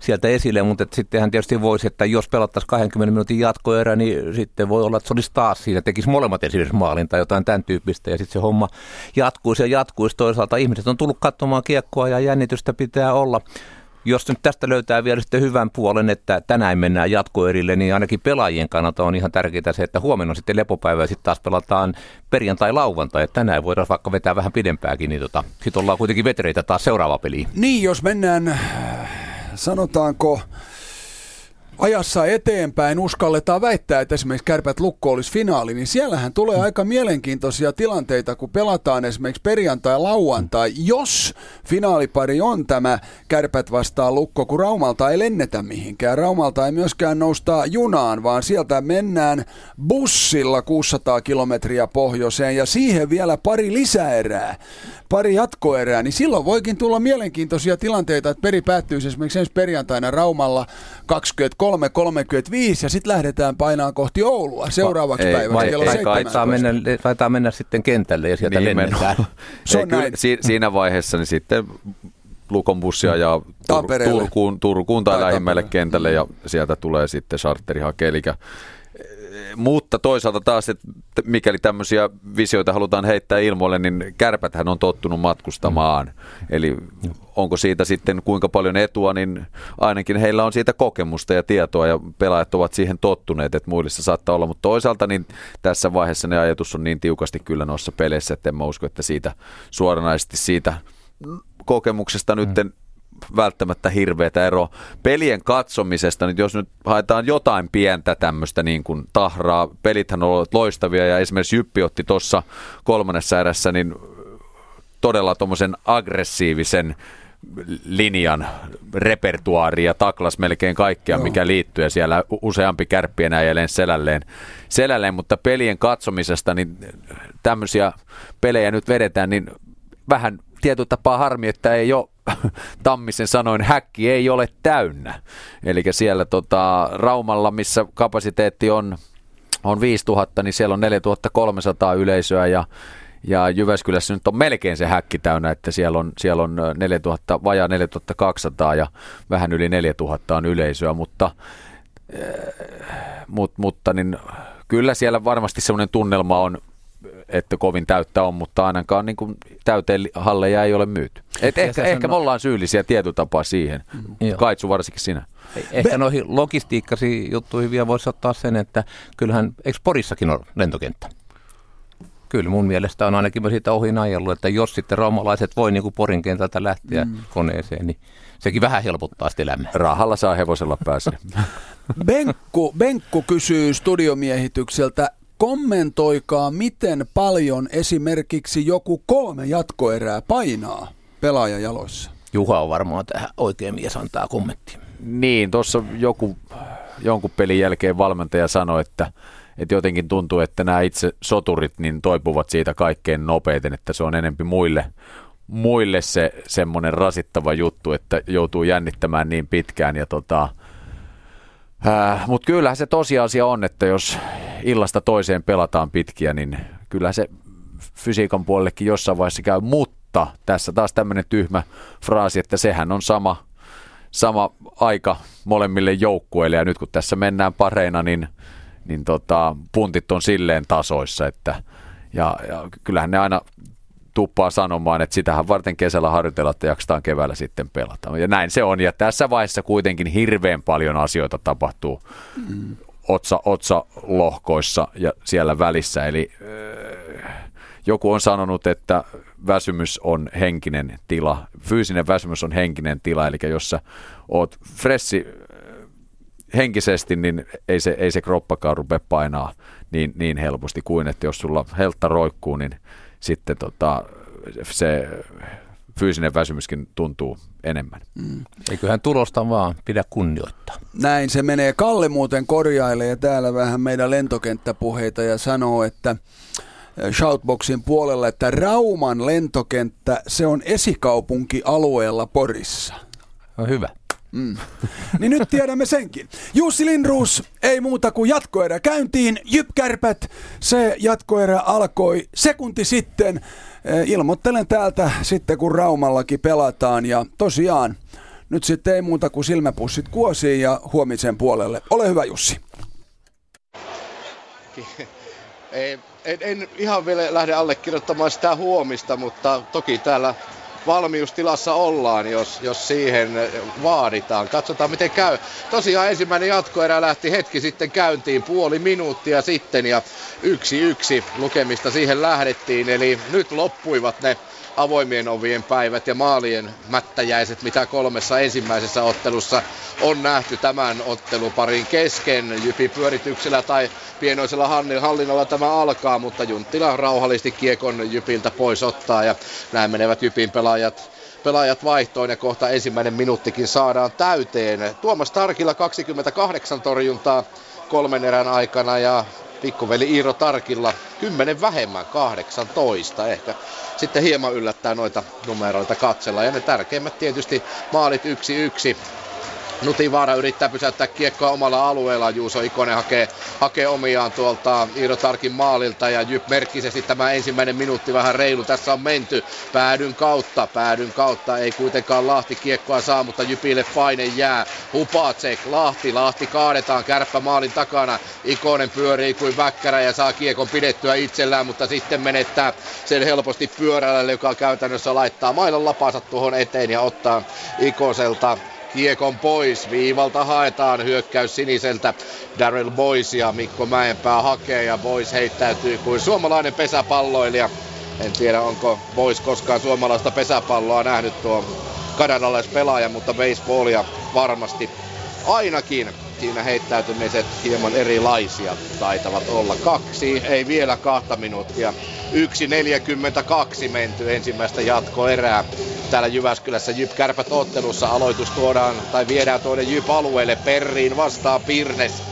sieltä esille, mutta sittenhän tietysti voisi, että jos pelattaisiin 20 minuutin jatkoerä, niin sitten voi olla, että se olisi taas siinä, tekisi molemmat esimerkiksi maalin tai jotain tämän tyyppistä ja sitten se homma jatkuisi. Toisaalta ihmiset on tullut katsomaan kiekkoa ja jännitystä pitää olla. Jos nyt tästä löytää vielä sitten hyvän puolen, että tänään mennään jatkoerille, niin ainakin pelaajien kannalta on ihan tärkeää se, että huomenna on sitten lepopäivä ja sitten taas pelataan perjantai-lauantai. Että tänään voidaan vaikka vetää vähän pidempääkin, niin sitten ollaan kuitenkin vetreitä taas seuraava peliin. Niin, jos mennään, sanotaanko, ajassa eteenpäin, uskalletaan väittää, että esimerkiksi Kärpät Lukko olisi finaali, niin siellähän tulee aika mielenkiintoisia tilanteita, kun pelataan esimerkiksi perjantai-lauantai, jos finaalipari on tämä Kärpät vastaan Lukko, kun Raumalta ei lennetä mihinkään. Raumalta ei myöskään nousta junaan, vaan sieltä mennään bussilla 600 kilometriä pohjoiseen ja siihen vielä pari jatkoerää, niin silloin voikin tulla mielenkiintoisia tilanteita, että peri päättyisi esimerkiksi ensi perjantaina Raumalla 23:35 ja sitten lähdetään painaan kohti Oulua seuraavaksi päiväksi kello 7. Taitaa mennä sitten kentälle ja sieltä niin lennetään. Siinä vaiheessa niin sitten Lukon bussia ja Turkuun tai lähimmälle kentälle ja sieltä tulee sitten charteri hakee. Mutta toisaalta taas, että mikäli tämmöisiä visioita halutaan heittää ilmoille, niin Kärpäthän on tottunut matkustamaan. Eli onko siitä sitten kuinka paljon etua, niin ainakin heillä on siitä kokemusta ja tietoa ja pelaajat ovat siihen tottuneet, että muillissa saattaa olla. Mutta toisaalta niin tässä vaiheessa ne ajatus on niin tiukasti kyllä noissa peleissä, että en mä usko, että siitä suoranaisesti siitä kokemuksesta nytten välttämättä hirveätä eroa. Pelien katsomisesta, nyt jos nyt haetaan jotain pientä tämmöistä niin kuin tahraa, pelithän ovat loistavia ja esimerkiksi JYP otti tuossa kolmannessa erässä niin todella tuommoisen aggressiivisen linjan repertuaari ja taklas melkein kaikkea, mikä liittyy ja siellä useampi kärppi enää jälleen selälleen, mutta pelien katsomisesta niin tämmöisiä pelejä nyt vedetään, niin vähän tietyn tapaa harmi, että ei ole Tammisen sanoin, häkki ei ole täynnä. Eli siellä Raumalla, missä kapasiteetti on 5000, niin siellä on 4300 yleisöä ja Jyväskylässä nyt on melkein se häkki täynnä, että siellä on 4000, vajaa 4200 ja vähän yli 4000 on yleisöä, mutta niin kyllä siellä varmasti semmoinen tunnelma on, että kovin täyttä on, mutta ainakaan niin kuin täyteen halleja ei ole myyty. Ehkä me ollaan syyllisiä tietyllä tapaa siihen. Kaitsu varsinkin sinä. Ehkä noihin logistiikkasi juttuihin vielä voisi ottaa sen, että kyllähän, eikö Porissakin ole lentokenttä? Kyllä mun mielestä on ainakin siitä ohin ajellut, että jos sitten raumalaiset voi niin kuin Porin kentältä lähteä koneeseen, niin sekin vähän helpottaa sitä elämää. Rahalla saa hevosella päästä. Benkku kysyy studiomiehitykseltä, kommentoikaa, miten paljon esimerkiksi joku 3 jatkoerää painaa pelaajan jaloissa. Juha on varmaan tähän oikein mies antaa kommentti. Niin, tuossa jonkun pelin jälkeen valmentaja sanoi, että jotenkin tuntuu, että nämä itse soturit niin toipuvat siitä kaikkein nopeiten, että se on enempi muille se semmoinen rasittava juttu, että joutuu jännittämään niin pitkään ja mutta kyllähän se tosiasia on, että jos illasta toiseen pelataan pitkiä, niin kyllähän se fysiikan puolellekin jossain vaiheessa käy. Mutta tässä taas tämmöinen tyhmä fraasi, että sehän on sama aika molemmille joukkueille. Ja nyt kun tässä mennään pareina, niin puntit on silleen tasoissa. Ja kyllähän ne aina tuppaa sanomaan, että sitähän varten kesällä harjoitella, että jaksetaan keväällä sitten pelata. Ja näin se on. Ja tässä vaiheessa kuitenkin hirveän paljon asioita tapahtuu otsalohkoissa ja siellä välissä. Eli joku on sanonut, että väsymys on henkinen tila. Fyysinen väsymys on henkinen tila. Eli jos sä oot freshi henkisesti, niin ei se kroppakaan rupea painaa niin helposti kuin, että jos sulla heltta roikkuu, niin sitten se fyysinen väsymyskin tuntuu enemmän. Eiköhän tulosta vaan pidä kunnioittaa. Näin se menee. Kalle muuten korjailee täällä vähän meidän lentokenttäpuheita ja sanoo, että Shoutboxin puolella, että Rauman lentokenttä, se on esikaupunkialueella Porissa. No hyvä. Niin nyt tiedämme senkin. Jussi Lindroos, ei muuta kuin jatkoerä käyntiin. JYP-Kärpät, se jatkoerä alkoi sekunti sitten. Ilmoittelen täältä sitten, kun Raumallakin pelataan. Ja tosiaan, nyt sitten ei muuta kuin silmäpussit kuosiin ja huomisen puolelle. Ole hyvä, Jussi. En ihan vielä lähde allekirjoittamaan sitä huomista, mutta toki täällä valmiustilassa ollaan, jos siihen vaaditaan. Katsotaan, miten käy. Tosiaan ensimmäinen jatkoerä lähti hetki sitten käyntiin, puoli minuuttia sitten, ja 1-1 lukemista siihen lähdettiin. Eli nyt loppuivat ne avoimien ovien päivät ja maalien mättäjäiset, mitä kolmessa ensimmäisessä ottelussa on nähty tämän otteluparin kesken. JYPin pyörityksellä tai pienoisella hallinnalla tämä alkaa, mutta Junttila rauhallisesti kiekon JYPiltä pois ottaa, ja näin menevät JYPin pelaajat vaihtoon, ja kohta ensimmäinen minuuttikin saadaan täyteen. Tuomas Tarkilla 28 torjuntaa kolmen erän aikana, ja pikkuveli Iiro Tarkilla 10 vähemmän, 18. Ehkä sitten hieman yllättää noita numeroita katsella. Ja ne tärkeimmät tietysti maalit 1-1. Nutivaara yrittää pysäyttää kiekkoa omalla alueellaan. Juuso Ikonen hakee omiaan tuolta Iiro Tarkin maalilta, ja JYP merkkisesti tämä ensimmäinen minuutti vähän reilu. Tässä on menty päädyn kautta. Ei kuitenkaan Lahti kiekkoa saa, mutta JYPille paine jää. Hupacek, Lahti kaadetaan Kärppä maalin takana. Ikonen pyörii kuin väkkärä ja saa kiekon pidettyä itsellään, mutta sitten menettää sen helposti pyörällä, joka käytännössä laittaa mailan lapansa tuohon eteen ja ottaa Ikoselta kiekon pois. Viivalta haetaan hyökkäys siniseltä. Darryl Boyce ja Mikko Mäenpää hakee, ja Boyce heittäytyy kuin suomalainen pesäpalloilija. En tiedä, onko Boyce koskaan suomalaista pesäpalloa nähnyt, tuo kanadalaispelaaja, mutta baseballia varmasti ainakin. Siinä heittäytymiset hieman erilaisia taitavat olla. 2 minuuttia. 1:42 menty ensimmäistä jatkoerää täällä Jyväskylässä JYP-Kärpät ottelussa. Aloitus viedään tuonne JYP-alueelle. Perriin vastaa Pirnes.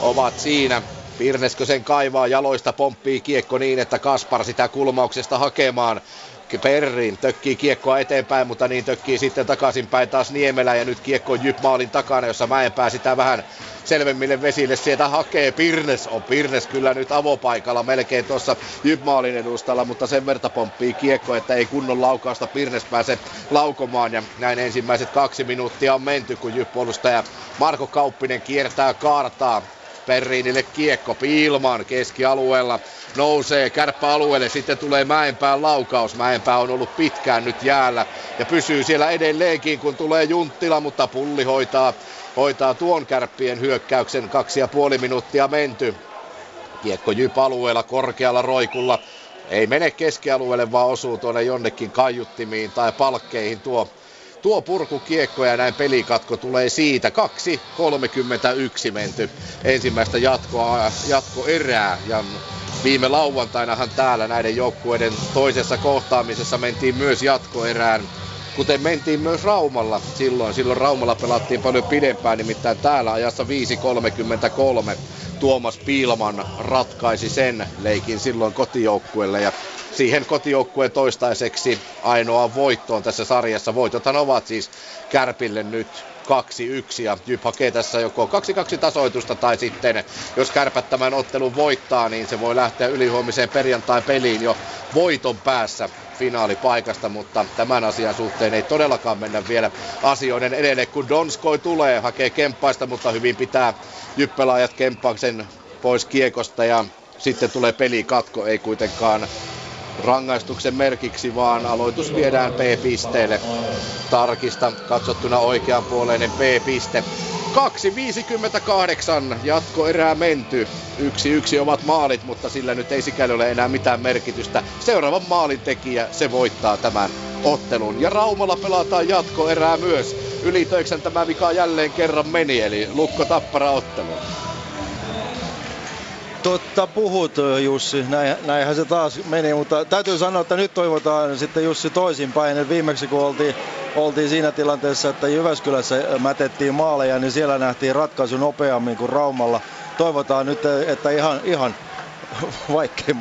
Ovat siinä. Pirneskö sen kaivaa jaloista, pomppii kiekko niin, että Kaspar sitä kulmauksesta hakemaan. Perrin tökkii kiekkoa eteenpäin, mutta niin tökkii sitten takaisinpäin taas Niemelä, ja nyt kiekko on JYP maalin takana, jossa Mäenpää sitä vähän selvemmille vesille sieltä hakee. Pirnes kyllä nyt avopaikalla melkein tuossa JYP maalin edustalla, mutta sen verta pomppii kiekko, että ei kunnon laukausta Pirnes pääse laukomaan, ja näin ensimmäiset 2 minuuttia on menty, kun JYP puolustaja Marko Kauppinen kiertää kaartaa. Perriinille kiekko Piilman keskialueella, nousee Kärppäalueelle, sitten tulee Mäenpään laukaus. Mäenpää on ollut pitkään nyt jäällä ja pysyy siellä edelleenkin, kun tulee Junttila, mutta Pulli hoitaa tuon Kärppien hyökkäyksen. 2,5 minuuttia menty. Kiekko JYP-alueella korkealla roikulla. Ei mene keskialueelle, vaan osuu tuonne jonnekin kaiuttimiin tai palkkeihin tuo purkukiekko, ja näin pelikatko tulee siitä. 2:31 menty ensimmäistä jatkoerää. Ja viime lauantainahan täällä näiden joukkueiden toisessa kohtaamisessa mentiin myös jatkoerään, kuten mentiin myös Raumalla silloin. Silloin Raumalla pelattiin paljon pidempään, nimittäin täällä ajassa 5:33. Tuomas Piilman ratkaisi sen leikin silloin kotijoukkueelle, ja siihen kotijoukkueen toistaiseksi ainoa voittoon tässä sarjassa. Voitothan ovat siis Kärpille nyt 2-1, ja JYP hakee tässä joko 2-2 tasoitusta, tai sitten jos Kärpät tämän ottelun voittaa, niin se voi lähteä ylihuomiseen perjantai-peliin jo voiton päässä finaalipaikasta, mutta tämän asian suhteen ei todellakaan mennä vielä asioiden edelle, kun Donskoi tulee, hakee Kemppaista, mutta hyvin pitää JYP-pelaajat Kemppaisen pois kiekosta, ja sitten tulee pelikatko, ei kuitenkaan rangaistuksen merkiksi, vaan aloitus viedään P-pisteelle. Tarkista katsottuna oikeanpuoleinen P-piste. 2:58 jatkoerää menty. 1-1 ovat maalit, mutta sillä nyt ei sikäli ole enää mitään merkitystä. Seuraavan maalintekijä, se voittaa tämän ottelun. Ja Raumalla pelataan jatkoerää myös. Yli 9 tämä vika jälleen kerran meni, eli Lukko Tappara ottelu. Totta puhut, Jussi, näinhän se taas meni, mutta täytyy sanoa, että nyt toivotaan sitten, Jussi, toisinpäin. Viimeksi kun oltiin siinä tilanteessa, että Jyväskylässä mätettiin maaleja, niin siellä nähtiin ratkaisu nopeammin kuin Raumalla. Toivotaan nyt, että ihan vaikkei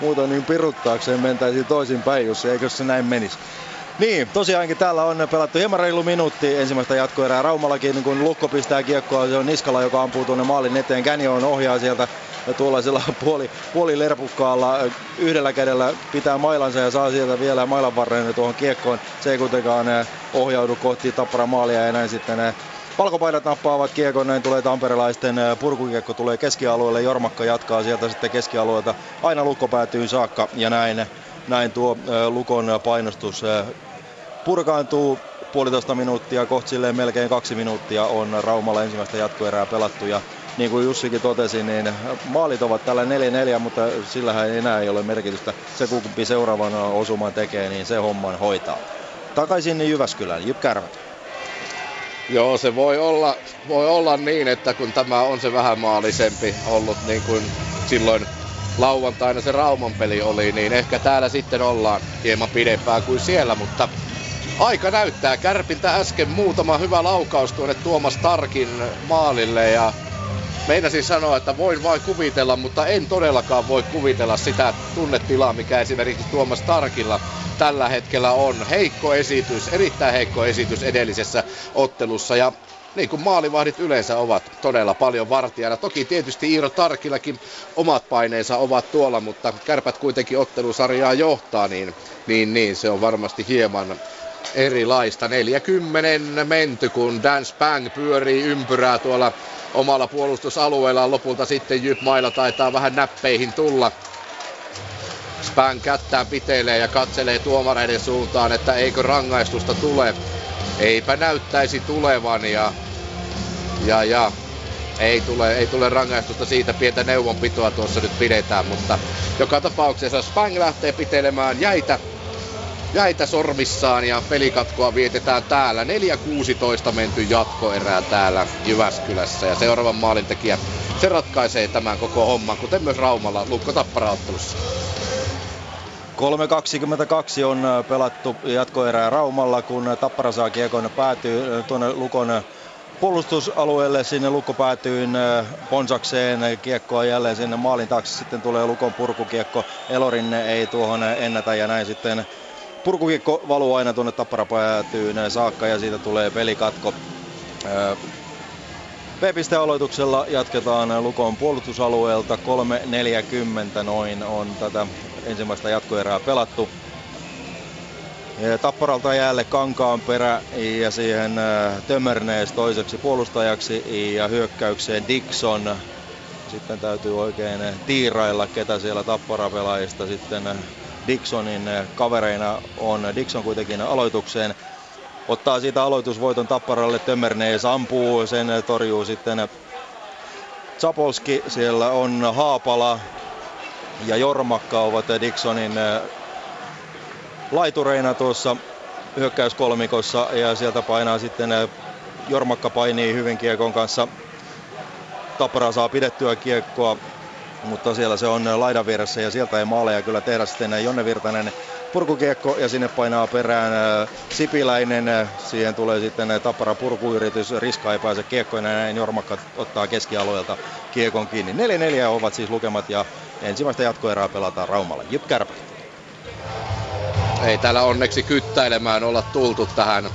muuta niin piruttaakseen mentäisiin toisinpäin, Jussi, eikös se näin menisi. Niin, tosiaankin täällä on pelattu hieman reilu minuutti ensimmäistä jatkoerää. Raumallakin kun Lukko pistää kiekkoa, se on Niskala, joka ampuu tuonne maalin eteen. Canyon ohjaa sieltä tuollaisella puolilerpukkaalla. Yhdellä kädellä pitää mailansa ja saa sieltä vielä mailan varren tuohon kiekkoon. Se ei kuitenkaan ohjaudu kohti Tappara maalia ja näin sitten Palkopaidat nappaavat kiekon, näin tulee tamperelaisten purkukiekko, tulee keskialueelle, Jormakka jatkaa sieltä sitten keskialueelta, aina Lukko päätyy saakka ja näin tuo Lukon painostus purkaantuu. 1,5 minuuttia, kohtsilleen melkein 2 minuuttia on Raumalla ensimmäistä jatkoerää pelattu ja niin kuin Jussikin totesi, niin maalit ovat tällä 4-4, mutta sillähän enää ei ole merkitystä. Se kumpi seuraavan osuman tekee, niin se homman hoitaa. Takaisin Jyväskylään, JYP Kärpät. Joo, se voi olla niin, että kun tämä on se vähän maalisempi ollut niin kuin silloin lauantaina se Rauman peli oli, niin ehkä täällä sitten ollaan hieman pidempään kuin siellä, mutta aika näyttää. Kärpiltä äsken muutama hyvä laukaus tuonne Tuomas Tarkin maalille ja meinasin sanoa, että voin vain kuvitella, mutta en todellakaan voi kuvitella sitä tunnetilaa, mikä esimerkiksi Tuomas Tarkilla tällä hetkellä on. Heikko esitys, erittäin heikko esitys edellisessä ottelussa ja niin kuin maalivahdit yleensä ovat todella paljon vartijana. Toki tietysti Iiro Tarkillakin omat paineensa ovat tuolla, mutta Kärpät kuitenkin ottelusarjaa johtaa, niin se on varmasti hieman erilaista. 40 menty, kun Dan Spang pyörii ympyrää tuolla omalla puolustusalueellaan. Lopulta sitten JYP-mailla taitaa vähän näppeihin tulla. Spang kättään pitelee ja katselee tuomareiden suuntaan, että eikö rangaistusta tule. Eipä näyttäisi tulevan ja ei tule rangaistusta, siitä pientä neuvonpitoa tuossa nyt pidetään, mutta joka tapauksessa Spang lähtee pitelemään jäitä sormissaan ja pelikatkoa vietetään täällä. 4.16 menty jatkoerää täällä Jyväskylässä ja seuraavan maalintekijä se ratkaisee tämän koko homman, kuten myös Raumalla Lukko Tappara-ottelussa. 3.22 on pelattu jatkoerää Raumalla, kun Tappara saa kiekon, päätyy tuonne Lukon puolustusalueelle, sinne Lukko päätyy ponsakseen kiekkoa jälleen sinne maalin taakse, sitten tulee Lukon purkukiekko, Elorinne ei tuohon ennätä ja näin sitten purkukiekko valuu aina tuonne Tappara päätyyn saakka ja siitä tulee pelikatko. P-pistealoituksella jatketaan Lukon puolustusalueelta. 3.40 noin on tätä ensimmäistä jatkoerää pelattu. Tapparalta jäälle Kankaanperä ja siihen Tömmernees toiseksi puolustajaksi ja hyökkäykseen Dixon. Sitten täytyy oikein tiirailla, ketä siellä Tappara-pelaajista sitten Dixonin kavereina on. Dixon kuitenkin aloitukseen. Ottaa siitä aloitusvoiton Tapparalle, Tömmernees ampuu, sen torjuu sitten Zapolski, siellä on Haapala ja Jormakka ovat Dixonin laitureina tuossa hyökkäyskolmikossa ja sieltä painaa sitten, Jormakka painii hyvin kiekon kanssa, Tappara saa pidettyä kiekkoa, mutta siellä se on laidan vieressä ja sieltä ei maaleja kyllä tehdä. Sitten Jonne Virtanen purkukiekko ja sinne painaa perään Sipiläinen, siihen tulee sitten Tappara purkuyritys, Riska ei pääse kiekkoina ja näin Jormakka ottaa keskialueelta kiekon kiinni. 4-4 ovat siis lukemat ja ensimmäistä jatkoerää pelataan Raumalla. JYP Kärpät. Ei täällä onneksi kyttäilemään olla tultu tähän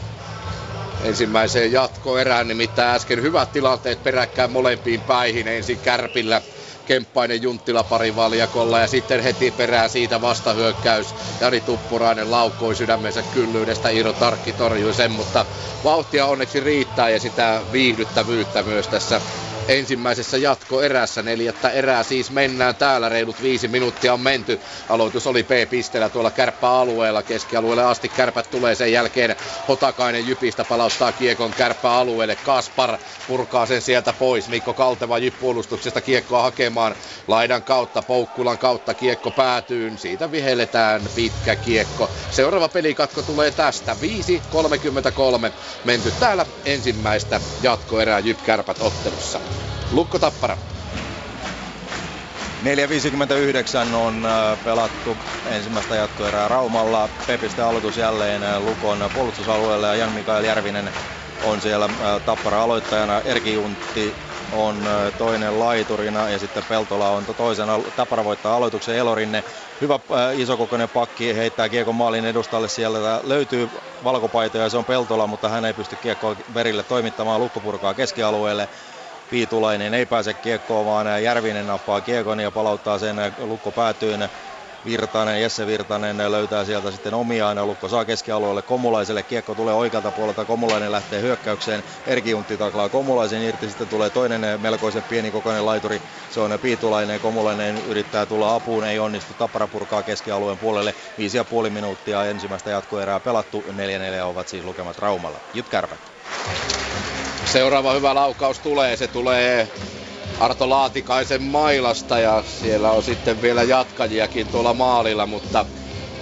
ensimmäiseen jatkoerään, nimittäin äsken hyvät tilanteet peräkkäin molempiin päihin, ensin Kärpillä Kemppainen Junttila pari valjakolla ja sitten heti perään siitä vastahyökkäys. Jari Tuppurainen laukoi sydämensä kyllyydestä, Iiro Tarkki torjui sen, mutta vauhtia onneksi riittää ja sitä viihdyttävyyttä myös tässä ensimmäisessä jatkoerässä. 4. erää siis mennään täällä, reilut 5 minuuttia on menty. Aloitus oli P-pisteellä tuolla kärppäalueella, keskialueelle asti Kärpät tulee, sen jälkeen Hotakainen JYPistä palauttaa kiekon kärppäalueelle. Kaspar purkaa sen sieltä pois, Mikko Kalteva JYP-puolustuksesta kiekkoa hakemaan laidan kautta, Poukkulan kautta kiekko päätyyn, siitä vihelletään pitkä kiekko. Seuraava pelikatko tulee tästä, 5.33 menty täällä ensimmäistä jatkoerää JYP-Kärpät ottelussa. Lukko Tappara. 4.59 on pelattu ensimmäistä jatkoerää Raumalla. Pepistä aloitus jälleen Lukon puolustusalueella ja Jan-Mikael Järvinen on siellä Tappara aloittajana. Erki Juntti on toinen laiturina ja sitten Peltola on toisena. Tappara voittaa aloituksen, Elorinne. Hyvä isokokoinen pakki heittää kiekon maalin edustalle. Siellä löytyy valkopaitoja ja se on Peltola, mutta hän ei pysty kiekkoa verille toimittamaan. Lukko purkaa keskialueelle. Piitulainen ei pääse kiekkoon, vaan Järvinen nappaa kiekon ja palauttaa sen. Lukko päätyy. Virtanen, Jesse Virtanen löytää sieltä sitten omiaan. Lukko saa keskialueelle Komulaiselle. Kiekko tulee oikealta puolelta. Komulainen lähtee hyökkäykseen. Erki Juntti taklaa Komulaisen irti. Sitten tulee toinen melkoisen pienikokoinen laituri. Se on Piitulainen. Komulainen yrittää tulla apuun. Ei onnistu. Tappara purkaa keskialueen puolelle. 5,5 minuuttia ensimmäistä jatkoerää pelattu. 4-4 ovat siis lukemat Raumalla. JYP Kärpät. Seuraava hyvä laukaus tulee. Se tulee Arto Laatikaisen mailasta ja siellä on sitten vielä jatkajiakin tuolla maalilla, mutta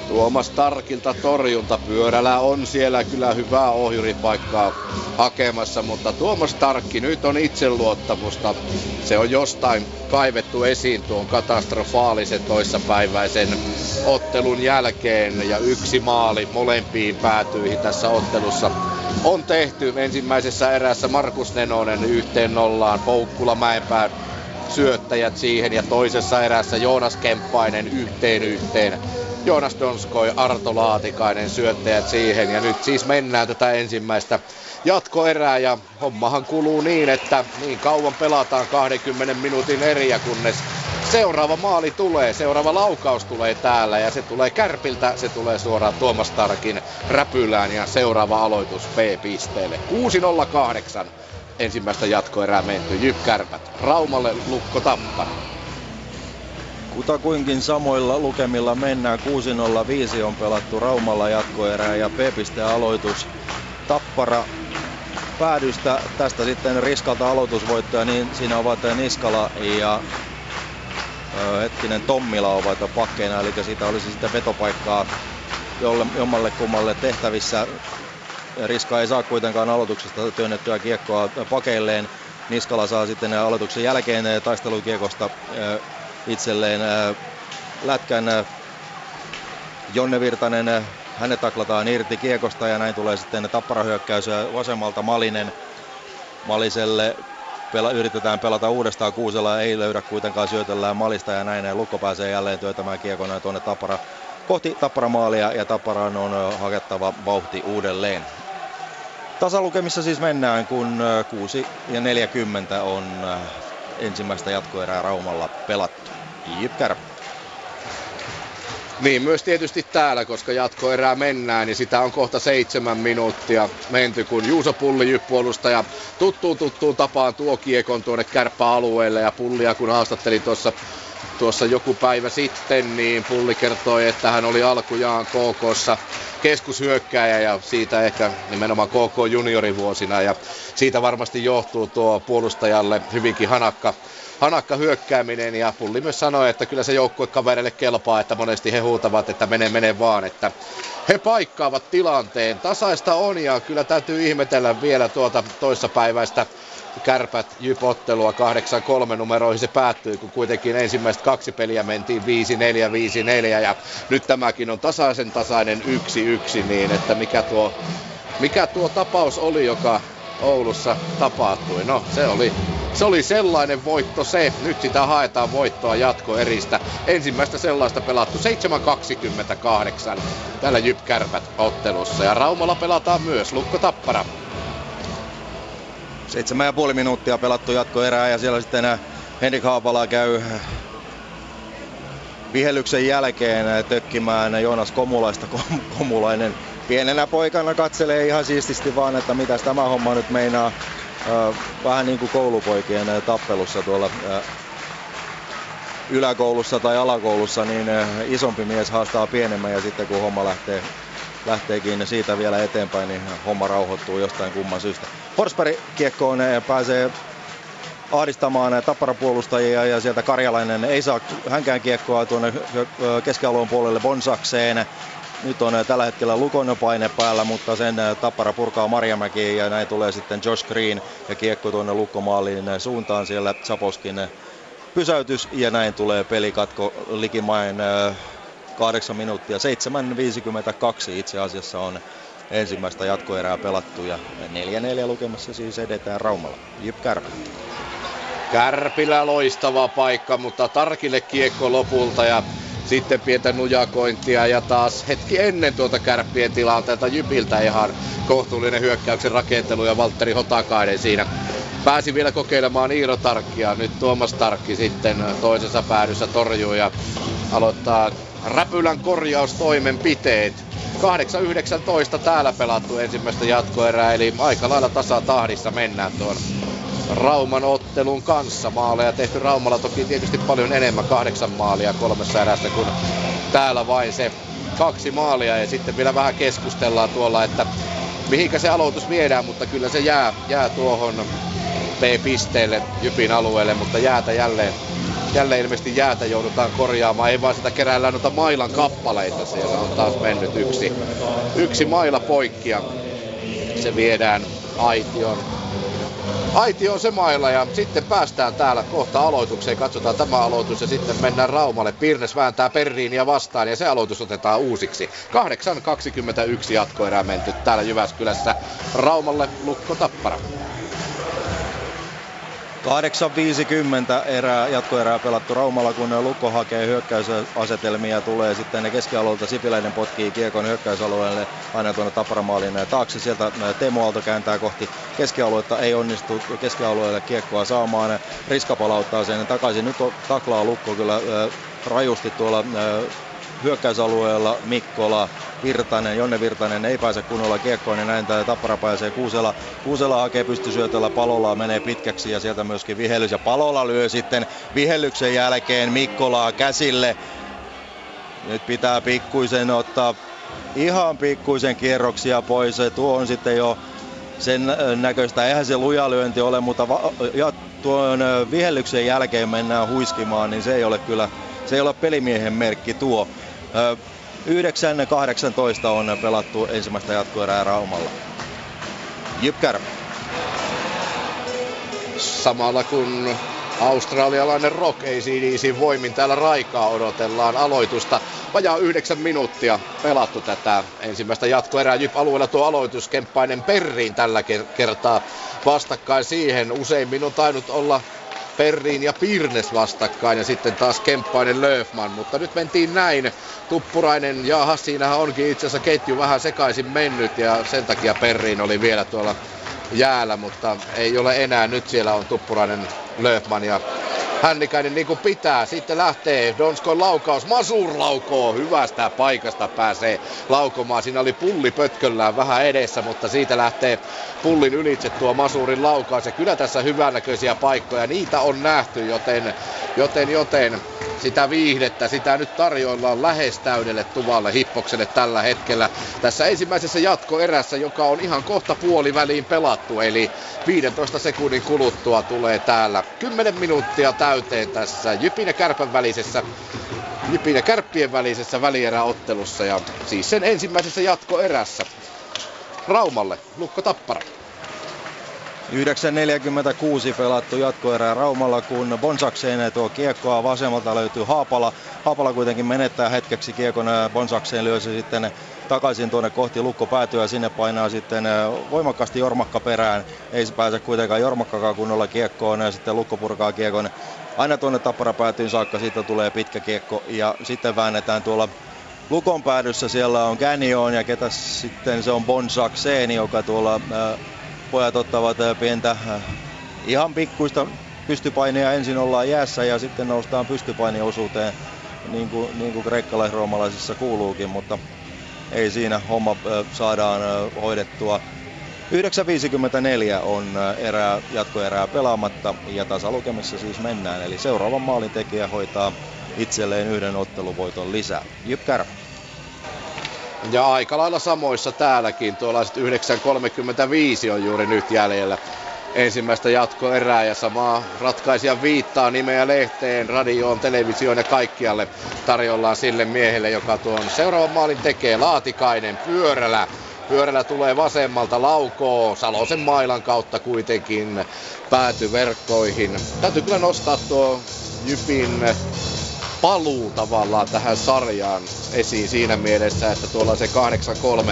Tuomas Tarkilta torjunta. Pyörällä on siellä kyllä hyvää ohjuripaikkaa hakemassa, mutta Tuomas Tarkki nyt on itseluottamusta. Se on jostain kaivettu esiin tuon katastrofaalisen toissapäiväisen ottelun jälkeen ja yksi maali molempiin päätyihin tässä ottelussa on tehty. Ensimmäisessä erässä Markus Nenonen 1-0, Poukkula Mäenpää syöttäjät siihen ja toisessa erässä Joonas Kemppainen 1-1. Joonas Donskoi, Arto Laatikainen syöttäjät siihen ja nyt siis mennään tätä ensimmäistä jatkoerää ja hommahan kuluu niin, että niin kauan pelataan 20 minuutin eriä, kunnes seuraava maali tulee, seuraava laukaus tulee täällä ja se tulee Kärpiltä, se tulee suoraan Tuomas Tarkin räpylään ja seuraava aloitus P-pisteelle. 6-0-8 ensimmäistä jatkoerää menty. JYP Kärpät Raumalle, Lukko Tappara. Kutakuinkin samoilla lukemilla mennään. 6-0-5 on pelattu Raumalla jatkoerää ja P-pistealoitus Tappara päädystä. Tästä sitten Riskalta aloitusvoittoja, niin siinä ovat Niskala ja Tommila ovat pakkeina, eli siitä olisi sitä vetopaikkaa jommalle kummalle tehtävissä. Riska ei saa kuitenkaan aloituksesta työnnettyä kiekkoa pakeilleen. Niskala saa sitten aloituksen jälkeen taistelukiekosta itselleen lätkän. Jonne Virtanen, hänet taklataan irti kiekosta ja näin tulee sitten tapparahyökkäys vasemmalta Maliselle. Yritetään pelata uudestaan Kuusella, ei löydä kuitenkaan, syötellään Malista ja näin Lukko pääsee jälleen työtämään kiekona tuonne Tappara kohti Tapparamaalia ja Tapparan on hakettava vauhti uudelleen. Tasalukemissa siis mennään, kun 6:40 on ensimmäistä jatkoerää Raumalla pelattu. JYP Kärpät. Niin myös tietysti täällä, koska jatkoerää mennään, niin sitä on kohta 7 minuuttia menty, kun Juuso Pulli JYP-puolustaja tuttuun tapaan tuo kiekon tuonne kärppäalueelle ja Pullia kun haastattelin tuossa joku päivä sitten, niin Pulli kertoi, että hän oli alkujaan KK:ssa keskushyökkääjä ja siitä ehkä nimenomaan KK juniorivuosina ja siitä varmasti johtuu tuo puolustajalle hyvinkin hanakka hyökkääminen ja Pulli myös sanoi, että kyllä se joukkuekavereille kelpaa, että monesti he huutavat, että mene vaan, että he paikkaavat tilanteen. Tasaista on ja kyllä täytyy ihmetellä vielä tuota toissapäiväistä Kärpät JYP-ottelua. 8-3 numeroihin se päättyy, kun kuitenkin ensimmäistä 2 peliä mentiin 5-4 ja nyt tämäkin on tasainen 1-1, niin että mikä tuo tapaus oli, joka Oulussa tapahtui. No se oli sellainen voitto se. Nyt sitä haetaan voittoa jatkoeristä. Ensimmäistä sellaista pelattu 7:28 täällä JYP Kärpät ottelussa. Ja Raumalla pelataan myös Lukko Tappara. 7,5 minuuttia pelattu jatkoerää ja siellä sitten Henrik Haapala käy vihelyksen jälkeen tökkimään Jonas Komulaista. Komulainen pienenä poikana katselee ihan siististi vaan, että mitäs tämä homma nyt meinaa. Vähän niin kuin koulupoikien tappelussa tuolla yläkoulussa tai alakoulussa, niin isompi mies haastaa pienemmän ja sitten kun homma lähteekin siitä vielä eteenpäin, niin homma rauhoittuu jostain kumman syystä. Forsberg kiekkoon pääsee ahdistamaan tapparapuolustajia ja sieltä Karjalainen ei saa hänkään kiekkoa tuonne keskialueen puolelle Bonsakseen. Nyt on tällä hetkellä Lukon paine päällä, mutta sen Tappara purkaa Marjamäki ja näin tulee sitten Josh Green ja kiekko tuonne Lukkomaaliin suuntaan. Siellä Saposkin pysäytys ja näin tulee pelikatko likimain 8 minuuttia. 7.52 itse asiassa on ensimmäistä jatkoerää pelattu ja 4-4 lukemassa siis edetään Raumalla. JYP Kärpät. Kärpillä loistava paikka, mutta Tarkille kiekko lopulta ja sitten pientä nujakointia ja taas hetki ennen tuota Kärppien tilanteelta Jypiltä ihan kohtuullinen hyökkäyksen rakentelu ja Valtteri Hotakainen siinä pääsi vielä kokeilemaan Iiro Tarkkia. Nyt Tuomas Tarkki sitten toisessa päädyssä torjuu ja aloittaa räpylän korjaustoimenpiteet. 8-19 täällä pelattu ensimmäistä jatkoerää, eli aika lailla tasatahdissa mennään tuon Rauman ottelun kanssa. Maaleja tehty Raumalla toki tietysti paljon enemmän, 8 maalia 3 erästä kuin täällä vain se 2 maalia. Ja sitten vielä vähän keskustellaan tuolla, että mihinkä se aloitus viedään, mutta kyllä se jää tuohon B-pisteelle Jypin alueelle, mutta jäätä jälleen ilmeisesti jäätä joudutaan korjaamaan. Ei vaan sitä keräillään noita mailan kappaleita, siellä on taas mennyt yksi maila poikki ja se viedään aitioon. Aitio on se mailla ja sitten päästään täällä kohta aloitukseen. Katsotaan tämä aloitus ja sitten mennään Raumalle. Pirnes vääntää Perriiniä vastaan ja se aloitus otetaan uusiksi. 8.21 jatkoerää menty täällä Jyväskylässä. Raumalle Lukko Tappara. 8.50 jatkoerää pelattu Raumalla, kun Lukko hakee hyökkäysasetelmia ja tulee sitten ne keskialueelta. Sipiläinen potkii kiekon hyökkäysalueelle aina tuonne Tapparamaalin taakse. Sieltä Teemu Aalto kääntää kohti keskialuetta, ei onnistu keskialueelle kiekkoa saamaan. Riska palauttaa sen takaisin. Nyt taklaa Lukko kyllä rajusti tuolla hyökkäysalueella. Mikkola, Virtanen, Jonne Virtanen ei pääse kunnolla kiekkoon, niin näin tämä Tappara pääsee Kuusela. Kuusela hakee pystysyötöllä, Palola menee pitkäksi ja sieltä myöskin vihellys. Ja Palola lyö sitten vihellyksen jälkeen Mikkolaa käsille. Nyt pitää pikkuisen ottaa ihan pikkuisen kierroksia pois. Tuo on sitten jo sen näköistä. Eihän se luja lyönti ole, mutta tuon vihellyksen jälkeen mennään huiskimaan, niin se ei ole kyllä... Se ei ole pelimiehen merkki tuo. 9.18 on pelattu ensimmäistä jatkoerää Raumalla. JYP. Samalla kun australialainen Rock ACDC:n voimin täällä raikaa odotellaan aloitusta. Vajaa 9 minuuttia pelattu tätä ensimmäistä jatkoerää. JYP-alueella tuo aloitus Kemppainen Perriin tällä kertaa vastakkain siihen. Useimmin on tainnut olla Perriin ja Pirnes vastakkain ja sitten taas Kemppainen Löfman, mutta nyt mentiin näin. Tuppurainen, jaha, siinähän onkin itse asiassa ketju vähän sekaisin mennyt ja sen takia Perriin oli vielä tuolla jäällä, mutta ei ole enää. Nyt siellä on Tuppurainen, Löfman ja Hännikäinen niin kuin pitää. Sitten lähtee Donskoin laukaus. Masur laukoo. Hyvästä paikasta pääsee laukomaan. Siinä oli Pulli pötköllään vähän edessä, mutta siitä lähtee Pullin ylitse tuo Masurin laukaus. Ja kyllä tässä hyvännäköisiä paikkoja. Niitä on nähty, joten sitä viihdettä, sitä nyt tarjoillaan lähes täydelle tuvalle Hippokselle tällä hetkellä. Tässä ensimmäisessä jatkoerässä, joka on ihan kohta puoliväliin pelattu, eli 15 sekunnin kuluttua tulee täällä 10 minuuttia täyteen tässä Jypin ja Kärppien välisessä välieräottelussa ja siis sen ensimmäisessä jatkoerässä. Raumalle Lukko Tappara. 9.46 pelattu jatkoerää Raumalla, kun Bonsakseen tuo kiekkoa vasemmalta löytyy Haapala. Haapala kuitenkin menettää hetkeksi kiekon Bonsakseen, lyö se sitten takaisin tuonne kohti Lukko päätyä ja sinne painaa sitten voimakkaasti Jormakka perään. Ei se pääse kuitenkaan Jormakkakaan kunnolla kiekkoon ja sitten Lukko purkaa kiekon aina tuonne Tappara päätyyn saakka. Siitä tulee pitkä kiekko ja sitten väännetään tuolla Lukon päädyssä. Siellä on Canyon ja ketä sitten se on Bonsakseen, joka tuolla... Pojat ottavat pientä ihan pikkuista pystypainia. Ensin ollaan jäässä ja sitten noustaan pystypainiosuuteen, niin kuin kreikkalais-roomalaisissa kuuluukin, mutta ei siinä homma saadaan hoidettua. 9.54 on jatkoerää pelaamatta ja tasalukemissa siis mennään. Eli seuraavan maalintekijä hoitaa itselleen yhden otteluvoiton lisää. JYP. Ja aika lailla samoissa täälläkin, tuollaiset 9.35 on juuri nyt jäljellä ensimmäistä jatkoerää ja samaa ratkaisijan viittaa, nimeä lehteen, radioon, televisioon ja kaikkialle tarjollaan sille miehelle, joka tuon seuraavan maalin tekee. Laatikainen pyörällä. Pyörällä tulee vasemmalta, laukoo Salosen mailan kautta kuitenkin päätyverkkoihin. Täytyy kyllä nostaa tuo JYPin paluu tavallaan tähän sarjaan esiin siinä mielessä, että tuolla se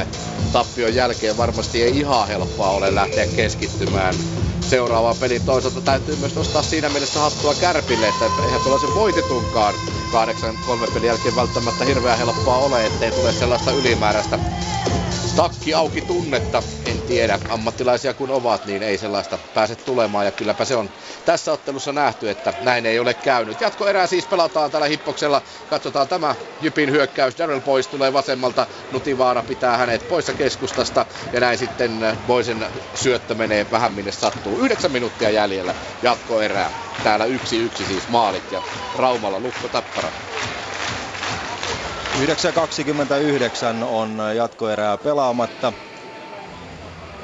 8-3 tappion jälkeen varmasti ei ihan helppoa ole lähteä keskittymään seuraavaan peliin. Toisaalta täytyy myös nostaa siinä mielessä hattua Kärpille, että eihän tuollaisen voitetunkaan 8-3 pelin jälkeen välttämättä hirveän helppoa ole, ettei tule sellaista ylimääräistä takki auki tunnetta. En tiedä, ammattilaisia kun ovat, niin ei sellaista pääse tulemaan, ja kylläpä se on tässä ottelussa nähty, että näin ei ole käynyt. Jatkoerää siis pelataan täällä Hippoksella, katsotaan tämä JYPin hyökkäys, Darryl Boyce tulee vasemmalta, Nutivaara pitää hänet poissa keskustasta, ja näin sitten Boysen syöttö menee vähän minne sattuu. 9 minuuttia jäljellä jatkoerää, täällä 1-1 siis maalit, ja Raumalla Lukko Tappara. 9.29 on jatkoerää pelaamatta.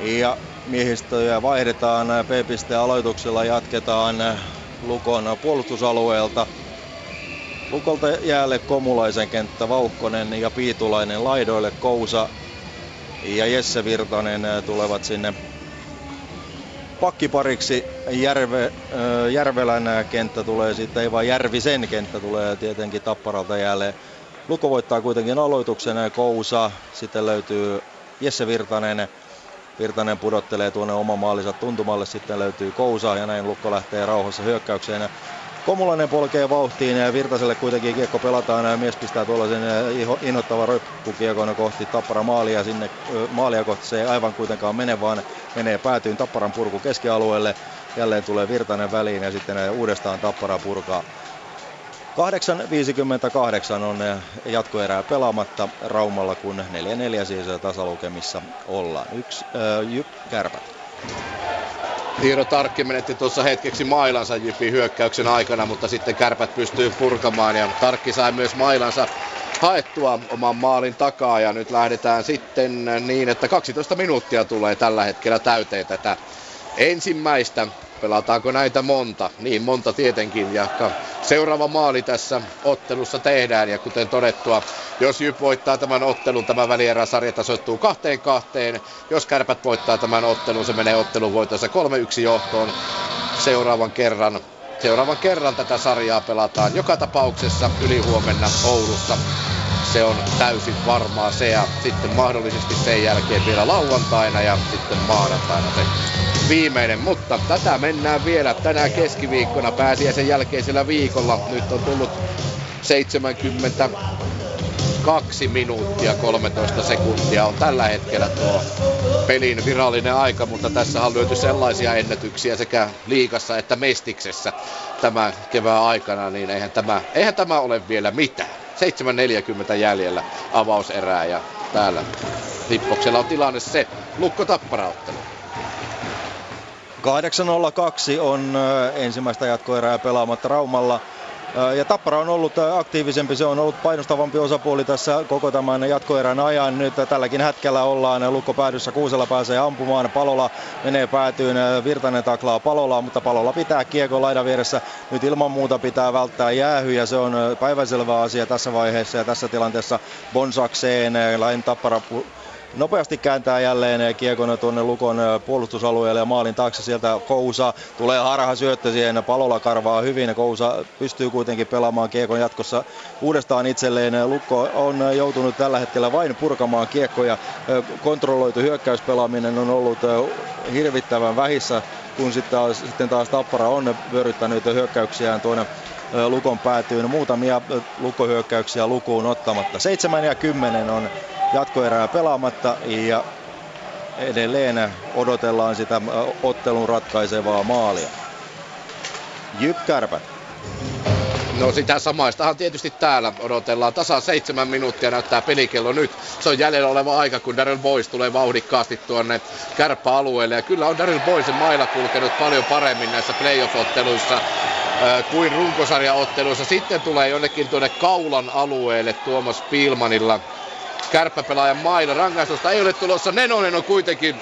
Ja miehistöjä vaihdetaan P-pisteen aloituksella, jatketaan Lukon puolustusalueelta. Lukolta jäälle Komulaisen kenttä, Vauhkonen ja Piitulainen laidoille, Kousa ja Jesse Virtanen tulevat sinne pakkipariksi. Järvelän kenttä tulee sitten, ei vaan Järvisen kenttä tulee tietenkin Tapparalta jäälle. Lukko voittaa kuitenkin aloituksen, Kousa, sitten löytyy Jesse Virtanen. Virtanen pudottelee tuonne oman maalinsa tuntumalle, sitten löytyy Kousa ja näin Lukko lähtee rauhassa hyökkäykseen. Komulainen polkee vauhtiin ja Virtaselle kuitenkin kiekko pelataan ja mies pistää tuollaisen innoittavan roippukiekon kohti Tappara maalia. Sinne maalia kohti se ei aivan kuitenkaan mene, vaan menee päätyyn Tapparan purku keskialueelle. Jälleen tulee Virtanen väliin ja sitten uudestaan Tappara purkaa. 8.58 on jatkoerää pelaamatta Raumalla, kun 4-4 siis tasalukemissa ollaan. Kärpät. Iiro Tarkki menetti tuossa hetkeksi mailansa JYPin hyökkäyksen aikana, mutta sitten Kärpät pystyy purkamaan ja Tarkki sai myös mailansa haettua oman maalin takaa. Ja nyt lähdetään sitten niin, että 12 minuuttia tulee tällä hetkellä täyteen tätä ensimmäistä. Pelataanko näitä monta? Niin, monta tietenkin. Ja seuraava maali tässä ottelussa tehdään. Ja kuten todettua, jos JYP voittaa tämän ottelun, tämä välierä-sarja tasoittuu 2-2. Jos Kärpät voittaa tämän ottelun, se menee ottelun voitossa 3-1 johtoon. Seuraavan kerran tätä sarjaa pelataan joka tapauksessa ylihuomenna Oulussa. Se on täysin varmaa se, ja sitten mahdollisesti sen jälkeen vielä lauantaina ja sitten maanantaina se viimeinen. Mutta tätä mennään vielä tänään keskiviikkona pääsiäisen jälkeisellä viikolla. Nyt on tullut 72 minuuttia 13 sekuntia on tällä hetkellä tuo pelin virallinen aika, mutta tässä on löyty sellaisia ennätyksiä sekä liigassa että mestiksessä tämän kevään aikana, niin eihän tämä ole vielä mitään. 7.40 jäljellä avauserää ja täällä Hippoksella on tilanne se Lukko Tappara-ottelu. 8.02 on ensimmäistä jatkoerää pelaamatta Raumalla. Ja Tappara on ollut aktiivisempi, se on ollut painostavampi osapuoli tässä koko tämän jatkoerän ajan. Nyt tälläkin hetkellä ollaan Lukko päädyssä, Kuusella pääsee ampumaan, Palola menee päätyyn, Virtanen taklaa Palolaa, mutta Palola pitää kiekon laidan vieressä. Nyt ilman muuta pitää välttää jäähy ja se on päivänselvä asia tässä vaiheessa ja tässä tilanteessa Bonsakseen lain Tappara nopeasti kääntää jälleen kiekon tuonne Lukon puolustusalueelle ja maalin taakse sieltä Kousa. Tulee harha syöttö siihen, Palola karvaa hyvin. Kousa pystyy kuitenkin pelaamaan kiekon jatkossa uudestaan itselleen. Lukko on joutunut tällä hetkellä vain purkamaan kiekkoja. Kontrolloitu hyökkäyspelaaminen on ollut hirvittävän vähissä, kun sitten taas Tappara on vyöryttänyt hyökkäyksiään tuonne Lukon päätyyn. Muutamia lukkohyökkäyksiä lukuun ottamatta. 7.10 on jatkoerää pelaamatta ja edelleen odotellaan sitä ottelun ratkaisevaa maalia. JYP Kärpät. No sitä samaistahan tietysti täällä odotellaan. Tasan 7 minuuttia näyttää pelikello nyt. Se on jäljellä oleva aika, kun Darryl Boyce tulee vauhdikkaasti tuonne kärppäalueelle. Ja kyllä on Darryl Boycen maila kulkenut paljon paremmin näissä playoff-otteluissa kuin runkosarjaotteluissa. Sitten tulee jonnekin tuonne kaulan alueelle Tuomas Pilmanilla kärppäpelaajan mailla. Rangaistusta ei ole tulossa. Nenonen on kuitenkin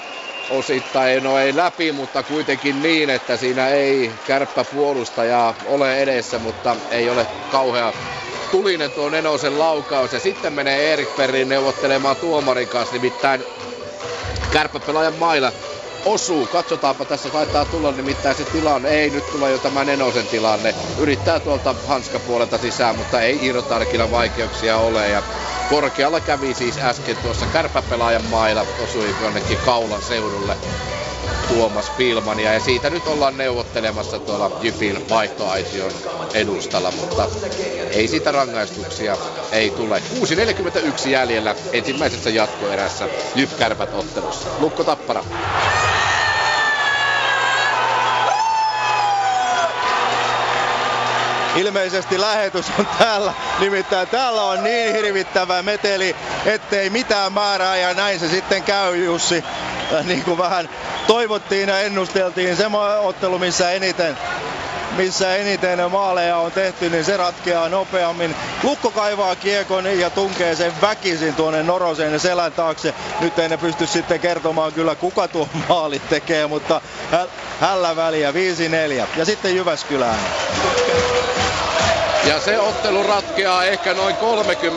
osittain, no ei läpi, mutta kuitenkin niin, että siinä ei kärppäpuolustajaa ole edessä, mutta ei ole kauhea tulinen tuo Nenosen laukaus. Ja sitten menee Erik Perrin neuvottelemaan tuomarin kanssa, nimittäin kärppäpelaajan mailla osuu. Katsotaanpa, tässä taitaa tulla nimittäin se tilanne. Ei, nyt tulee jo tämä Nenosen tilanne. Yrittää tuolta hanskapuolelta sisään, mutta ei Iiro Tarkilla vaikeuksia ole. Ja korkealla kävi siis äsken tuossa kärpäpelaajan mailla. Osui jonnekin kaulan seudulle. Tuomas Pilmania, ja siitä nyt ollaan neuvottelemassa tuolla JYPin vaihtoaition edustalla, mutta ei sitä rangaistuksia ei tule. 6.41 jäljellä ensimmäisessä jatkoerässä JYP-Kärpät ottelussa. Lukko Tappara. Ilmeisesti lähetys on täällä, nimittäin täällä on niin hirvittävä meteli, ettei mitään määrää, ja näin se sitten käy, Jussi. Niin kuin vähän toivottiin ja ennusteltiin, se ottelu, missä eniten maaleja on tehty, niin se ratkeaa nopeammin. Lukko kaivaa kiekon ja tunkee sen väkisin tuonne Norosen selän taakse. Nyt ei ne pysty sitten kertomaan kyllä, kuka tuo maali tekee, mutta hällä väliä 5-4. Ja sitten Jyväskylään. Ja se ottelu ratkeaa ehkä noin 30